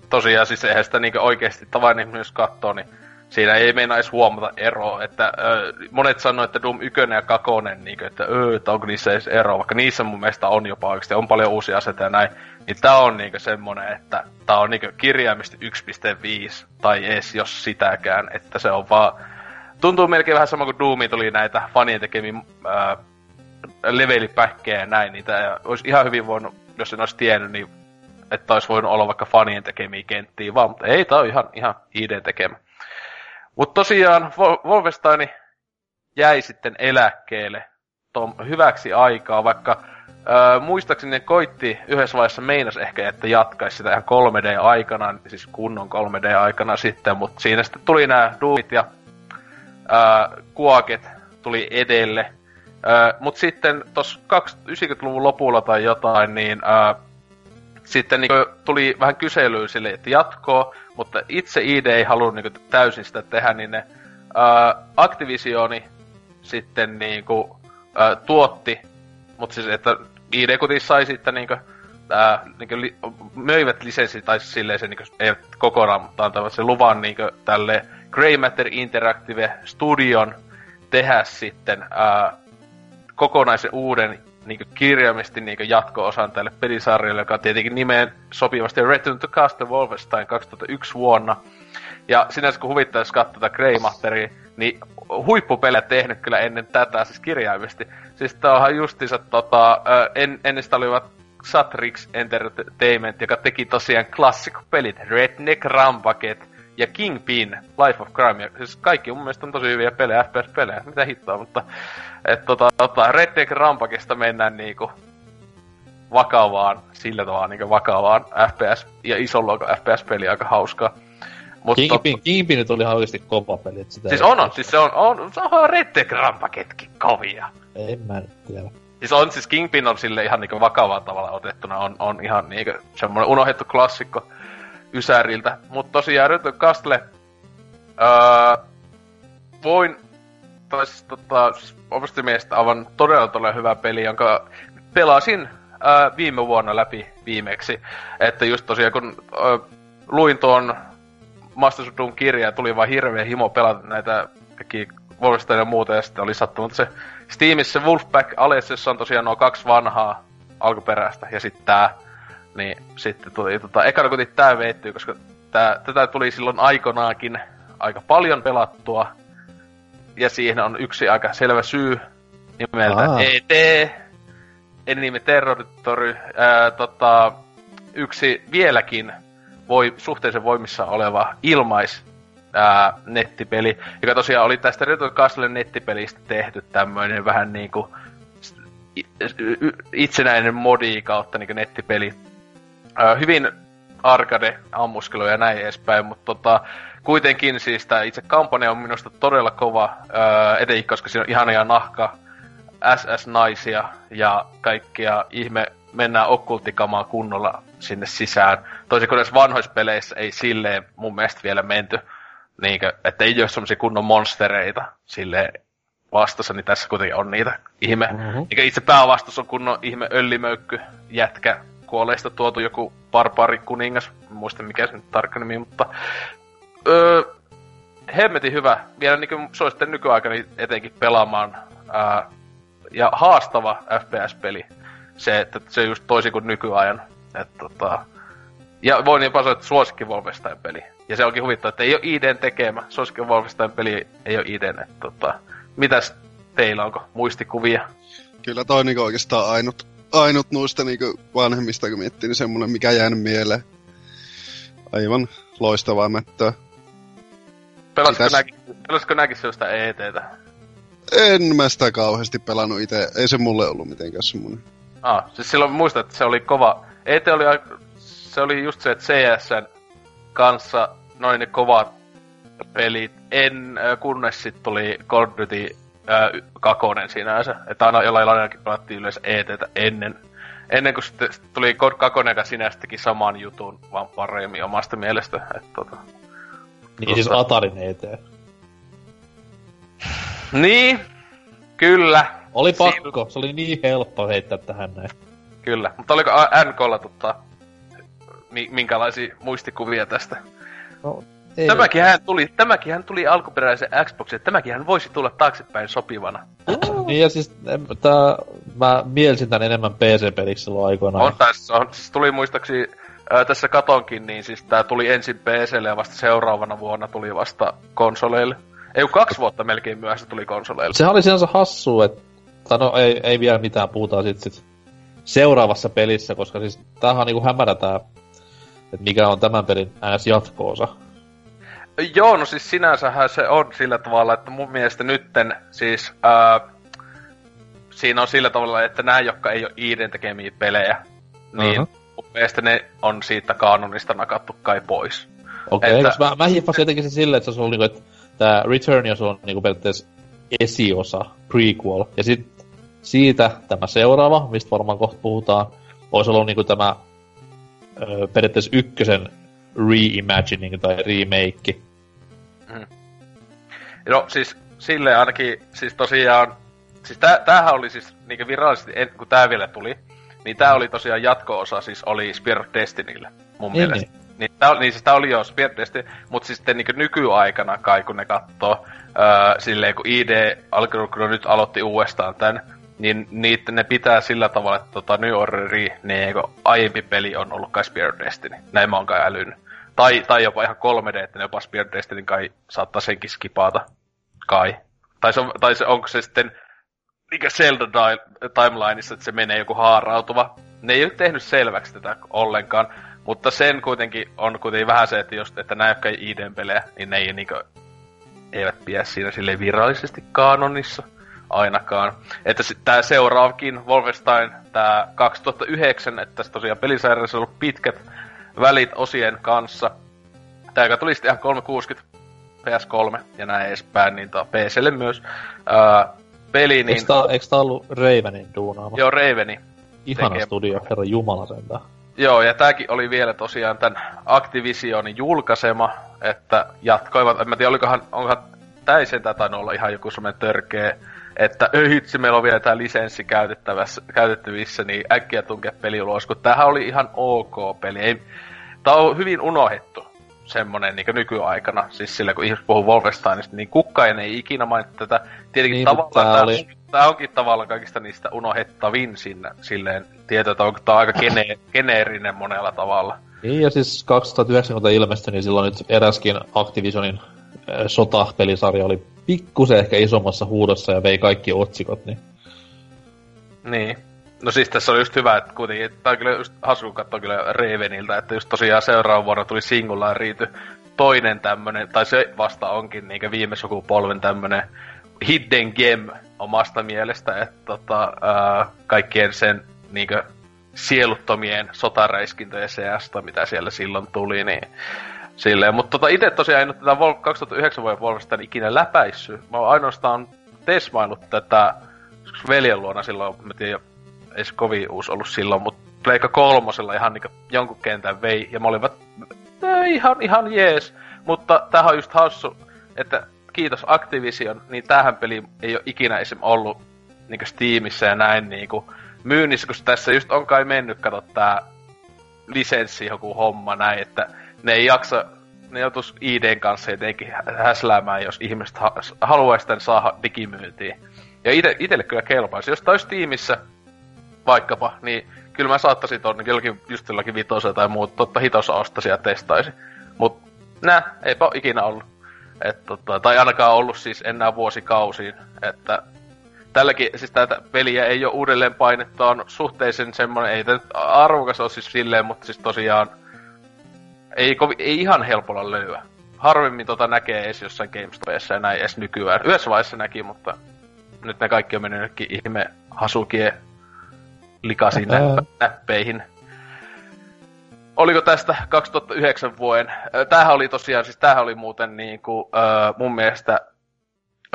tosiaan, siis eihän sitä niinku oikeesti tavain ihminen jos kattoo, niin siinä ei meinaa edes huomata eroa, että öö, monet sanoo, että Doom yksi ja kaksi, niin, että öö, että onko niissä edes eroa, vaikka niissä mun mielestä on jopa oikeasti, on paljon uusia aseita ja näin, niin tää on niinku semmonen, että tää on niinku kirjaimista yksi pilkku viisi, tai edes jos sitäkään, että se on vaan, tuntuu melkein vähän sama kuin Doomiin tuli näitä fanien tekemiä öö, levelipäkkejä ja näin, niitä ja olisi ihan hyvin voinut, jos en olisi tiennyt, niin että olisi voinut olla vaikka fanien tekemiä kenttiä vaan, mutta ei, tää on ihan, ihan I D:n tekemä. Mut tosiaan Wolfenstein jäi sitten eläkkeelle Tom, hyväksi aikaa, vaikka öö, muistaakseni ne koitti yhdessä vaiheessa meinas ehkä, että jatkaisi sitä ihan kolme D-aikana, siis kunnon kolme D-aikana sitten, mutta siinä sitten tuli nämä Doomit ja öö, Kuaket tuli edelle. Öö, mut sitten tossa yhdeksänkymmentäluvun lopulla tai jotain, niin öö, sitten niin tuli vähän kyselyä sille, että jatkoa, mutta itse I D ei halunnut niin kuin täysin sitä tehdä, niin ne ää, Activisioni sitten niin kuin, ää, tuotti, mutta siis että I D kuitenkin sai sitten niin kuin, ää, niin kuin li, möivät lisenssi, tai silleen se niin kuin, ei kokonaan, mutta antavat sen luvan niin kuin, tälle Grey Matter Interactive Studion tehdä sitten ää, kokonaisen uuden niinku kirjaimesti niinku jatko-osan tälle pelisarjalle, joka tietenkin nimeen sopivasti Return to Castle Wolfenstein kaksituhattayksi vuonna. Ja sinänsä kun huvittaisi katsoa tätä Grey Matteria, niin huippupelejä tehnyt kyllä ennen tätä, siis kirjaimesti. Siis tää onhan justiinsa tota, en, ennen sitä olivat Satrix Entertainment, joka teki tosiaan klassikkopelit, Redneck Rampaget ja Kingpin, Life of Crime, ja siis kaikki mun mielestä on tosi hyviä pelejä, F P S-pelejä, mitä hittoa, mutta et tota, tota Red Dead Rampagesta mennään niinku vakavaan, sillä tavalla niinku vakavaan F P S, ja ison luokan F P S-peli aika hauskaa. Mut Kingpin, tot... Kingpin nyt oli ihan oikeesti kova peli, et sitä siis on, on, siis se on, on, se on Red Dead Rampagetkin kovia. En mä nyt tiedä. Siis on, siis Kingpin on sille ihan niinku vakavaa tavalla otettuna, on, on ihan niinku semmonen unohdettu klassikko ysäriltä. Mut tosiaan Return to Castle öö, voin tai siis tota siis omasta mielestä aivan todella todella hyvä peli, jonka pelasin öö, viime vuonna läpi viimeksi. Että just tosiaan kun öö, luin tuon Masters of Doom -kirjaa, tuli vaan hirveä himo pelata näitä kaikki Wolfenstein ja muuta, ja sitten oli sattunut se Steamissa se Wolfpack Ales, jossa on tosiaan nuo kaksi vanhaa alkuperäistä, ja sitten tää, niin sitten tuli tota, ekana kuitenkin tää veittyy, koska tää, tätä tuli silloin aikoinaakin aika paljon pelattua, ja siihen on yksi aika selvä syy, nimeltä Aa. E T, Enemy Territory, ää, tota, yksi vieläkin voi, suhteellisen voimissa oleva ilmais ää, nettipeli, joka tosiaan oli tästä Retro Castle -nettipelistä tehty tämmöinen vähän niinku itsenäinen modi kautta niinku nettipeli. Ää, hyvin arcade ammuskelu ja näin edespäin, mutta tota, kuitenkin siis tää itse kampanja on minusta todella kova, ää, etenkin koska siinä on ihania nahka S S-naisia ja kaikkia ihme, mennään okkulttikamaa kunnolla sinne sisään. Toisin kuin näissä vanhoissa peleissä ei silleen mun mielestä vielä menty, niinkö, että ei ole semmosia kunnon monstereita silleen vastassa, niin tässä kuitenkin on niitä ihme. Mm-hmm. Eikä itse päävastus on kunnon ihme öllimöykky, jätkä, kuoleista tuotu joku barbaari kuningas, muista mikä se nyt tarkka nimi, mutta öö, hemmetin hyvä. Vielä niin kuin se olisi sitten nykyaikana etenkin pelaamaan ää, ja haastava F P S-peli. Se, että se on just toisin kuin nykyajan. Et, tota, ja voin jopa sanoa, että suosikki Wolfenstein-peli. Ja se onkin huvittava, että ei ole I D:n tekemä. Suosikki Wolfenstein-peli ei ole I D:n. Et, tota, mitäs teillä, onko muistikuvia? Kyllä toi niinku oikeastaan ainut, ainut noista niinku vanhemmista, kun miettii, niin semmonen mikä jäänyt mieleen. Aivan loistavaa mättöä. Pelasiko näkin sellaista E T:tä? En mä sitä kauheasti pelannut itse. Ei se mulle ollut mitenkään semmonen. Ah, siis silloin muistan, että se oli kova. E T oli, se oli just se, että C S:n kanssa noin ne kovat pelit, en, kunnes sitten tuli Call of Duty kakonen sinänsä. Että aina jollain lainakin pelattiin yleensä E T:tä ennen. Ennen kuin sitten tuli Call of Duty kakonen, joka sinänsä teki saman jutun, vaan paremmin omasta mielestä. Että tota, niin tuosta. Siis Atarin E T. Niin, kyllä. Oli pakko, se oli niin helppo heittää tähän näin. Kyllä, mutta oliko N K:lla tota, minkälaisia muistikuvia tästä? No, tämäkin hän tuli, tämäkin tuli alkuperäisen Xboxin, tämäkin hän voisi tulla taaksepäin sopivana. Niin ja siis tää, mä mielsin tän enemmän P C-peliksi silloin aikoinaan. On tässä, on, siis tuli muistakseni äh, tässä katonkin, niin siis tää tuli ensin P C:lle ja vasta seuraavana vuonna tuli vasta konsoleille. Ei, kaksi vuotta melkein myöhässä tuli konsoleille. Sehän oli sinänsä hassua, että... Tai no ei, ei vielä mitään, puhutaan sit, sit seuraavassa pelissä, koska siis tämähän on niinku hämärä tää, että mikä on tämän pelin äänes jatkoosa. Joo, no siis sinänsähän se on sillä tavalla, että mun mielestä nytten siis... Ää, siinä on sillä tavalla, että nämä, jotka ei ole I D:n tekemiä pelejä, niin uh-huh. mun mielestä ne on siitä kaanonista nakattu kai pois. Okei, okay, mä, mä hiippasin jotenkin se silleen, että se on niinku, että tää Returnios on niinku periaatteessa esiosa, prequel, ja sit siitä tämä seuraava, mistä varmaan kohta puhutaan, olisi ollut niinku tämä ö, periaatteessa ykkösen reimagining tai remake. Mm. No siis silleen ainakin, siis tosiaan, siis tää, tämähän oli siis niinku virallisesti, en, kun tää vielä tuli, niin tää oli tosiaan jatko-osa, siis oli Spear of Destinylle mun niin, mielestä. Niin. Niin, tää oli, niin siis tää oli jo Spiritesti, mut siis sitten niinku nykyaikana kai, kun ne kattoo öö, silleen, kun I D algoritmi nyt aloitti uudestaan tän, niin niitä ne pitää sillä tavalla, että tota, New Order, niin aiempi peli on ollut kai Spirit Destiny. Näin mä oon kai älynyt. Tai, tai jopa ihan kolme D, että ne jopa Spirit Destiny kai saattaa senkin skipata. Kai. Tai se, on, tai se onko se sitten mikä Zelda timelineissa, että se menee joku haarautuva. Ne ei ole tehnyt selväksi tätä ollenkaan. Mutta sen kuitenkin on kuitenkin vähän se, että, just, että nämä, jotka ei I D-pelejä, niin ne ei, niinku, eivät pidä siinä silleen virallisesti kaanonissa ainakaan. Että sit tää seuraavakin, Wolfenstein, tää kaksituhattayhdeksän, että tässä tosiaan pelisarjassa on ollut pitkät välit osien kanssa. Tää, joka tuli sitten ihan kolmesataakuusikymmentä, P S kolme ja näin edespäin, niin tää P C:lle myös ää, peli. Niin... Eiks tää, eiks tää ollut Ravenin duunaama? Joo, Raveni. Ihana tekee... studio, herra jumala sentään. Joo, ja tääkin oli vielä tosiaan tän Activisionin julkaisema, että jatkoivat, en mä tiedä, olikohan, onkohan täisentään tainnut olla ihan joku semmoinen törkeä, että hitsi, meillä on vielä tää lisenssi käytettävissä, niin äkkiä tunkee peli ulos, kun tämähän oli ihan ok peli, ei, tää on hyvin unohdettu semmoinen niin nykyaikana, siis sillä kun ihmiset puhuu Wolfensteinista, niin kukaan ei ikinä mainita tätä. Tietenkin niin, tavallaan tämä, oli... tämä onkin tavallaan kaikista niistä unohettavin sinne, silleen tietää, että onko tämä aika gene- geneerinen monella tavalla. Niin, ja siis kaksituhattayhdeksänkymmentä ilmestyi, niin silloin nyt eräskin Activisionin äh, sotapelisarja oli pikkusen ehkä isommassa huudossa ja vei kaikki otsikot, niin... Niin. No siis tässä oli just hyvä, että kuitenkin, tää on kyllä just hassu katsoa kyllä Raveniltä, että just tosiaan seuraavan vuonna tuli Singular Riity toinen tämmönen, tai se vasta onkin niinkä viime sukupolven tämmönen hidden gem omasta mielestä, että tota, ää, kaikkien sen niinkö sieluttomien sotareiskintöjen seasta, mitä siellä silloin tuli, niin silleen. Mutta tota, ite tosiaan en oo tätä vol- kaksituhattayhdeksän vuoden puolesta ikinä läpäissyt, mä oon ainoastaan tesmaillut tätä veljen luona silloin, mä tiedän, ei se kovin uusi ollut silloin, mutta Pleikka kolmosella ihan niinku jonkun kentän vei, ja mä olin vaan, ihan, ihan jees. Mutta tämähän on just hassu, että kiitos Activision, niin tämähän peli ei ole ikinä esim. Ollut niinku Steamissä ja näin niinku myynnissä, kun tässä just on kai mennyt, kato tää lisenssi joku homma näin, että ne ei jaksa, ne joutuis I D:n kanssa jotenkin häsläämään, jos ihmiset haluaisi tän saada digimyyntiin. Ja ite, itelle kyllä kelpaisi, jos tää Steamissä, vaikkapa, niin kyllä mä saattaisin tuonne jollakin just jollakin vitosella tai muuta, totta hitossa ostaisin ja testaisin. Mut nää, eipä oo ikinä ollut. Et, tota, tai ainakaan ollut siis enää vuosikausiin. Että tälläkin, siis tätä peliä ei oo uudelleen painettu, on suhteellisen semmonen, ei tää nyt arvokas oo siis silleen, mutta siis tosiaan ei, kovi, ei ihan helpolla löyä. Harvemmin tota näkee edes jossain GameStopissa ja näin edes nykyään. Yhdessä vaiheessa näki, mutta nyt ne kaikki on mennyt jonnekin ihme hasukie likaisiin näppä, näppeihin. Oliko tästä kaksituhattayhdeksän vuoden... Tämähän oli tosiaan, siis tämähän oli muuten niinku, äh, mun mielestä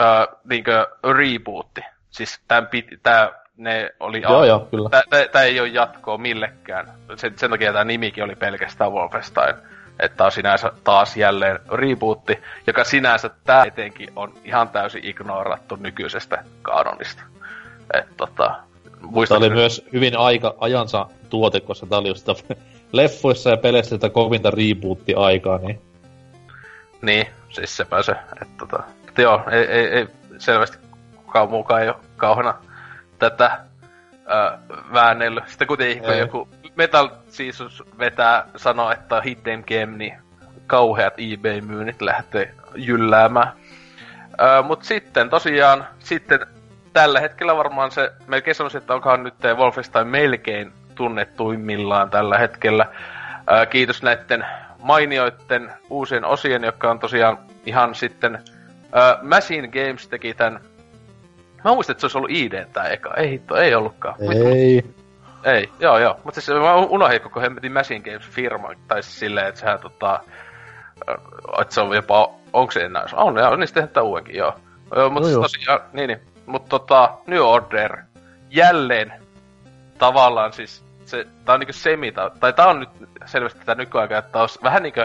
äh, niinku rebootti. Siis tämän piti, tää, ne oli... Joo, joo, kyllä. Tää, tää, tää ei oo jatkoa millekään. Sen, sen takia tää nimikin oli pelkästään Wolfenstein. Että tää on sinänsä taas jälleen rebootti, joka sinänsä tää etenkin on ihan täysin ignorattu nykyisestä kanonista. Että tota... Muistakin. Tämä oli myös hyvin aika, ajansa tuote, koska tämä oli just leffoissa ja peleissä sitä kovinta rebootti-aikaa, niin... Niin, siis sepä se, että tota... Mutta joo, ei, ei, ei selvästi kukaan muukaan ei ole kauhana tätä äh, väännellyt. Sitten kuitenkin kun joku Metal Seasus vetää sanoa, että hidden game, niin kauheat eBay-myynnit lähtee jylläämään. Äh, mut sitten tosiaan, sitten... Tällä hetkellä varmaan se, melkein sanoisin, että onkohan nyt Wolfenstein melkein tunnettuimmillaan tällä hetkellä. Ää, kiitos näitten mainioitten uusien osien, jotka on tosiaan ihan sitten... Ää, Machine Games teki tän... Mä muistin, että se olisi ollut I D tää eka. Ei hitto, ei ollutkaan. Ei. Ei, joo joo. Mutta siis mä unohdin koko hemmetin Machine Games firman. Tai silleen, että sehän tota... Että se on jopa... Onko se enää? On, ja on niistä tehnyt tää uudenkin, joo. Joo, mutta no siis tosiaan... Niin, niin. Mut tota, New Order, jälleen, tavallaan siis, se, tää on niinku semi, tai tää on nyt selvästi tätä nykyaikaa, että on vähän niinku,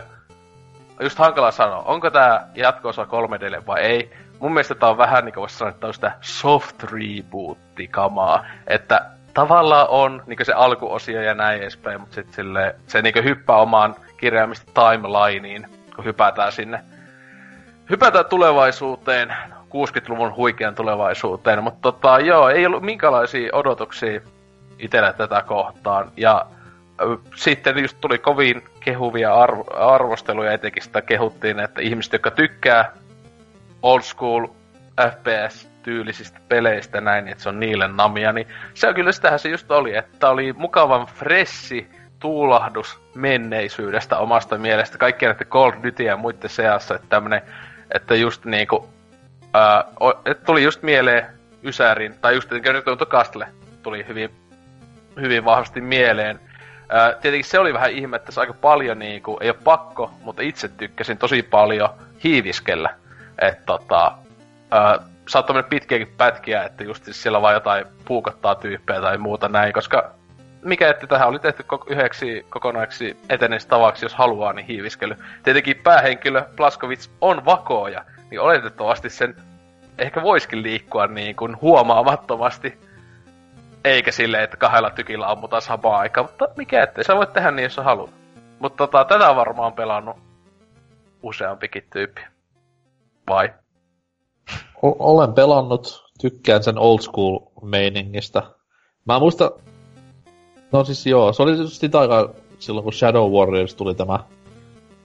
just hankala sanoa, onko tää jatko-osa kolme D:lle vai ei. Mun mielestä tää on vähän niinku, vois sanoa, että tää on sitä soft reboot-kamaa, että tavallaan on niinku se alkuosio ja näin edespäin, mut sit silleen, se niinku hyppää omaan kirjaimista timelineen, kun hypätään sinne, hypätään tulevaisuuteen, kuudenkymmenen luvun huikean tulevaisuuteen, mutta tota, joo, ei ollut minkälaisia odotuksia itsellä tätä kohtaan. Ja äh, sitten just tuli kovin kehuvia arvo, arvosteluja, etenkin sitä kehuttiin, että ihmiset, jotka tykkää old school F P S-tyylisistä peleistä näin, että se on niille namia, niin se on kyllä sitähän se just oli, että oli mukavan freshi tuulahdus menneisyydestä omasta mielestä, kaikkien näiden Call of Duty ja muiden seassa, että tämmönen, että just niinku Uh, tuli just mieleen Ysärin, tai just tietenkin Castle tuli hyvin, hyvin vahvasti mieleen. Uh, tietenkin se oli vähän ihme, että se aika paljon niinku, ei ole pakko, mutta itse tykkäsin tosi paljon hiiviskellä. Että tota, uh, saattoi mennä pitkiäkin pätkiä, että just siis siellä vaan jotain puukottaa tyyppejä tai muuta näin, koska mikä ettei tähän oli tehty koko, yhdeksi kokonaiseksi etenemistavaksi, jos haluaa, niin hiiviskely. Tietenkin päähenkilö Błaszkowicz on vakooja. Niin oletettavasti sen ehkä voisikin liikkua niin kuin huomaamattomasti, eikä silleen, että kahdella tykillä ammutaan samaan aikaan, mutta mikä ettei, sä voit tehdä niin, jos sä haluat. Mutta tota, tätä on varmaan pelannut useampikin tyyppi. Vai? O- olen pelannut, tykkään sen old school meiningistä. Mä muistan, no siis joo, se oli sitä aikaa silloin kun Shadow Warriors tuli tämä.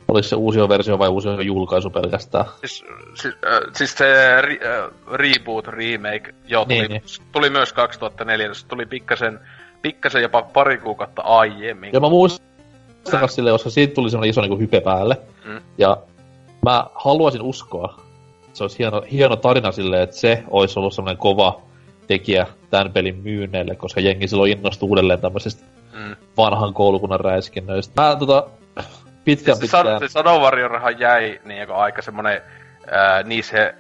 Olis se uusio versio vai uusio julkaisu pelkästään? Siis, siis, äh, siis se ri, äh, reboot, remake, joo, tuli, niin, niin. tuli myös kaksituhattaneljätoista, tuli pikkasen, pikkasen jopa pari kuukautta aiemmin. Ja mä muistan silleen, koska siitä tuli semmoinen iso niin hype päälle, mm. ja mä haluaisin uskoa, se olisi hieno, hieno tarina silleen, että se olisi ollut semmoinen kova tekijä tämän pelin myynneille, koska jengi silloin innostui uudelleen tämmöisistä mm. vanhan koulukunnan räiskinnöistä. Mä tota... Pitkään, se pitkään. Se Shadow Warrior-rahan jäi niin aika semmonen äh, niissä äh,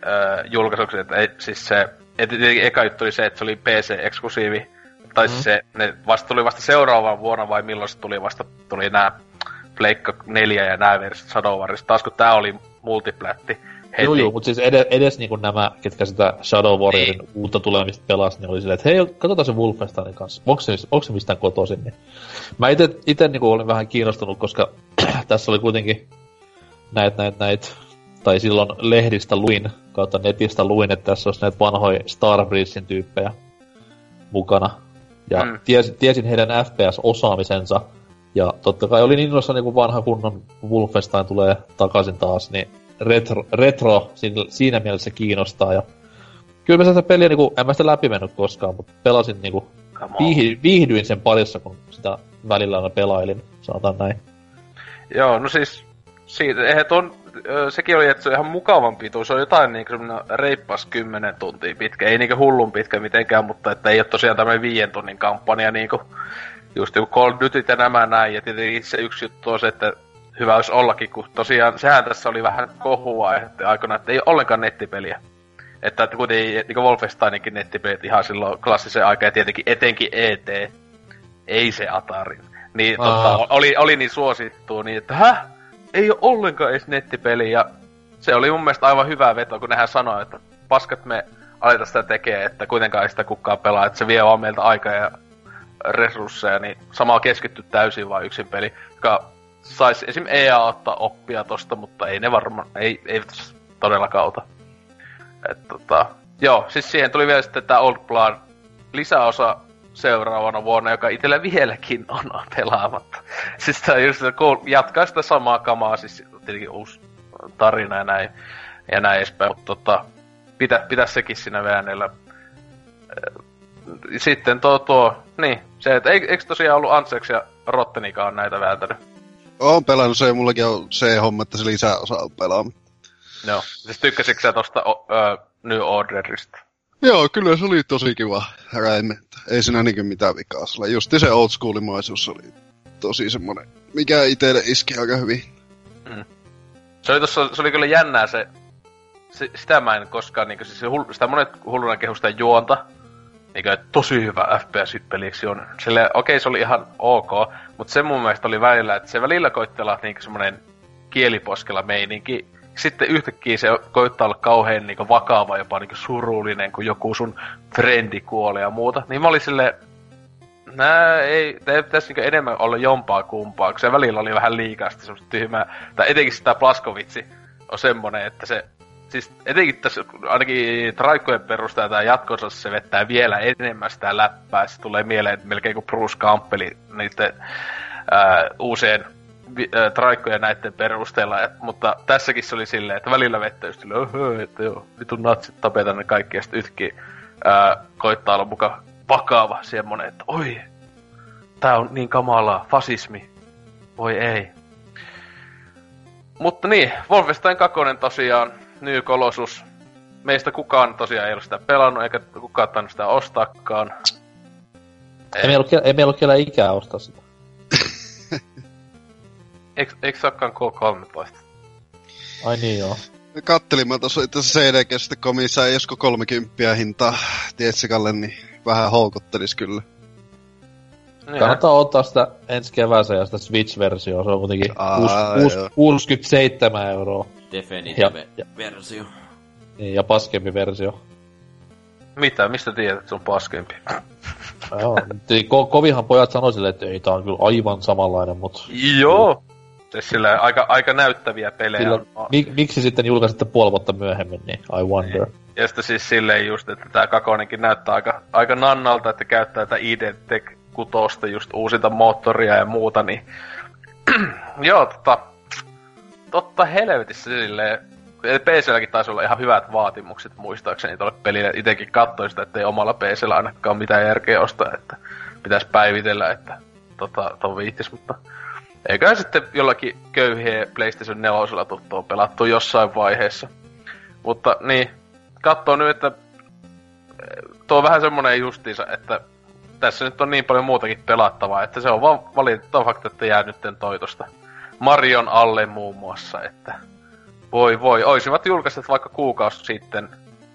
julkaisuksi, että ei, siis se, et, eka juttu oli se, että se oli P C-eksklusiivi, tai mm-hmm. se, ne vasta tuli vasta seuraavaan vuonna, vai milloin se tuli vasta, tuli nää Pleikka neljä ja nää versiot Shadow Warriors, taas kun tää oli multiplatti heti. Joo, joo, mut siis edes, edes niinku nämä, ketkä sitä Shadow Warriorin niin. uutta tulemista pelasi, niin oli silleen, että hei, katsotaan se Wolfensteinin kanssa, onko se, onko se mistään kotoisin, niin. Mä ite, ite niinku olin vähän kiinnostunut, koska tässä oli kuitenkin näit, näit, näit, tai silloin lehdistä luin, kautta netistä luin, että tässä olisi näitä vanhoja Starbreezein tyyppejä mukana. Ja mm. ties, tiesin heidän F P S-osaamisensa, ja totta kai olin innossa niin kuin vanha kunnon Wolfenstein tulee takaisin taas, niin retro, retro siinä, siinä mielessä kiinnostaa. Ja kyllä mä sitä peliä, niin kuin, en mä sitä läpi mennyt koskaan, mutta pelasin, niin kuin, viih, viihdyin sen parissa, kun sitä välillä aina pelailin, sanotaan näin. Joo, no siis, siitä, eihän ton, sekin oli, että se on ihan mukavan pituus, se on jotain niin reippas kymmenen tuntia pitkä, ei niinkö hullun pitkä mitenkään, mutta että ei oo tosiaan tämmönen viien tunnin kampanja niinku, just joku Call of Duty ja nämä näin, ja tietenkin se yksi juttu on se, että hyvä olisi ollakin, kun tosiaan, sehän tässä oli vähän kohua aikanaan, että ei ollenkaan nettipeliä. Että, että kuitenkin, niin kuin Wolfensteininkin nettipelit ihan silloin klassisen aikaan, ja tietenkin etenkin E T, ei se Atarin. Niin totta, oli, oli niin suosittua, niin että häh? Ei oo ollenkaan edes nettipeli, ja se oli mun mielestä aivan hyvä veto, kun nehän sanoi, että paskat me aletaan sitä tekee, että kuitenkaan ei sitä kukaan pelaa, että se vie vaan meiltä aikaa ja resursseja, niin samaa keskitty täysin vaan yksin peli, joka saisi esim. E A ottaa oppia tosta, mutta ei ne varmaan, ei, ei todellakaan ota. Et tota, joo, siis siihen tuli vielä sitten tää Old Blood lisäosa, seuraavana vuonna, joka itsellä vieläkin on pelaamatta. Siis tää just, jatkaa sitä samaa kamaa, siis tietenkin uusi tarina ja näin, ja näin edespäin, mutta tota, pitä, pitä sekin siinä väänellä. Sitten tuo, tuo niin, se, et eikö tosiaan ollut Antseks ja Rottenikaan näitä vääntänyt? Oon pelannut, se ja mullakin on se homma, että se lisäosa on pelaamatta. Joo, siis tykkäsitkö sä tosta ö, New Orderista? Joo, kyllä se oli tosi kiva räimettä. Ei siinä niinkö mitään vikaa sillä. Justi se old schoolimaisuus oli tosi semmonen, mikä itelle iski aika hyvin. Mm. Se oli tossa, se oli kyllä jännää se, se sitä mä en koskaan niinkö, siis se, sitä monet hulluna kehusta juonta. Niinkö, että tosi hyvä F P S-peliksi on. Silleen, okei okay, se oli ihan ok, mut se mun mielestä oli välillä, että se välillä koitti olla niinkö semmonen kieliposkella meininki. Sitten yhtäkkiä se koittaa olla kauhean niinku vakava, jopa niinku surullinen, kun joku sun frendi kuolee ja muuta. Niin mä olin silleen, nää ei, ei pitäisi niinku enemmän olla jompaa kumpaa, kun se välillä oli vähän liikaa sitä semmoista tyhmää. Tai etenkin sitä Blaskovitsi on semmonen, että se, siis etenkin tässä ainakin traikkojen perusteella tai jatkossa se vettää vielä enemmän sitä läppää. Se tulee mieleen, että melkein kuin Bruce Campbell niiden ää, uusien traikkoja näiden perusteella, et, mutta tässäkin se oli silleen, että välillä vettä just silleen, että joo, vitun natsit tapeta ne kaikki, ja sitten yhtäkkiä koittaa olla muka vakava semmonen, että oi, tää on niin kamalaa, fasismi, voi ei. Mutta niin, Wolfenstein kaksi tosiaan, New Colossus, meistä kukaan tosiaan ei ole sitä pelannut, eikä kukaan tainnut sitä ostaakaan. Ei, ei meillä ole kyllä ikää ostaa sitä. Eikö, eikö saakaan K kolmetoista? Ai niin joo. Kattelin mä tossa itse asiassa C D-keskustekomissa ja josko kolmekymppiä hintaa Tietsikalle, niin vähän houkuttelis kyllä. Niin. Kannattaa ottaa sitä ensi keväänsä ja sitä Switch-versiota, se on kuitenkin kuusikymmentäseitsemän euroa. Definitive-versio. Niin, ja paskempi versio. Mitä? Mistä tiedät, että se on paskempi? Joo, ko- kovinhan pojat sanoi silleen, että ei, tää on kyllä aivan samanlainen, mut... Joo! sillä aika, aika näyttäviä pelejä. Sillä, mik, miksi sitten julkaisitte puoli vuotta myöhemmin, niin I wonder. Ja sitten siis silleen just, että tää kakonenkin näyttää aika, aika nannalta, että käyttää tätä I D Tech kuusi just uusinta moottoria ja muuta, niin... Joo, tota... Totta helvetissä silleen... P C:lläkin taisi olla ihan hyvät vaatimukset muistaakseni tuolle pelille. Itekin katsoin sitä, ettei omalla P C:llä ainakaan mitään järkeä ostaa, että pitäisi päivitellä, että tota, ton viihtis, mutta... Eiköhän sitten jollakin köyhiä PlayStation neljä tuttua pelattu jossain vaiheessa. Mutta niin, katsoo nyt, että tuo on vähän semmonen justiinsa, että tässä nyt on niin paljon muutakin pelattavaa, että se on vaan valitettava fakta, että jää nytten toi tosta Marion alle muun muassa, että voi voi, oisivat julkaiset vaikka kuukausi sitten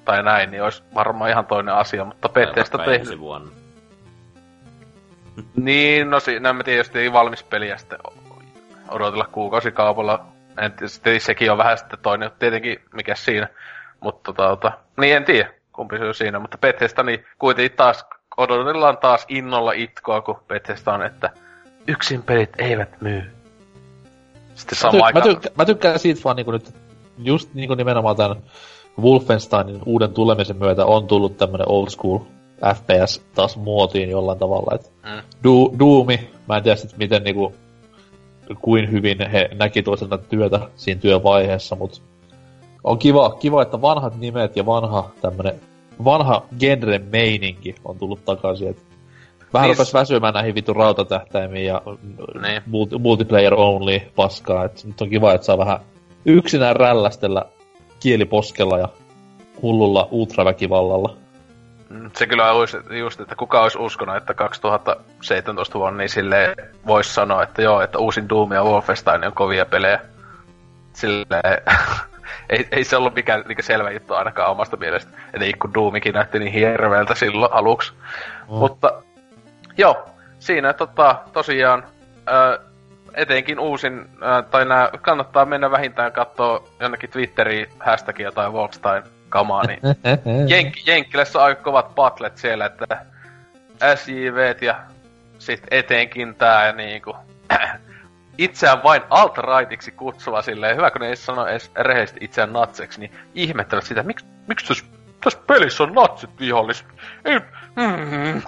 tai näin, niin olisi varmaan ihan toinen asia, mutta Bethesda tehnyt. Niin, no siinä en mä tiedä, jos ei valmis peliä sitten odotella kuukausikaupalla. En tiedä, sekin on vähän sitten toinen, tietenkin mikä siinä. Mutta tota, ota, niin en tiedä, kumpi se on siinä. Mutta Bethesda, niin kuitenkin taas odotellaan taas innolla itkoa, kun Bethesda on, että yksin pelit eivät myy. Sitten sama mä, tyk- mä, tyk- mä tykkään siitä vaan niinku nyt, just niinku nimenomaan tämän Wolfensteinin uuden tulemisen myötä on tullut tämmönen old school F P S taas muotiin jollain tavalla, että mm. du- Doomi, mä en tiedä sit miten niinku, kuin hyvin he näki toiselta työtä siinä työvaiheessa, mut on kiva, kiva, että vanhat nimet ja vanha tämmönen, vanha genre-meininki on tullut takaisin, et vähän niin. Rupes väsymään näihin vitun rautatähtäimiin ja niin. multi- multiplayer only paskaa, et nyt on kiva, että saa vähän yksinään rällästellä kieliposkella ja hullulla ultraväkivallalla. Se kyllä olisi just, että kuka olisi uskonut, että kaksituhattaseitsemäntoista vuonna niin silleen voisi sanoa, että joo, että uusin Doom ja Wolfenstein on kovia pelejä. Silleen, ei, ei se ollut mikään niin selvä juttu ainakaan omasta mielestä, ettei kun Doomikin näytti niin hirveältä silloin aluksi. Mm. Mutta joo, siinä tota, tosiaan ää, etenkin uusin, ää, tai nää, kannattaa mennä vähintään katsoa jonnekin Twitteriin hashtagia tai Wolfenstein. Kamaa, niin Jenk- Jenkkilässä on aika kovat patlet siellä, että S J V:t ja sit etenkin tää niinku itseään vain alt-rightiksi kutsuva silleen, hyvä kun ne ei sano edes rehellisesti itseään natseksi, niin ihmettävät sitä, miksi miks tässä täs pelissä on natsit viholliset? Ei, mm-hmm.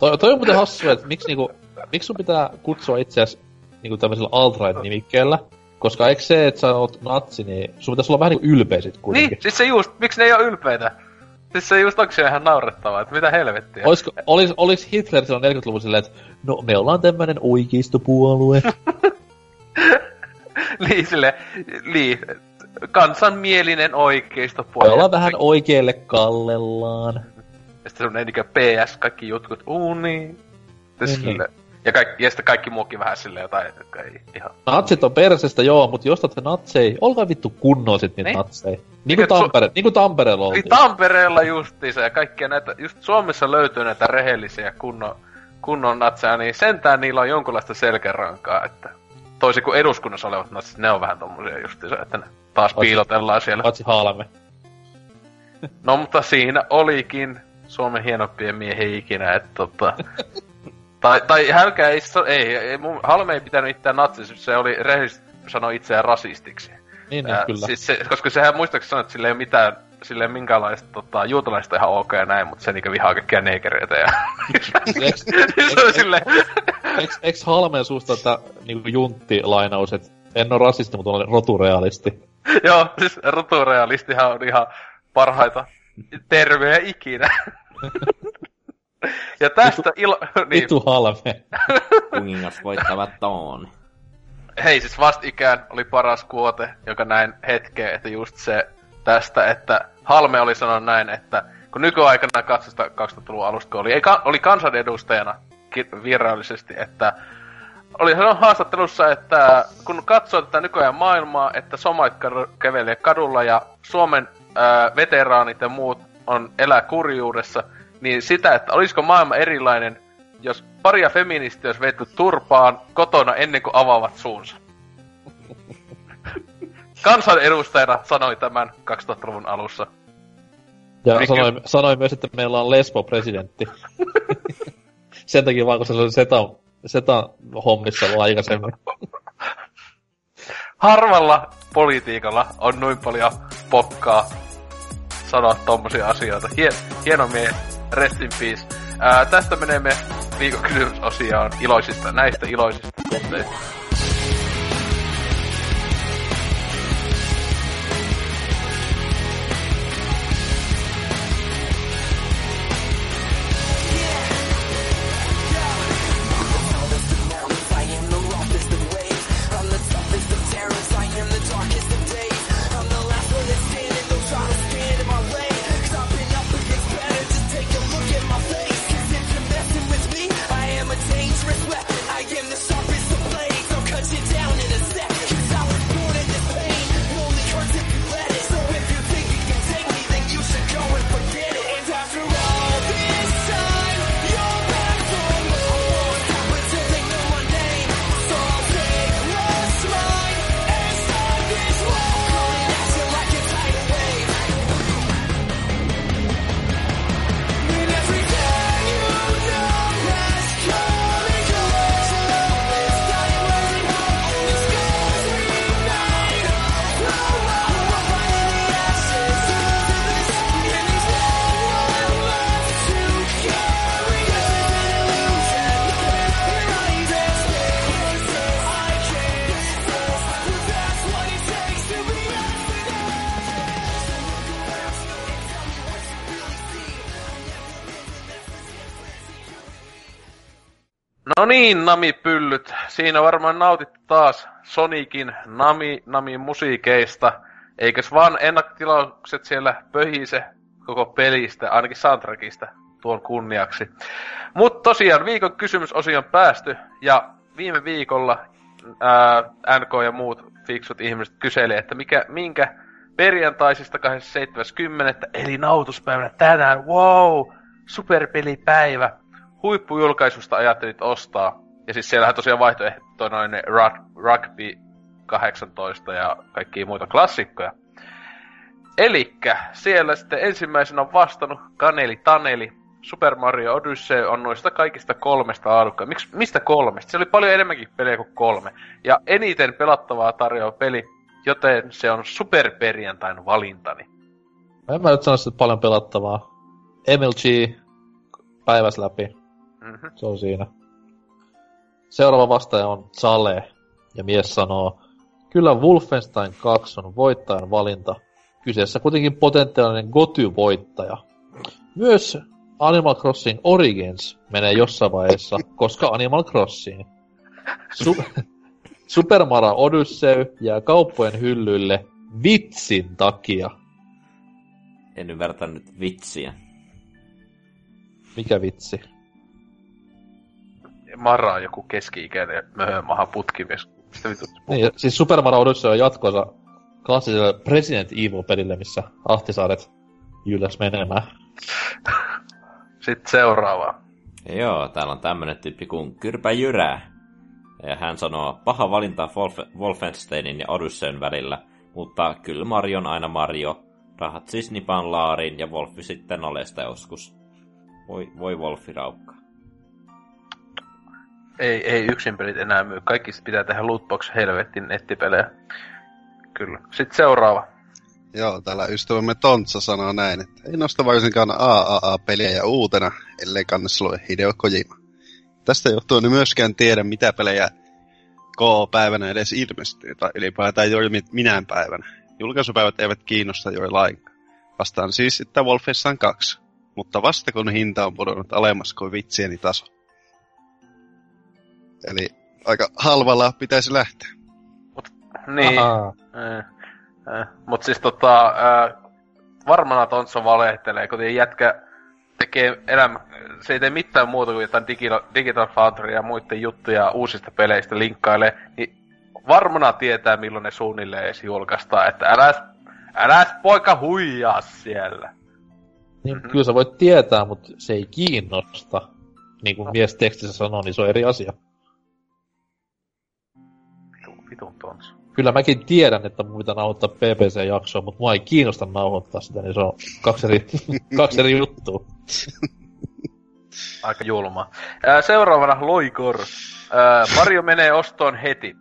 toi, toi on muuten hassua, että miksi niinku, miks sun pitää kutsua itseäsi niinku tämmöisellä alt-right-nimikkeellä? Koska eikö se, että sä oot natsi, niin sun pitäis olla vähän niinku ylpeä sit kuitenkin. Niin, siis se just, miksi ne ei oo ylpeitä? Siis se just, onks se ihan naurettavaa, että mitä helvettiä? Olis, olis, olis Hitler silloin neljäkymmentäluvun silleen, että no me ollaan tämmönen oikeistopuolue. Niin silleen, niin, kansanmielinen oikeistopuolue. Me ollaan vähän oikealle kallellaan. Ja sitten semmonen niinkö P S, kaikki jutkut, uu niin. Ja, kaikki, ja sitten kaikki muukin vähän silleen jotain, jotka ei ihan... Natsit on persestä, joo, mutta jos te natsei, olkaa vittu kunnolla sit niitä niin. Natsei. Niinku Tampere, su- niin Tampereella oltiin. Niin Tampereella justiinsa ja kaikkia näitä, just Suomessa löytyy näitä rehellisiä kunnon, kunnon natseja, niin sentään niillä on jonkunlaista selkärankaa, että... Toisin kuin eduskunnassa olevat natsit, ne on vähän tommosia justiinsa, että ne taas paitsi, piilotellaan siellä. Paitsi Haalamme. No mutta siinä olikin Suomen hienompien miehen ikinä, että tota... Tai, tai hälkää ei, ei, ei mun, Halme ei pitänyt itseään natsiksi, se oli rehellisesti sanoa itseään rasistiksi. Niin, Ää, kyllä. Siis se, koska sehän muistaakseni sanoi, että sillä ei ole mitään, sillä ei ole minkäänlaista tota, juutalaista ihan ok ja näin, mutta se niinkö vihaa kaikkia neekereitä ja... Eiks Halmeen suusta, että niinku junttilainaus, että en ole rasisti, mutta olen roturealisti? Joo, siis roturealistihan on ihan parhaita tervejä ikinä. Ja tästä ilo... Vitu niin. Halme. Kuningas voittavat toon. Hei, siis vastikään oli paras kuote, joka näin hetkeä, että just se tästä, että Halme oli sanonut näin, että kun nykyaikana katsosta kaksituhattaluvun alusta, kun oli, ei, oli kansanedustajana virallisesti, että oli sanonut haastattelussa, että kun katsoo tätä nykyajan maailmaa, että somat kävelee kadulla ja Suomen ää, veteraanit ja muut on elää kurjuudessa, niin sitä, että olisiko maailma erilainen, jos paria feministiä olisi veitty turpaan kotona ennen kuin avaavat suunsa. Kansanedustajana sanoi tämän kaksituhattaluvun alussa. Ja Mikki... sanoi, sanoi myös, että meillä on lesbo-presidentti. Sen takia vaan, kun se on setan seta hommissa vaan aikaisemmin. Harvalla politiikalla on noin paljon pokkaa sanoa tommosia asioita. Hien, hieno mie, rest in peace. Ää, tästä menemme viikon kysymysosioon iloisista, näistä iloisista kohteista. No niin, Nami-pyllyt. Siinä varmaan nautitte taas Sonicin Nami-Nami-musiikeista. Eikös vaan ennakkotilaukset siellä pöhise koko pelistä, ainakin soundtrackista, tuon kunniaksi. Mut tosiaan, viikon kysymysosion päästy, ja viime viikolla ää, N K ja muut fiksut ihmiset kyseli, että mikä, minkä perjantaisista kahdeskymmenes seitsemäs eli nautuspäivänä tänään, wow, superpelipäivä. Huippujulkaisusta ajattelit ostaa. Ja siis siellähän tosiaan vaihtoehto noin Rugby kahdeksantoista ja kaikkia muita klassikkoja. Elikkä siellä sitten ensimmäisenä on vastannut Kaneli Taneli. Super Mario Odyssey on noista kaikista kolmesta alkaa. Miks, mistä kolmesta? Se oli paljon enemmänkin pelejä kuin kolme. Ja eniten pelattavaa tarjoaa peli, joten se on superperjantain valintani. En mä nyt sano sitä paljon pelattavaa. M L G päiväs läpi. Mm-hmm. Se on siinä. Seuraava vastaaja on Sale, ja mies sanoo, kyllä Wolfenstein kaksi on voittajan valinta. Kyseessä kuitenkin potentiaalinen Goty-voittaja. Myös Animal Crossing Origins menee jossain vaiheessa, koska Animal Crossing. Su- Super Mario Odyssey jää kauppojen hyllylle vitsin takia. En ymmärtänyt vitsiä. Mikä vitsi? Maraa joku keski-ikäinen möhömaha putkimies. Niin, siis Super Mario Odyssey on jatkossa klassiselle President Evil-pelille, missä Ahtisaaret jylläs menemään. Sitten seuraava. Joo, täällä on tämmönen tyyppi kuin Kyrpä Jyrä. Ja hän sanoo, paha valinta Wolf- Wolfensteinin ja Odysseyn välillä, mutta kyllä Mario on aina Mario. Rahat siis Nipan laariin ja Wolfi sitten olesta joskus. Voi, voi Wolfi raukka. Ei, ei yksin pelit enää myy. Kaikki pitää tehdä lootbox-helvetin nettipelejä. Kyllä. Sitten seuraava. Joo, täällä ystävämme Tontsa sanoo näin, että ei nosta varsinkaan A A A-peliä ja uutena, ellei kannessa lue Hideo Kojima. Tästä johtuen ei myöskään tiedä, mitä pelejä K O-päivänä edes ilmestyy, tai ylipäätään juuri minään päivänä. Julkaisupäivät eivät kiinnosta juuri lainkaan. Vastaan siis, että Wolfenstein kaksi. Mutta vasta kun hinta on pudonnut alemmas kuin vitsieni taso. Eli aika halvalla pitäisi lähteä. Mut, niin. Eh, eh. Mut siis tota, äh, varmana Tontsa valehtelee, kun jätkä tekee elämä, se ei tee mitään muuta kuin jotain digilo- Digital Foundry ja muiden juttuja uusista peleistä linkkailee, niin varmana tietää milloin ne suunnilleen edes julkaistaan, että äläs, äläs poika huijaa siellä. Niin, mm-hmm. Kyllä sä voit tietää, mutta se ei kiinnosta. Niin kuin no. Mies tekstissä sanoo, niin se on eri asia. Vitun tons. Kyllä mäkin tiedän, että mun pitää nauhoittaa P P C-jaksoa, mutta mua ei kiinnosta nauhoittaa sitä, niin se on kaksi eri, kaksi eri juttua. Aika julma. Seuraavana Loikor. Mario menee ostoon heti.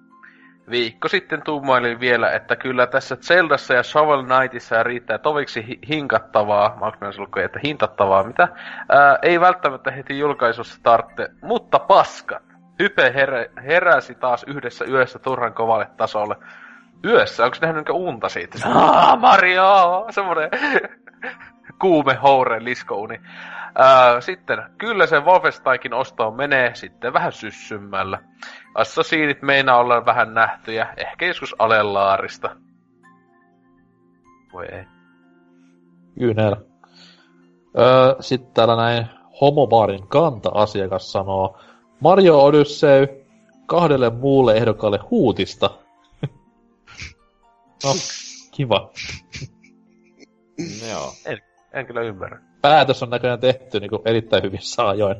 Viikko sitten tuumailin vielä, että kyllä tässä Zeldassa ja Shovel Knightissa riittää toviksi hinkattavaa, Magnus lukee, että hintattavaa, mitä? Ää, ei välttämättä heti julkaisussa tarvitse, mutta paskat. Hype herä, heräsi taas yhdessä yössä turhan kovalle tasolle. Yössä? Onko nähnyt unta siitä? Aa, Mario! Semmoinen kuume houreen liskouni. Ää, sitten, kyllä se Wolfensteinkin ostoon menee sitten vähän syssymmällä. Assasiinit meinaa olla vähän nähtyjä, ehkä joskus alelaarista. Voi ei. Kyynel. Öö, sit täällä näin homobaarin kanta-asiakas sanoo Mario Odyssey kahdelle muulle ehdokkaalle huutista. No, kiva. Joo. En, en kyllä ymmärrä. Päätös on näköjään tehty niin kuin erittäin hyvissä ajoin.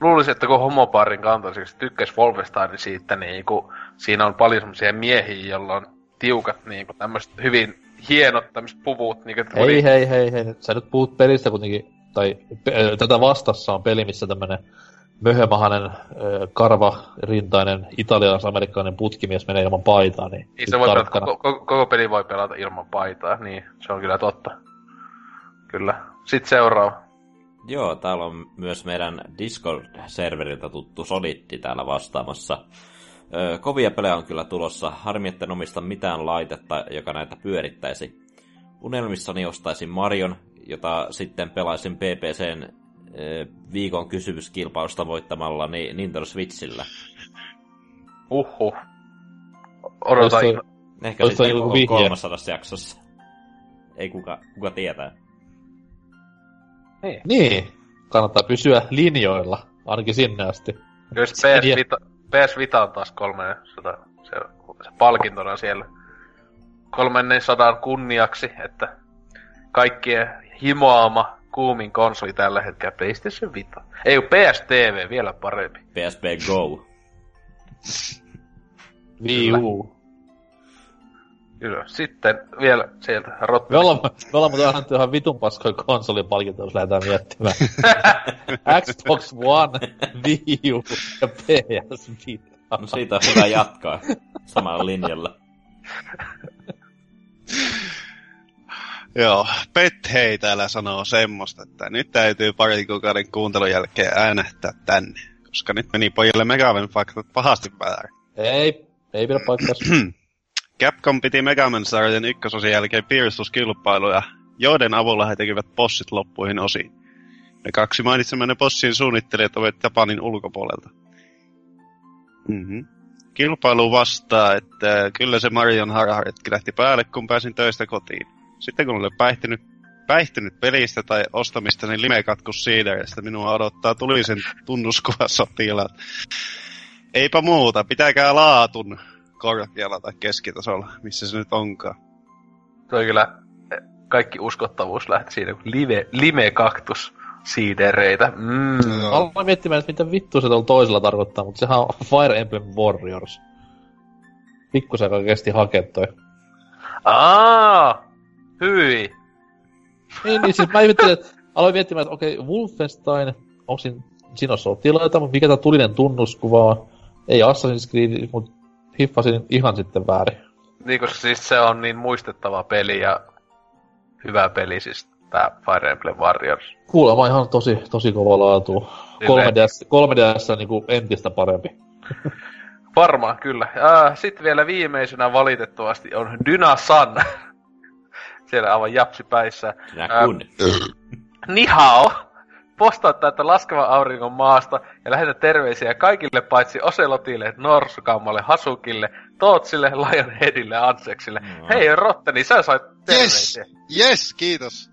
Luulisin, että kun homopaarin kantoisiksi tykkäisi Wolfensteinin siitä, niin kun siinä on paljon semmoisia miehiä, joilla on tiukat niin kun tämmöiset hyvin hienot tämmöiset puvut. Niin hei, oli... hei, hei, hei. Sä nyt puhut pelistä kuitenkin, tai pe- tätä vastassa on peli, missä tämmönen möhömahainen, karvarintainen, italialais-amerikkalainen putkimies menee ilman paitaa. Niin ei se voi tarkkana... pelata, koko, koko peli voi pelata ilman paitaa, niin se on kyllä totta. Kyllä. Sitten seuraava. Joo, täällä on myös meidän Discord-serveriltä tuttu Solitti täällä vastaamassa. Öö, kovia pelejä on kyllä tulossa. Harmi, etten omista mitään laitetta, joka näitä pyörittäisi. Unelmissani ostaisin Marion, jota sitten pelaisin B B C:n öö, viikon kysymyskilpailusta voittamalla niin Nintendo Switchillä. Uhuh. Odotan. Ehkä olis sitten joku kolmasataa jaksossa. Ei kuka, kuka tietää. Niin. niin, kannattaa pysyä linjoilla, ainakin sinne asti. Kyllä se P S Vita, P S Vita on taas kolmesataa, se, se palkintona siellä kolmesataa kunniaksi, että kaikkien himoama kuumin konsoli tällä hetkellä PlayStation Vita. Ei, P S T V vielä parempi. P S P Go. Wii U. Kyllä. Sitten vielä sieltä rotta. Me ollaan, me ollaan muuten annettu ihan vitun paskoja konsolipalkintoja, jos lähdetään miettimään. Xbox One, Wii U ja P S Vita. No siitä on hyvä jatkaa samalla linjalla. Joo, Pet hei täällä sanoo semmoista, että nyt täytyy parin kuukauden kuuntelun jälkeen äänähtää tänne, koska nyt meni pojille Megaman faktat pahasti väärin. Ei, ei pidä paikkaansa. Capcom piti Mega Man-sarjan ykkösosin jälkeen piirustuskilpailuja, joiden avulla he tekivät bossit loppuihin osiin. Ne kaksi mainitsemanne bossien suunnittelijat ovat Japanin ulkopuolelta. Mm-hmm. Kilpailu vastaa, että kyllä se Marion harharetki lähti päälle, kun pääsin töistä kotiin. Sitten kun olen päihtynyt, päihtynyt pelistä tai ostamista, niin limekatkus siidereistä minua odottaa tulisen tunnuskuva sotilaat. Eipä muuta, pitäkää laatun. Korkealla tai keskitasolla, missä se nyt onkaan. Se on kyllä, kaikki uskottavuus lähti siinä, kun live, limekaktus siidereitä. Mm. No. Aloin miettimään, että mitä vittua se tuolla toisella tarkoittaa, mutta sehän on Fire Emblem Warriors. Pikkusen kesti hakea toi. Aa, hyi. Niin, niin siis mä aloin miettimään, että okei, okay, Wolfenstein, onko siinä, siinä on sotilaita, mutta mikä tää tulinen tunnuskuva on? Ei Assassin's Creed, mutta hiffasin ihan sitten väärin. Niin, koska siis se on niin muistettava peli ja hyvä peli, siis tää Fire Emblem Warriors. Kuulemma ihan tosi, tosi kova laatu. kolme D S niinku entistä parempi. Varmaan, kyllä. Äh, sitten vielä viimeisenä valitettavasti on Dyna-san. Siellä aivan japsipäissä. Näkun. Ähm, nihao! Postauttaa, että laskevan auringon maasta ja lähetä terveisiä kaikille paitsi Oselotille, Norsukammalle, Hasukille, Tootsille, Lionheadille, Anseksille. No. Hei Rotteni, sä sait terveisiä. Yes, yes, kiitos.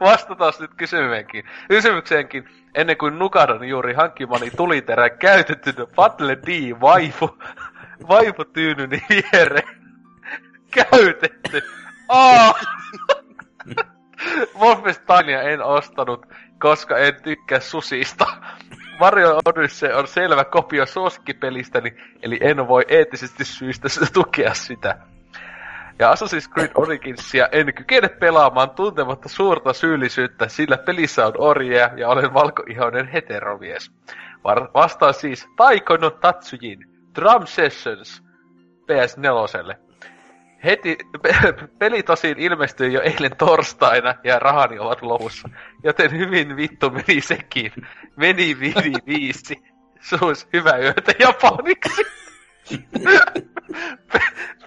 Vastataan nyt kysymykseenkin. Kysymykseenkin, ennen kuin nukahdan juuri hankkimani tuliterän käytettynä Battle D vaipu, vaipu tyynyni viereen. Käytetty. Aa! Wolfensteinia en ostanut, koska en tykkää susista. Mario Odyssey on selvä kopio suosikkipelistäni, eli en voi eettisesti syystä tukea sitä. ja Assassin's Creed Originsia en kykene pelaamaan tuntematta suurta syyllisyyttä, sillä pelissä on orjeja ja olen valkoihoinen heteromies. Vastaan siis Taiko no Tatsujin Drum Sessions P S neljälle. Heti, pe- peli tosin ilmestyi jo eilen torstaina ja rahani ovat lopussa, joten hyvin vittu meni sekin. Meni vidi viisi. Suus, hyvää yötä japaniksi.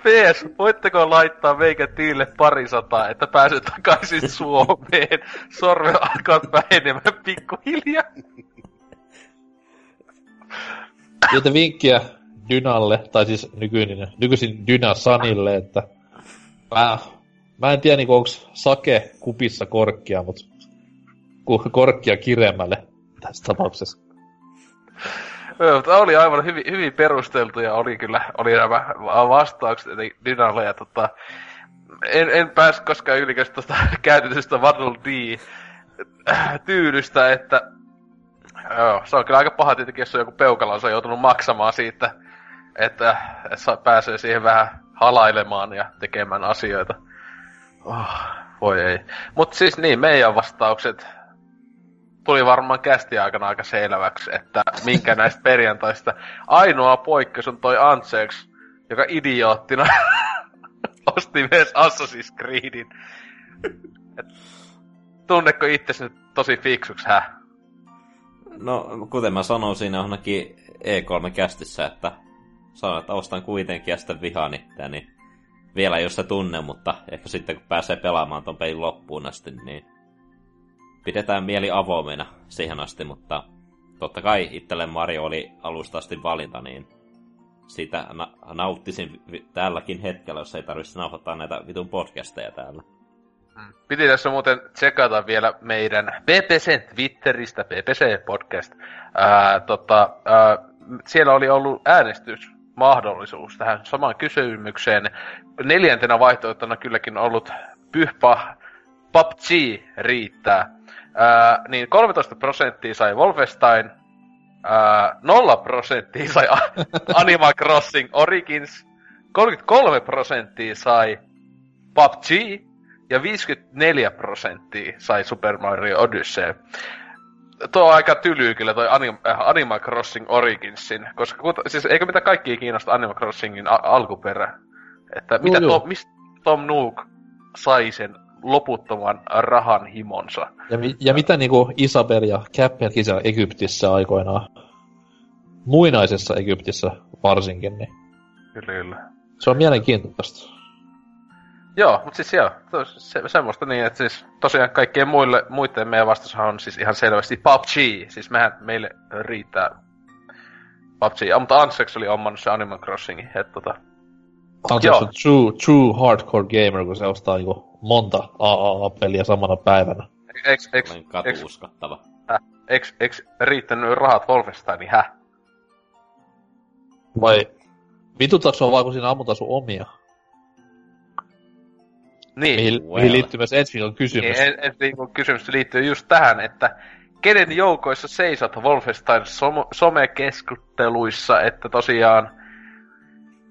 P S, voitteko laittaa meikä tiille parisataa, että pääsen takaisin Suomeen? Sormet alkaa vähenemään pikkuhiljaa. Joten vinkkiä Dynalle, tai siis nykyinen, nykyisin Dyna Sanille, että mä, mä en tiedä niinku onks sake kupissa korkkia, mut korkkia kiremmälle tässä tapauksessa. Tämä oli aivan hyvin, hyvin perusteltu ja oli kyllä, oli nämä vastaukset Dynalle ja tota, en, en pääs koskaan ylikästä tuosta käytetystä Vadul D-tyydystä, että joo, se on kyllä aika paha tietenkin, jos on joku peukalonsa joutunut maksamaan siitä, että pääsee siihen vähän halailemaan ja tekemään asioita. Oh, voi ei. Mut siis niin, meidän vastaukset tuli varmaan kästi aikana aika selväksi, että minkä näistä perjantaista ainoa poikkeus on toi Antseks, joka idioottina osti myös Assassin's Creedin. Et, tunneko itsesi nyt tosi fiksuks, hä? No, kuten mä sanoin siinä onkin E kolme-kästissä, että sanon, että ostan kuitenkin ja sitten vihani. Niin vielä ei ole sitä tunne, mutta ehkä sitten kun pääsee pelaamaan ton pelin loppuun asti, niin pidetään mieli avoimena siihen asti, mutta totta kai itselle Mario oli alusta asti valinta, niin siitä na- nauttisin vi- tälläkin hetkellä, jos ei tarvitsisi nauhoittaa näitä vitun podcasteja täällä. Piti tässä muuten tsekata vielä meidän B B C Twitteristä, B B C Podcast. Ää, tota, ää, siellä oli ollut äänestysmahdollisuus tähän samaan kysymykseen. Neljäntenä vaihtoehtona kylläkin ollut pyhpa P U B G riittää. Ää, niin kolmetoista prosenttia sai Wolfenstein, ää, nolla prosenttia sai Animal Crossing Origins, kolmekymmentäkolme prosenttia sai P U B G, ja viisikymmentäneljä prosenttia sai Super Mario Odyssey. Tuo on aika tylyy kyllä toi Animal Crossing Originsin, koska siis eikö mitä kaikkia kiinnosta Animal Crossingin a- alkuperä? Että no, mitä to, mistä Tom Nook sai sen loputtoman rahan himonsa? Ja, mi- ja mitä niinku Isabel ja Capelkin siellä Egyptissä aikoinaan, muinaisessa Egyptissä varsinkin, niin kyllä, kyllä. Se on mielenkiintoista. Joo, mutta siis joo, se, semmoista niin, että siis tosiaan kaikkien muille, muiden meidän vastaushan on siis ihan selvästi P U B G, siis mehän meille riittää P U B G, ja, mutta Ansex oli ommannut se Animal Crossingin, että tota. Ansex on true, true hardcore gamer, kun se ostaa niinku monta A A A-peliä samana päivänä. Eks, eks, olen katuuskattava. Eks, eks riittänyt rahat Wolfensteiniin, hä? Vai vitutaanko se on vaan, kun siinä ammutaan sun omia? Niin. Mihin, well. mihin liittyy myös ensi viikon kysymys. Niin, ensi viikon kysymys liittyy just tähän, että kenen joukoissa seisot Wolfenstein somekeskusteluissa, että tosiaan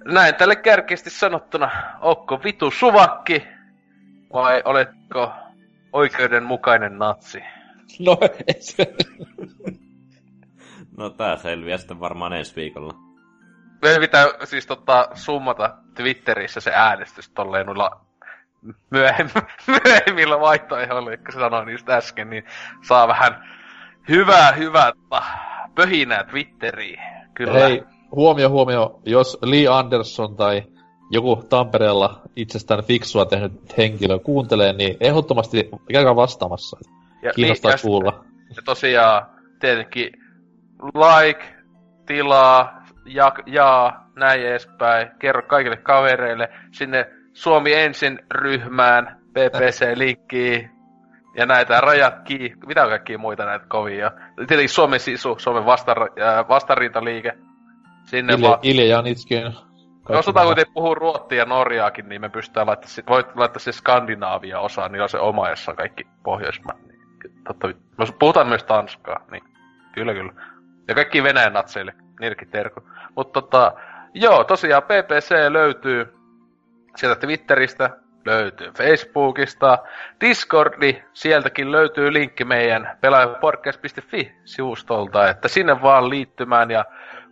näin tälle kärkeästi sanottuna, ootko vitu suvakki vai oletko oikeudenmukainen natsi? No et. No tää selviää sitten varmaan ensi viikolla. Meidän pitää siis tota summata Twitterissä se äänestys tolleen noilla Myöhemmillä, myöhemmillä vaihtoehdolla, jotka sanoin niistä äsken, niin saa vähän hyvää, hyvää pöhinää Twitteriin. Kyllä. Hei, huomio, huomio, jos Lee Anderson tai joku Tampereella itsestään fiksua tehnyt henkilö kuuntelee, niin ehdottomasti käykää vastaamassa. Ja kiinnostaa niin, kuulla. Ja tosiaan tietenkin like, tilaa, ja, jaa, näin edespäin, kerro kaikille kavereille sinne Suomi ensin ryhmään, B B C-linkkiin ja näitä rajatkiin, mitä on kaikkia muita näitä kovia. Tietenkin Suomen sisu, Suomen vastar- vastarintaliike. Sinne Ilja, va- Ilja Janitskin. Jos otan kuitenkin puhua ruottia ja norjaakin, niin me pystytään laittamaan, voit laittaa se Skandinaavia osaan, niin on se oma, jossa on kaikki Pohjoismaat. Totta, puhutaan myös Tanskaa, niin kyllä kyllä. Ja kaikki Venäjän natseille, niillekin terku. Mutta tota, joo, tosiaan B B C löytyy sieltä Twitteristä, löytyy Facebookista, Discordi, sieltäkin löytyy linkki meidän pelaajapodcast piste fi-sivustolta, että sinne vaan liittymään ja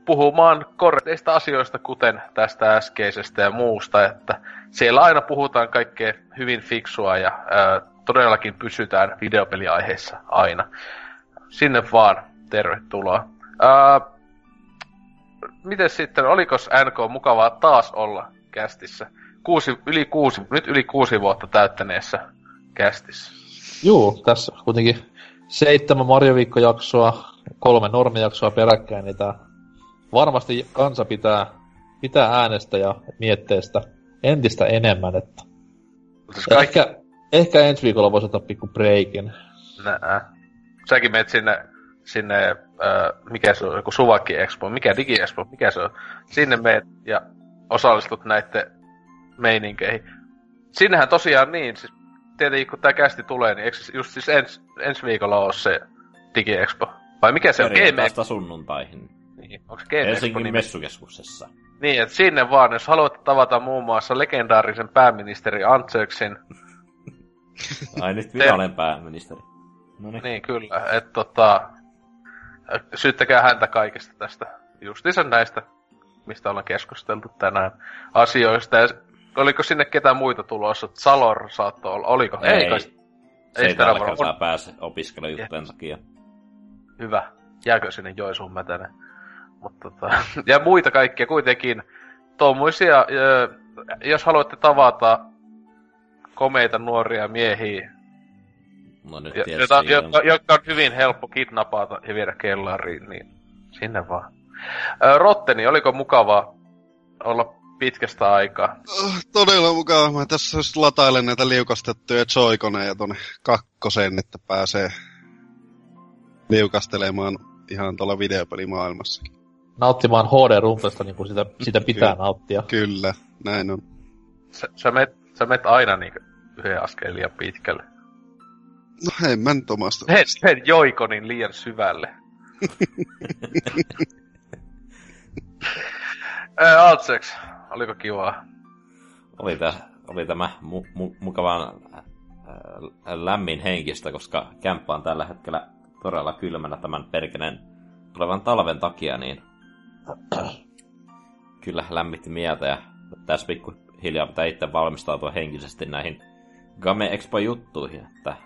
puhumaan korkeista asioista, kuten tästä äskeisestä ja muusta, että siellä aina puhutaan kaikkea hyvin fiksua ja ää, todellakin pysytään videopeliaiheissa aina. Sinne vaan, tervetuloa. Ää, mites sitten, olikos N K mukavaa taas olla kästissä? Kuusi, yli kuusi, nyt yli kuusi vuotta täyttäneessä kästissä. Juu, tässä kuitenkin seitsemän Marjoviikko-jaksoa, kolme normijaksoa peräkkäin, niin tää varmasti kansa pitää, pitää äänestä ja mietteestä entistä enemmän, että kaikki... ehkä, ehkä ensi viikolla voisi ottaa pikku breikin. Nää. Säkin menet sinne, sinne äh, mikä se on, joku Suvaki-expo, mikä digi-expo, mikä se on, sinne menet ja osallistut näitten meininkeihin. Sinnehän tosiaan niin, siis tietenkin kun tää kästi tulee, niin eikö just siis ens, ensi viikolla ole se digi-expo? Vai mikä se on? Game-expo? Sunnuntaihin. Niin, onko se Game-expo messukeskuksessa? Niin, että sinne vaan, jos haluatte tavata muun muassa legendaarisen pääministeri Antzöksin. Ai nyt minä olen pääministeri. Noniin. Niin, kyllä. Että tota, syyttäkää häntä kaikesta tästä. Justiinsa näistä, mistä ollaan keskusteltu tänään asioista. Ja oliko sinne ketään muita tulossa? Salor saattoi olla. Oliko? Ei. Ei, ei, ei sitä alkaa saa pääse opiskelijuttujen takia. Hyvä. Jääkö sinne Joensuun mätäneen? Mutta tota, ja muita kaikkia kuitenkin. Tuommoisia, jos haluatte tavata komeita nuoria miehiä, no nyt jota, jota, jotka on hyvin helppo kidnapata ja viedä kellariin, niin sinne vaan. Rotteni, oliko mukavaa olla pitkästä aikaa? Todella mukavaa. Mä tässä just latailen näitä liukastettuja Joy-Coneja tuonne kakkoseen, että pääsee liukastelemaan ihan tuolla videopelimaailmassakin. Nauttimaan H D-rumpesta, niin kuin sitä, sitä pitää Ky- nauttia. Kyllä, näin on. Sä, sä, met, sä met aina niin yhden askeleen liian pitkälle. No hei, mä nyt omasta. Hei, Joikonin liian syvälle. Altseks, oliko kivaa? Oli, täh, oli tämä mu, mu, mukavan äh, lämmin henkistä, koska kämppä on tällä hetkellä todella kylmänä tämän perkeleen tulevan talven takia, niin kyllä lämmitti mieltä ja tässä pikkuhiljaa pitää itse valmistautua henkisesti näihin Game-expo-juttuihin, että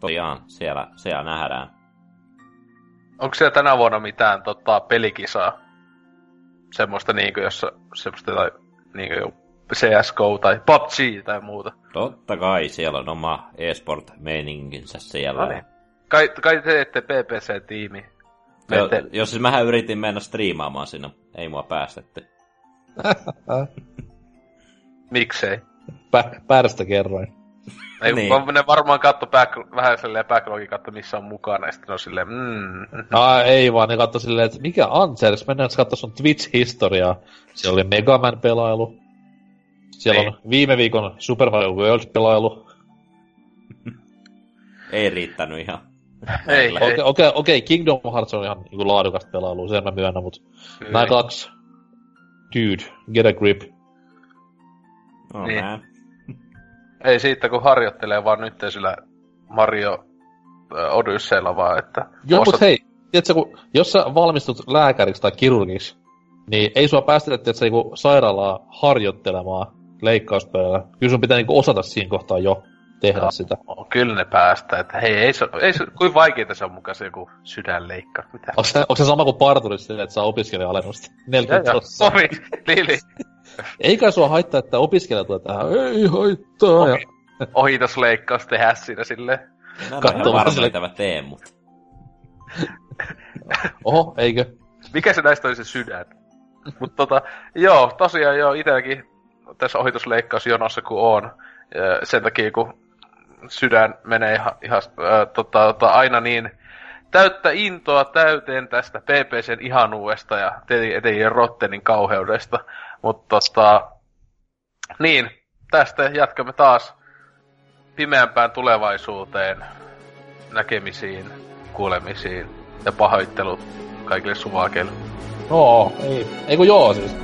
tosiaan siellä, siellä nähdään. Onko siellä tänä vuonna mitään tota, pelikisaa? Semmoista niinkö, jossa semmoista tai niinkö jo C S G O tai P U B G tai muuta? Totta kai, siellä on oma e-sport-meininginsä siellä. Niin. Kai, kai te ette P P C-tiimi. Jo, jos siis mähän yritin mennä striimaamaan sinne, ei mua päästetty. Miksei? Pä- päästä kerroin. Ei, niin. Ne varmaan katto back- vähän silleen backlogin katto, missä on mukana, ja sitten on silleen mm. No ei vaan, ne katto silleen, että mikä Antsers, mennään katsoa sun Twitch-historiaa. Siellä oli Mega Man-pelailu. Siellä ei. On viime viikon Super Mario World-pelailu. Ei riittänyt ihan. Okei, okay, okay, okay, Kingdom Hearts on ihan niin laadukasta pelailua, sen mä myönnän, mut kyllä. Nää kaksi. Dude, get a grip. No niin. Näin. Ei siitä, kun harjoittelee vaan nyt sillä Mario Odysseella vaan, että... Joo, ostat... mut hei, tiiätkö, kun jos sä valmistut lääkäriksi tai kirurgiksi, niin ei sua päästetä, että sä niinku sairaalaa harjoittelemaan leikkauspöydällä. Kyllä sun pitää niinku osata siinä kohtaa jo tehdä no, sitä. Kyllä ne päästää, että hei, ei se, ei se, kuin vaikeita se on mukaan se joku sydänleikka. Onko se, onko se sama kuin parturissa sille, että saa opiskelijalennusta? neljäkymmentä prosenttia. Sori, Lili. Eikä sua haittaa, että opiskelija tulee tähän. Ei haittaa. Okay. Ja... Ohitusleikkaus tehdä siinä silleen. Nämä on ihan varsinaitävä teemut. Oho, eikö? Mikä se näistä oli se sydän? Mut tota, joo, tosiaan joo, itselläkin tässä ohitusleikkausjonossa kun on. Sen takia kun sydän menee ihan, ihan äh, tota, tota, aina niin täyttä intoa täyteen tästä P P C:n ihanuudesta ja etenkin Rottenin kauheudesta. Mutta tota, niin, tästä jatkamme taas pimeämpään tulevaisuuteen, näkemisiin, kuulemisiin ja pahoittelut kaikille suvakeille. No, ei, ei kun joo siis.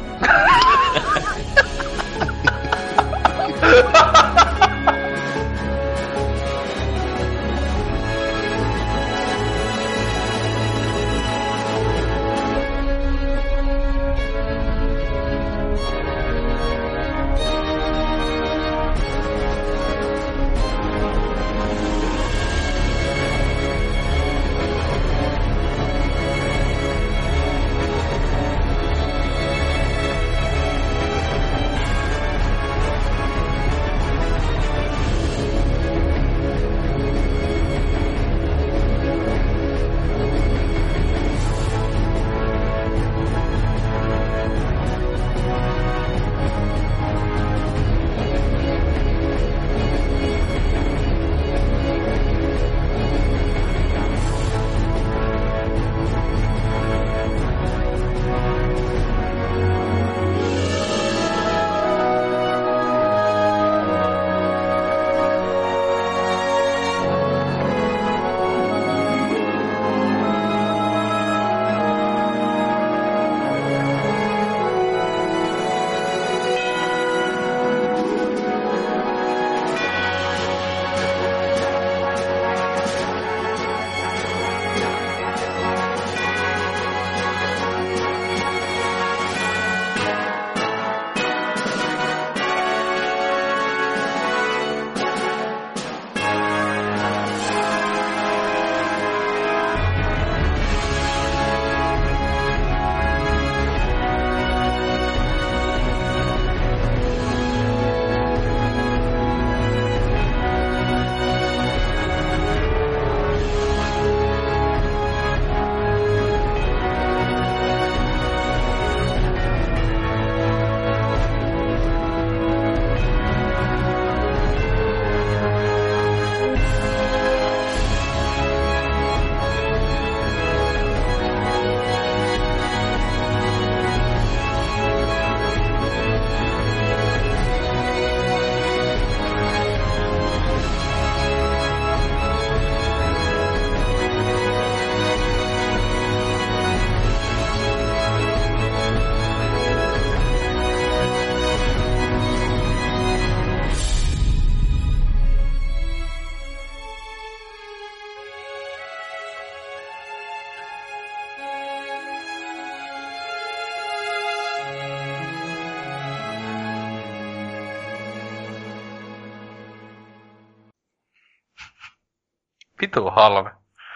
Pitu halve.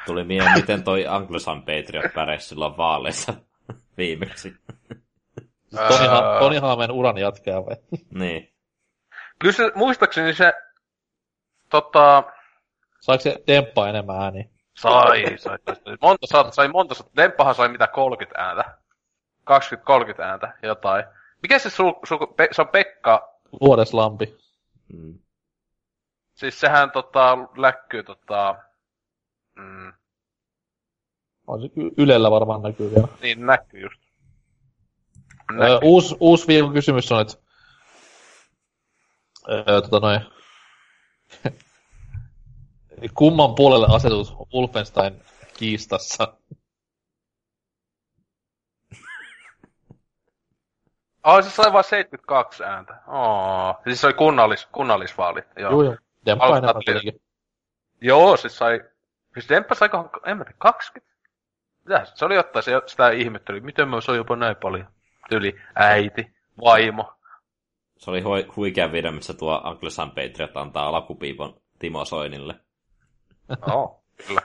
Tuli mieleen, miten toi Anglosan Patriot pärjäs silloin vaaleissa viimeksi. Toni Haamen uran jatkaa vai? Niin. Kyllä se, muistaakseni se... Tota... Saiko se Demppaa enemmän ääniä? Sai, sai. Monta saat, sai monta saat. Demppahan sai mitä kolmekymmentä ääntä. kaksikymmentä kolmekymmentä ääntä, jotain. Mikä se sul... sul pe, se on Pekka... Vuodeslampi. Mm. Siis sehän tota, läkkyy tota... Mm. Ylellä varmaan näkyy vielä. Niin, näkyy just. Näkyy. Uusi, uusi viikon kysymys on, että... Öö, tota noin... Kumman puolelle asetut Wolfenstein kiistassa? Ai, se sai vaan seitsemänkymmentäkaksi ääntä. Oh. Siis se oli kunnallis, kunnallisvaalit. Joo, joo. Demppa enemmän tietenkin. Joo, siis sai... Siis Demppa sai, en mä tiedä, kaksikymmentä? Mitähän se oli jotain, se sitä ihmetteli. Miten mä oon jopa näin paljon? Tyli äiti, vaimo. Se oli hu- huikean video, missä tuo Anglosan Patriot antaa alakupiipon Timo Soinille. Oh, kyllä.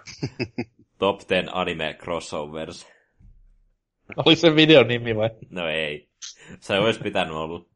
Top kymmenen anime crossovers. Oli se videon nimi vai? No ei. Se olisi pitänyt ollut.